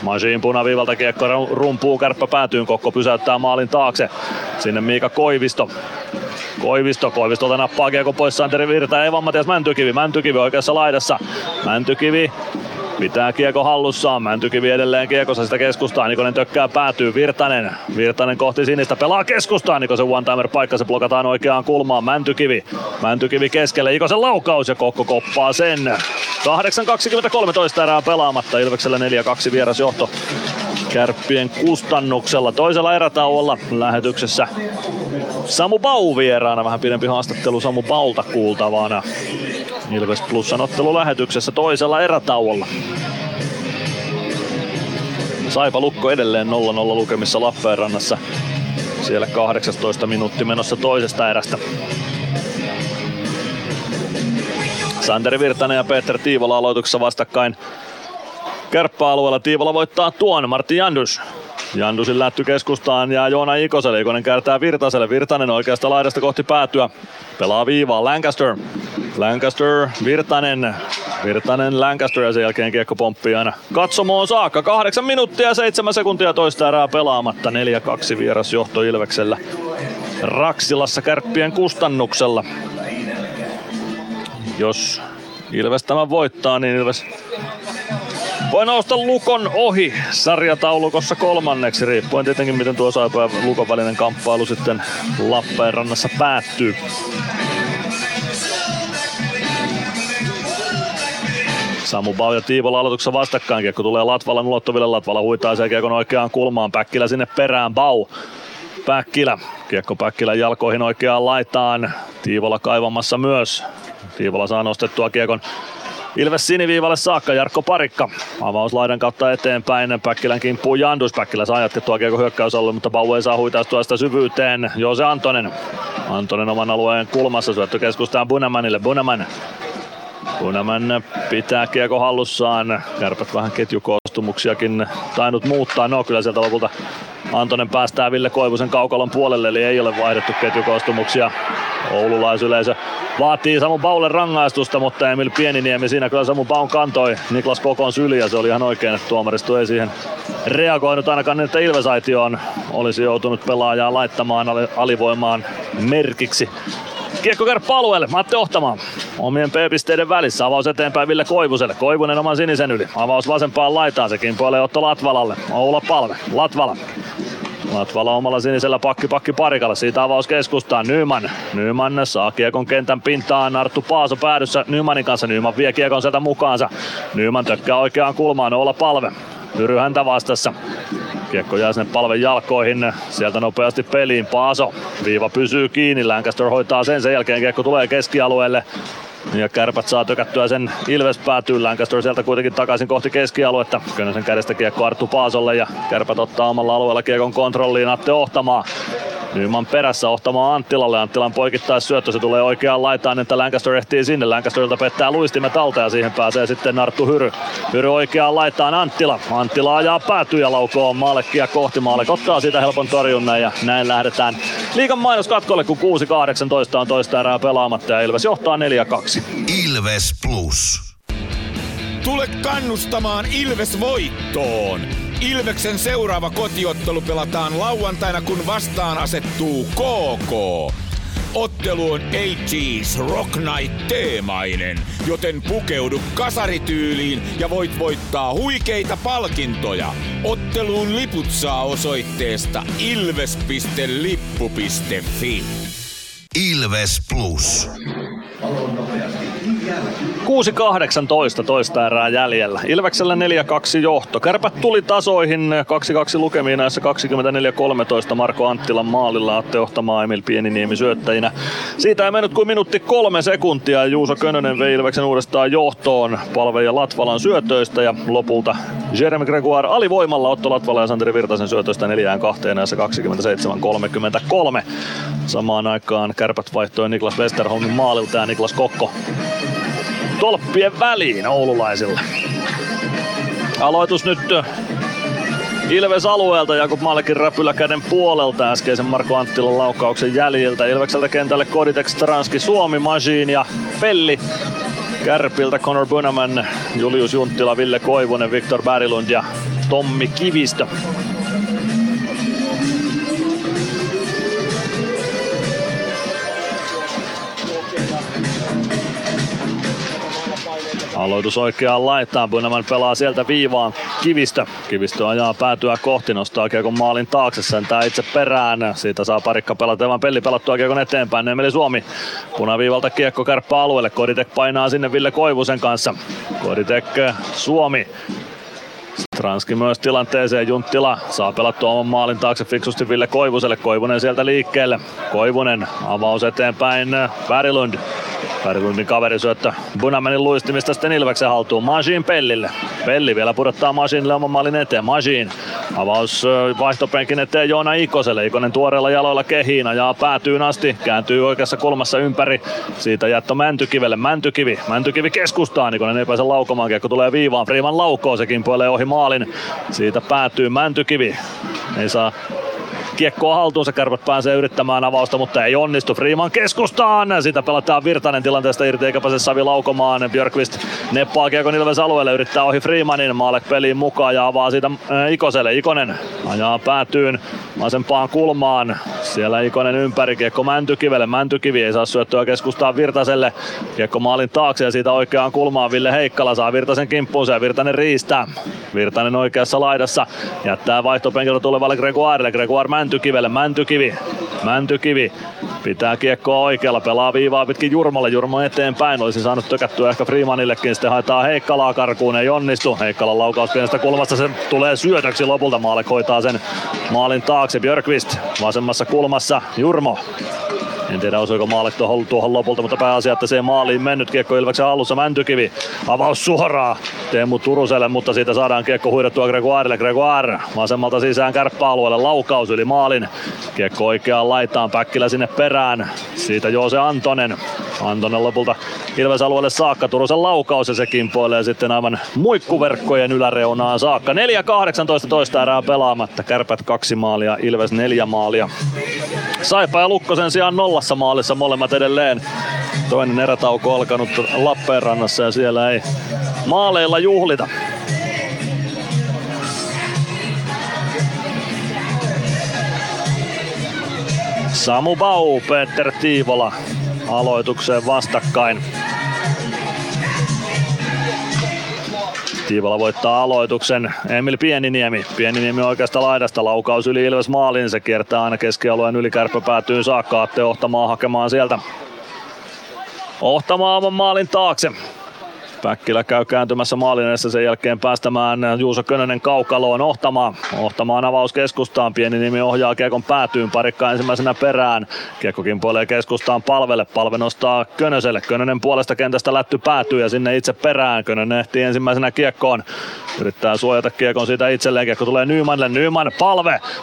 Majin punaviivalta kiekko rumpuu, Kärppä päätyyn, Kokko pysäyttää maalin taakse. Sinne Miika Koivisto nappaa kiekko pois Santeri Virta, ei vaan Matias Mäntykivi oikeassa laidassa. Mäntykivi Pitää kiekko hallussaan, Mäntykivi edelleen kiekossa sitä keskustaa, Nikonen tökkää päätyy, Virtanen kohti sinistä, pelaa keskustaa, Nikosen one-timer paikka, se blokataan oikeaan kulmaan, Mäntykivi keskelle, Ikosen laukaus ja Kokko koppaa sen. 8.23 erää pelaamatta, Ilveksellä 4-2 vierasjohto Kärppien kustannuksella. Toisella erätauolla lähetyksessä Samu Bau vieraana, vähän pidempi haastattelu Samu Baulta kuultavana. Ilves Plusan ottelu lähetyksessä toisella erätauolla. Saipa Lukko edelleen 0-0 lukemissa Lappeenrannassa. Siellä 18 minuutti menossa toisesta erästä. Santeri Virtanen ja Peter Tiivola aloituksessa vastakkain. Kärppäalueella Tiivola voittaa tuon, Martti Jandus. Jandusin lätty keskustaan ja Joona Ikoselle. Ikonen kääntää Virtaselle. Virtanen oikeasta laidasta kohti päätyä. Pelaa viivaa Lancaster, Virtanen, Lancaster ja sen jälkeen kiekko pomppii aina katsomoon saakka. 8 minuuttia ja 7 sekuntia toista erää pelaamatta. 4-2 vierasjohto Ilveksellä Raksilassa Kärppien kustannuksella. Jos Ilves tämän voittaa, niin Ilves voi nousta Lukon ohi sarjataulukossa kolmanneksi, riippuen tietenkin miten tuo Saipa ja Lukon välinen kamppailu sitten Lappeenrannassa päättyy. Samu Bau ja Tiivola aloituksessa vastakkain, kiekko tulee Latvalan ulottuville, Latvala huitaa sen kiekon oikeaan kulmaan, Päkkilä sinne perään, Bau. Kiekko Päkkilän jalkoihin oikeaan laitaan, Tiivola kaivamassa myös. Tiivola saa nostettua kiekon Ilves siniviivalle saakka, Jarkko Parikka. Avauslaidan kautta eteenpäin, Päkkilän kimppuu Jandus. Päkkilä saa jatkettua kiekon hyökkäysalueelle, mutta Bau ei saa huitaistua sitä syvyyteen. Joose Antonen. Antonen oman alueen kulmassa, syöttö keskustaan Bunamanille. Bunaman pitää kiekko hallussaan. Kärpät vähän ketjukoostumuksiakin tainnut muuttaa. No kyllä sieltä lopulta Antonen päästää Ville Koivusen kaukalon puolelle, eli ei ole vaihdettu ketjukoostumuksia. Oululaisyleisö vaatii Samu Baulle rangaistusta, mutta Emil Pieniniemi siinä kyllä Samu Baun kantoi Niklas Kokon syliä. Se oli ihan oikein, että tuomaristo ei siihen reagoinut ainakaan niin, että Ilvesaitioon olisi joutunut pelaajaa laittamaan alivoimaan merkiksi. Kiekko kärppäalueelle, Matti Ohtamaa omien P-pisteiden välissä, avaus eteenpäin Ville Koivuselle, Koivunen oman sinisen yli, avaus vasempaan laitaan, se kimpoilee Otto Latvalalle, Oula Palve, Latvala omalla sinisellä pakki Parikalle, siitä avaus keskustaan, Nyman saa kiekon kentän pintaan, Arttu Paaso päädyssä Nymanin kanssa, Nyman vie kiekon sieltä mukaansa, Nyman tökkää oikeaan kulmaan, Oula Palve, Hyry häntä vastassa. Kiekko jää sinne Palven jalkoihin, sieltä nopeasti peliin Paaso. Viiva pysyy kiinni, Lancaster hoitaa sen jälkeen kiekko tulee keskialueelle. Ja Kärpät saa tökättyä sen, Ilves päätyy, Lancaster sieltä kuitenkin takaisin kohti keskialuetta. Könösen kädestä kiekko Arttu Paasolle ja Kärpät ottaa omalla alueella kiekon kontrolliin, Atte Ohtamaa. Nyman perässä Ohtamaa Anttilalle, Anttilan poikittais syöttö, se tulee oikeaan laitaan, että Lancaster ehtii sinne. Lancasterilta pettää luistimet alta ja siihen pääsee sitten Arttu Hyry. Hyry oikeaan laitaan Anttila ajaa päätyy ja laukoo Maalekkia kohti. Maalek ottaa siitä helpon torjunnan ja näin lähdetään liigan mainoskatkolle, kun 6.18 on toista erää pelaamatta ja Ilves johtaa 4-2. Ilves Plus. Tule kannustamaan Ilves voittoon. Ilveksen seuraava kotiottelu pelataan lauantaina, kun vastaan asettuu KK. Ottelu on 80s Rock Night -teemainen, joten pukeudu kasarityyliin ja voit voittaa huikeita palkintoja. Otteluun liput saa osoitteesta ilves.lippu.fi. Ilves Plus. 6.18 toista erää jäljellä. Ilveksellä 4-2 johto. Kärpät tuli tasoihin 2-2 lukemiin näissä 24-13 Marko Anttilan maalilla. Atte Ohtamaa, Emil Pieniniemi syöttäjinä. Siitä ei mennyt kuin minuutti 3 sekuntia. Juuso Könönen vei Ilveksen uudestaan johtoon Palve ja Latvalan syötöistä. Ja lopulta Jeremy Gregoire alivoimalla Otto Latvala ja Santeri Virtasen syötöistä 4-2 näissä 27-33. Samaan aikaan Kärpät vaihtoi Niklas Westerholmin maalilta ja Niklas Kokko tolppien väliin oululaisilla. Aloitus nyt Ilves alueelta, Jakub Malkin räpylä käden puolelta äskeisen Marko Anttilan laukauksen jäljiltä. Ilvekseltä kentälle Koditek, Stranski, Suomi, Majin ja Pelli. Kärpiltä Connor Bunaman, Julius Junttila, Ville Koivunen, Viktor Berglund ja Tommi Kivistö. Aloitus oikeaan laitaan, Bunneman pelaa sieltä viivaan Kivistö. Kivistö ajaa päätyä kohti, nostaa kiekon maalin taakse, sentää itse perään. Siitä saa parikka pelata, peli pelattua kiekon eteenpäin. Neemeli Suomi punaviivalta kiekko kärppää alueelle. Koditek painaa sinne Ville Koivusen kanssa. Koditek Suomi. Stranski myös tilanteeseen, Junttila saa pelattua oman maalin taakse fiksusti Ville Koivuselle, Koivunen sieltä liikkeelle, Koivunen avaus eteenpäin, Värilund. Värilundin kaverisyöttö Bunamenin luistimista sitten Ilveksen haltuun, Majin Pellille. Pelli vielä pudottaa Majinille oman maalin eteen, Majin avaus vaihtopenkin eteen Joona Ikoselle, Ikonen tuoreilla jaloilla kehiin, ajaa päätyyn asti, kääntyy oikeassa kulmassa ympäri, siitä jättö Mäntykivelle, Mäntykivi keskustaan, Ikonen ei pääse laukomaan, kiekko tulee viivaan, Freeman laukoo, se kimpoilee ohi maalin, siitä päätyy Mäntykivi, ei saa kiekkoa haltuunsa, Kärpät pääsee yrittämään avausta, mutta ei onnistu. Freeman keskustaan, siitä pelataan Virtanen tilanteesta irti, eikä pääse Savi laukomaan. Björkqvist neppaa kiekon Ilves alueelle, yrittää ohi Freemanin, Maalek peliin mukaan ja avaa siitä Ikoselle. Ikonen ajaa päätyyn vasempaan kulmaan, siellä Ikonen ympäri, kiekko Mäntykivelle. Mäntykivi ei saa syöttöä keskustaan Virtaselle, kiekko maalin taakse ja siitä oikeaan kulmaan Ville Heikkala saa Virtasen kimppuunsa ja Virtanen riistää. Virtanen oikeassa laidassa, jättää vaihtopenkiltä tulevalle Gregoirelle, Gregoire Mäntykivelle, Mäntykivi pitää kiekkoa oikealla, pelaa viivaa pitkin Jurmalle, Jurmo eteenpäin, olisi saanut tökättyä ehkä Freemanillekin, sitten haetaan Heikkalaa karkuun, ei onnistu, Heikkalan laukaus pienestä kulmasta, se tulee syötöksi lopulta, Maalek hoitaa sen maalin taakse, Björkqvist vasemmassa kulmassa, Jurmo. En tiedä osuiko Maalek tuohon lopulta, mutta pääasia, että se ei maaliin mennyt. Kiekko Ilveksen hallussa, Mäntykivi. Avaus suoraan Teemu Turuselle, mutta siitä saadaan kiekko huidettua Gregoirelle. Gregoire vasemmalta sisään kärppäalueelle, laukaus yli maalin. Kiekko oikeaan laitaan, Päkkilä sinne perään. Siitä Joose Antonen. Antonen lopulta Ilves alueelle saakka, Turusen laukaus ja se kimpoilee sitten aivan muikkuverkkojen yläreunaan saakka. 4.18 toista erää pelaamatta, Kärpät 2 maalia, Ilves 4 maalia. Saipa ja Lukko sen sijaan 0 maalissa molemmat edelleen. Toinen erätauko alkanut Lappeenrannassa ja siellä ei maaleilla juhlita. Samu Bau, Peter Tiivola aloitukseen vastakkain. Tiivola voittaa aloituksen, Emil Pieniniemi. Pieniniemi oikeasta laidasta, laukaus yli Ilves maaliin, se kiertää aina keskialueen yli, Kärppä päätyy saakka, Atte Ohtamaa hakemaan sieltä. Ohtamaa oman maalin taakse. Päkkilä käy kääntymässä maalin edessä, sen jälkeen päästämään Juuso Könönen kaukaloon Ohtamaan. Ohtamaan avaus keskustaan, Pieniniemi ohjaa kiekon päätyyn, parikka ensimmäisenä perään. Kiekko kimpoilee keskustaan Palvelle, Palve nostaa Könöselle. Könönen puolesta kentästä lätty päätyy ja sinne itse perään. Könönen ehtii ensimmäisenä kiekkoon, yrittää suojata kiekon siitä itselleen. Kiekko tulee Nymanille, Nyman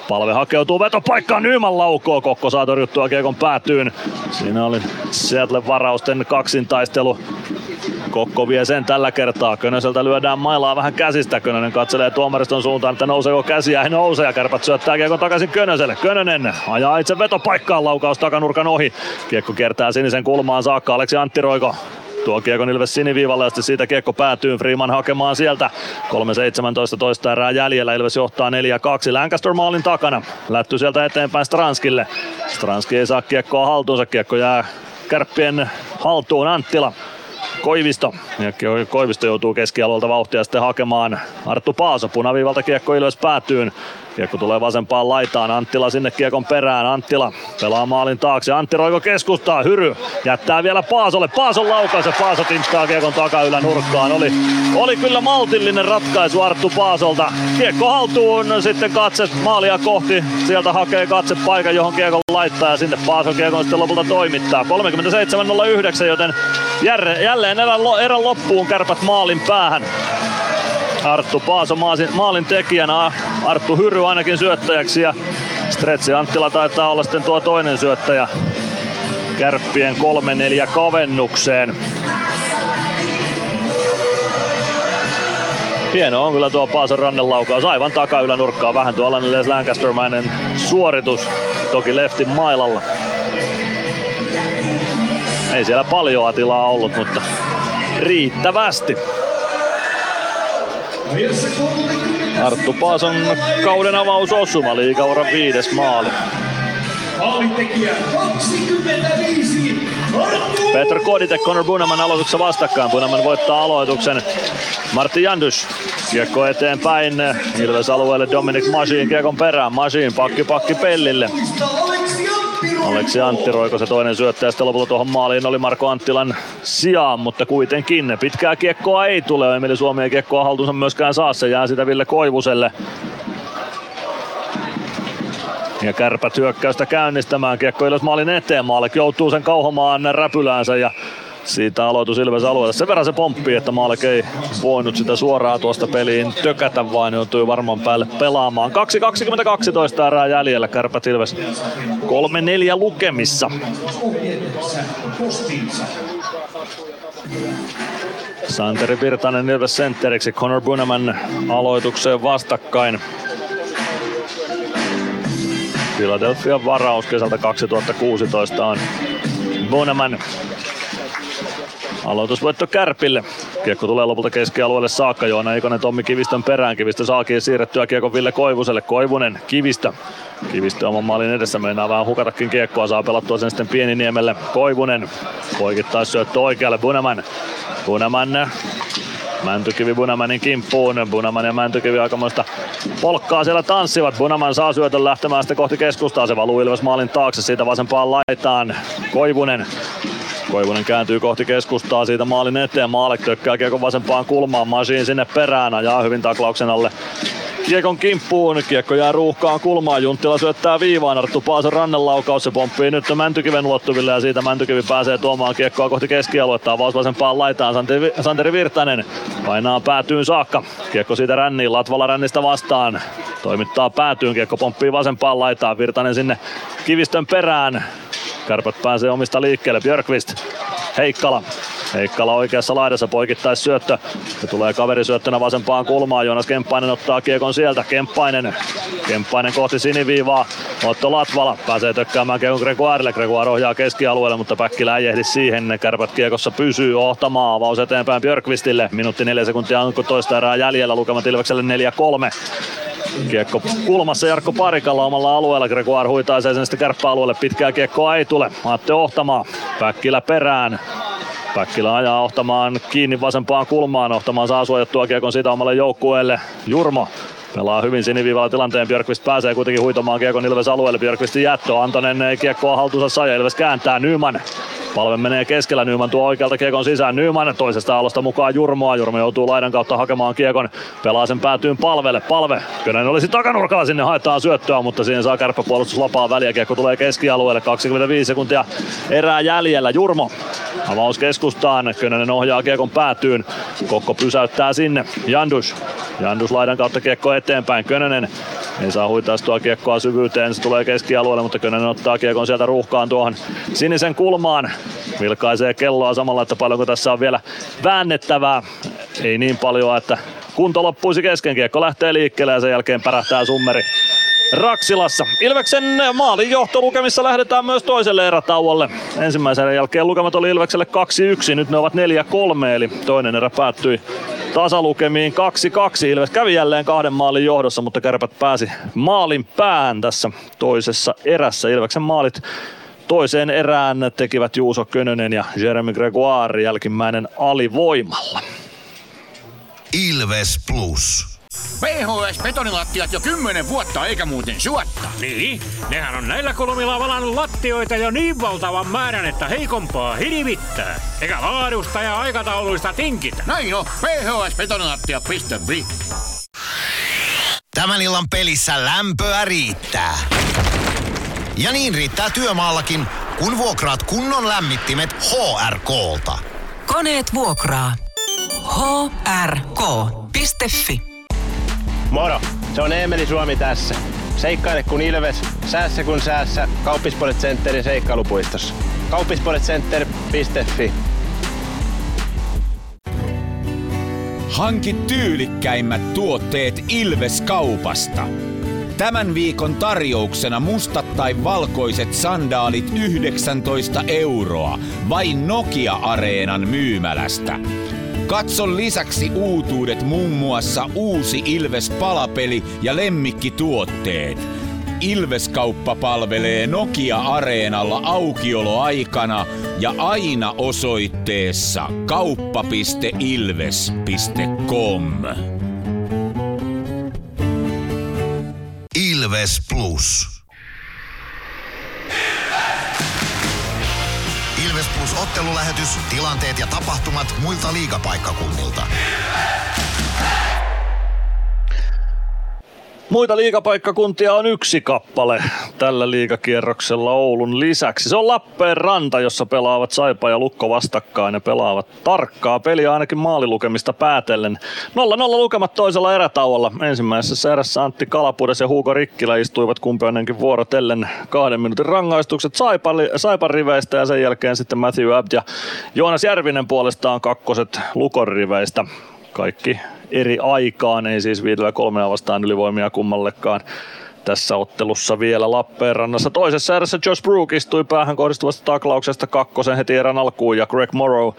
Palve hakeutuu vetopaikkaan, Nyman laukoo. Kokko saa torjuttua kiekon päätyyn. Siinä oli Seattle varausten kaksintaistelu. Kokko vie sen tällä kertaa. Könöseltä lyödään mailaa vähän käsistä. Könönen katselee tuomariston suuntaan, että nouseeko käsiä. Ei nouse ja Kärpät syöttää kiekon takaisin Könöselle. Könönen ajaa itse vetopaikkaan, laukaus takanurkan ohi. Kiekko kiertää sinisen kulmaan saakka. Aleksi Anttiroiko tuo kiekon Ilves siniviivalle, ja siitä kiekko päätyy Freeman hakemaan sieltä. 3.17 toista erää jäljellä. Ilves johtaa 4-2. Lancaster maalin takana. Lätty sieltä eteenpäin Stranskille. Stranski ei saa kiekkoa haltuunsa. Kiekko jää Kärppien haltuun. Anttila. Koivisto joutuu keskialueelta vauhtia sitten hakemaan. Arttu Paaso punaviivalta kiekko Ilves päätyyn. Kiekko tulee vasempaan laitaan. Anttila sinne kiekon perään. Anttila pelaa maalin taakse. Antti Roiko keskustaa. Hyry jättää vielä Paasolle. Paason laukaus ja Paaso timpskaa kiekon takaylänurkkaan. Oli kyllä maltillinen ratkaisu Arttu Paasolta. Kiekko haltuun, sitten katse maalia kohti. Sieltä hakee katse paikan, johon kiekon laittaa ja sinne Paaso kiekon sitten lopulta toimittaa. 37.09, joten jälleen erän loppuun Kärpät maalin päähän. Arttu Paaso maalin tekijänä, Arttu Hyry ainakin syöttäjäksi ja Stretsi Anttila taitaa olla sitten tuo toinen syöttäjä Kärppien 3-4 kavennukseen. Hieno on kyllä tuo Paason rannelaukaus, aivan takaylänurkkaa, vähän tuo Alanis Lancastermäinen suoritus, toki leftin mailalla. Ei siellä paljoa tilaa ollut, mutta riittävästi. Arttu Paason kauden avaus osuma, liigauran 5. maali. Maalintekijä 25, Arttu Petr Koditek Conor Bunaman aloituksessa vastakkain. Bunaman voittaa aloituksen. Martti Janduš. Kiekko eteenpäin. Ilves alueelle Dominik Masin kiekon perään. Masin pakki Pellille. Aleksi Antti Roiko se toinen syöttäjä. Sitten lopulta tuohon maaliin oli Marko Anttilan sijaan, mutta kuitenkin. Pitkää kiekkoa ei tule. Emeli Suomi kiekkoa haltuunsa myöskään saa. Se jää sitä Ville Koivuselle. Ja Kärpät hyökkäystä käynnistämään. Kiekko Ilves maalin eteen. Maalek joutuu sen kauhomaan räpyläänsä ja siitä aloitus Ilves alueelle. Sen verran se pomppii, että Maalek ei voinut sitä suoraan tuosta peliin tökätä, vaan joutui varmaan päälle pelaamaan. 2.22 toista erää jäljellä. Kärpät Ilves 3-4 lukemissa. Santeri Virtanen Ilves sentteriksi. Conor Bunaman aloitukseen vastakkain. Philadelphian varaus kesältä 2016 on Bunaman. Aloitusvoitto Kärpille. Kiekko tulee lopulta keskialueelle saakka. Joona Eikonen Tommi Kivistön perään. Kivistö saakin siirrettyä kiekko Ville Koivuselle. Koivunen Kivistö. Kivistö oman maalin edessä. Meinaa vähän hukatakin kiekkoa. Saa pelattua sen sitten Pieniniemelle. Koivunen poikittais syöttö oikealle. Bunaman. Mäntykivi Bunamanin kimppuun. Bunaman ja Mäntykivi aikamoista polkkaa siellä tanssivat. Bunaman saa syötön lähtemään sitten kohti keskustaa. Se valuu Ilves maalin taakse. Siitä vasempaan laitaan Koivunen. Koivunen kääntyy kohti keskustaa siitä maalin eteen. Maalek tökkää kiekon vasempaan kulmaan. Masiin sinne perään. Ajaa hyvin taklauksen alle kiekon kimppuun. Kiekko jää ruuhkaan kulmaan. Junttila syöttää viivaan. Arttu Paason rannelaukaus. Se pomppii nyt Mäntykiven ulottuville ja siitä Mäntykivi pääsee tuomaan kiekkoa kohti keskialuetta. Avaus vasempaan laitaan. Santeri Virtanen painaa päätyyn saakka. Kiekko siitä ränniin. Latvala rännistä vastaan. Toimittaa päätyyn. Kiekko pomppii vasempaan laitaan. Virtanen sinne Kivistön perään. Kärpät pääsee omista liikkeelle. Björkqvist, Heikkala oikeassa laidassa, poikittais syöttö. Se tulee kaverisyöttönä vasempaan kulmaan. Joonas Kemppainen ottaa kiekon sieltä. Kemppainen kohti siniviivaa. Otto Latvala pääsee tökkäämään kiekon Gregoirelle. Gregoire ohjaa keskialueelle, mutta Päkkilä ei ehdi siihen. Kärpät kiekossa pysyy. Ohtamaa avaus eteenpäin Björkqvistille. Minuutti 4 sekuntia on toista erää jäljellä. Lukemat Ilvekselle 4-3. Kiekko kulmassa Jarkko Parikalla omalla alueella. Gregoire huitaisee sen sitten kärppäalueelle. Pitkää kiekkoa ei tule. Atte Ohtamaa. Päkkilä perään. Päkkilä ajaa Ohtamaan kiinni vasempaan kulmaan. Ohtamaan saa suojattua kiekon siitä omalle joukkueelle. Jurmo pelaa hyvin siniviivalla tilanteen. Björkqvist pääsee kuitenkin huitomaan kiekon Ilves alueelle. Björkqvistin jättö. Antonen kiekkoa haltuunsa saa ja Ilves kääntää. Nyman. Palve menee keskellä. Nyman tuo oikealta kiekon sisään. Nyman toisesta alusta mukaan Jurmoa. Jurmo joutuu laidan kautta hakemaan kiekon. Pelaa sen päätyyn Palvelle. Palve. Könänen olisi takanurkalla. Sinne haetaan syöttöä, mutta siihen saa kärppäpuolustus lapaa väliä. Kiekko tulee keskialueelle. 25 sekuntia erää jäljellä. Jurmo. Avaus keskustaan. Könänen ohjaa kiekon päätyyn. Kokko pysäyttää sinne. Janduš laidan kautta kiekko eteenpäin. Könänen ei saa huitaistua kiekkoa syvyyteen. Se tulee keskialueelle, mutta Könänen ottaa kiekon sieltä ruuhkaan tuohon sinisen kulmaan. Vilkaisee kelloa samalla, että paljonko tässä on vielä väännettävää. Ei niin paljon, että kunto loppuisi kesken. Kiekko lähtee liikkeelle ja sen jälkeen pärähtää summeri Raksilassa. Ilveksen maalin johtolukemissa lähdetään myös toiselle erätauolle. Ensimmäisen jälkeen lukemat oli Ilvekselle 2-1, nyt ne ovat 4-3, eli toinen erä päättyi tasalukemiin 2-2. Ilves kävi jälleen kahden maalin johdossa, mutta Kärpät pääsi maalin pään tässä toisessa erässä. Ilveksen maalit toiseen erään tekivät Juuso Könönen ja Jeremy Gregoire, jälkimmäinen alivoimalla. Ilves Plus. PHS-betonilattiat jo 10 vuotta eikä muuten suotta. Niin, nehän on näillä kolmilla valannut lattioita jo niin valtavan määrän, että heikompaa hirvittää. Eikä laadusta ja aikatauluista tinkitä. Näin on, phsbetonilattia.fi. Tämän illan pelissä lämpöä riittää. Ja niin riittää työmaallakin, kun vuokraat kunnon lämmittimet HRK:lta. Koneet vuokraa. hrk.fi. Moro, se on Eemeli Suomi tässä. Seikkaile kun Ilves, säässä kun säässä. Kauppisports Centerin seikkailupuistossa. Kauppisportscenter.fi. Hanki tyylikkäimmät tuotteet Ilves-kaupasta. Tämän viikon tarjouksena mustat tai valkoiset sandaalit 19 €. Vain Nokia-areenan myymälästä. Katso lisäksi uutuudet muun muassa uusi Ilves-palapeli ja lemmikkituotteet. Ilveskauppa palvelee Nokia-areenalla aukioloaikana ja aina osoitteessa kauppa.ilves.com. Ilves Plus. Ilves! Ilves Plus -ottelulähetys, tilanteet ja tapahtumat muilta liigapaikkakunnilta. Ilves! Muita liigapaikkakuntia on yksi kappale tällä liigakierroksella Oulun lisäksi. Se on Lappeenranta, jossa pelaavat Saipa ja Lukko vastakkain ja pelaavat tarkkaa peliä ainakin maalilukemista päätellen. 0-0 lukemat toisella erätauolla. Ensimmäisessä erässä Antti Kalapudes ja Hugo Rikkilä istuivat kumpainenkin vuorotellen 2 minuutin rangaistukset Saipan riveistä, ja sen jälkeen sitten Matthew Abd ja Joonas Järvinen puolestaan kakkoset Lukon riveistä. Kaikki eri aikaan, ei siis 5-3 vastaan ylivoimia kummallekaan tässä ottelussa vielä Lappeenrannassa. Toisessa erässä Josh Brook istui päähän kohdistuvasta taklauksesta kakkosen heti erän alkuun, ja Greg Morrow,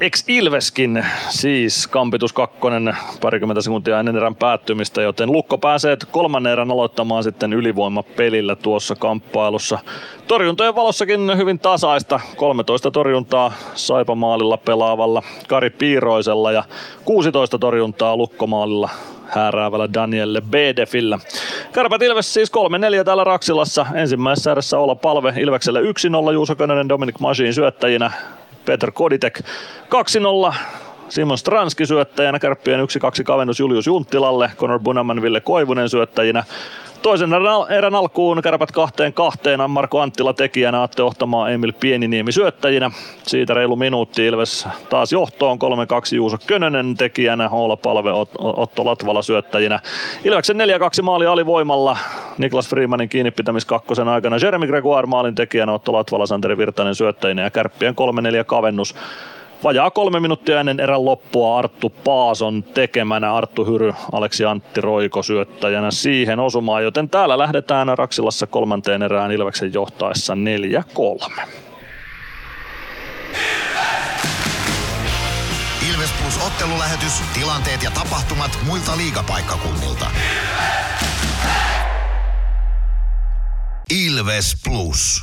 ex-Ilveskin, siis kampitus kakkonen parikymmentä sekuntia ennen erän päättymistä, joten Lukko pääsee kolmannen erän aloittamaan sitten ylivoimapelillä tuossa kamppailussa. Torjuntojen valossakin hyvin tasaista, 13 torjuntaa Saipa-maalilla pelaavalla Kari Piiroisella ja 16 torjuntaa Lukkomaalilla hääräävällä Danielle Bedefillä. Kärpät Ilves siis 3-4 täällä Raksilassa. Ensimmäisessä erässä Ola Palve Ilvekselle 1-0, Juuso Könönen Dominic Masin syöttäjinä. Peter Koditek 2-0, Simon Stranski syöttäjänä, Kärppien 1-2 kavennus Julius Junttilalle, Connor Bunaman, Ville Koivunen syöttäjinä. Toisen erän alkuun Kärpät 2-2, Marko Anttila tekijänä, Atte Ohtamaa, Emil Pieniniemi syöttäjinä. Siitä reilu minuutti Ilves taas johtoon, 3-2 Juuso Könönen tekijänä, Oula Palve, Otto Latvala syöttäjinä. Ilveksen 4-2 maali alivoimalla, Niklas Freemanin kiinnipitämis kakkosen aikana, Jeremy Gregoire maalin tekijänä, Otto Latvala, Santeri Virtanen syöttäjinä, ja Kärppien 3-4 kavennus. Vajaa 3 minuuttia ennen erän loppua Arttu Paason tekemänä, Arttu Hyry, Aleksi Antti Roiko syöttäjänä siihen osumaan, joten täällä lähdetään Raksilassa kolmanteen erään Ilveksen johtaessa 4-3. Ilves! Ilves Plus -ottelulähetys, tilanteet ja tapahtumat muilta liigapaikkakunnilta. Ilves! Ilves Plus.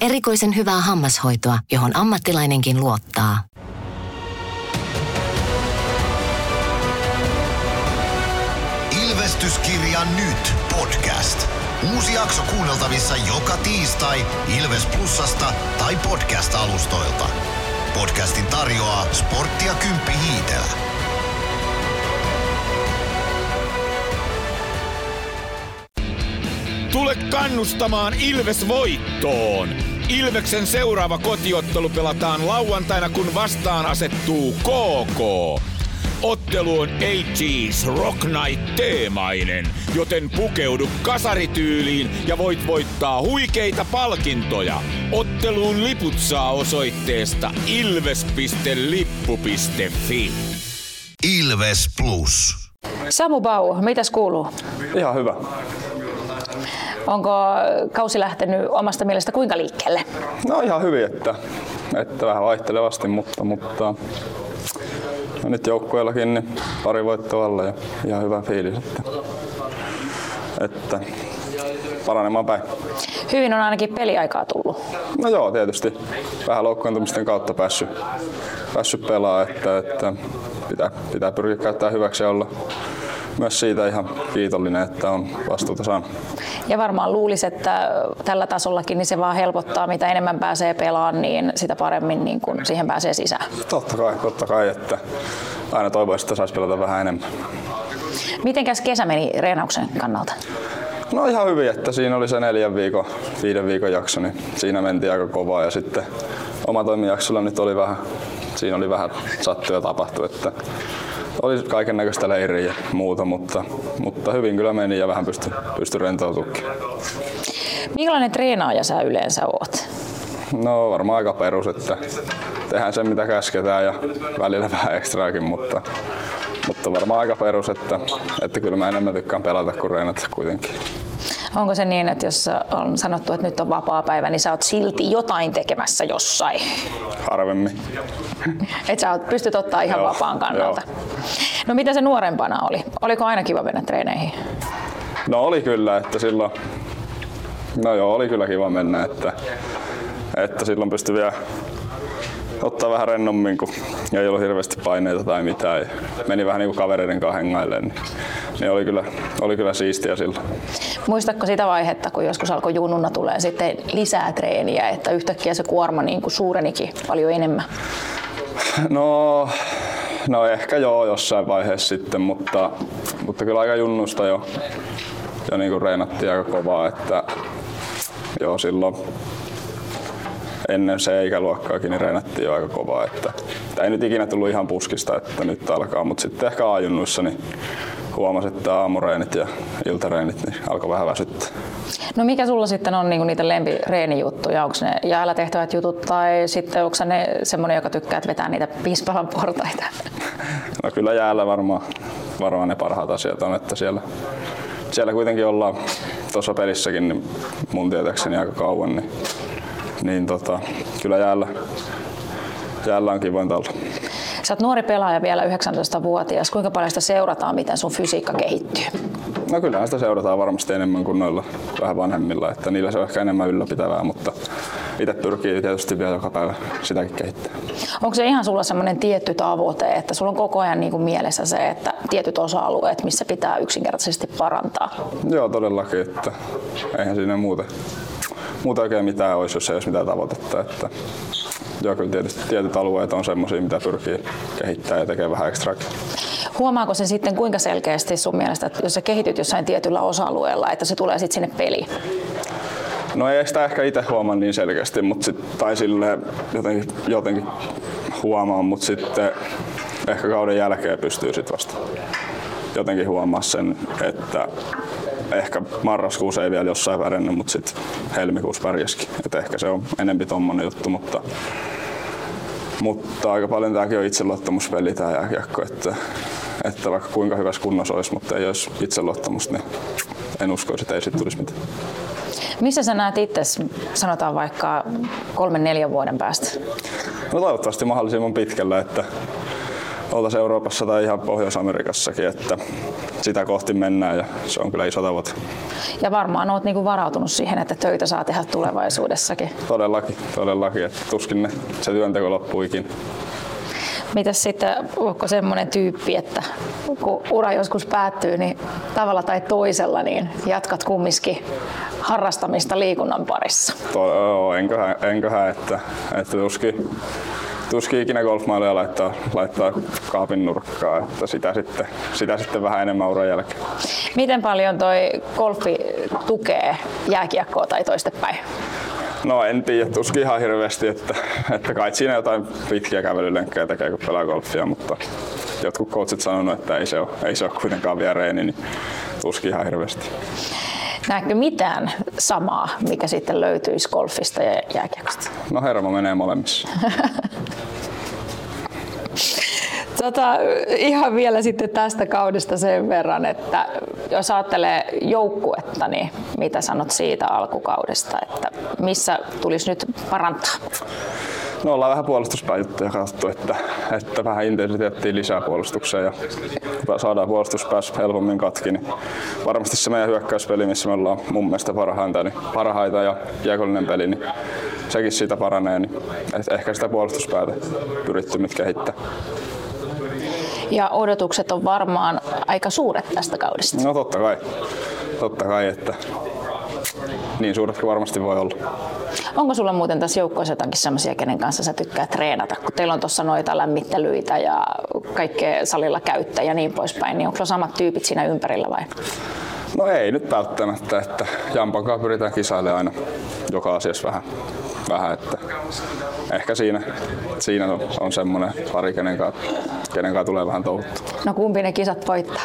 Erikoisen hyvää hammashoitoa, johon ammattilainenkin luottaa. Ilvestyskirja nyt -podcast. Uusi jakso kuunneltavissa joka tiistai Ilves Plusasta tai podcast-alustoilta. Podcastin tarjoaa Sporttia Kymppi Hiitelä. Tule kannustamaan Ilves voittoon! Ilveksen seuraava kotiottelu pelataan lauantaina, kun vastaan asettuu KK. Ottelu on 80s Rock Night -teemainen, joten pukeudu kasarityyliin ja voit voittaa huikeita palkintoja. Otteluun liput saa osoitteesta ilves.lippu.fi. Ilves Plus. Samu Bau, mitäs kuuluu? Ihan hyvä. Onko kausi lähtenyt omasta mielestä kuinka liikkeelle? No ihan hyvin, että vähän vaihtelevasti, mutta no nyt joukkueellakin niin pari voittoa alla ja ihan hyvä fiilis, että paranemaan päin. Hyvin on ainakin peliaikaa tullut. No joo, tietysti. Vähän loukkaantumisten kautta päässyt pelaamaan, että pitää pyrkiä käyttää hyväksi ja olla myös siitä ihan kiitollinen, että on vastuuta saanut. Ja varmaan luulisi, että tällä tasollakin niin se vaan helpottaa, mitä enemmän pääsee pelaamaan, niin sitä paremmin niin kun siihen pääsee sisään. Totta kai, että aina toivoisi, että saisi pelata vähän enemmän. Mitenkäs kesä meni reenauksen kannalta? No ihan hyvin, että siinä oli se 4-5 viikon jakso, niin siinä mentiin aika kovaa, ja sitten oma toimijaksolla nyt oli vähän, siinä oli vähän sattua ja tapahtui, että oli kaiken näköistä leiriä ja muuta, mutta hyvin kyllä meni ja vähän pystyi rentoutumaan. Millainen treenaaja sä yleensä oot? No varmaan aika perus, että tehdään sen mitä käsketään ja välillä vähän ekstraakin, mutta varmaan aika perus, että kyllä mä enemmän tykkään pelata kuin reenata kuitenkin. Onko se niin, että jos on sanottu, että nyt on vapaapäivä, niin sä oot silti jotain tekemässä jossain? Harvemmin. Et sä pystyt ottaa ihan joo, vapaan kannalta. Joo. No mitä se nuorempana oli? Oliko aina kiva mennä treeneihin? No oli kyllä, että silloin... No joo, oli kyllä kiva mennä, että silloin pystyi vielä ottaa vähän rennommin, kun ei ollut hirveästi paineita tai mitään. Ja meni vähän niin kuin kavereiden kanssa hengaille, niin oli kyllä siistiä silloin. Muistatko sitä vaihetta, kun joskus alkoi junnuna tulee sitten lisää treeniä, että yhtäkkiä se kuorma niin kuin suurenikin paljon enemmän? No ehkä joo jossain vaiheessa sitten, mutta kyllä aika junnusta jo niin kuin reenattiin aika kovaa, että joo silloin. Ennen se ikäluokkaakin niin reenattiin jo aika kovaa, että ei nyt ikinä tullut ihan puskista, että nyt alkaa, mutta sitten ehkä A-junnuissa niin huomasi, että aamureenit ja iltareenit niin alkoi vähän väsyttää. No mikä sulla sitten on niinku niitä lempireenijuttuja? Onko ne jäällä tehtävät jutut tai sitten onko ne semmoinen, joka tykkää vetää niitä Piispalan portaita? No kyllä jäällä varmaan ne parhaat asiat on, että siellä kuitenkin ollaan tuossa pelissäkin niin mun tietääkseni aika kauan. Niin, kyllä jäällä on kivointa olla. Sä oot nuori pelaaja vielä 19-vuotias. Kuinka paljon sitä seurataan, miten sun fysiikka kehittyy? No kyllähän sitä seurataan varmasti enemmän kuin noilla vähän vanhemmilla. Että niillä se on ehkä enemmän ylläpitävää, mutta itse pyrkii tietysti vielä joka päivä sitäkin kehittää. Onko se ihan sulla semmoinen tietty tavoite, että sulla on koko ajan niin kuin mielessä se, että tietyt osa-alueet, missä pitää yksinkertaisesti parantaa? Joo, todellakin. Että eihän siinä muuta oikein mitään olisi, jos ei olisi mitään tavoitetta. Että, joo, kyllä tietysti tietyt alueet on semmoisia, mitä pyrkii kehittämään ja tekee vähän extra. Huomaako se sitten kuinka selkeästi sun mielestä, että jos sä kehityt jossain tietyllä osa-alueella, että se tulee sitten sinne peliin? No ei sitä ehkä itse huomaa niin selkeästi, tai silleen jotenkin huomaa, mutta sitten ehkä kauden jälkeen pystyy sitten vasta jotenkin huomaa sen, että ehkä marraskuussa ei vielä jossain pärjännyt, mutta sitten helmikuussa pärjäskin. Et ehkä se on enempi tommonen juttu, mutta aika paljon tämäkin on itseluottamuspeli tää jääkiekko, että vaikka kuinka hyvässä kunnossa olisi, mutta ei olisi itseluottamusta, niin en uskoisi, että ei siitä tulisi mitään. Missä sä näet itse, sanotaan vaikka 3-4 vuoden päästä? No toivottavasti mahdollisimman pitkällä, että oltaisiin Euroopassa tai ihan Pohjois-Amerikassakin, että sitä kohti mennään ja se on kyllä iso tavoite. Ja varmaan olet niinku varautunut siihen, että töitä saa tehdä tulevaisuudessakin. Todellakin. Että tuskin se työnteko loppuu ikinä. Mitäs sitten, onko semmoinen tyyppi, että kun ura joskus päättyy, niin tavalla tai toisella niin jatkat kumminkin harrastamista liikunnan parissa? Enköhän, että tuskin ikinä golfmaileja laittaa kaapin nurkkaa, että sitä sitten vähän enemmän uran jälkeen. Miten paljon toi golfi tukee jääkiekkoa tai toistepäin? No en tiedä, tuskin ihan hirveästi, että kai siinä jotain pitkiä kävelylenkkejä tekee kun pelaa golfia, mutta jotkut coachit sanonut, että ei se ole kuitenkaan vielä reeni, niin tuskin ihan hirveästi. Näetkö mitään samaa, mikä sitten löytyisi golfista ja jääkiekosta? No hermo menee molemmissa. Ihan vielä sitten tästä kaudesta sen verran, että jos ajattelee joukkuetta, niin mitä sanot siitä alkukaudesta, että missä tulisi nyt parantaa? No ollaan vähän puolustuspääjuttuja katsottu, että vähän intensiteettiin lisää puolustukseen ja saadaan puolustuspäässä helpommin katki, niin varmasti se meidän hyökkäyspeli, missä me ollaan mun mielestä parhaita ja kiekollinen peli, niin sekin siitä paranee, niin ehkä sitä puolustuspäätä pyritty nyt kehittää. Ja odotukset on varmaan aika suuret tästä kaudesta. No totta kai, että niin suuretkin varmasti voi olla. Onko sulla muuten tässä joukkueessa jotakin sellaisia, kenen kanssa sä tykkää treenata? Kun teillä on tuossa noita lämmittelyitä ja kaikkea salilla käyttä ja niin poispäin, niin onko sulla samat tyypit siinä ympärillä vai? No ei nyt välttämättä, että Jampan kanssa pyritään kisailemaan aina joka asiassa vähän että ehkä siinä on semmoinen pari, kenen kanssa tulee vähän touhuttua. No kumpi ne kisat voittaa?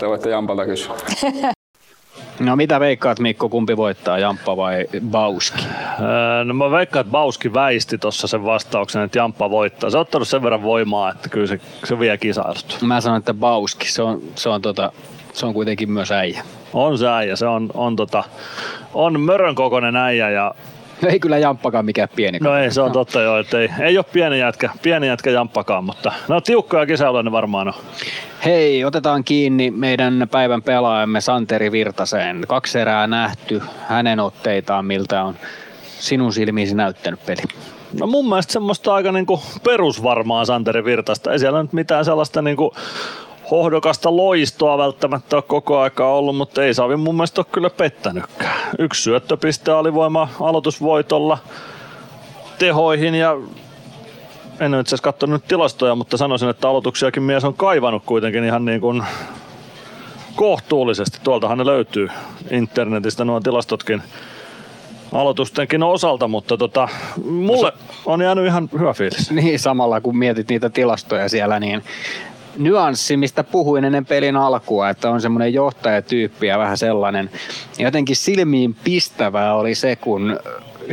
Se voitte Jampalta kysyä. No mitä veikkaat, Mikko, kumpi voittaa, Jamppa vai Bauski? No mä veikkaan, että Bauski väisti tuossa sen vastauksen, että Jamppa voittaa. Se on ottanut sen verran voimaa, että kyllä se vie kisailta. Mä sanon, että Bauski, se on kuitenkin myös äijä. On se äijä, se on mörön kokoinen äijä ja... No ei kyllä Jamppakaan mikään pieni. No ei, se on totta joo, että ei ole pieni jätkä Jamppakaan, mutta no tiukkoja kisäilyä ne varmaan on. Hei, otetaan kiinni meidän päivän pelaajamme Santeri Virtaseen. 2 erää nähty, hänen otteitaan, miltä on sinun silmiisi näyttänyt peli? No mun mielestä semmoista aika niinku perusvarmaa Santeri Virtasta, ei siellä nyt mitään sellaista niinku... hohdokasta loistoa välttämättä on koko aikaa ollut, mutta ei Savi mun mielestä ole kyllä pettänytkään. 1 syöttöpiste alivoima aloitusvoitolla tehoihin ja en ole itse asiassa katsonut tilastoja, mutta sanoisin, että aloituksiakin mies on kaivannut kuitenkin ihan niin kuin kohtuullisesti. Tuoltahan ne löytyy internetistä nuo tilastotkin aloitustenkin osalta, mutta mulle on jäänyt ihan hyvä fiilis. Niin, samalla kun mietit niitä tilastoja siellä, niin nyanssi, mistä puhuin ennen pelin alkua, että on semmoinen johtajatyyppi ja vähän sellainen. Jotenkin silmiin pistävää oli se, kun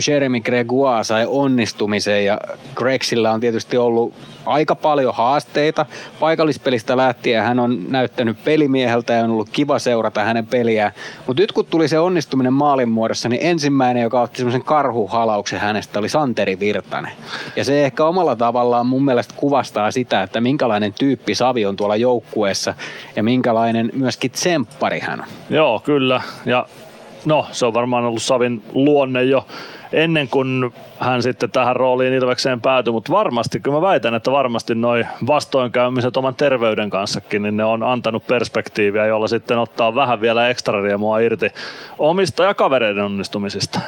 Jeremy Gregoire sai onnistumisen ja Gregsillä on tietysti ollut aika paljon haasteita. Paikallispelistä lähtien hän on näyttänyt pelimieheltä ja on ollut kiva seurata hänen peliään. Mutta nyt kun tuli se onnistuminen maalin muodossa, niin ensimmäinen, joka otti semmoisen karhuhalauksen hänestä, oli Santeri Virtanen. Ja se ehkä omalla tavallaan mun mielestä kuvastaa sitä, että minkälainen tyyppi Savi on tuolla joukkueessa ja minkälainen myöskin tsemppari hän on. Joo, kyllä. Ja no, se on varmaan ollut Savin luonne jo ennen kuin hän sitten tähän rooliin Ilvekseen päätyi, mutta varmasti, kun mä väitän, että varmasti noi vastoinkäymiset oman terveyden kanssakin, niin ne on antanut perspektiiviä, jolla sitten ottaa vähän vielä ekstra riemua irti omista ja kavereiden onnistumisista.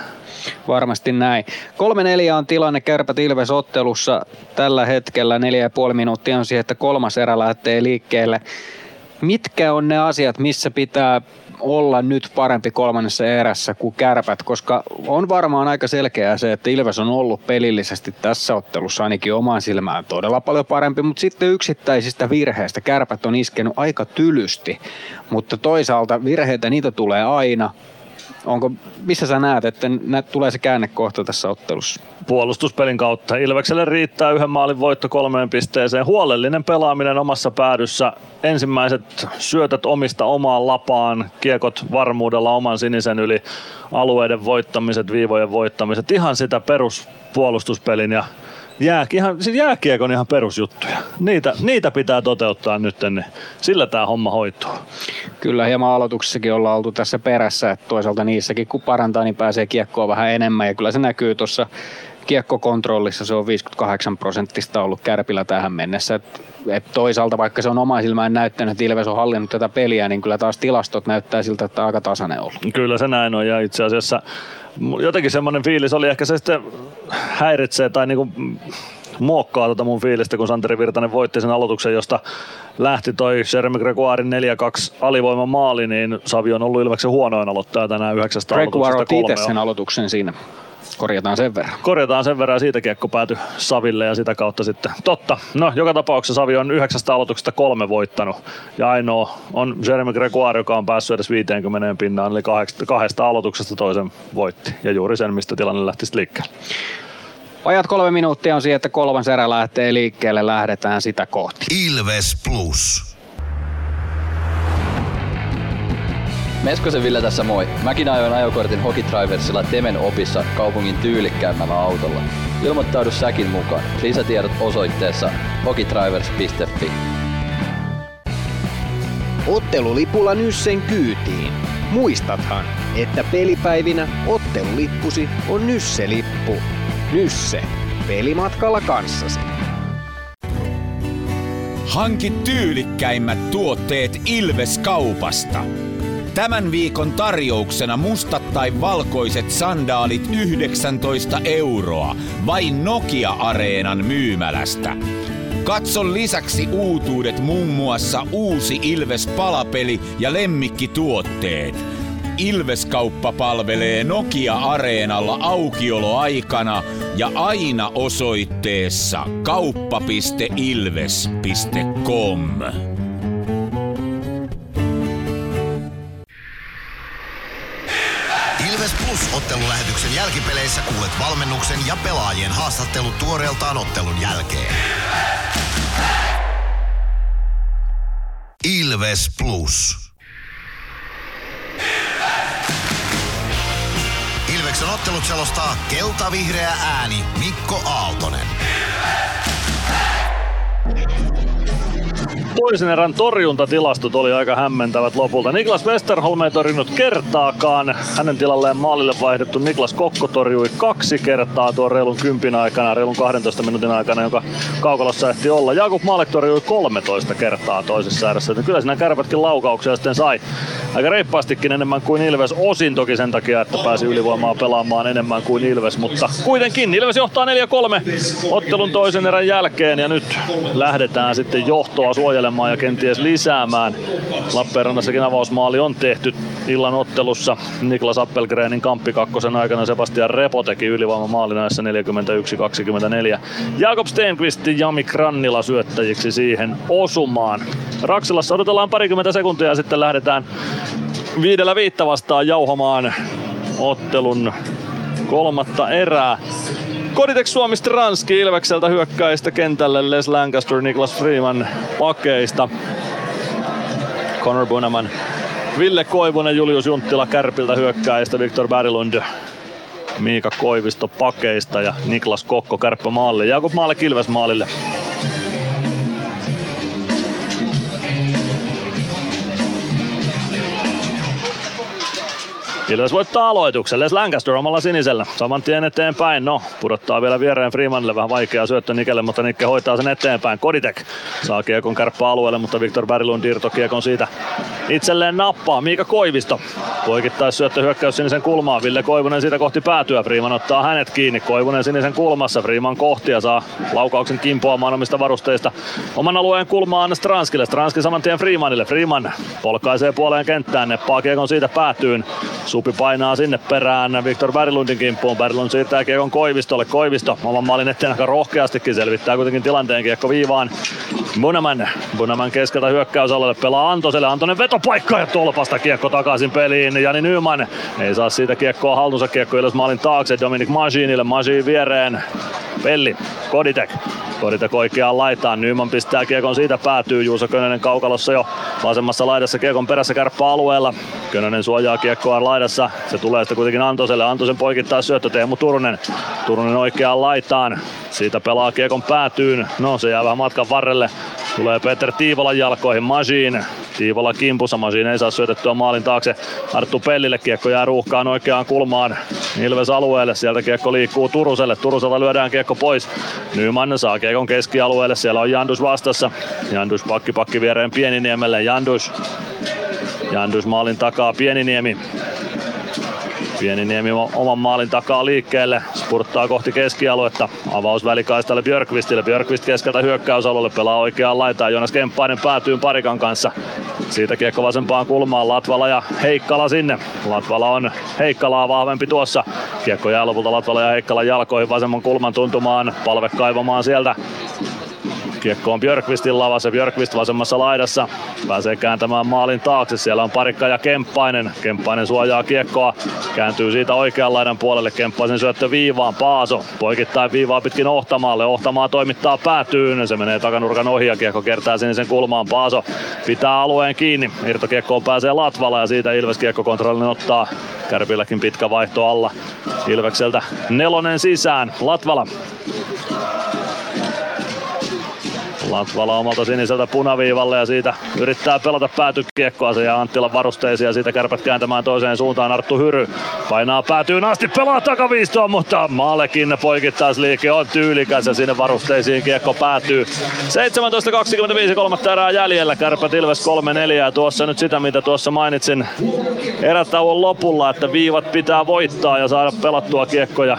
Varmasti näin. 3-4 on tilanne Kärpät Ilves ottelussa tällä hetkellä, 4,5 minuuttia on siihen, että kolmas erä lähtee liikkeelle. Mitkä on ne asiat, missä pitää olla nyt parempi kolmannessa erässä kuin Kärpät, koska on varmaan aika selkeää se, että Ilves on ollut pelillisesti tässä ottelussa ainakin omaan silmään todella paljon parempi, mutta sitten yksittäisistä virheistä Kärpät on iskenut aika tylysti, mutta toisaalta virheitä niitä tulee aina. Missä sä näet, että tulee se käännekohta tässä ottelussa? Puolustuspelin kautta. Ilvekselle riittää 1 maalin voitto 3 pisteeseen. Huolellinen pelaaminen omassa päädyssä. Ensimmäiset syötät omista omaan lapaan. Kiekot varmuudella oman sinisen yli. Alueiden voittamiset, viivojen voittamiset. Ihan sitä peruspuolustuspelin ja jääkiekon ihan perusjuttuja. Niitä pitää toteuttaa nyt, niin sillä tämä homma hoituu. Kyllä hieman aloituksessakin ollaan oltu tässä perässä, että toisaalta niissäkin kun parantaa, niin pääsee kiekkoa vähän enemmän. Ja kyllä se näkyy tuossa kiekkokontrollissa, se on 58% ollut Kärpillä tähän mennessä. Et toisaalta vaikka se on omaa silmään näyttänyt, että Ilves on hallinnut tätä peliä, niin kyllä taas tilastot näyttää siltä, että aika tasainen ollut. Kyllä se näin on ja itse asiassa... Jotenkin semmoinen fiilis oli, ehkä se sitten häiritsee tai niinku muokkaa tuota mun fiilistä, kun Santeri Virtanen voitti sen aloituksen, josta lähti toi Jeremy Gregoiren 4-2 alivoima maali, niin Savi on ollut Ilveksen huonoin aloittaja tänään 9 aloituksesta 3. Gregoire itse sen aloituksen siinä. Korjataan sen verran siitä kiekko päätyi Saville ja sitä kautta sitten. Totta. No, joka tapauksessa Savi on 9 aloituksesta 3 voittanut. Ja ainoa on Jeremy Gregoire, joka on päässyt edes 50 pinnaan, eli 2 aloituksesta toisen voitti. Ja juuri sen, mistä tilanne lähti liikkeelle. Vajat 3 minuuttia on siihen, että kolmas erä lähtee liikkeelle. Lähdetään sitä kohti. Ilves Plus. Meskosen Ville tässä moi. Mäkin ajoin ajokortin Hokitriversilla Temen opissa kaupungin tyylikkäämmällä autolla. Ilmoittaudu säkin mukaan. Lisätiedot osoitteessa hokitrivers.fi. Ottelulipulla Nyssen kyytiin. Muistathan, että pelipäivinä ottelulippusi on Nysse-lippu. Nysse. Pelimatkalla kanssasi. Hanki tyylikkäimmät tuotteet Ilves-kaupasta. Tämän viikon tarjouksena mustat tai valkoiset sandaalit 19 €, vain Nokia-areenan myymälästä. Katso lisäksi uutuudet muun muassa uusi Ilves-palapeli ja lemmikkituotteet. Ilveskauppa palvelee Nokia-areenalla aukioloaikana ja aina osoitteessa kauppa.ilves.com. ottelulähetyksen jälkipeleissä kuulet valmennuksen ja pelaajien haastattelut tuoreeltaan ottelun jälkeen. Ilves Plus. Ilves! Ilveksen ottelut selostaa kelta-vihreä ääni Mikko Aaltonen. Toisen erän torjuntatilastot oli aika hämmentävät lopulta. Niklas Westerholm ei torjunut kertaakaan. Hänen tilalleen maalille vaihdettu Niklas Kokko torjui 2 kertaa tuon reilun 10 aikana, reilun 12 minuutin aikana, jonka kaukalossa ehti olla. Jakub Maalek torjui 13 kertaa toisessa erässä. Kyllä siinä Kärpätkin laukauksia sitten sai aika reippaastikin enemmän kuin Ilves. Osin toki sen takia, että pääsi ylivoimaa pelaamaan enemmän kuin Ilves, mutta kuitenkin Ilves johtaa 4-3 ottelun toisen erän jälkeen ja nyt lähdetään sitten johtoa suojelemaan ja kenties lisäämään. Lappeenrannassakin avausmaali on tehty illan ottelussa. Niklas Appelgrenin kamppikakkosen aikana Sebastian Repo teki ylivoimamaalin ajassa 41-24. Jakob Stenqvist ja Jami Krannila syöttäjiksi siihen osumaan. Raksilassa odotellaan parikymmentä sekuntia ja sitten lähdetään 5-5 vastaan jauhamaan ottelun kolmatta erää. Koditex Suomi Stranski Ilvekseltä hyökkäistä kentälle Les Lancaster, Niklas Freeman pakeista. Connor Bunaman, Ville Koivunen, Julius Junttila Kärpiltä hyökkäistä, Viktor Berglund, Miika Koivisto pakeista ja Niklas Kokko Kärppä maalille. Jakub Maalek Ilves maalille. Ilves voittaa aloituksen. Les Lancaster omalla sinisellä. Saman tien eteenpäin. No, pudottaa vielä viereen Freemanille. Vähän vaikea syöttö Nikelle, mutta Nikke hoitaa sen eteenpäin. Koditek saa kiekon Kärppä-alueelle, mutta Viktor Berglund irto kiekon siitä itselleen nappaa. Miika Koivisto poikittais syöttö hyökkäys sinisen kulmaan. Ville Koivunen siitä kohti päätyä. Freeman ottaa hänet kiinni. Koivunen sinisen kulmassa. Freeman kohti ja saa laukauksen kimpoamaan omista varusteista. Oman alueen kulmaan Stranskille. Stranski saman tien Freemanille. Freeman polkaisee puoleen kenttään. Neppaa kiekon siitä päätyyn. Supi painaa sinne perään Viktor Berglundin kimppuun. Berglund siirtää kiekon Koivistolle. Koivisto oman maalin eteen aika rohkeastikin selvittää kuitenkin tilanteen. Kiekko viivaan. Bunaman keskeltä hyökkäysalalle pelaa Antoselle. Antonen vetopaikka ja tolpasta kiekko takaisin peliin. Jani Nyman ei saa siitä kiekkoa haltuunsa. Kiekko Ilves maalin taakse Dominik Masinille. Masin viereen Pelli. Koditek oikeaan laitaan. Nyman pistää kiekon siitä päätyy. Juuso Könönen kaukalossa jo vasemmassa laidassa kiekon perässä Kärppä-alueella. Könönen suojaa kiekkoa laidassa. Se tulee sitten kuitenkin Antoselle. Antosen poikittaa syöttö Teemu Turunen. Turunen oikeaan laitaan. Siitä pelaa kiekon päätyyn. No, se jää vähän matkan varrelle. Tulee Peter Tiivolan jalkoihin. Masin. Tiivola kimpussa. Masin ei saa syötettyä maalin taakse. Arttu Pellille. Kiekko jää ruuhkaan oikeaan kulmaan. Ilves alueelle. Sieltä kiekko liikkuu Turuselle. Turuselta lyödään kiekko pois. Nyman saa kiekon keskialueelle. Siellä on Jandus vastassa. Jandus pakki viereen Pieniniemelle. Jandus maalin takaa Pieniniemi. Pieniniemi oman maalin takaa liikkeelle, spurttaa kohti keskialuetta. Avaus välikaistalle Björkvistille. Björkvist keskeltä hyökkäysalueelle, pelaa oikeaan laitaan. Joonas Kemppainen päätyy Parikan kanssa. Siitä kiekko vasempaan kulmaan. Latvala ja Heikkala sinne. Latvala on Heikkalaa vahvempi tuossa. Kiekko jää lopulta Latvala ja Heikkalan jalkoihin vasemman kulman tuntumaan. Palve kaivamaan sieltä. Kiekko on Björkvistin lavassa, Björkvist vasemmassa laidassa. Pääsee kääntämään maalin taakse, siellä on Parikka ja Kemppainen. Kemppainen suojaa kiekkoa, kääntyy siitä oikean laidan puolelle. Kemppaisen syöttö viivaan, Paaso poikittain viivaa pitkin Ohtamaalle. Ohtamaa toimittaa päätyyn, se menee takanurkan ohi ja kiekko kertaa sinisen kulmaan. Paaso pitää alueen kiinni, irtokiekkoon pääsee Latvala ja siitä Ilves kiekkokontrollin ottaa. Kärpilläkin pitkä vaihto alla. Ilvekseltä 4 sisään, Latvala. Latvala omalta siniseltä punaviivalle ja siitä yrittää pelata päätykiekkoa. Se jää Anttilan varusteisiin ja siitä Kärpät kääntämään toiseen suuntaan. Arttu Hyry painaa päätyyn asti, pelaa takaviistoon, mutta Maalekin poikittaisliike on tyylikäs ja sinne varusteisiin kiekko päätyy. 17.25 kolmatta erää jäljellä. Kärpät Ilves 3-4 ja tuossa nyt sitä mitä tuossa mainitsin erätauon lopulla, että viivat pitää voittaa ja saada pelattua kiekkoja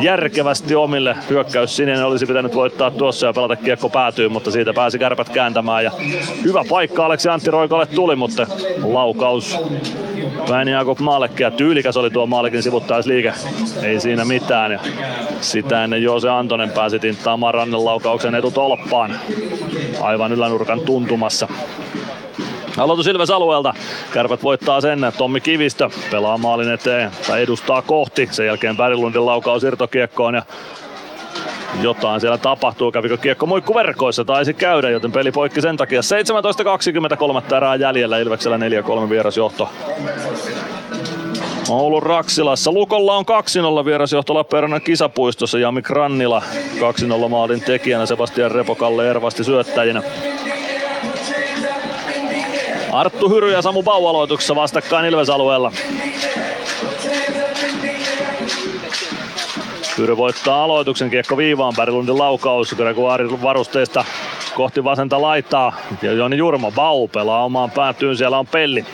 järkevästi omille. Hyökkäys sininen olisi pitänyt voittaa tuossa ja pelata kiekko päätyy, mutta siitä pääsi Kärpät kääntämään ja hyvä paikka Aleksi Antti Roikalle tuli, mutta laukaus Väinö Jakub Maalekia. Tyylikäs oli tuo Maalekin sivuttaisliike, ei siinä mitään ja sitä ennen Joose Antonen pääsi tinttaamaan Rannen laukauksen etutolppaan aivan ylänurkan tuntumassa. Aloitus Ilves alueelta. Kärpät voittaa sen. Tommi Kivistö pelaa maalin eteen tai edustaa kohti. Sen jälkeen Berglundin laukaus irtokiekkoon ja jotain siellä tapahtuu. Kävikö kiekko muikkuverkoissa? Taisi käydä, joten peli poikki sen takia. 17.23 erää jäljellä. Ilveksellä 4-3 vierasjohto. Oulun Raksilassa. Lukolla on 2-0 vierasjohto Lappeenrannan Kisapuistossa. Jami Krannila 2-0 maalin tekijänä. Sebastian Repokalle Ervasti syöttäjinä. Arttu Hyry ja Samu Bau aloituksessa vastakkain Ilves-alueella. Hyry voittaa aloituksen, kiekko viivaan, Berglundin laukaus, Gregoire varusteista kohti vasenta laitaa. Ja Joni Jurmo, Bau pelaa omaan päätyyn, siellä on Pelli.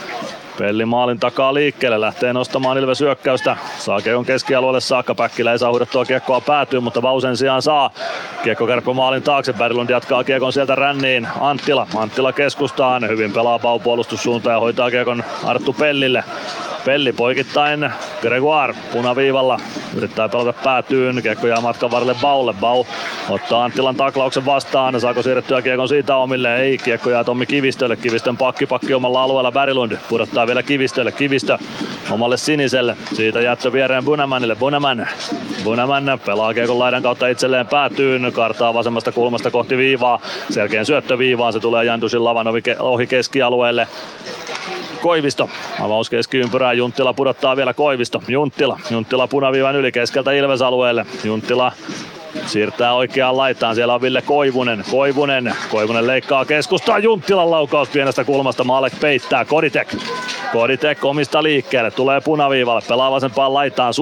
Pelli maalin takaa liikkeelle, lähtee nostamaan Ilves hyökkäystä. Saa kiekon keskialueelle saakka, Päkkilä ei saa huudettua kiekkoa päätyyn, mutta Bau sen sijaan saa. Kiekko kärppä maalin taakse, Berglund jatkaa kiekon sieltä ränniin. Anttila keskustaan, hyvin pelaa Bau puolustussuuntaan ja hoitaa kiekon Arttu Pellille. Pelli poikittain, Gregoire punaviivalla yrittää pelata päätyyn, kiekko jää matkan varrelle Baulle. Bau ottaa Anttilan taklauksen vastaan, saako siirrettyä kiekon siitä omille? Ei, kiekko jää Tommi Kivistölle, Kivistön pakki omalla alueella Berglund pudottaa vielä Kivistölle, Kivistö omalle siniselle, siitä jättö viereen Bunämänille, Bunämän pelaa kiekon laidan kautta itselleen päätyyn, kartaa vasemmasta kulmasta kohti viivaa, selkeän syöttö viivaan, se tulee Jantusin lavan ohi keskialueelle. Koivisto, avaus keskiympyrää, Junttila pudottaa vielä Koivisto, Junttila punaviivan yli keskeltä Ilves-alueelle, Junttila siirtää oikeaan laitaan, siellä on Ville Koivunen leikkaa keskustaan, Junttilan laukaus pienestä kulmasta, Maalek peittää, Koditek omista liikkeelle, tulee punaviivalle, pelaa vasempaan laitaan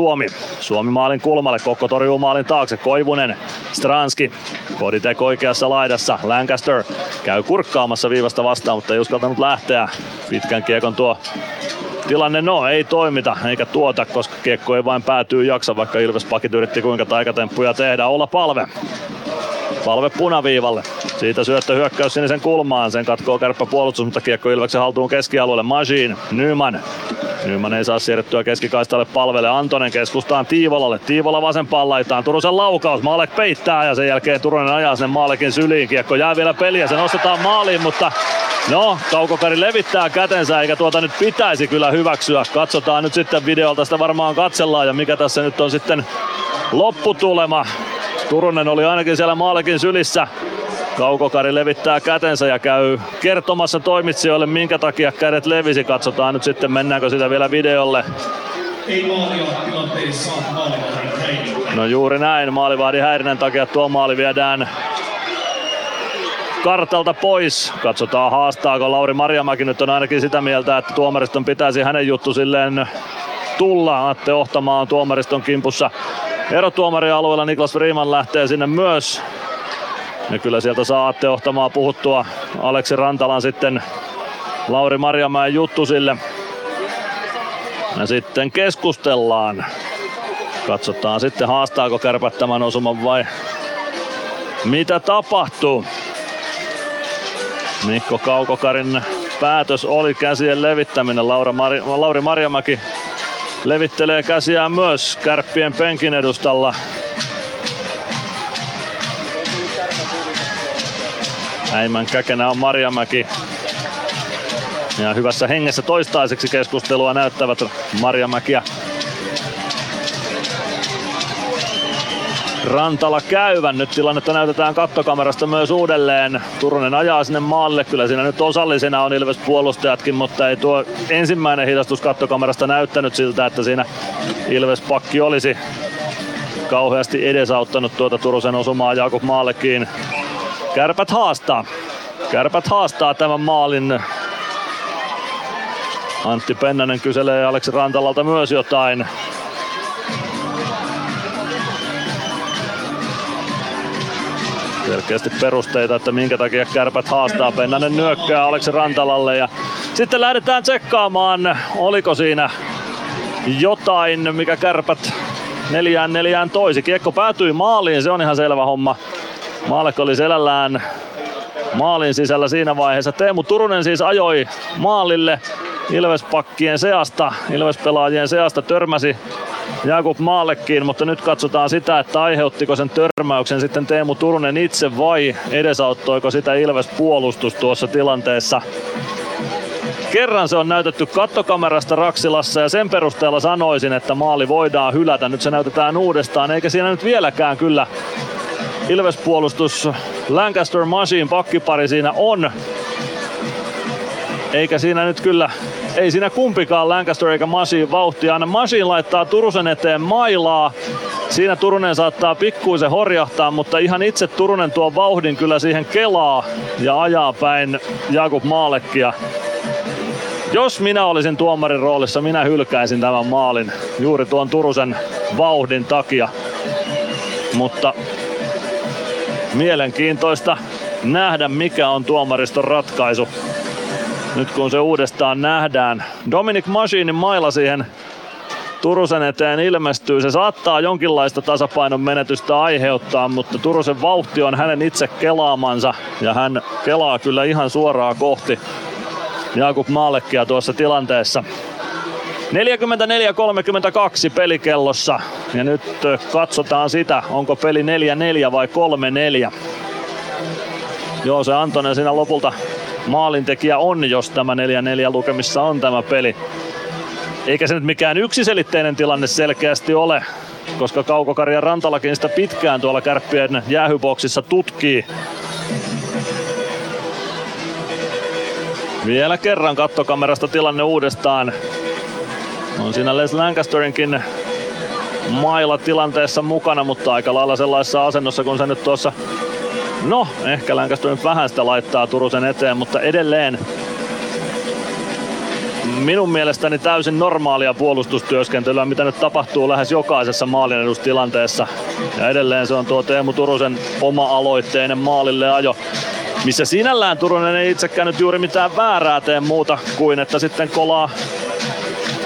Suomi maalin kulmalle, Kokko torjuu maalin taakse, Koivunen, Stranski, Koditek oikeassa laidassa, Lancaster käy kurkkaamassa viivasta vastaan, mutta ei uskaltanut lähteä, pitkän kiekon tuo tilanne, ei toimita eikä tuota, koska kiekko ei vain päätyy jaksa, vaikka Ilves pakit yritti kuinka taikatemppuja tehdä. Olla Palve punaviivalle. Siitä syöttö hyökkäys sinisen kulmaan. Sen katkoo Kärppä puolustus, mutta kiekko Ilveksen haltuun keskialueelle. Majin, Nyman ei saa siirrettyä keskikaistalle Palvelle. Antonen keskustaan Tiivolalle. Tiivola vasempaan laitaan. Turusen laukaus. Maalek peittää ja sen jälkeen Turunen ajaa sen Maalekin syliin. Kiekko jää vielä peliä. Se nostetaan maaliin, mutta Kaukokari levittää kätensä eikä tuota nyt pitäisi kyllä hyväksyä. Katsotaan nyt sitten videolta. Sitä varmaan katsellaan ja mikä tässä nyt on sitten lopputulema. Turunen oli ainakin siellä Maalekin sylissä. Kaukokari levittää kätensä ja käy kertomassa toimitsijoille, minkä takia kädet levisi. Katsotaan nyt sitten, mennäänkö sitä vielä videolle. Juuri näin, maalivahdin häirinnän takia tuo maali viedään kartalta pois. Katsotaan haastaako. Lauri Marjamäki nyt on ainakin sitä mieltä, että tuomariston pitäisi hänen juttu silleen tulla. Atte Ohtamaa on tuomariston kimpussa. Erotuomarialueella Niklas Freeman lähtee sinne myös. Ja kyllä sieltä saa Atte Ohtamaa puhuttua. Aleksi Rantalan sitten Lauri Marjamäen juttu sille. Ja sitten keskustellaan. Katsotaan sitten haastaako Kärpät tämän osuman vai mitä tapahtuu. Mikko Kaukokarin päätös oli käsien levittäminen. Lauri Marjamäki levittelee käsiään myös Kärppien penkin edustalla. Äimän käkenä on Marjamäki. Ja hyvässä hengessä toistaiseksi keskustelua näyttävät Marjamäkiä Rantala käyvän. Nyt tilannetta näytetään kattokamerasta myös uudelleen. Turunen ajaa sinne maalle. Kyllä siinä nyt osallisena on Ilves puolustajatkin, mutta ei tuo ensimmäinen hidastus kattokamerasta näyttänyt siltä, että siinä Ilves pakki olisi kauheasti edesauttanut tuota Turusen osumaa Jakub Maallekiin. Kärpät haastaa tämän maalin. Antti Pennanen kyselee Aleksi Rantalalta myös jotain. Selkeästi perusteita, että minkä takia Kärpät haastaa. Pennanen nyökkää Aleksi Rantalalle ja sitten lähdetään tsekkaamaan, oliko siinä jotain, mikä Kärpät 4-4 toisi. Kiekko päätyi maaliin, se on ihan selvä homma. Maalek oli selällään maalin sisällä siinä vaiheessa. Teemu Turunen siis ajoi maalille Ilves-pakkien seasta, Ilves-pelaajien seasta törmäsi Jakub Maallekiin, mutta nyt katsotaan sitä, että aiheuttiko sen törmäyksen sitten Teemu Turunen itse vai edesauttoiko sitä Ilves-puolustus tuossa tilanteessa. Kerran se on näytetty kattokamerasta Raksilassa ja sen perusteella sanoisin, että maali voidaan hylätä. Nyt se näytetään uudestaan, eikä siinä nyt vieläkään kyllä Ilves-puolustus Lancaster Machine pakkipari siinä on. Eikä siinä nyt kyllä, ei siinä kumpikaan Lancaster eikä Machine vauhtia. Aina Machine laittaa Turusen eteen mailaa. Siinä Turunen saattaa pikkuisen horjahtaa, mutta ihan itse Turunen tuo vauhdin kyllä siihen kelaa ja ajaa päin Jakub Maalekkia. Jos minä olisin tuomarin roolissa, minä hylkäisin tämän maalin juuri tuon Turusen vauhdin takia. Mutta mielenkiintoista nähdä, mikä on tuomariston ratkaisu. Nyt kun se uudestaan nähdään. Dominic Machinin maila siihen Turusen eteen ilmestyy. Se saattaa jonkinlaista tasapainon menetystä aiheuttaa, mutta Turusen vauhti on hänen itse kelaamansa. Ja hän kelaa kyllä ihan suoraan kohti Jakub Maalekkia tuossa tilanteessa. 44:32 pelikellossa. Ja nyt katsotaan sitä, onko peli 4-4 vai 3-4. Joo, se Antonen siinä lopulta maalintekijä on, jos tämä 4-4 lukemissa on tämä peli. Eikä se nyt mikään yksiselitteinen tilanne selkeästi ole, koska Kaukokari ja Rantalakin sitä pitkään tuolla Kärppien jäähyboksissa tutkii. Vielä kerran kattokamerasta tilanne uudestaan. On siinä Les Lancasterinkin maila tilanteessa mukana, mutta aika lailla sellaisessa asennossa, kun se nyt tuossa... No, ehkä Lancaster nyt vähän sitä laittaa Turusen eteen, mutta edelleen minun mielestäni täysin normaalia puolustustyöskentelyä, mitä nyt tapahtuu lähes jokaisessa maalin edustilanteessa. Ja edelleen se on tuo Teemu Turusen oma-aloitteinen maalille ajo, missä sinällään Turunen ei itsekään nyt juuri mitään väärää tee muuta kuin, että sitten kolaa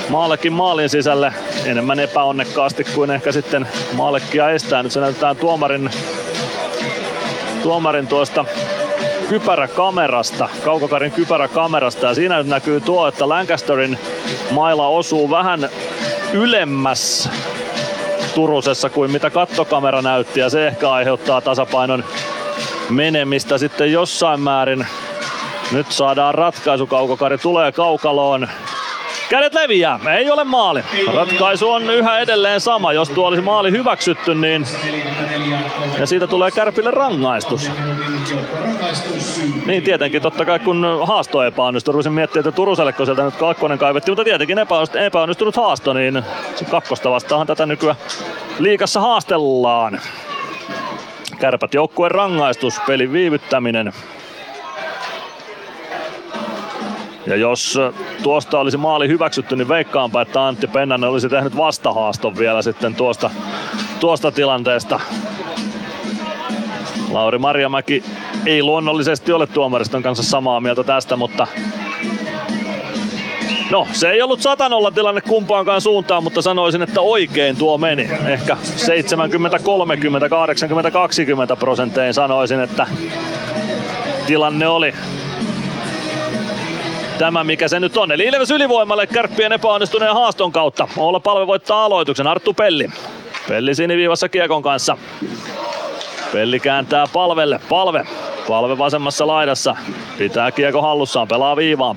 Maallekin maalin sisälle enemmän epäonnekkaasti kuin ehkä sitten Maallekia estää. Nyt se näytetään tuomarin tuosta kypäräkamerasta, Kaukokarin kypäräkamerasta, ja siinä nyt näkyy tuo, että Lancasterin maila osuu vähän ylemmäs Turusessa kuin mitä kattokamera näytti, ja se ehkä aiheuttaa tasapainon menemistä sitten jossain määrin. Nyt saadaan ratkaisu, Kaukokari tulee kaukaloon. Kädet leviää, ei ole maali. Ratkaisu on yhä edelleen sama. Jos tuo olisi maali hyväksytty, niin ja siitä tulee Kärpille rangaistus. Niin tietenkin, totta kai kun haasto epäonnistui. Ruvisin miettiä, että Turusellekin sieltä nyt kakkonen kaivettiin, mutta tietenkin epäonnistunut haasto, niin kakkosta vastaanhan tätä nykyään liigassa haastellaan. Kärpät joukkueen rangaistus, pelin viivyttäminen. Ja jos tuosta olisi maali hyväksytty, niin veikkaanpa, että Antti Pennanen olisi tehnyt vastahaaston vielä sitten tuosta tilanteesta. Lauri Marjamäki ei luonnollisesti ole tuomariston kanssa samaa mieltä tästä, mutta... No, se ei ollut 100-0 tilanne kumpaankaan suuntaan, mutta sanoisin, että oikein tuo meni. Ehkä 70-30, 80-20 prosentein sanoisin, että tilanne oli... Tämä mikä se nyt on, eli Ilves ylivoimalle Kärppien epäonnistuneen haaston kautta. Olla Palve voittaa aloituksen, Arttu Pelli. Pelli siniviivassa kiekon kanssa. Pelli kääntää Palvelle, Palve vasemmassa laidassa. Pitää kiekko hallussaan, pelaa viivaan,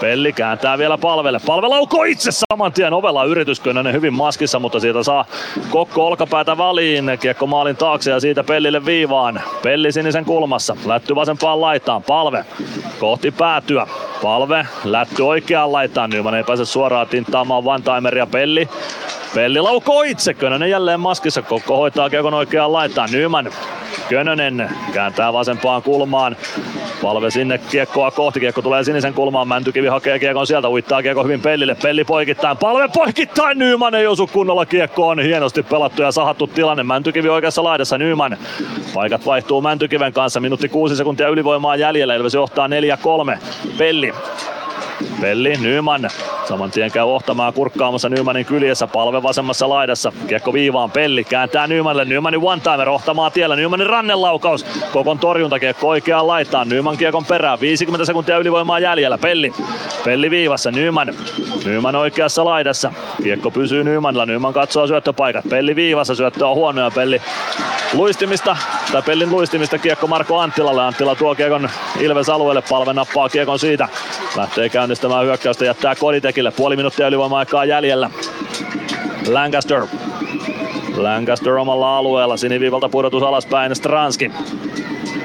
Pelli kääntää vielä Palvelle. Palve laukoo itse saman tien, ovella yrityskönäinen hyvin maskissa, mutta siitä saa Kokko olkapäätä väliin. Kiekko maalin taakse ja siitä Pellille viivaan. Pelli sinisen kulmassa. Lätty vasempaan laitaan. Palve kohti päätyä. Palve lätty oikeaan laitaan. Nyman ei pääse suoraan tinttaamaan one-timeria. Pelli laukoo itse. Könönen jälleen maskissa. Kokko hoitaa kiekon oikeaan laitaan. Nyman. Könönen kääntää vasempaan kulmaan. Palve sinne kiekkoa kohti. Kiekko tulee sinisen kulmaan. Mäntykivi hakee kiekon sieltä. Uittaa kiekko hyvin Pellille. Pelli poikittain. Palve poikittain. Nyman ei osu kunnolla kiekkoon. Hienosti pelattu ja sahattu tilanne. Mäntykivi oikeassa laidassa. Nyman. Paikat vaihtuu Mäntykiven kanssa. Minuutti 6 sekuntia ylivoimaa jäljellä. Ilves johtaa 4-3. Pelli, Nyman. Saman tien käy Ohtamaa kurkkaamassa Nymanin kyljessä. Palve vasemmassa laidassa. Kiekko viivaan, Pelli kääntää Nymanille. Nymanin one-timer, Ohtamaa tiellä. Nymanin rannelaukaus. Kokon torjuntakiekko oikeaan laitaan. Nyman kiekon perään. 50 sekuntia ylivoimaa jäljellä. Pelli viivassa, Nyman oikeassa laidassa. Kiekko pysyy Nymanilla. Nyman katsoo syöttöpaikat. Pelli viivassa, syöttö on huono ja Pelli luistimista Sitä pelin luistimista kiekko Marko Anttilalle. Anttila tuo kiekon Ilves alueelle, Palve nappaa kiekon siitä. Lähtee käynnistämään hyökkäystä, jättää Koditekille. Puoli minuuttia ylivoima-aikaa jäljellä. Lancaster omalla alueella, siniviivalta pudotus alaspäin Stranski.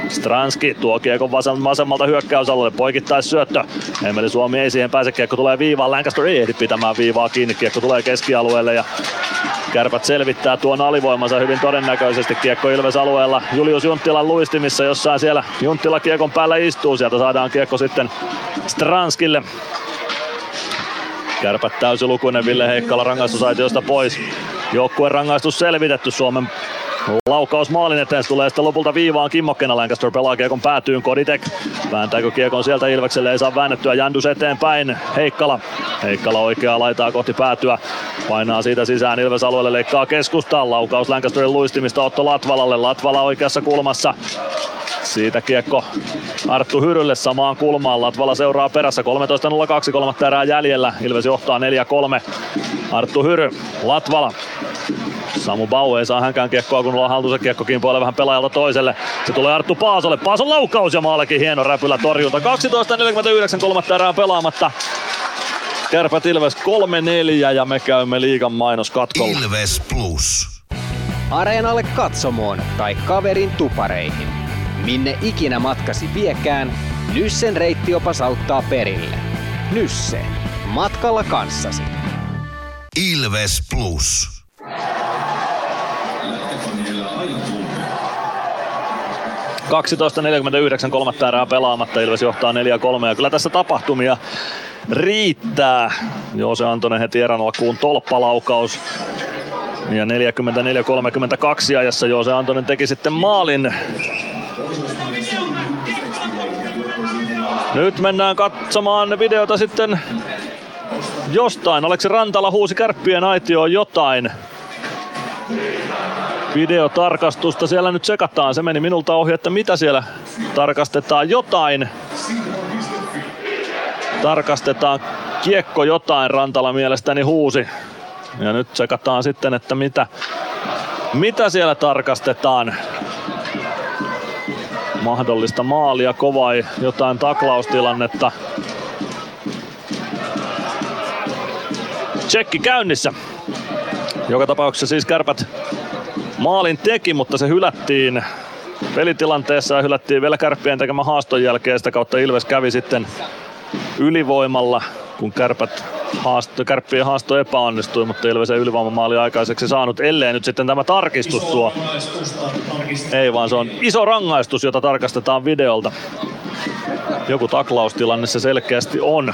Stranski tuo kiekon vasemmalta hyökkäysalueelle, poikittais syöttö. Emeli Suomi ei siihen pääse, kiekko tulee viivaan, Lancaster ei ehdi pitämään viivaa kiinni, kiekko tulee keskialueelle ja Kärpät selvittää tuon alivoimansa hyvin todennäköisesti. Kiekko Ilves alueella Julius Junttilan luistimissa, jossain siellä Junttila kiekon päällä istuu, sieltä saadaan kiekko sitten Stranskille. Kärpät täysilukuinen, Ville Heikkala rangaistusaitiosta pois. Joukkueen rangaistus selvitetty, Suomen laukaus maalin eteen, se tulee sitten lopulta viivaan kimmokkeena. Lancaster pelaa kiekon päätyyn, Koditek vääntääkö kiekon sieltä Ilvekselle, ei saa väännettyä, Jändys eteenpäin, Heikkala oikeaa laitaa kohti päätyä, painaa siitä sisään Ilves alueelle, leikkaa keskustaan, laukaus Lancasterin luistimista Otto Latvalalle, Latvala oikeassa kulmassa. Siitä kiekko Arttu Hyrylle samaan kulmaan, Latvala seuraa perässä, 13.02, kolmatta erää jäljellä, Ilves johtaa 4-3, Arttu Hyry, Latvala. Samu Bau ei saa hänkään kiekkoa, kun ollaan haltuisen kiekko kimpoilee vähän pelaajalta toiselle. Se tulee Arttu Paasolle, Paason laukaus ja maalikin, hieno räpylä torjunta. 12.49, kolmatta erää pelaamatta. Kärpät Ilves 3-4 ja me käymme liigan mainoskatkolla. Ilves Plus. Areenalle, katsomoon tai kaverin tupareihin. Minne ikinä matkasi viekään, Nyssen reittiopas auttaa perille. Nysse. Matkalla kanssasi. Ilves Plus. Kolmatta erää pelaamatta, Ilves johtaa 4-3 ja kyllä tässä tapahtumia riittää. Joose Antonen heti erän alkuun tolppalaukaus ja 44-32 ajassa Joose Antonen teki sitten maalin. Nyt mennään katsomaan videota sitten jostain. Aleksi Rantala huusi kärppien aitioon jotain. Videotarkastusta siellä nyt sekataan. Se meni minulta ohi, että mitä siellä tarkastetaan. Jotain. Tarkastetaan kiekko jotain, Rantala mielestäni huusi. Ja nyt sekataan sitten, että mitä siellä tarkastetaan. Mahdollista maalia, kovaa jotain taklaustilannetta. Tsekki käynnissä. Joka tapauksessa siis Kärpät maalin teki, mutta se hylättiin pelitilanteessa ja hylättiin vielä Kärppien tekemän haaston jälkeen. Sitä kautta Ilves kävi sitten ylivoimalla, kun Kärppien haasto epäonnistui, mutta Ilves ei ylivoimamaali aikaiseksi saanut, ellei nyt sitten tämä tarkistus tuo. Ei vaan se on iso rangaistus, jota tarkastetaan videolta. Joku taklaustilanne se selkeästi on.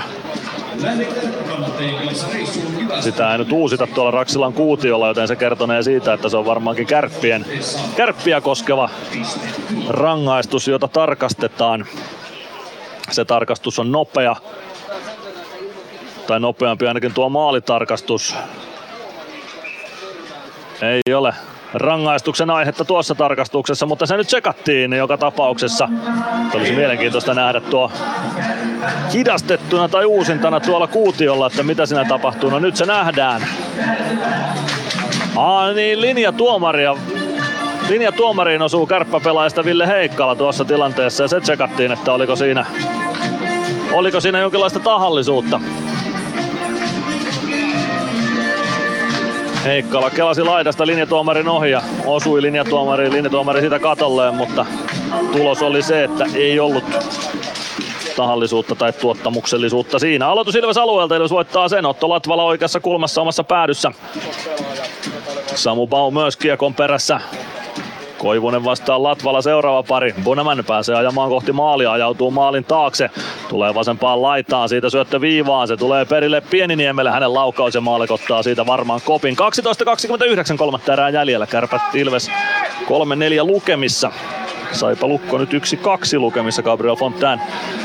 Sitä ei nyt uusita tuolla Raksilan kuutiolla, joten se kertonee siitä, että se on varmaankin kärppiä koskeva rangaistus, jota tarkastetaan. Se tarkastus on nopea, tai nopeampi ainakin tuo maalitarkastus. Ei ole rangaistuksen aihetta tuossa tarkastuksessa, mutta se nyt tsekattiin joka tapauksessa. Olisi mielenkiintoista nähdä tuo hidastettuna tai uusintana tuolla kuutiolla, että mitä siinä tapahtuu. No nyt se nähdään. Niin, linjatuomariin osuu kärppäpelaajista Ville Heikkala tuossa tilanteessa ja se tsekattiin, että oliko siinä jonkinlaista tahallisuutta. Heikkala kelasi laidasta linjatuomarin ohi ja osui linjatuomari sitä katolleen, mutta tulos oli se, että ei ollut tahallisuutta tai tuottamuksellisuutta siinä. Aloitus Ilves alueelta, Ilves voittaa sen, Otto Latvala oikeassa kulmassa omassa päädyssä. Samu Bau myös kiekon perässä. Koivunen vastaa Latvala seuraava pari. Bunaman pääsee ajamaan kohti maalia, ajautuu maalin taakse. Tulee vasempaan laitaan, siitä syöttö viivaan. Se tulee perille Pieniniemelle, hänen laukaus ja maali ottaa siitä varmaan kopin. 12.29, kolmatta erää jäljellä. Kärpät Ilves 3-4 lukemissa. Saipa Lukko nyt 1-2 lukemissa, Gabriel Fontaine.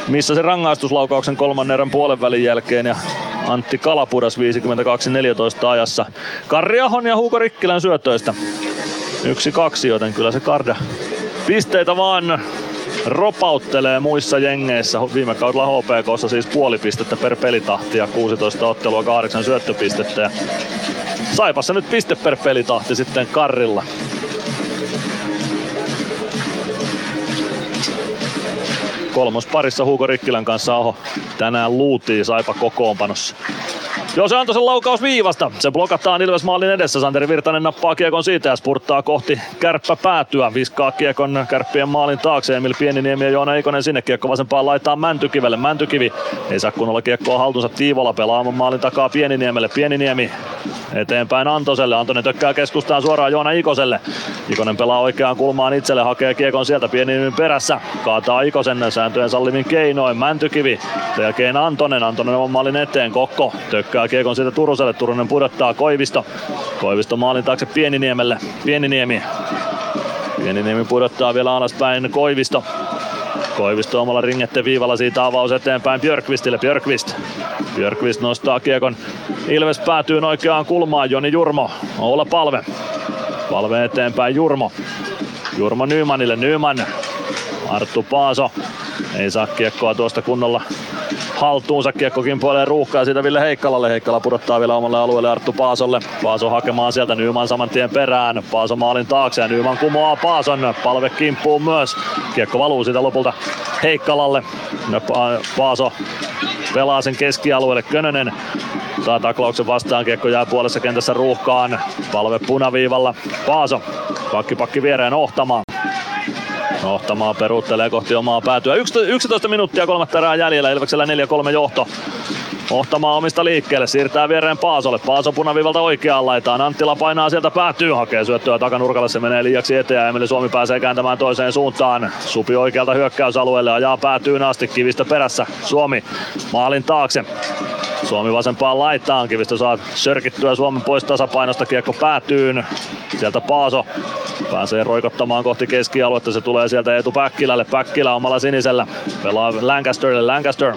Missä se rangaistuslaukauksen kolmannen erän puolen välin jälkeen ja Antti Kalapudas 52.14 ajassa. Karri Ahon ja Huuko Rikkilän syötöistä. 1-2, joten kyllä se Karda pisteitä vaan ropauttelee muissa jengeissä. Viime kaudella HPK:ssa siis puoli pistettä per pelitahti ja 16 ottelua 8 syöttöpistettä. Ja Saipassa nyt piste per pelitahti sitten Karrilla. Kolmosparissa Hugo Rikkilän kanssa Aho tänään luutii Saipa kokoonpanossa. Joo, se antoi sen laukaus viivasta. Se blokataan Ilves maalin edessä. Santeri Virtanen nappaa kiekon siitä ja spurttaa kohti kärppä päätyä. Viskaa kiekon kärppien maalin taakse. Emil Pieniniemi ja Joona Eikonen sinne. Kiekko vasempaan laitaan Mäntykivelle. Mäntykivi ei saa kunnolla kiekkoa haltuunsa. Tiivola pelaa maalin takaa Pieniniemelle. Pieniniemi eteenpäin Antoselle. Antonen tökkää keskustaan suoraan Joona Ikoselle. Ikonen pelaa oikeaan kulmaan itselle. Hakee kiekon sieltä Pieniniemen perässä. Kaataa Ikosen sääntöjen sallimin keinoin. Mäntykivi. Sen jälkeen Antonen. Antonen on maalin eteen. Kokko tökkää kiekon sieltä Turuselle. Turunen pudottaa Koivisto. Koivisto maalin taakse Pieniniemelle. Pieniniemi. Pieniniemi pudottaa vielä alaspäin Koivisto. Koivisto omalla ringette viivalla siitä avaus eteenpäin Björkvistille. Björkvist nostaa kiekon. Ilves päätyy oikeaan kulmaan. Joni Jurmo. Oula Palve. Palve eteenpäin Jurmo. Jurmo Nymanille. Nyman. Arttu Paaso. Ei saa kiekkoa tuosta kunnolla haltuunsa. Kiekko kimpoilee ruuhkaa siitä Ville Heikkalalle. Heikkala pudottaa vielä omalle alueelle Arttu Paasolle. Paaso hakemaan sieltä Nyman saman tien perään. Paaso maalin taakse ja Nyman kumoaa Paason. Palve kimppuu myös. Kiekko valuu siitä lopulta Heikkalalle. Paaso pelaa sen keskialueelle. Könönen saa taklauksen vastaan. Kiekko jää puolessa kentässä ruuhkaan. Palve punaviivalla. Paaso pakki viereen Ohtamaan. Ohtamaa peruuttelee kohti omaa päätyä. 11 minuuttia kolmatta erää jäljellä. Ilveksellä 4-3 johto. Ohtamaa omista liikkeelle. Siirtää viereen Paasolle. Paaso punaviivalta oikeaan laitaan. Anttila painaa sieltä päätyy. Hakee syöttöä takanurkalle. Se menee liiaksi eteen ja Emeli Suomi pääsee kääntämään toiseen suuntaan. Supi oikealta hyökkäysalueelle. Ajaa päätyyn asti. Kivistö perässä. Suomi maalin taakse. Suomi vasempaan laitaan. Kivistö saa sörkittyä Suomen pois tasapainosta. Kiekko päätyyn. Sieltä Paaso pääsee roikottamaan kohti keskialuetta. Se tulee sieltä Eetu Päkkilälle. Päkkilä omalla sinisellä. Pelaa Lancasterille. Lancaster.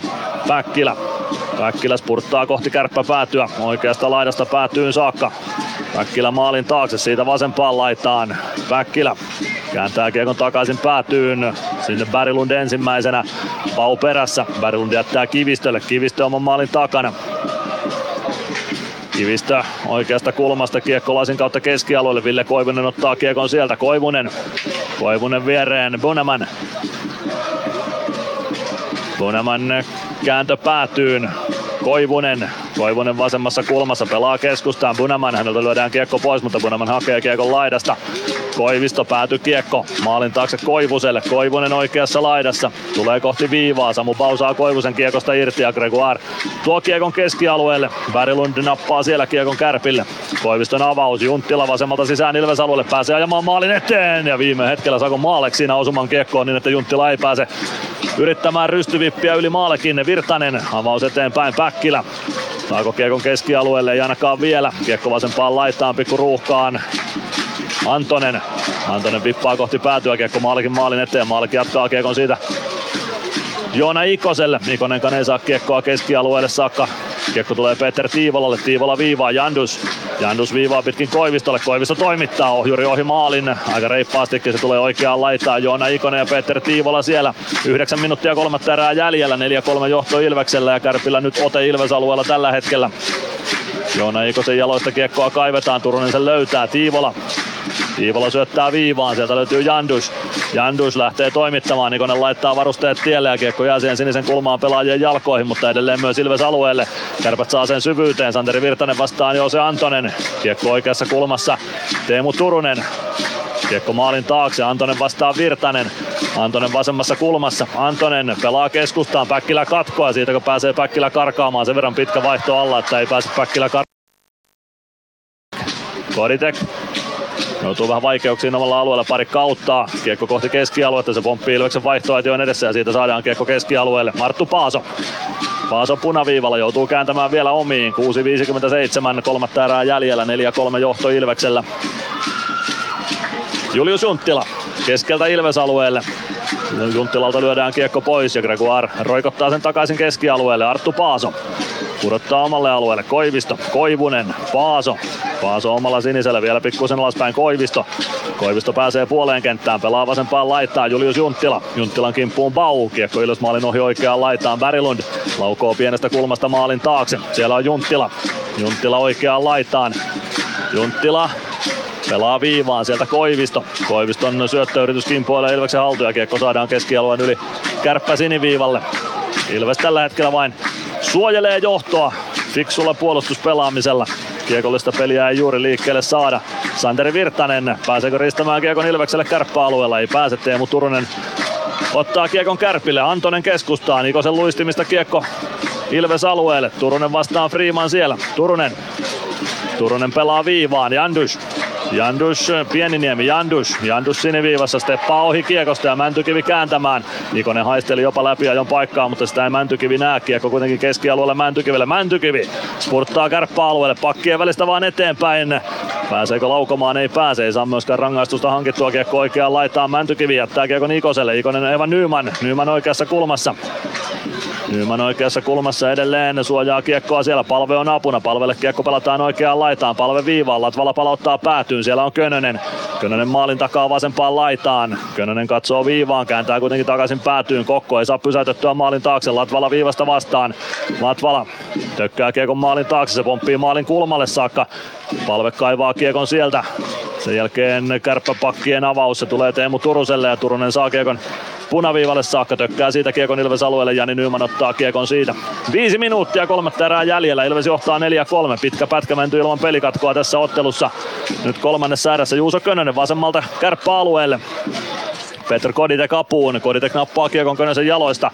Päkkilä spurttaa kohti kärppäpäätyä. Oikeasta laidasta päätyyn saakka. Päkkilä maalin taakse. Siitä vasempaan laitaan. Päkkilä kääntää kiekon takaisin päätyyn. Sinne Berglund ensimmäisenä. Pau perässä. Berglund jättää Kivistölle. Kivistö oman maalin takana. Kivistö oikeasta kulmasta kiekkolaisen kautta keskialueelle. Ville Koivunen ottaa kiekon sieltä. Koivunen viereen. Bunaman kääntö päätyyn. Koivunen vasemmassa kulmassa pelaa keskustaan. Bunaman, häneltä lyödään kiekko pois, mutta Bunaman hakee kiekon laidasta. Koivisto päätyy kiekko maalin taakse Koivuselle. Koivunen oikeassa laidassa. Tulee kohti viivaa. Samu Pau saa Koivusen kiekosta irti ja Gregoire tuo kiekon keskialueelle. Värilund nappaa siellä kiekon kärpille. Koiviston avaus. Junttila vasemmalta sisään Ilves-alueelle. Pääsee ajamaan maalin eteen. Ja viime hetkellä Sakon Maaleksi siinä osuman kiekkoon niin, että Junttila ei pääse yrittämään rystyvippiä yli maalekin. Virtanen avaus eteenpäin. Päkkilä. Saako kiekon keskialueelle? Ei ainakaan vielä. Kiekko vasempaan laitaan pikku ruuhkaan. Antonen vippaa kohti päätyä. Kiekko maalin eteen. Maalikin jatkaa kiekon siitä Joona Ikoselle. Ikonenkaan ei saa kiekkoa keskialueelle saakka. Kiekko tulee Peter Tiivolalle. Tiivola viivaa Jandus. Jandus viivaa pitkin Koivistolle. Koivisto toimittaa. Ohjuri ohi maalin. Aika reippaastikin se tulee oikeaan laitaan. Joona Ikonen ja Peter Tiivola siellä. 9 minuuttia kolmatta erää jäljellä. 4-3 johto Ilveksellä ja Kärpillä nyt ote Ilves-alueella tällä hetkellä. Joona Ikosen jaloista kiekkoa kaivetaan. Turunen sen löytää. Tiivola syöttää viivaan. Sieltä löytyy Jandus. Jandus lähtee toimittamaan. Ikonen laittaa varusteet tielle ja kiekko jää siihen sinisen kulmaan pelaajien jalkoihin, mutta edelleen myös Ilves-alueelle. Kärpät saa sen syvyyteen. Santeri Virtanen vastaan Joose Antonen. Kiekko oikeassa kulmassa. Teemu Turunen. Kiekko maalin taakse. Antonen vastaa Virtanen. Antonen vasemmassa kulmassa. Antonen pelaa keskustaan. Päkkilä katkoa. Siitä kun pääsee Päkkilä karkaamaan. Sen verran pitkä vaihto alla, että ei pääse Päkkilä Koditek. Joutuu vähän vaikeuksiin omalla alueella, pari kauttaa. Kiekko kohti keskialuetta, se pomppii Ilveksen vaihtoehtojen edessä ja siitä saadaan kiekko keskialueelle. Marttu Paaso. Paaso punaviivalla joutuu kääntämään vielä omiin. 6.57, kolmatta erää jäljellä, 4-3 johto Ilveksellä. Julius Junttila keskeltä Ilves-alueelle. Junttilalta lyödään kiekko pois ja Gregoire roikottaa sen takaisin keskialueelle. Arttu Paaso pudottaa omalle alueelle. Koivisto, Koivunen, Paaso. Paaso omalla sinisellä vielä pikkuisen alaspäin Koivisto. Koivisto pääsee puoleen kenttään, pelaa vasempaan laitaan Julius Junttila. Junttilan kimppuun Bau. Kiekko Ilves maalin ohi oikeaan laitaan. Berglund laukoo pienestä kulmasta maalin taakse. Siellä on Junttila. Junttila oikeaan laitaan. Junttila Pelaa viivaan sieltä Koivisto. Koiviston syöttöyritys kimpoilee Ilveksen haltuja. Kiekko saadaan keskialueen yli Kärppä siniviivalle. Ilves tällä hetkellä vain suojelee johtoa fiksulla puolustuspelaamisella. Kiekollista peliä ei juuri liikkeelle saada. Santeri Virtanen, pääseekö riistämään kiekon Ilvekselle Kärppä-alueella? Ei pääse. Teemu Turunen ottaa kiekon Kärpille. Antonen keskustaa. Ikosen luistimista kiekko Ilves alueelle. Turunen vastaan Freeman siellä. Turunen pelaa viivaan. Jandus, Pieniniemi, Jandus siniviivassa, steppaa ohi kiekosta ja Mäntykivi kääntämään. Ikonen haisteli jopa läpi ajon paikkaa, mutta sitä ei Mäntykivi näe. Kiekko kuitenkin keskialueelle Mäntykivelle. Mäntykivi spurttaa Kärppä-alueelle, pakkien välistä vaan eteenpäin. Pääseekö laukomaan? Ei pääse, ei saa myöskään rangaistusta hankittua. Kiekko oikeaan laitaan, Mäntykivi jättää kiekon Ikoselle. Ikonen Eeva Nyman, Nyman oikeassa kulmassa edelleen suojaa kiekkoa siellä. Palve on apuna, Palvelle kiekko pelataan oikeaan laitaan. Palve viivaan, Latvala palauttaa päätyyn. Siellä on Könönen maalin takaa vasempaan laitaan. Könönen katsoo viivaan, kääntää kuitenkin takaisin päätyyn. Kokko ei saa pysäytettyä maalin taakse. Latvala viivasta vastaan. Latvala tökkää kiekon maalin taakse. Se pomppii maalin kulmalle saakka. Palve kaivaa kiekon sieltä. Sen jälkeen kärppäpakkien avaus. Se tulee Teemu Turuselle ja Turunen saa kiekon punaviivalle saakka. Tökkää siitä kiekon Ilves alueelle. Jani Nyman ottaa kiekon siitä. 5 minuuttia kolmatta erää jäljellä. Ilves johtaa 4-3. Pitkä pätkä menty ilman pelikatkoa tässä ottelussa. Nyt kolmannessa erässä Juuso Könönen vasemmalta kärppäalueelle. Petr Koditek apuun. Koditek nappaa kiekon Könösen jaloista.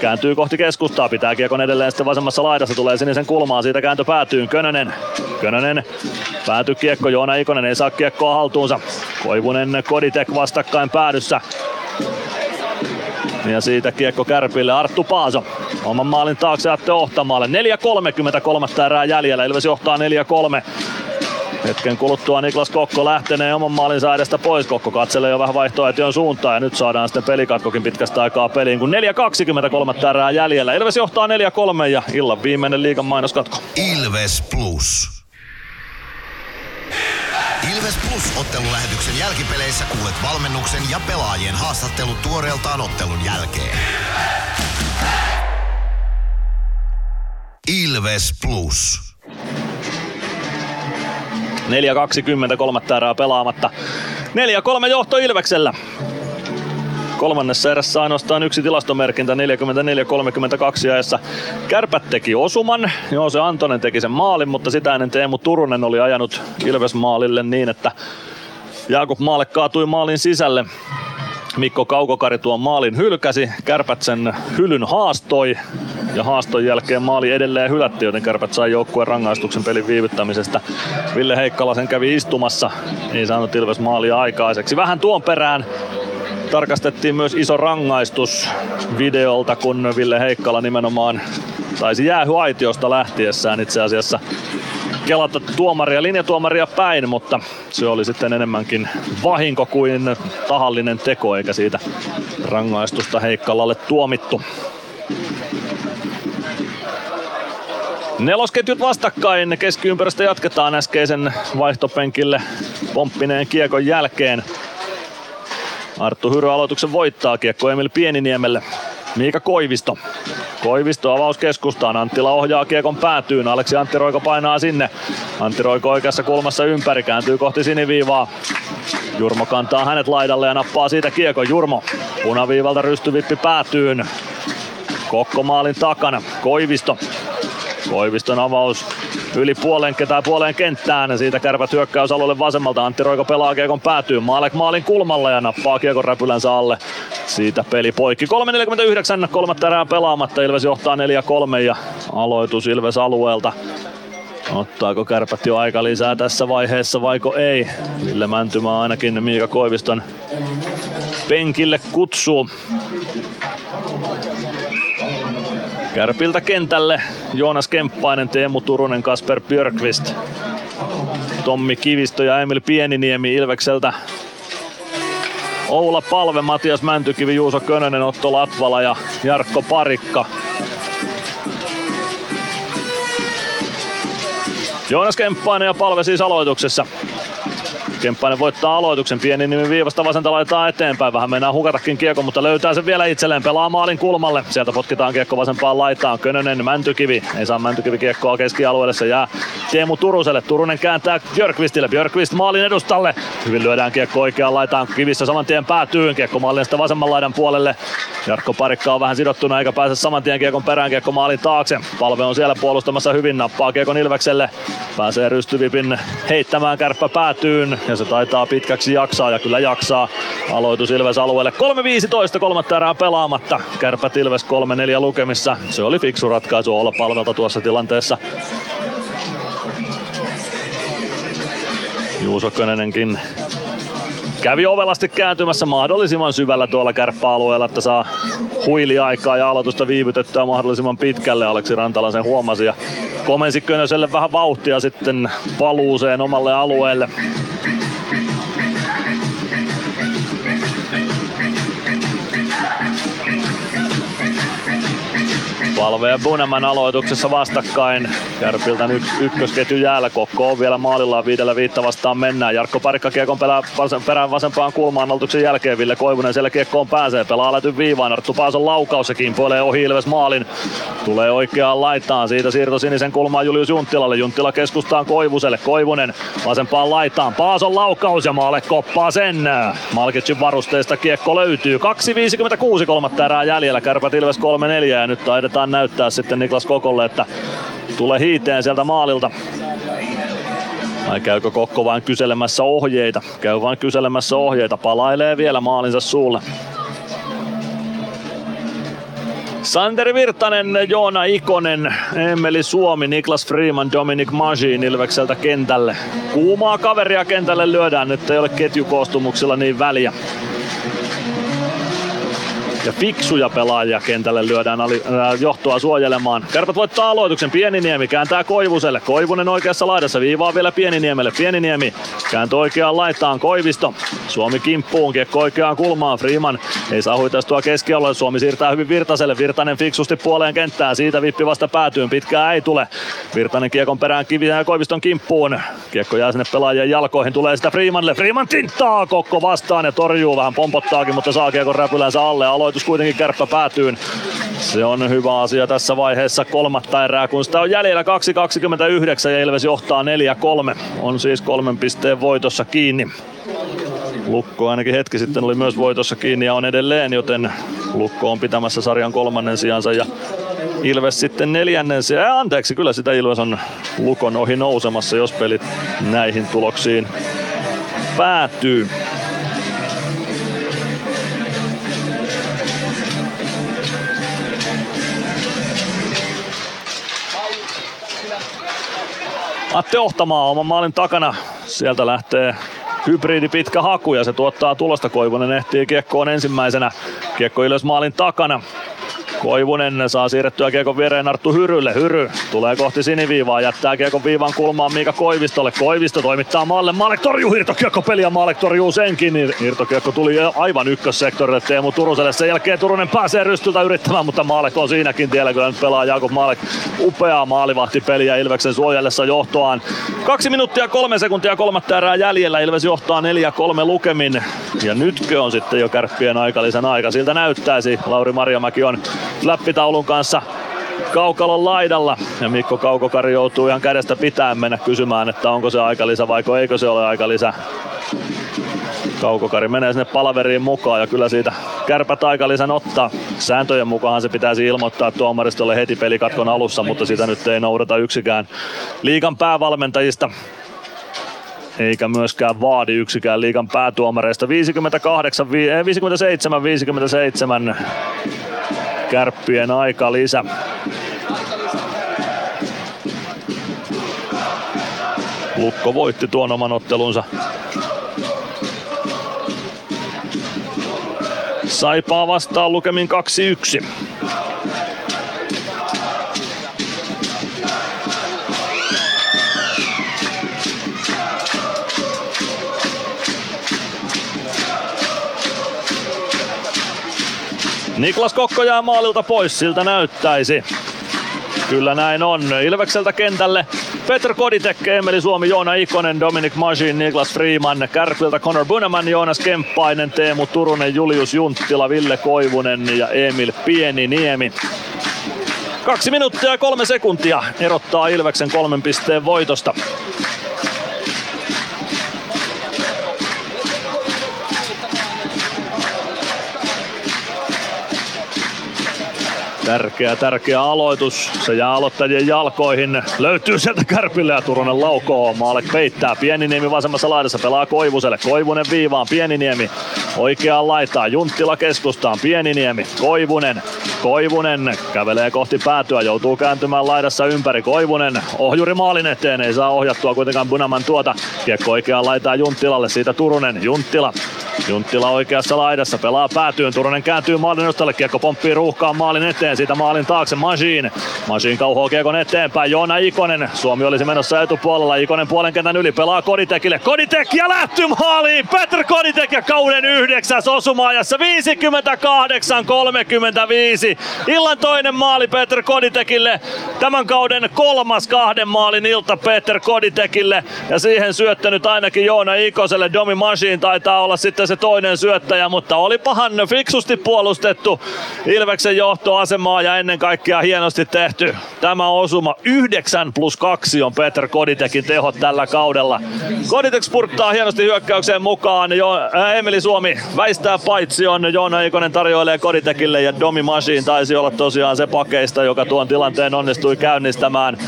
Kääntyy kohti keskustaa. Pitää kiekon edelleen sitten vasemmassa laidassa. Tulee sinisen kulmaan. Siitä kääntö päätyy. Könönen. Pääty kiekko. Joona Ikonen ei saa kiekkoa haltuunsa. Koivunen Koditek vastakkain päädyssä. Ja siitä kiekko Kärpille. Arttu Paaso oman maalin taakse Atte Ohtamaalle. 4.33 erää jäljellä. Ilves johtaa 4-3. Hetken kuluttua Niklas Kokko lähtenee oman maalinsa edestä pois. Kokko katselee jo vähän vaihtoehtojen suuntaan ja nyt saadaan sitten pelikatkokin pitkästä aikaa peliin, kun 4.23 erää jäljellä. Ilves johtaa 4-3 ja illan viimeinen liigan mainoskatko. Ilves Plus. Ilves Plus -ottelulähetyksen jälkipeleissä kuulet valmennuksen ja pelaajien haastattelut tuoreeltaan ottelun jälkeen. Ilves Plus. 4.20, kolmatta erää pelaamatta. 4-3 johto Ilveksellä. Kolmannessa erässä ainoastaan yksi tilastomerkintä 44-32 ajassa. Kärpät teki osuman, Joose Antonen teki sen maalin, mutta sitä ennen Teemu Turunen oli ajanut Ilves maalille niin, että Jaakub Maalle kaatui maalin sisälle. Mikko Kaukokari tuon maalin hylkäsi, Kärpät sen hylyn haastoi ja haaston jälkeen maali edelleen hylätti, joten Kärpät sai joukkueen rangaistuksen pelin viivyttämisestä. Ville Heikkala sen kävi istumassa, ei saanut Ilves maalia aikaiseksi. Vähän tuon perään tarkastettiin myös iso rangaistus videolta, kun Ville Heikkala nimenomaan taisi jäähyaitiosta lähtiessään itse asiassa kelata tuomaria, linjatuomaria päin, mutta se oli sitten enemmänkin vahinko kuin tahallinen teko, eikä siitä rangaistusta Heikkalalle tuomittu. Nelosketjut vastakkain, keskiympäristö jatketaan äskeisen vaihtopenkille pomppineen kiekon jälkeen. Arttu Hyrö aloituksen voittaa, kiekko Emil Pieniniemelle. Miika Koivisto. Koivisto avaus keskustaan. Anttila ohjaa kiekon päätyyn. Aleksi Antti Roiko painaa sinne. Antti Roiko oikeassa kulmassa ympäri. Kääntyy kohti siniviivaa. Jurmo kantaa hänet laidalle ja nappaa siitä kiekon. Jurmo punaviivalta rystyvippi päätyyn. Kokko maalin takana. Koiviston avaus yli puoleen kenttään. Siitä Kärpät hyökkäys alueelle vasemmalta. Antti Roiko pelaa kiekon päätyy. Maalek maalin kulmalla ja nappaa kiekon räpylänsä alle. Siitä peli poikki. 3.49, kolmatta erää pelaamatta. Ilves johtaa 4-3 ja aloitus Ilves alueelta. Ottaako Kärpät jo aika lisää tässä vaiheessa vaiko ei? Ville Mäntymä ainakin Miika Koiviston penkille kutsuu. Kärpiltä kentälle Joonas Kemppainen, Teemu Turunen, Kasper Björkqvist, Tommi Kivistö ja Emil Pieniniemi. Ilvekseltä Oula Palve, Matias Mäntykivi, Juuso Könönen, Otto Latvala ja Jarkko Parikka. Joonas Kemppainen ja Palve siis aloituksessa. Kemppainen voittaa aloituksen, pieni nimi viivasta vasenta laitetaan eteenpäin, vähän mennään hukatakin kiekko, mutta löytää sen vielä itselleen, pelaa maalin kulmalle, sieltä potkitaan kiekko vasempaan laitaan, Könönen, Mäntykivi, ei saa Mäntykivi kiekkoa keskialueelle, se jää Teemu Turuselle, Turunen kääntää Björkvistille, Björkvist maalin edustalle, hyvin lyödään kiekko oikeaan laitaan, Kivissä saman tien päätyy, kiekko maalin sitä vasemman laidan puolelle, Jarkko Parikka on vähän sidottuna eikä pääse saman tien kiekon perään, kiekko maalin taakse, Palve on siellä puolustamassa hyvin, nappaa kiekon Ilvekselle, pääsee rystyvipin heittämään, kärppä päätyyn ja se taitaa pitkäksi jaksaa ja kyllä jaksaa. Aloitus Ilves alueelle 3.15, kolmatta erää pelaamatta. Kärpät Ilves 3-4 lukemissa. Se oli fiksu ratkaisu olla Palvelta tuossa tilanteessa. Juuso Könönenkin kävi ovelasti kääntymässä mahdollisimman syvällä tuolla kärppäalueella, että saa huiliaikaa ja aloitusta viivytettyä mahdollisimman pitkälle. Aleksi Rantala sen huomasi ja komensi Könöselle vähän vauhtia sitten paluuseen omalle alueelle. Palve ja Buneman aloituksessa vastakkain. Kärpiltä ykkösketju jäällä. Kokko on vielä maalillaan, 5-5 vastaan mennään. Jarkko Parikka kiekon perään vasempaan kulmaan aloituksen jälkeen. Ville Koivunen siellä kiekkoon pääsee. Pelaa aletyn viivaan. Arttu Paason laukaus ja kimpoilee ohi Ilves maalin. Tulee oikeaan laitaan. Siitä siirto sinisen kulmaan Julius Junttilalle. Junttila keskustaan Koivuselle. Koivunen vasempaan laitaan. Paason laukaus ja Maale koppaa sen. Malkitsin varusteista kiekko löytyy. 2.56 kolmatta erää jäljellä. Kärpät Ilves 3-4 ja nyt taidetaan näyttää sitten Niklas Kokolle, että tulee hiiteen sieltä maalilta. Vai käykö Kokko vain kyselemässä ohjeita? Käy vain kyselemässä ohjeita, palailee vielä maalinsa suulle. Santeri Virtanen, Joona Ikonen, Emeli Suomi, Niklas Freeman, Dominic Majin Ilvekseltä kentälle. Kuumaa kaveria kentälle lyödään, nyt ei ole ketjukoostumuksilla niin väliä. Ja fiksuja pelaajia kentälle lyödään johtoa suojelemaan. Kärpät voittaa aloituksen. Pieniniemi kääntää Koivuselle. Koivunen oikeassa laidassa viivaa vielä Pieniniemelle. Pieniniemi kääntö oikeaan laitaan. Koivisto. Suomi kimppuun. Kiekko oikeaan kulmaan. Freeman ei saa huitaistua keskialueelle. Suomi siirtää hyvin Virtaselle. Virtanen fiksusti puoleen kenttään. Siitä vippi vasta päätyyn. Pitkää ei tule. Virtanen kiekon perään Kivinen ja Koiviston kimppuun. Kiekko jää sinne pelaajien jalkoihin. Tulee sitä Freemanille. Freeman tinttaa. Kokko vastaan ja torjuu. Vähän pompottaakin, mutta saa kiekon räpylänsä alle. Kuitenkin Kärppä päätyyn. Se on hyvä asia tässä vaiheessa kolmatta erää, kun sitä on jäljellä 2.29 ja Ilves johtaa 4-3. On siis 3 pisteen voitossa kiinni. Lukko ainakin hetki sitten oli myös voitossa kiinni ja on edelleen, joten Lukko on pitämässä sarjan 3. sijansa ja Ilves sitten 4. sija. Anteeksi, kyllä sitä Ilves on Lukon ohi nousemassa, jos pelit näihin tuloksiin päätyy. Atte Ohtamaa oman maalin takana. Sieltä lähtee hybridi pitkä haku ja se tuottaa tulosta. Koivunen ehtii kiekkoon ensimmäisenä. Kiekko Ilves maalin takana. Koivunen saa siirrettyä kiekon viereen Arttu Hyrylle. Hyry tulee kohti siniviivaa, jättää kiekon viivan kulmaan Miika Koivistolle. Koivisto toimittaa Maalle. Maalek torjuu irtokiekko peliä. Maalek torjuu senkin. Irtokiekko tuli aivan ykkössektorille Teemu Turuselle. Sen jälkeen Turunen pääsee rystyltä yrittämään, mutta Maalek on siinäkin tiellä. Kyllä nyt pelaa Jakub Maalek. Upeaa maalivahtipeliä Ilveksen suojellessa johtoaan. 2 minuuttia 3 sekuntia kolmatta erää jäljellä. Ilves johtaa 4-3 lukemin. Ja nytkö on sitten jo kärppien aikalisen aika? Siltä näyttäisi. Lauri Marjamäki on läppitaulun kanssa kaukalon laidalla ja Mikko Kaukokari joutuu ihan kädestä pitäen mennä kysymään, että onko se aikalisä vai eikö se ole aikalisä. Kaukokari menee sinne palaveriin mukaan ja kyllä siitä Kärpät aikalisän ottaa. Sääntöjen mukaan se pitäisi ilmoittaa tuomaristolle heti pelikatkon alussa, mutta sitä nyt ei noudata yksikään liigan päävalmentajista. Eikä myöskään vaadi yksikään liigan päätuomareista. 57-57 Kärppien aikalisä. Lukko voitti tuon oman ottelunsa. Saipaa vastaan lukemin 2-1. Niklas Kokko jää maalilta pois, siltä näyttäisi. Kyllä näin on. Ilvekseltä kentälle Petr Koditek, Emeli Suomi, Joona Ikonen, Dominic Masin, Niklas Freeman, Kärpiltä Connor Bunaman, Joonas Kemppainen, Teemu Turunen, Julius Junttila, Ville Koivunen ja Emil Pieniniemi. 2 minuuttia ja 3 sekuntia erottaa Ilveksen 3 pisteen voitosta. Tärkeä aloitus. Se jää aloittajien jalkoihin. Löytyy sieltä Kärpille ja Turunen laukoo. Maalle peittää. Pieniniemi vasemmassa laidassa pelaa Koivuselle. Koivunen viivaan. Pieniniemi oikeaan laitaan. Junttila keskustaan. Pieniniemi. Koivunen. Koivunen kävelee kohti päätyä. Joutuu kääntymään laidassa ympäri. Koivunen ohjuri maalin eteen. Ei saa ohjattua kuitenkaan Bunaman tuota. Kiekko oikeaan laitaan Junttilalle. Siitä Turunen. Junttila oikeassa laidassa. Pelaa päätyyn. Turunen kääntyy maalin edustalle. Kiekko pomppii ruuhkaan maalin eteen. Siitä maalin taakse Masin kauhoo kiekon eteenpäin. Joona Ikonen. Suomi olisi menossa etupuolella. Ikonen puolen kentän yli pelaa Koditekille. Koditek ja lähty maaliin. Petr Koditek ja kauden 9. osumaajassa 58-35. Illan toinen maali Petr Koditekille. Tämän kauden 3. 2 maalin ilta Petr Koditekille. Ja siihen syöttänyt ainakin Joona Ikoselle. Domi Masin taitaa olla sitten se toinen syöttäjä, mutta olipahan fiksusti puolustettu Ilveksen johtoasema. Ja ennen kaikkea hienosti tehty tämä osuma. 9+2 on Petr Koditekin tehot tällä kaudella. Koditek spurttaa hienosti hyökkäykseen mukaan. Emeli Suomi väistää paitsion. Joona Ikonen tarjoilee Koditekille ja Domi Masin taisi olla tosiaan se pakeista, joka tuon tilanteen onnistui käynnistämään.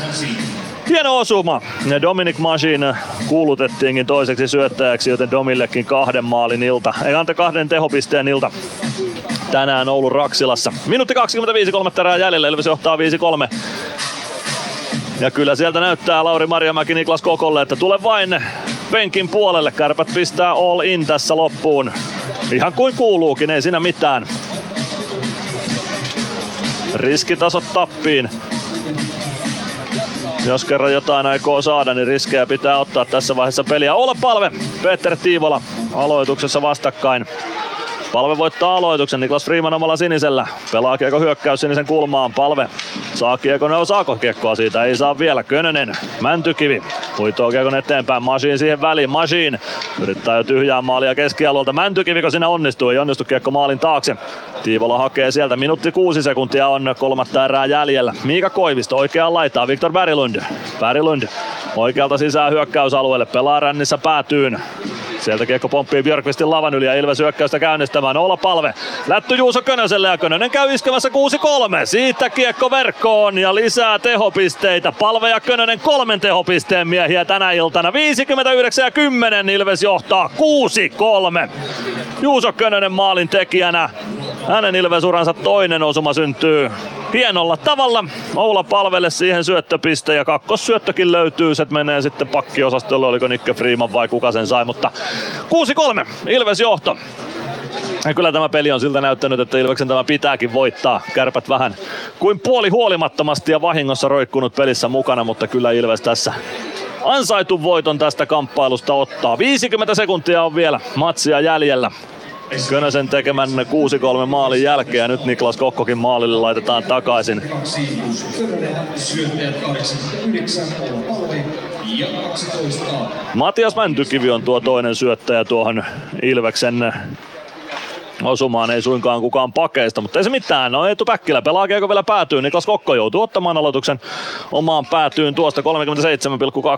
Hieno osuma. Dominic Masin kuulutettiinkin toiseksi syöttäjäksi, joten Domillekin 2 tehopisteen ilta. Tänään Oulun Raksilassa. 1:25 kolmatta erää jäljellä. Ilves johtaa 5-3. Ja kyllä sieltä näyttää Lauri Marjamäki Niklas Kokolle, että tule vain penkin puolelle. Kärpät pistää all in tässä loppuun. Ihan kuin kuuluukin, ei siinä mitään. Riskitasot tappiin. Jos kerran jotain aikoo saada, niin riskejä pitää ottaa tässä vaiheessa peliä. Olla Palve, Peter Tiivola aloituksessa vastakkain. Palve voittaa aloituksen, Niklas Freeman omalla sinisellä. Pelaa kiekko hyökkäys sinisen kulmaan, Palve saa kiekon, saako kiekkoa siitä? Ei saa vielä, Könönen, Mäntykivi. Huitoo kiekon eteenpäin, Masin siihen väliin, Masin yrittää jo tyhjää maalia keskialueelta. Mäntykivi, kun siinä onnistuu, ei onnistu kiekko maalin taakse. Tiivola hakee sieltä, 1:06 on kolmatta erää jäljellä. Miika Koivisto oikeaan laitaan, Viktor Berglund. Berglund oikealta sisään hyökkäysalueelle, pelaa rännissä päätyyn. Sieltä kiekko pomppii Björkvistin lavan yli ja Ilves hyökkäystä käynnistämään. Olla Palve. Lätty Juuso Könöselle ja Könönen käy iskemässä 6-3. Siitä kiekko verkkoon ja lisää tehopisteitä. Palve ja Könönen 3 tehopisteen miehiä tänä iltana. 59-10 Ilves johtaa 6-3. Juuso Könönen maalin tekijänä. Hänen Ilves-uransa 2 osuma syntyy hienolla tavalla. Oula Palvelle siihen syöttöpiste ja kakkossyöttökin löytyy. Se menee sitten pakkiosastolle, oliko Nikke Freeman vai kuka sen sai, mutta 6-3 Ilves johto. Ja kyllä tämä peli on siltä näyttänyt, että Ilveksen tämä pitääkin voittaa. Kärpät vähän kuin puoli huolimattomasti ja vahingossa roikkunut pelissä mukana, mutta kyllä Ilves tässä ansaitun voiton tästä kamppailusta ottaa. 50 sekuntia on vielä matsia jäljellä. Könösen tekemän 6-3 maalin jälkeen ja nyt Niklas Kokkokin maalille laitetaan takaisin. Matias Mäntykivi on tuo toinen syöttäjä tuohon Ilveksen osumaan, ei suinkaan kukaan pakeista, mutta ei se mitään. No Eetu Päkkilä pelaa kiekko vielä päätyyn. Niklas Kokko joutuu ottamaan aloituksen omaan päätyyn tuosta.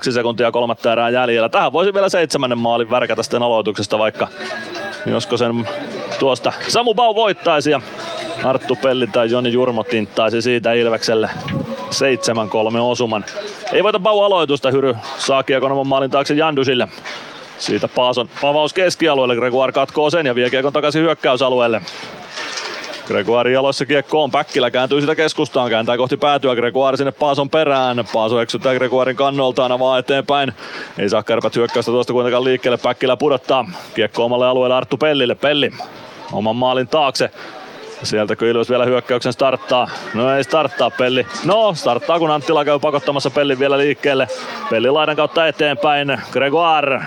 37,2 sekuntia kolmatta erää jäljellä. Tähän voisi vielä 7. maalin värkätä sitten aloituksesta, vaikka josko sen tuosta Samu Bau voittaisi ja Arttu Pelli tai Joni Jurmo tinttaisi siitä Ilvekselle 7-3 osuman. Ei voita Bau aloitusta, Hyry saa kiekon oman maalin taakse Jandusille. Siitä Paason avaus keskialueelle, Gregoire katkoo sen ja vie kiekon takaisin hyökkäysalueelle. Gregoire jaloissa kiekkoon, Päkkilä kääntyy sitä keskustaan, kääntää kohti päätyä, Gregoire sinne Paason perään. Paaso eksyttää Gregoirin kannoltaan, avaa eteenpäin. Ei saa Kärpät hyökkäystä tuosta kuitenkaan liikkeelle, Päkkilä pudottaa. Kiekko omalle alueelle Arttu Pellille, Pelli oman maalin taakse. Sieltäkö Ilves vielä hyökkäyksen starttaa? No ei starttaa Pelli. No starttaa kun Anttila käy pakottamassa Pellin vielä liikkeelle. Pelli laidan kautta eteenpäin. Gregoire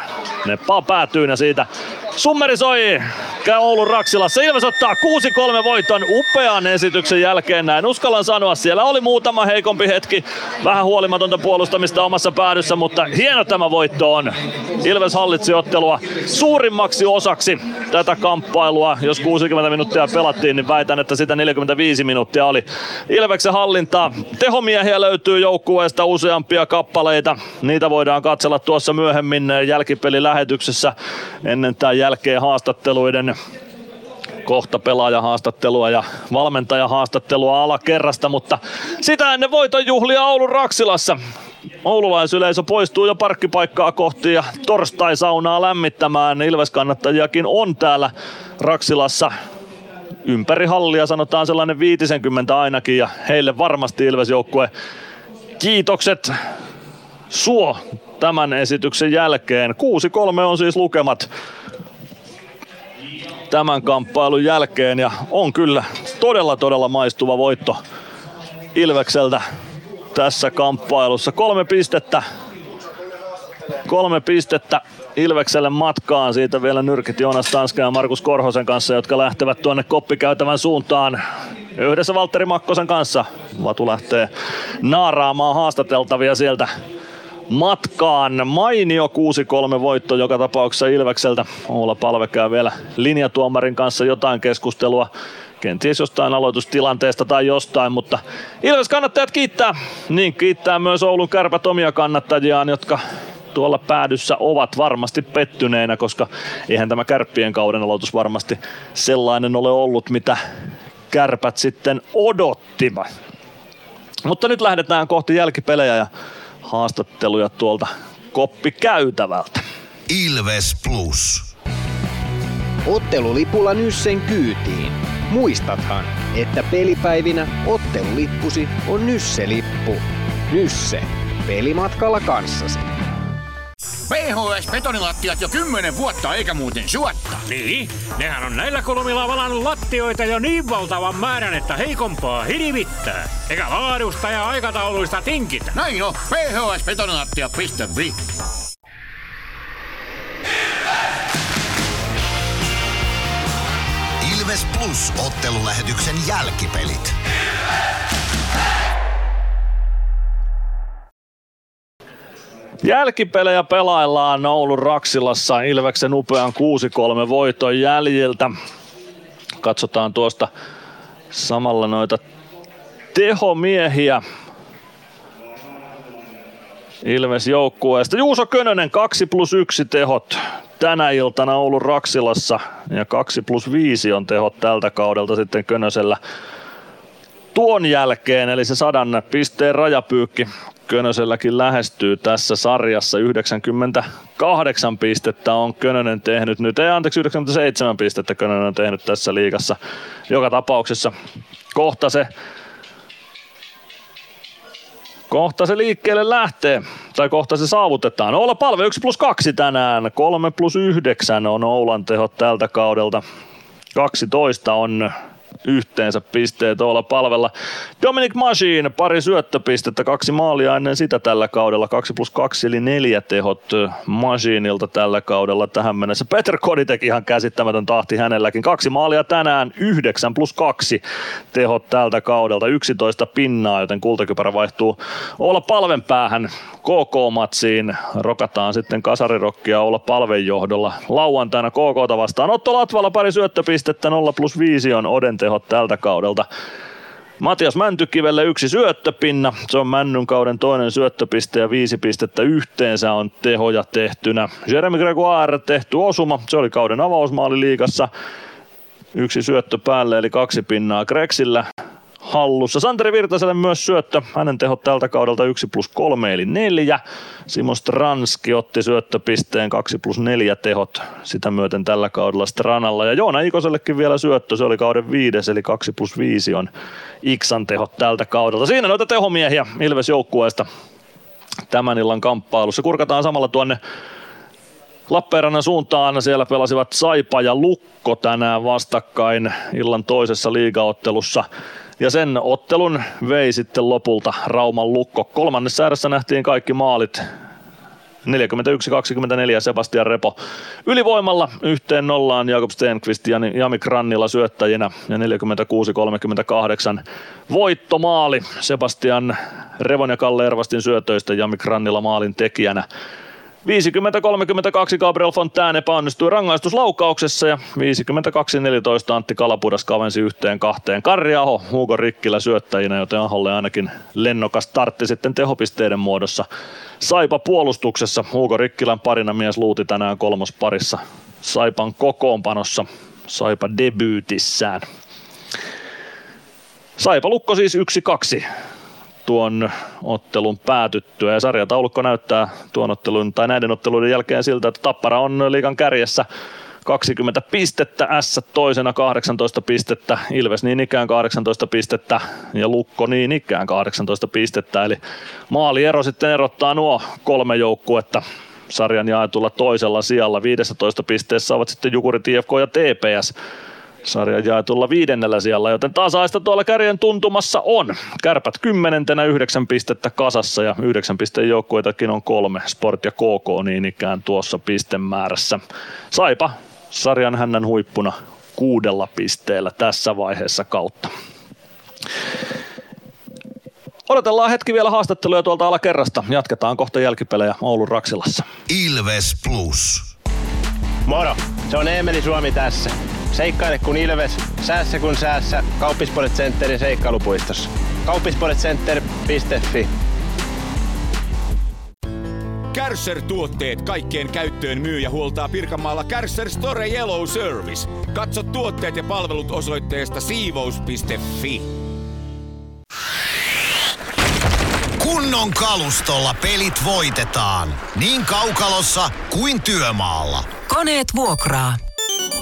neppaa päätyyn ja siitä Summeri soi Oulun Raksilassa. Ilves ottaa 6-3 voiton upean esityksen jälkeen, näin uskallan sanoa. Siellä oli muutama heikompi hetki, vähän huolimatonta puolustamista omassa päädyssä, mutta hieno tämä voitto on. Ilves hallitsi ottelua suurimmaksi osaksi tätä kamppailua. Jos 60 minuuttia pelattiin, niin väitän, että sitä 45 minuuttia oli Ilveksen hallintaa. Tehomiehiä löytyy joukkueesta useampia kappaleita. Niitä voidaan katsella tuossa myöhemmin jälkipelilähetyksessä ennen tämän jälkeen haastatteluiden kohta pelaajahaastattelua ja valmentajahaastattelua alakerrasta, mutta sitä ennen voitonjuhlia Oulun Raksilassa. Oululaisyleisö poistuu jo parkkipaikkaa kohti ja torstaisaunaa lämmittämään. Ilves-kannattajiakin on täällä Raksilassa. Ympäri hallia sanotaan sellainen 50 ainakin, ja heille varmasti Ilves-joukkue kiitokset suo tämän esityksen jälkeen. 6-3 on siis lukemat tämän kamppailun jälkeen, ja on kyllä todella maistuva voitto Ilvekseltä tässä kamppailussa. Kolme pistettä Ilvekselle matkaan. Siitä vielä nyrkit Joonas Tanskan ja Markus Korhosen kanssa, jotka lähtevät tuonne koppikäytävän suuntaan yhdessä Valtteri Makkosen kanssa. Vatu lähtee naaraamaan haastateltavia sieltä matkaan. Mainio 6-3 voitto joka tapauksessa Ilvekseltä. Oula Palve käy vielä linjatuomarin kanssa jotain keskustelua. Kenties jostain aloitustilanteesta tai jostain, mutta Ilves kannattajat kiittää. Niin kiittää myös Oulun Kärpät omia kannattajiaan, jotka tuolla päädyssä ovat varmasti pettyneinä, koska eihän tämä Kärppien kauden aloitus varmasti sellainen ole ollut, mitä Kärpät sitten odottivat. Mutta nyt lähdetään kohti jälkipelejä ja haastatteluja tuolta koppikäytävältä. Ilves Plus. Ottelulipulla Nyssen kyytiin. Muistathan, että pelipäivinä ottelulippusi on Nysse-lippu. Nysse. Pelimatkalla kanssasi. PHS-betonilattiat jo 10 vuotta eikä muuten suotta. Niin, nehän on näillä kolmilla valannut lattioita jo niin valtavan määrän, että heikompaa hirvittää. Eikä laadusta ja aikatauluista tinkitä. Näin on, phsbetonilattia.fi. Ilves Plus -ottelulähetyksen jälkipelit. Jälkipelejä pelaillaan Oulun Raksilassa Ilveksen upean 6-3 voiton jäljiltä. Katsotaan tuosta samalla noita tehomiehiä Ilves-joukkueesta. Juuso Könönen 2+1 tehot tänä iltana Oulun Raksilassa, ja 2+5 on tehot tältä kaudelta sitten Könösellä tuon jälkeen, eli se 100 pisteen rajapyykki Könöselläkin lähestyy tässä sarjassa. 98 pistettä on Könönen tehnyt nyt, 97 pistettä Könönen on tehnyt tässä liigassa. Joka tapauksessa kohta se liikkeelle lähtee, tai kohta se saavutetaan. Oula Palve 1+2 tänään, 3+9 on Oulan tehot tältä kaudelta. 12 on yhteensä pisteet Oula Palvella. Dominic Masin 2 syöttöpistettä, 2 maalia ennen sitä tällä kaudella. 2+2 eli 4 tehot Masinilta tällä kaudella tähän mennessä. Peter Koditek, ihan käsittämätön tahti hänelläkin. 2 maalia tänään, 9+2 tehot tältä kaudelta. 11 pinnaa, joten kultakypärä vaihtuu Oula Palven päähän KK-matsiin. Rokataan sitten kasarirokkia Oula Palven johdolla lauantaina KK:ta vastaan. Otto Latvala 2 syöttöpistettä, 0+5 on Oden tehot tältä kaudelta. Matias Mäntykivelle 1 syöttöpinna, se on Männyn kauden 2 syöttöpiste, ja 5 pistettä yhteensä on tehoja tehtynä. Jeremy Gregoire tehty osuma, se oli kauden avausmaali liigassa. 1 syöttö päälle, eli 2 pinnaa Greksillä hallussa. Santeri Virtaselle myös syöttö, hänen tehot tältä kaudelta 1+3 eli 4. Simo Stranski otti syöttöpisteen, 2+4 tehot sitä myöten tällä kaudella Stranalla. Ja Joona Ikosellekin vielä syöttö, se oli kauden 5, eli 2+5 on Iksan tehot tältä kaudelta. Siinä noita tehomiehiä Ilves-joukkueesta tämän illan kamppailussa. Kurkataan samalla tuonne Lappeenrannan suuntaan, siellä pelasivat Saipa ja Lukko tänään vastakkain illan toisessa liigaottelussa. Ja sen ottelun vei sitten lopulta Rauman Lukko. Kolmannessa erässä nähtiin kaikki maalit 41-24 Sebastian Repo ylivoimalla 1-0 Jakob Stenqvist ja Jami Grannila syöttäjinä ja 46-38 voittomaali Sebastian Revon ja Kalle Ervastin syötöistä Jami Grannila maalin tekijänä. 50-32 Gabriel Fontaine epäonnistui rangaistuslaukauksessa ja 52-14 Antti Kalapudas kavensi 1-2 Karri Aho, Hugo Rikkilä syöttäjinä, joten Aholle ainakin lennokas startti sitten tehopisteiden muodossa. Saipa puolustuksessa, Hugo Rikkilän parina mies luuti tänään kolmosparissa Saipan kokoonpanossa, Saipa debyytissään. Saipa lukko siis 1-2. tuon ottelun päätyttyä ja sarjataulukko näyttää tuon ottelun tai näiden otteluiden jälkeen siltä, että Tappara on liigan kärjessä 20 pistettä, Ässät toisena 18 pistettä, Ilves niin ikään 18 pistettä ja Lukko niin ikään 18 pistettä, eli maaliero sitten erottaa nuo kolme joukkuetta sarjan jaetulla toisella sijalla. 15 pisteessä ovat sitten Jukurit, IFK ja TPS. Sarja jaetulla 5. sijalla, joten tasaista tuolla kärjen tuntumassa on. Kärpät 10. 9 pistettä kasassa ja 9 pisteen joukkueitakin on 3. Sport ja KK niin ikään tuossa pistemäärässä. Saipa sarjan hännän huippuna 6 pisteellä tässä vaiheessa kautta. Odotellaan hetki vielä haastatteluja tuolta alakerrasta. Jatketaan kohta jälkipelejä Oulun Raksilassa. Ilves Plus. Moro, se on Eemeli Suomi tässä. Seikkaile kun Ilves, säässä kun säässä. Kauppisports Centerin seikkailupuistossa. Kauppisportscenter.fi. Kärcher-tuotteet kaikkeen käyttöön myy ja huoltaa Pirkanmaalla Kärcher Store Yellow Service. Katso tuotteet ja palvelut osoitteesta siivous.fi. Kunnon kalustolla pelit voitetaan. Niin kaukalossa kuin työmaalla. Koneet vuokraa.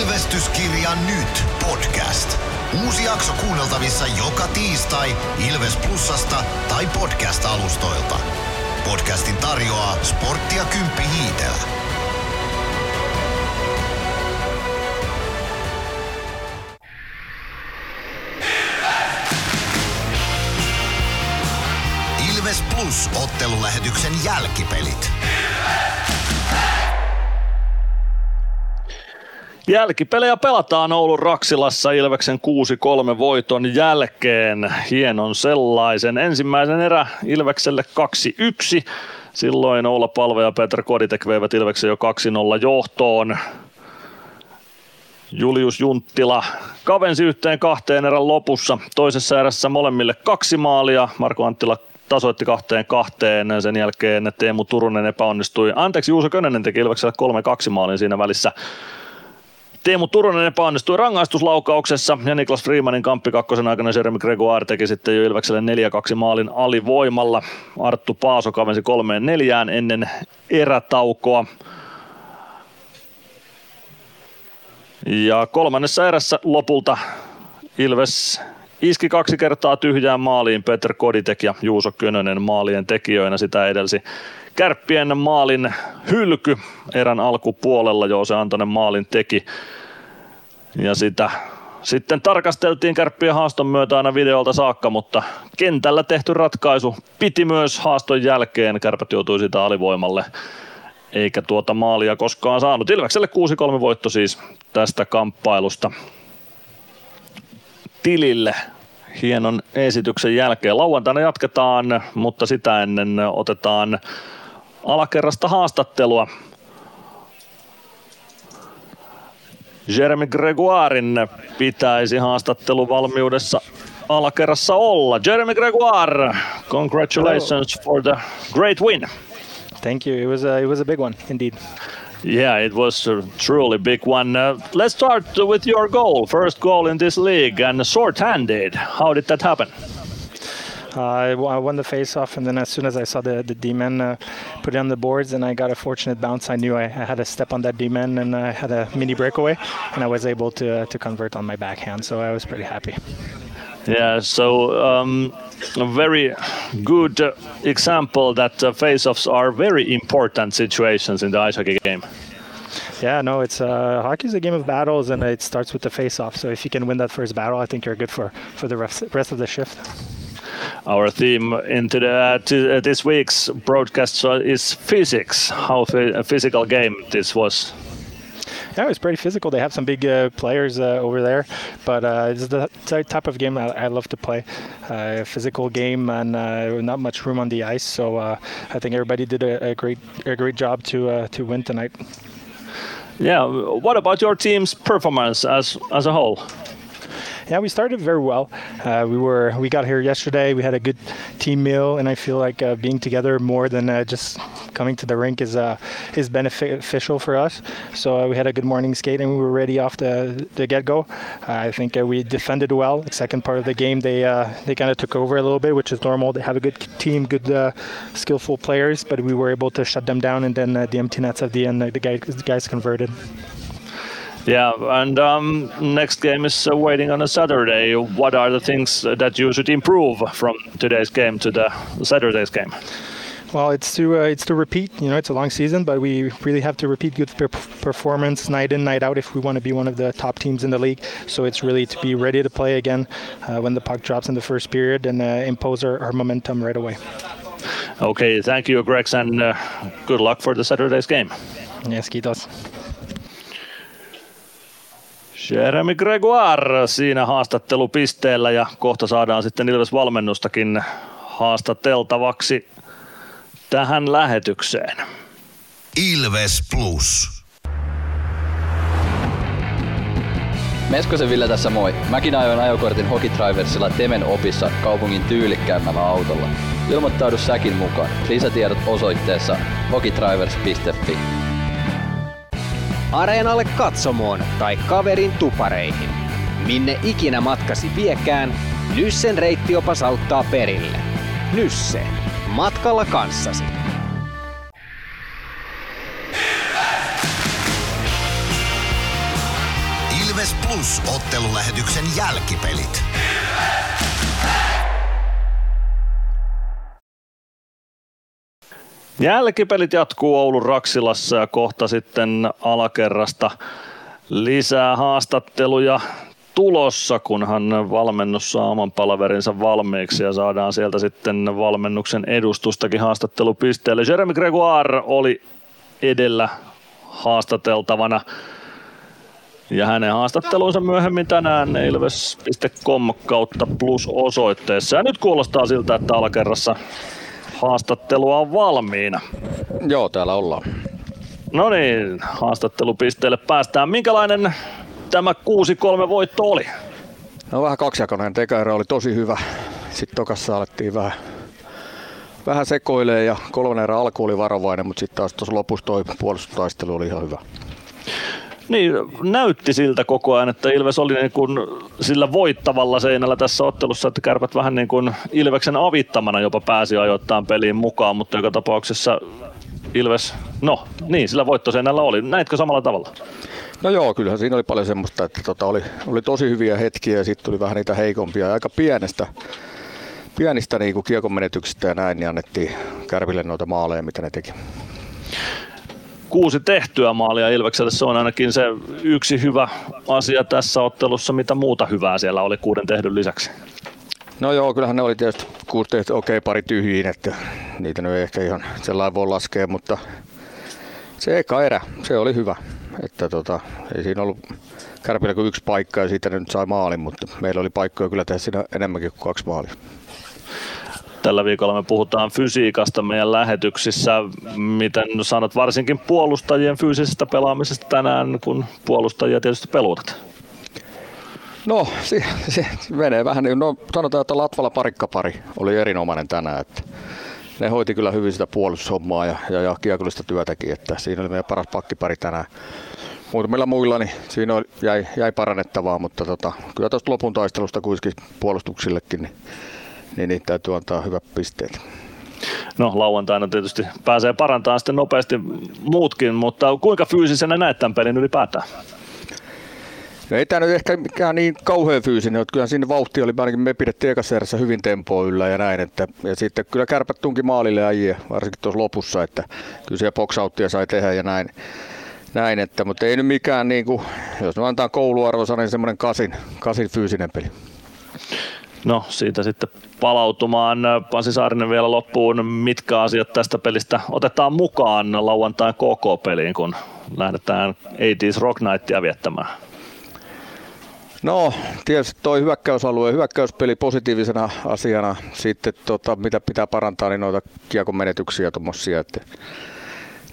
Ilvestyskirja nyt podcast. Uusi jakso kuunneltavissa joka tiistai Ilves Plusasta tai podcast-alustoilta. Podcastin tarjoaa Sporttia Kymppi Hiitellä. Ilves! Ilves Plus ottelulähetyksen jälkipelit. Ilves! Jälkipelejä pelataan Oulun Raksilassa Ilveksen 6-3 voiton jälkeen. Hienon sellaisen. Ensimmäisen erä Ilvekselle 2-1. Silloin Oula Palve ja Petr Koditek veivät Ilveksen jo 2-0 johtoon. Julius Junttila kavensi 1-2 erän lopussa. Toisessa erässä molemmille 2 maalia. Marko Anttila tasoitti 2-2. Sen jälkeen Teemu Turunen epäonnistui. Juuso Könönen teki Ilvekselle 3-2 maalin siinä välissä. Teemu Turunen epäonnistui rangaistuslaukauksessa ja Niklas Freemanin kamppi kakkosen aikana Jeremy Gregoire teki sitten jo Ilvekselle 4-2 maalin alivoimalla. Arttu Paaso kavensi 3-4 ennen erätaukoa. Ja kolmannessa erässä lopulta Ilves iski 2 kertaa tyhjään maaliin Petr Koditek ja Juuso Könönen maalien tekijöinä. Sitä edelsi Kärppien maalin hylky erän alkupuolella, Joose Antonen maalin teki. Ja sitä sitten tarkasteltiin Kärppien haaston myötä aina videolta saakka, mutta kentällä tehty ratkaisu piti myös haaston jälkeen. Kärpät joutui sitä alivoimalle, eikä tuota maalia koskaan saanut. Ilvekselle 6-3 voitto siis tästä kamppailusta. Tilille hienon esityksen jälkeen lauantaina jatketaan, mutta sitä ennen otetaan alakerrasta haastattelua. Jeremy Gregoirin pitäisi haastatteluvalmiudessa alakerrassa olla. Jeremy Gregoire, congratulations for the great win. Thank you. It was a big one indeed. Yeah, it was a truly big one. Let's start with your goal, first goal in this league, and short-handed. How did that happen? I won the face-off, and then as soon as I saw the D-man put it on the boards and I got a fortunate bounce, I knew I had to step on that D-man, and I had a mini breakaway, and I was able to convert on my backhand, so I was pretty happy. Yeah, so a very good example that face-offs are very important situations in the ice hockey game. Yeah, no, it's hockey is a game of battles, and it starts with the face-off. So if you can win that first battle, I think you're good for the rest of the shift. Our theme into this week's broadcast is physics. How a physical game this was. Yeah, it was pretty physical. They have some big players over there, but it's the type of game I love to play. A physical game, and not much room on the ice. So I think everybody did a great job to win tonight. Yeah, what about your team's performance as a whole? Yeah, we started very well. We got here yesterday. We had a good team meal, and I feel like being together more than just coming to the rink is beneficial for us. So we had a good morning skate, and we were ready off the get-go. I think we defended well. The second part of the game, they kind of took over a little bit, which is normal. They have a good team, good skillful players, but we were able to shut them down, and then the empty nets at the end, the guys converted. Yeah, and next game is waiting on a Saturday. What are the things that you should improve from today's game to the Saturday's game? Well, it's to repeat. You know, it's a long season, but we really have to repeat good performance night in, night out if we want to be one of the top teams in the league. So it's really to be ready to play again when the puck drops in the first period and impose our momentum right away. Okay, thank you, Greg, and good luck for the Saturday's game. Yes, kiitos. Jeremy Gregoire siinä haastattelupisteellä, ja kohta saadaan sitten Ilves-valmennustakin haastateltavaksi tähän lähetykseen. Ilves Plus. Meskosen Ville tässä, moi. Mäkin ajoin ajokortin Hokitriversilla Temen opissa kaupungin tyylikkäämmällä autolla. Ilmoittaudu säkin mukaan. Lisätiedot osoitteessa hokitrivers.fi. Areenalle, katsomoon tai kaverin tupareihin. Minne ikinä matkasi viekään, Nyssen reittiopas auttaa perille. Nysse. Matkalla kanssasi. Ilves! Ilves Plus -ottelulähetyksen jälkipelit. Ilves! Hey! Jälkipelit jatkuu Oulun Raksilassa, ja kohta sitten alakerrasta lisää haastatteluja tulossa, kunhan valmennus saa oman palaverinsa valmiiksi, ja saadaan sieltä sitten valmennuksen edustustakin haastattelupisteelle. Jeremy Gregoire oli edellä haastateltavana, ja hänen haastattelunsa myöhemmin tänään ilves.com/plus-osoitteessa. Ja nyt kuulostaa siltä, että alakerrassa haastattelua on valmiina. Joo, täällä ollaan. No niin, haastattelupisteelle päästään. Minkälainen tämä 6-3 voitto oli? No, vähän kaksijakoinen. Tekaerä oli tosi hyvä. Sitten tokassa alettiin vähän sekoilemaan, ja kolmannen erän alku oli varovainen, mutta sitten taas tuossa lopussa toi puolustustaistelu oli ihan hyvä. Niin, näytti siltä koko ajan, että Ilves oli niin kuin sillä voittavalla seinällä tässä ottelussa, että Kärpät vähän niin kuin Ilveksen avittamana jopa pääsi ajoittain peliin mukaan, mutta joka tapauksessa Ilves, no niin, sillä voittoseinällä oli. Näitkö samalla tavalla? No joo, kyllähän siinä oli paljon semmoista, että oli tosi hyviä hetkiä, ja sitten tuli vähän niitä heikompia, aika pienistä niin kuin kiekon menetyksistä ja näin, niin annettiin Kärpille noita maaleja, mitä ne teki. 6 tehtyä maalia Ilvekselle, se on ainakin se yksi hyvä asia tässä ottelussa. Mitä muuta hyvää siellä oli 6 tehdyn lisäksi? No joo, kyllähän ne oli tietysti 6 tehty, okei, pari tyhjiin, että niitä nyt ei ehkä ihan sellainen voi laskea, mutta se eka erä, se oli hyvä. Että ei siinä ollut Kärpillä kuin yksi paikka, ja siitä nyt sai maalin, mutta meillä oli paikkoja kyllä tehdä siinä enemmänkin kuin 2 maalia. Tällä viikolla me puhutaan fysiikasta meidän lähetyksissä. Miten sanot varsinkin puolustajien fyysisestä pelaamisesta tänään, kun puolustajia tietysti peluutat? No, se menee vähän niin. No, sanotaan, että Latvala parikkapari oli erinomainen tänään. Että ne hoiti kyllä hyvin sitä puolustushommaa ja kiekollista työtäkin. Että siinä oli meidän paras pakkipari tänään. Muutamilla muilla niin siinä jäi parannettavaa, mutta kyllä tästä lopun taistelusta kuitenkin puolustuksillekin. Niin niin täytyy antaa hyvät pisteet. No lauantaina tietysti pääsee parantamaan sitten nopeasti muutkin, mutta kuinka fyysisenä näet tämän pelin ylipäätään? No ei tämä nyt ehkä mikään niin kauhean fyysinen, että kyllä siinä vauhti oli, ainakin me pidettiin ekassa erässä hyvin tempoa yllä ja näin. Että, ja sitten kyllä kärpät tunki maalille ajia, varsinkin tuossa lopussa, että kyllä siellä box-outtia sai tehdä ja näin että, mutta ei nyt mikään, niin kuin, jos me antaa kouluarvosana, niin semmoinen 8 fyysinen peli. No siitä sitten palautumaan. Pasi Saarinen vielä loppuun, mitkä asiat tästä pelistä otetaan mukaan lauantain KK-peliin, kun lähdetään 80s Rock Nightia viettämään? No tietysti toi hyökkäysalue, hyökkäyspeli positiivisena asiana. Sitten mitä pitää parantaa, niin noita kiekon menetyksiä tuommoisia.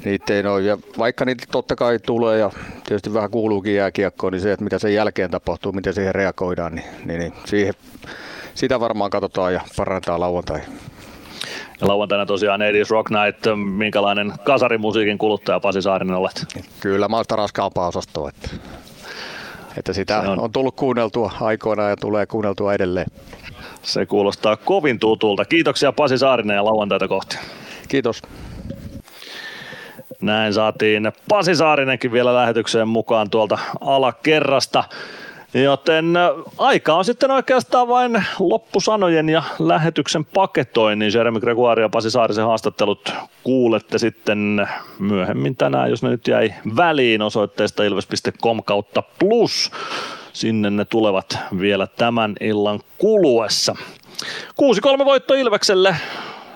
Niitä ei ole. Ja vaikka niitä totta kai tulee ja tietysti vähän kuuluukin jääkiekkoon, niin se, että mitä sen jälkeen tapahtuu, miten siihen reagoidaan, niin siihen, sitä varmaan katsotaan ja parantaa lauantai. Ja lauantaina tosiaan 80's Rock Night. Minkälainen kasarimusiikin kuluttaja Pasi Saarinen olet? Kyllä, mä oon sitä raskaampaa osastoa. Että sitä on tullut kuunneltua aikoinaan ja tulee kuunneltua edelleen. Se kuulostaa kovin tutulta. Kiitoksia Pasi Saarinen ja lauantaita kohti. Kiitos. Näin saatiin Pasi Saarinenkin vielä lähetykseen mukaan tuolta alakerrasta, joten aika on sitten oikeastaan vain loppusanojen ja lähetyksen paketoinnin. Jeremy Gregoire ja Pasi Saarisen haastattelut kuulette sitten myöhemmin tänään, jos ne nyt jäi väliin, osoitteesta ilves.com/plus. Sinne ne tulevat vielä tämän illan kuluessa. 6-3 voitto Ilvekselle.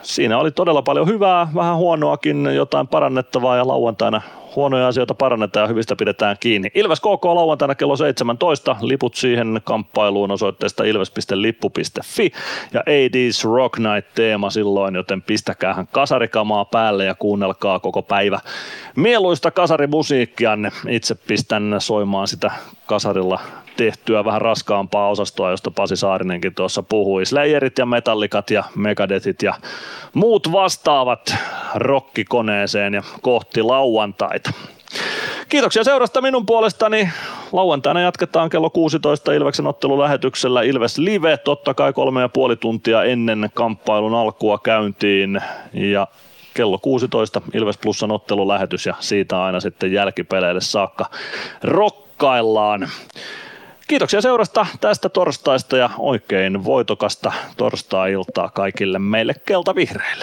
Siinä oli todella paljon hyvää, vähän huonoakin, jotain parannettavaa ja lauantaina huonoja asioita parannetaan ja hyvistä pidetään kiinni. Ilves KK lauantaina kello 17, liput siihen kamppailuun osoitteesta ilves.lippu.fi ja 80's Rock Night -teema silloin, joten pistäkäähän kasarikamaa päälle ja kuunnelkaa koko päivä mieluista kasarimusiikkianne. Itse pistän soimaan sitä kasarilla tehtyä vähän raskaampaa osastoa, josta Pasi Saarinenkin tuossa puhui. Slayerit ja metallikat ja megadethit ja muut vastaavat rokkikoneeseen ja kohti lauantaita. Kiitoksia seurasta minun puolestani. Lauantaina jatketaan kello 16 Ilveksen ottelulähetyksellä Ilves Live. Totta kai 3,5 tuntia ennen kamppailun alkua käyntiin ja kello 16 Ilves Plusan ottelulähetys ja siitä aina sitten jälkipeleille saakka rokkaillaan. Kiitoksia seurasta tästä torstaista ja oikein voitokasta torstai-iltaa kaikille meille keltavihreille.